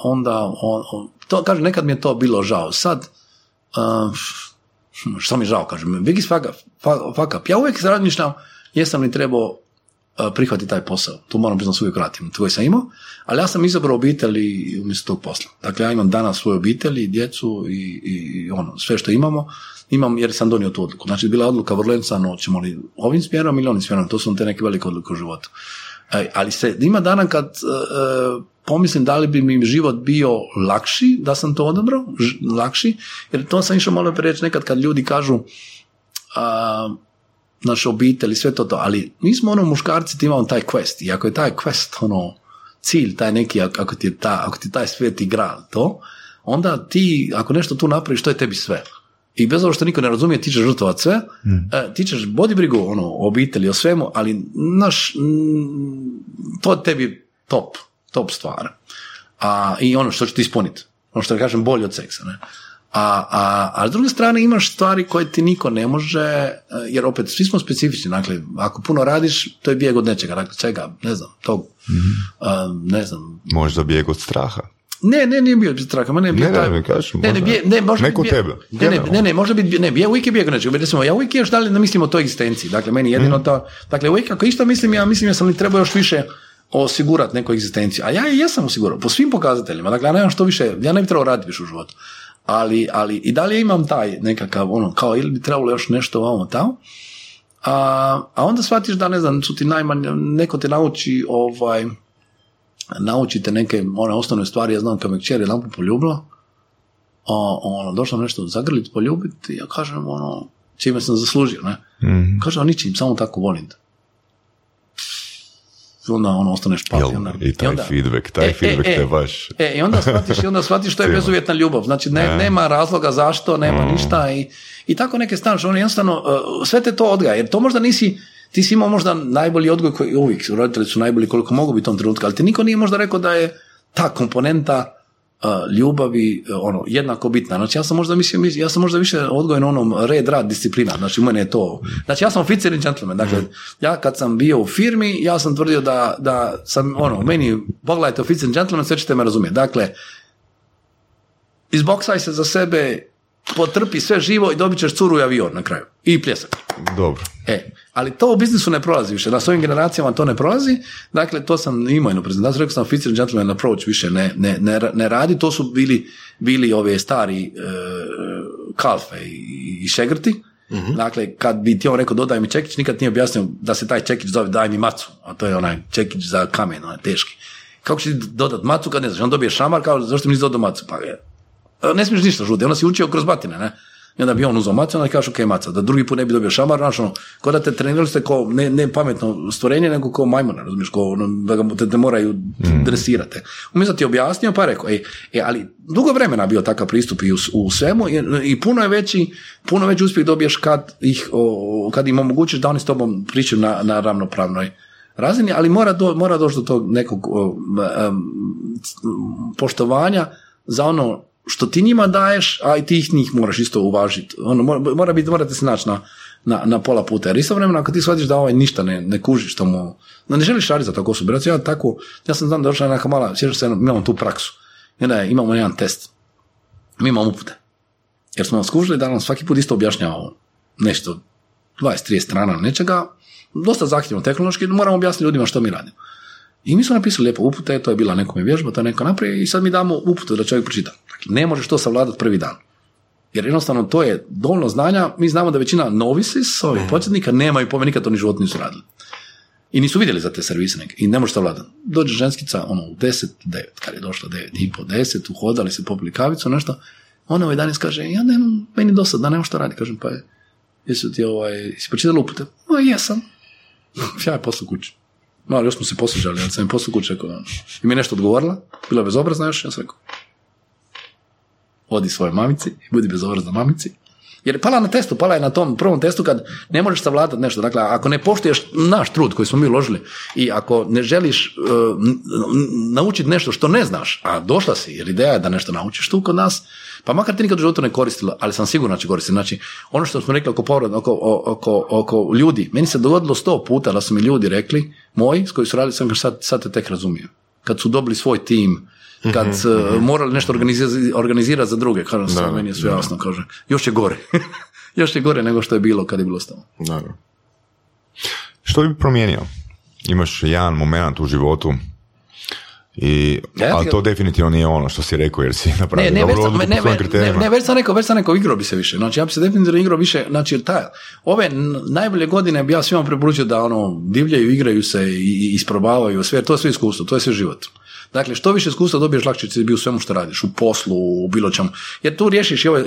onda kažem, nekad mi je to bilo žao. Sad, što mi je žao, kažem, biggest fuck up. Ja uvijek razmišljam jesam li trebao prihvatiti taj posao. Tu moram priznat uvijek ratim, koji sam imao, ali ja sam izabrao obitelji umjesto tog posla. Dakle, ja imam danas svoje obitelji, djecu i ono, sve što imam jer sam donio tu odluku. Znači, bila je odluka vrlo jednostavno, ćemo li ovim smjerom ili onim smjerom, to su te neke velike odluke u životu. Ali ima dana kad pomislim da li bi mi život bio lakši, da sam to odabrao, lakši, jer to sam išao malo preći nekad kad ljudi kažu naš obitelj i sve to, ali mi smo ono muškarci, ti imamo taj quest i ako je taj quest ono cilj, taj neki, ako ti taj svijet igra to, onda ti, ako nešto tu napraviš, to je tebi sve. I bez ovo što niko ne razumije, ti ćeš žrtvovati sve, ti ćeš bodi brigu o obitelji, o svemu, ali to je tebi top stvar. I ono što će ti ispuniti. Ono što kažem, bolje od seksa, ne? A s druge strane imaš stvari koje ti niko ne može, jer opet svi smo specifični, dakle, ako puno radiš, to je bijeg od nečega, dakle, čega, ne znam, tog, ne znam. Možda bijeg od straha. Ne, nije bio straha, ma ne bio taj. Ne, uvijek je bijeg od nečega, recimo, ja uvijek još dalje ne mislim o toj egzistenciji, dakle, meni jedino to, dakle, uvijek ako išta mislim, ja sam li trebao još više osigurati neku egzistenciju, a ja jesam osigurao, po svim pokazateljima, dakle, ja nemam što više, ja ne bi trebao raditi više u životu. Ali i dalje imam taj nekakav, ono, kao ili bi trebalo još nešto ovamo tamo, a onda shvatiš da, ne znam, su ti najmanje, neko te nauči, naučite neke one osnovne stvari, ja znam kao me kćer je lampu poljubila, došla mi nešto zagrliti, poljubiti, ja kažem, ono, čime sam zaslužio, ne? Mm-hmm. Kažem, ničim, samo tako volim te. Onda ostaneš pati. I taj feedback, taj feedback te baš... I onda shvatiš što je bezuvjetna ljubav. Znači, nema razloga zašto, nema ništa i tako neke stanče. Ono jednostavno, sve te to odgaja. Jer to možda nisi, ti si imao možda najbolji odgoj koji uvijek, roditelji su najbolji koliko mogu biti u tom trenutku, ali ti niko nije možda rekao da je ta komponenta ljubavi jednako bitna. Znači, ja sam možda više odgojen onom red, rad, disciplina. Znači, u mene je to... Znači, ja sam oficir i gentleman. Dakle, ja kad sam bio u firmi, ja sam tvrdio da sam, meni, pogledajte oficir i gentleman, sve ćete me razumjeti. Dakle, izboksaj se za sebe, potrpi sve živo i dobit ćeš curu i avion na kraju. I pljesak. Dobro. Ali to u biznisu ne prolazi više. Na svojim generacijama to ne prolazi. Dakle, to sam imao jednu prezentaciju. Rekao sam, oficir gentleman approach više ne radi. To su bili ove stari kalfe i šegrti. Mm-hmm. Dakle, kad bi ti on rekao dodaj mi čekić, nikad nije objasnio da se taj čekić zove daj mi macu. A to je onaj čekić za kamen, onaj teški. Kako će ti dodat macu kad ne znaš? On dobije šamar, kao zašto mi nisi dodao macu? Pa je. Ne smiješ ništa žuti, onda si učio kroz batine, ne? I onda bi on uzao macu, onda kažeš ok, maca, da drugi put ne bi dobio šamar, znaš, ko da te trenirali ste kao ne pametno stvorenje, nego kao majmuna, razumiješ, ko, te moraju dresirati. Umjesto ti objasnio, pa rekao, ali dugo vremena bio takav pristup i u svemu i puno veći uspjeh dobiješ kad im omogućiš da oni s tobom pričaju na ravnopravnoj razini, ali mora doći do tog nekog poštovanja za ono što ti njima daješ, a i ti njih moraš isto uvažiti. Morate se naći na pola puta. Jer istovremeno, ako ti shvatiš da ništa ne kuži što mu... Ne želiš šariti za tako osobu. Ja sam znam da došla neka mala... Sjećam se, imamo tu praksu. Imamo jedan test. Mi imamo upute. Jer smo skužili da nam svaki put isto objašnjava nešto, 20-30 strana nečega. Dosta zahtjevno tehnološki, moramo objasniti ljudima što mi radimo. I mi smo napisali lijepo upute, to je bila nekome vježba, to je neko napravio i sad mi damo upute da čovjek pročita. Dakle, ne možeš to savladati prvi dan. Jer jednostavno to je dovoljno znanja, mi znamo da većina novices, početnika, nemaju pojma, nikad to ni život nisu radili. I nisu vidjeli za te servise neke i ne možeš savladati. Dođe ženskica, u 10:09, kad je došla 9:30, uhodali se, popili kavicu, nešto, ona u 11 kaže, ja nemam, meni dosadno, nemam što radi, kažem, pa je, jesu ti si počitala upute? Jesam. Ja je poslu kući. Malo, još smo se poslužali, ali sam je poslu kući rekao. I mi je nešto odgovorila, bila je bezobrazna još, ja sam rekao, odi svoje mamici i budi bezobrazna mamici. Jer je pala na testu, pala je na tom prvom testu kad ne možeš savladati nešto. Dakle, ako ne poštuješ naš trud koji smo mi uložili i ako ne želiš naučiti nešto što ne znaš, a došla si, jer ideja je da nešto naučiš tu kod nas, pa makar ti nikad u životu ne koristila, ali sam sigurno će koristiti. Znači, ono što smo rekli oko ljudi, meni se dogodilo 100 puta da su mi ljudi rekli, moji s koji su radili, sam kao sad te tek razumijem. Kad su dobili svoj tim, kad morali nešto organizirati za druge, kažem se, meni je sve jasno, kažem, još je gore. Još je gore nego što je bilo kad je bilo stalo. Dobro. Što bi promijenio? Imaš jedan moment u životu, i, ali to definitivno nije ono što si rekao, jer si napravio dobro odluku po svojim kriterijima. Ne, već sam rekao, igrao bi se više. Znači, ja bi se definitivno igrao više, znači, jer ove najbolje godine bi ja svima preporučio da ono, divljaju, igraju se i isprobavaju sve, to je sve iskustvo, to je sve život. Dakle, što više iskustva dobiješ, lakše će biti u svemu što radiš, u poslu, u bilo čemu. Jer tu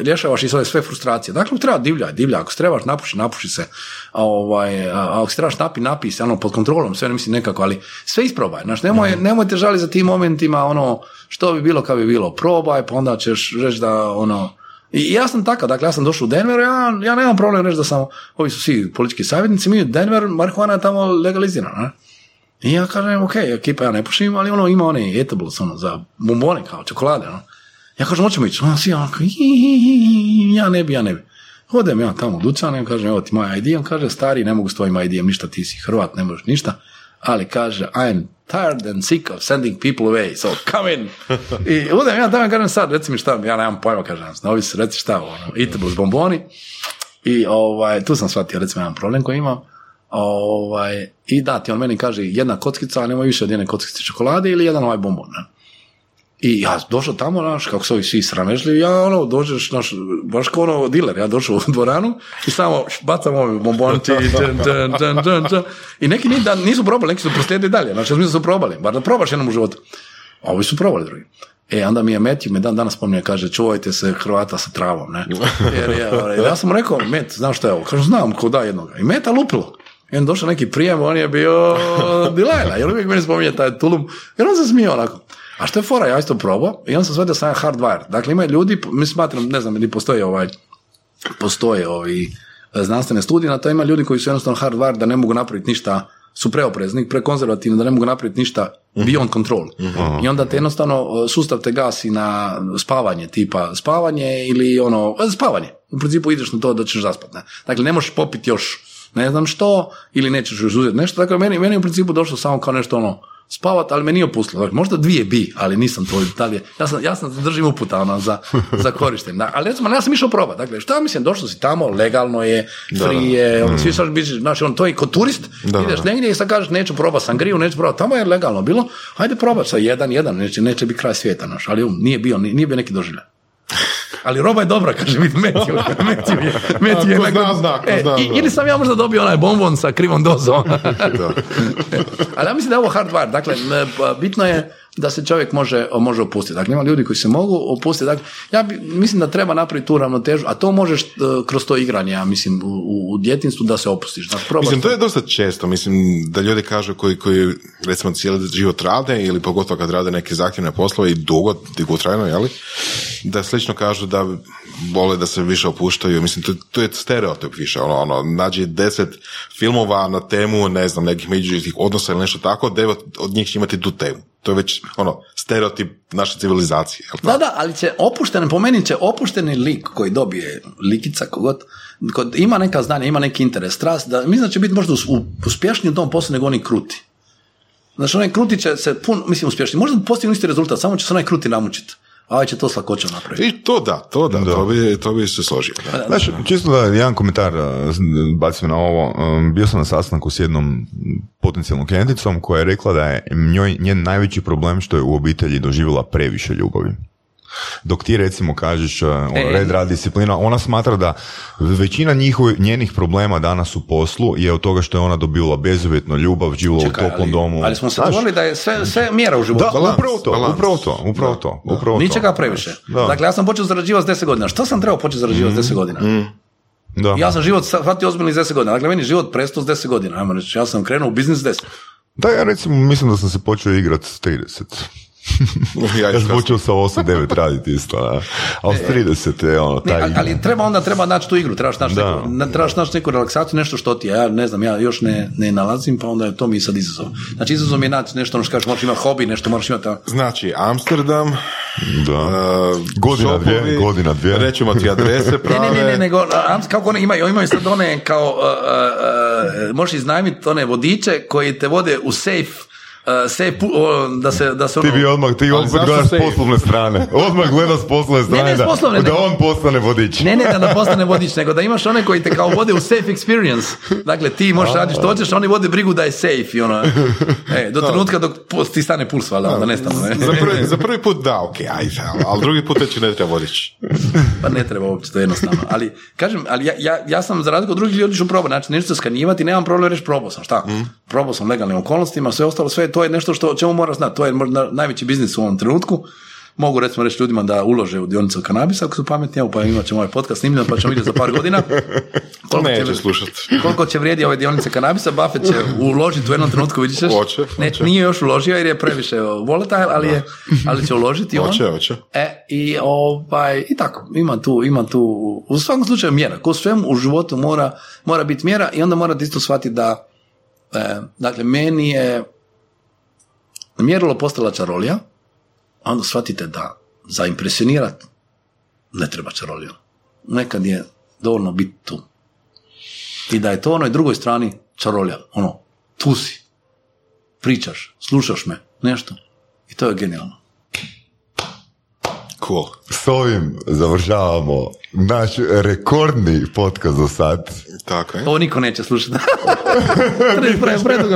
rješavaš i sve frustracije. Dakle, treba divlja. Ako trebaš napuši se. A ako trebaš napi se, pod kontrolom, sve ne mislim nekako, ali sve isprobaj. Znači, nemojte žali za tim momentima, što bi bilo, kad bi bilo. Probaj, pa onda ćeš reći da, I ja sam takav, dakle, ja sam došao u Denveru, ja nemam problem reći da sam, ovi su svi politički savjetnici, mi u Denveru, marihuana je tamo legalizirana, ne? I ja kažem, ok, ekipa, ja ne pušim, ali ima one etables, za bombone, kao čokolade, Ja kažem, hoćemo ići, svi, ja ne bi. Odem ja tamo u dućan, kažem, evo ti moj ID, on kaže, stari, ne mogu s tvojim ID-om ništa, ti si Hrvat, ne možeš ništa, ali kaže, I'm tired and sick of sending people away, so come in. I odem ja tamo, kažem, sad, reci mi šta, ja nemam pojma, kažem, novis, reci šta, etables, bomboni, i tu sam shvatio, recimo, jedan problem koji imam, i dati, on meni kaže jedna kockica, a nema više od jedne kockice čokolade ili jedan bombon. Ne? I ja došao tamo, kako su ovi svi sramežljivi, ja dođeš, baš kao diler, ja došao u dvoranu i samo bacam ovi bombonci i neki nisu probali, neki su proslijedili dalje, znači mi su probali, bar da probaš jednom u životu. A ovi su probali drugi. Onda mi je Matthew, me danas spominje, kaže, čuvajte se Hrvata sa travom, ne? Jer ja sam rekao, Met, znam što je ovo, kažem, znam ko da jednoga. I Meta lupilo. I on došao neki prijem, on je bio Dilajla, jer uvijek meni spominje taj Tulum, jer on se smije onako. A što je fora, ja isto probao, i on sam shvatio sam hardwire. Dakle, imaju ljudi, mi smatram, ne znam, postoje ovi znanstvene studije, na to ima ljudi koji su jednostavno hardwire, da ne mogu napraviti ništa, su preoprezni, prekonzervativni, da ne mogu napraviti ništa beyond control. I onda te jednostavno, sustav te gasi na spavanje, tipa spavanje ili spavanje. U principu ideš na to da ćeš zaspati. Dakle, ne možeš popiti još ne znam što, ili nećeš još uzeti nešto, dakle, meni u principu došlo samo kao nešto spavat, ali me nije opustilo, dakle, možda 2 bi, ali nisam to, ja sam držim uputa, za korištenje, ali recimo, ja sam išao probati, dakle, šta mislim, došlo si tamo, legalno je, free je, svi sad biš, znači, to je kod turist, ideš negdje i sad kažeš, neću probati sangriju, neću probati, tamo je legalno bilo, hajde probati sa jedan, neće biti kraj svijeta, ali nije bio neki doživljaj. Ali roba je dobra, kaže mi Matthew. Ili sam ja možda dobio onaj bonbon sa krivom dozom. Ali ja mislim da je ovo hardware. Dakle, bitno je da se čovjek može opustiti. Dakle, ima ljudi koji se mogu opustiti. Dakle, mislim da treba napraviti tu ravnotežu, a to možeš kroz to igranje, ja mislim, u djetinjstvu da se opustiš. Dakle, mislim, to je dosta često. Mislim, da ljudi kažu koji recimo cijeli život rade ili pogotovo kad rade neke zahtjevne poslove i dugotrajno, jeli? Da slično kažu da vole da se više opuštaju. Mislim, to je stereotip više. Nađi 10 filmova na temu, ne znam, nekih međuljudskih odnosa ili nešto tako, 9 od njih će imati tu temu. To je već stereotip naše civilizacije. Da, ali će opušteni lik koji dobije likica, kod ima neka znanja, ima neki interes, strast, da mislim da će biti možda uspješniji u tom poslu nego oni kruti. Znači, onaj kruti će se uspješniji. Možda postignu isti rezultat, samo će se onaj kruti namučiti. A ovaj će to slakoćom napraviti. I to da. To bi se složio. Da. Znači, čisto da jedan komentar bacim na ovo. Bio sam na sastanku s jednom potencijalnom klijenticom koja je rekla da je njen najveći problem što je u obitelji doživjela previše ljubavi. Dok ti recimo kažeš red, rad, disciplina, ona smatra da većina njenih problema danas u poslu je od toga što je ona dobila bezuvjetno ljubav, živjela u toplom domu. Ali smo se dogovorili da je sve mjera u životu. Da, balans, upravo to. Ničega previše. Da. Dakle, ja sam počeo zarađivati s 10 godina. Što sam trebao početi zarađivati s 10 godina? Da. Ja sam život shvatio ozbiljno iz 10 godina. Dakle, meni život prestao s 10 godina. Ajmo reći, ja sam krenuo u biznis 10. Da, ja recimo mislim da sam se počeo igrati s 30. Ja sam počeo sa 8-9 raditi isto, ali s 30 je ono taj... Ali treba naći tu igru, trebaš naći neku relaksaciju, nešto što ti je, ja ne znam, ja još ne nalazim, pa onda je to mi sad izazov. Znači izazov je naći nešto, ono što kažeš, moraš imati hobi, nešto moraš imati... Znači, Amsterdam, godina dvije. Rećemo ti adrese prave... nego, kako one imaju sad one kao, možeš iznajmiti one vodiče koji te vode u safe... Ti bi odmah, ti opet gledaš s poslovne strane. Odmah gledaš s poslovne strane, da on postane vodič. Da postane vodič, nego da imaš one koji te kao vode u safe experience. Dakle, ti možeš raditi što hoćeš, oni vode brigu da je safe. I ono, do trenutka dok ti stane puls, valjda, da nestane. Za prvi put da, ok, ajde, ali drugi put već ne treba vodič. Pa ne treba uopće, to je jednostavno. Ali, kažem, ja sam za razliku od drugih ljudi probao, znači nešto skanjivati, nemam problem reći probao sam, šta? Probao sam legalnim okolnostima, sve ostalo, sve to je nešto što čemu moraš znati, to je možda najveći biznis u ovom trenutku. Mogu recimo reći ljudima da ulože u dionicu kanabisa ako su pametni, evo pa imat ćemo ovaj podcast snimljen pa ćemo vidjeti za par godina koliko će vrijedi ove dionice kanabisa. Buffett će uložiti u jednom trenutku, vidiš ćeš, nije još uložio jer je previše volatile, ali će uložiti on. I tako, ima tu u svakom slučaju mjera, ko svemu u životu mora biti mjera i onda morate isto shvatiti da dakle, meni je mjerilo postala čarolija, a onda shvatite da za impresionirati ne treba čaroliju. Nekad je dovoljno biti tu. I da je to onoj drugoj strani čarolija. Ono, tu si, pričaš, slušaš me, nešto. I to je genijalno. Cool. S ovim završavamo naš rekordni podcast do sad. Tako je. Ovo niko neće slušati.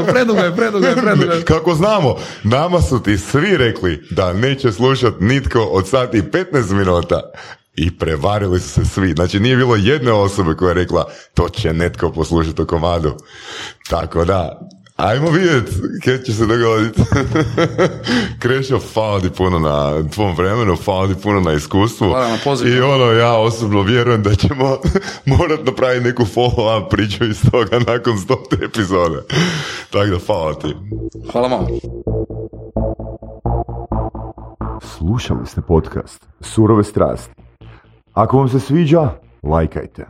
Predugo je. Kako znamo, nama su ti svi rekli da neće slušati nitko od sati 15 minuta. I prevarili su se svi. Znači nije bilo jedne osobe koja je rekla to će netko poslušati o komadu. Tako da... Ajmo vidjeti kada će se dogoditi. Krešo, hvala ti puno na tvom vremenu, hvala ti puno na iskustvu. Hvala na pozivu. I ono, ja osobno vjerujem da ćemo morati napraviti neku follow-up priču iz toga nakon 100 epizode. Tako da, hvala ti. Hvala vam. Slušali ste podcast Surove strasti. Ako vam se sviđa, lajkajte.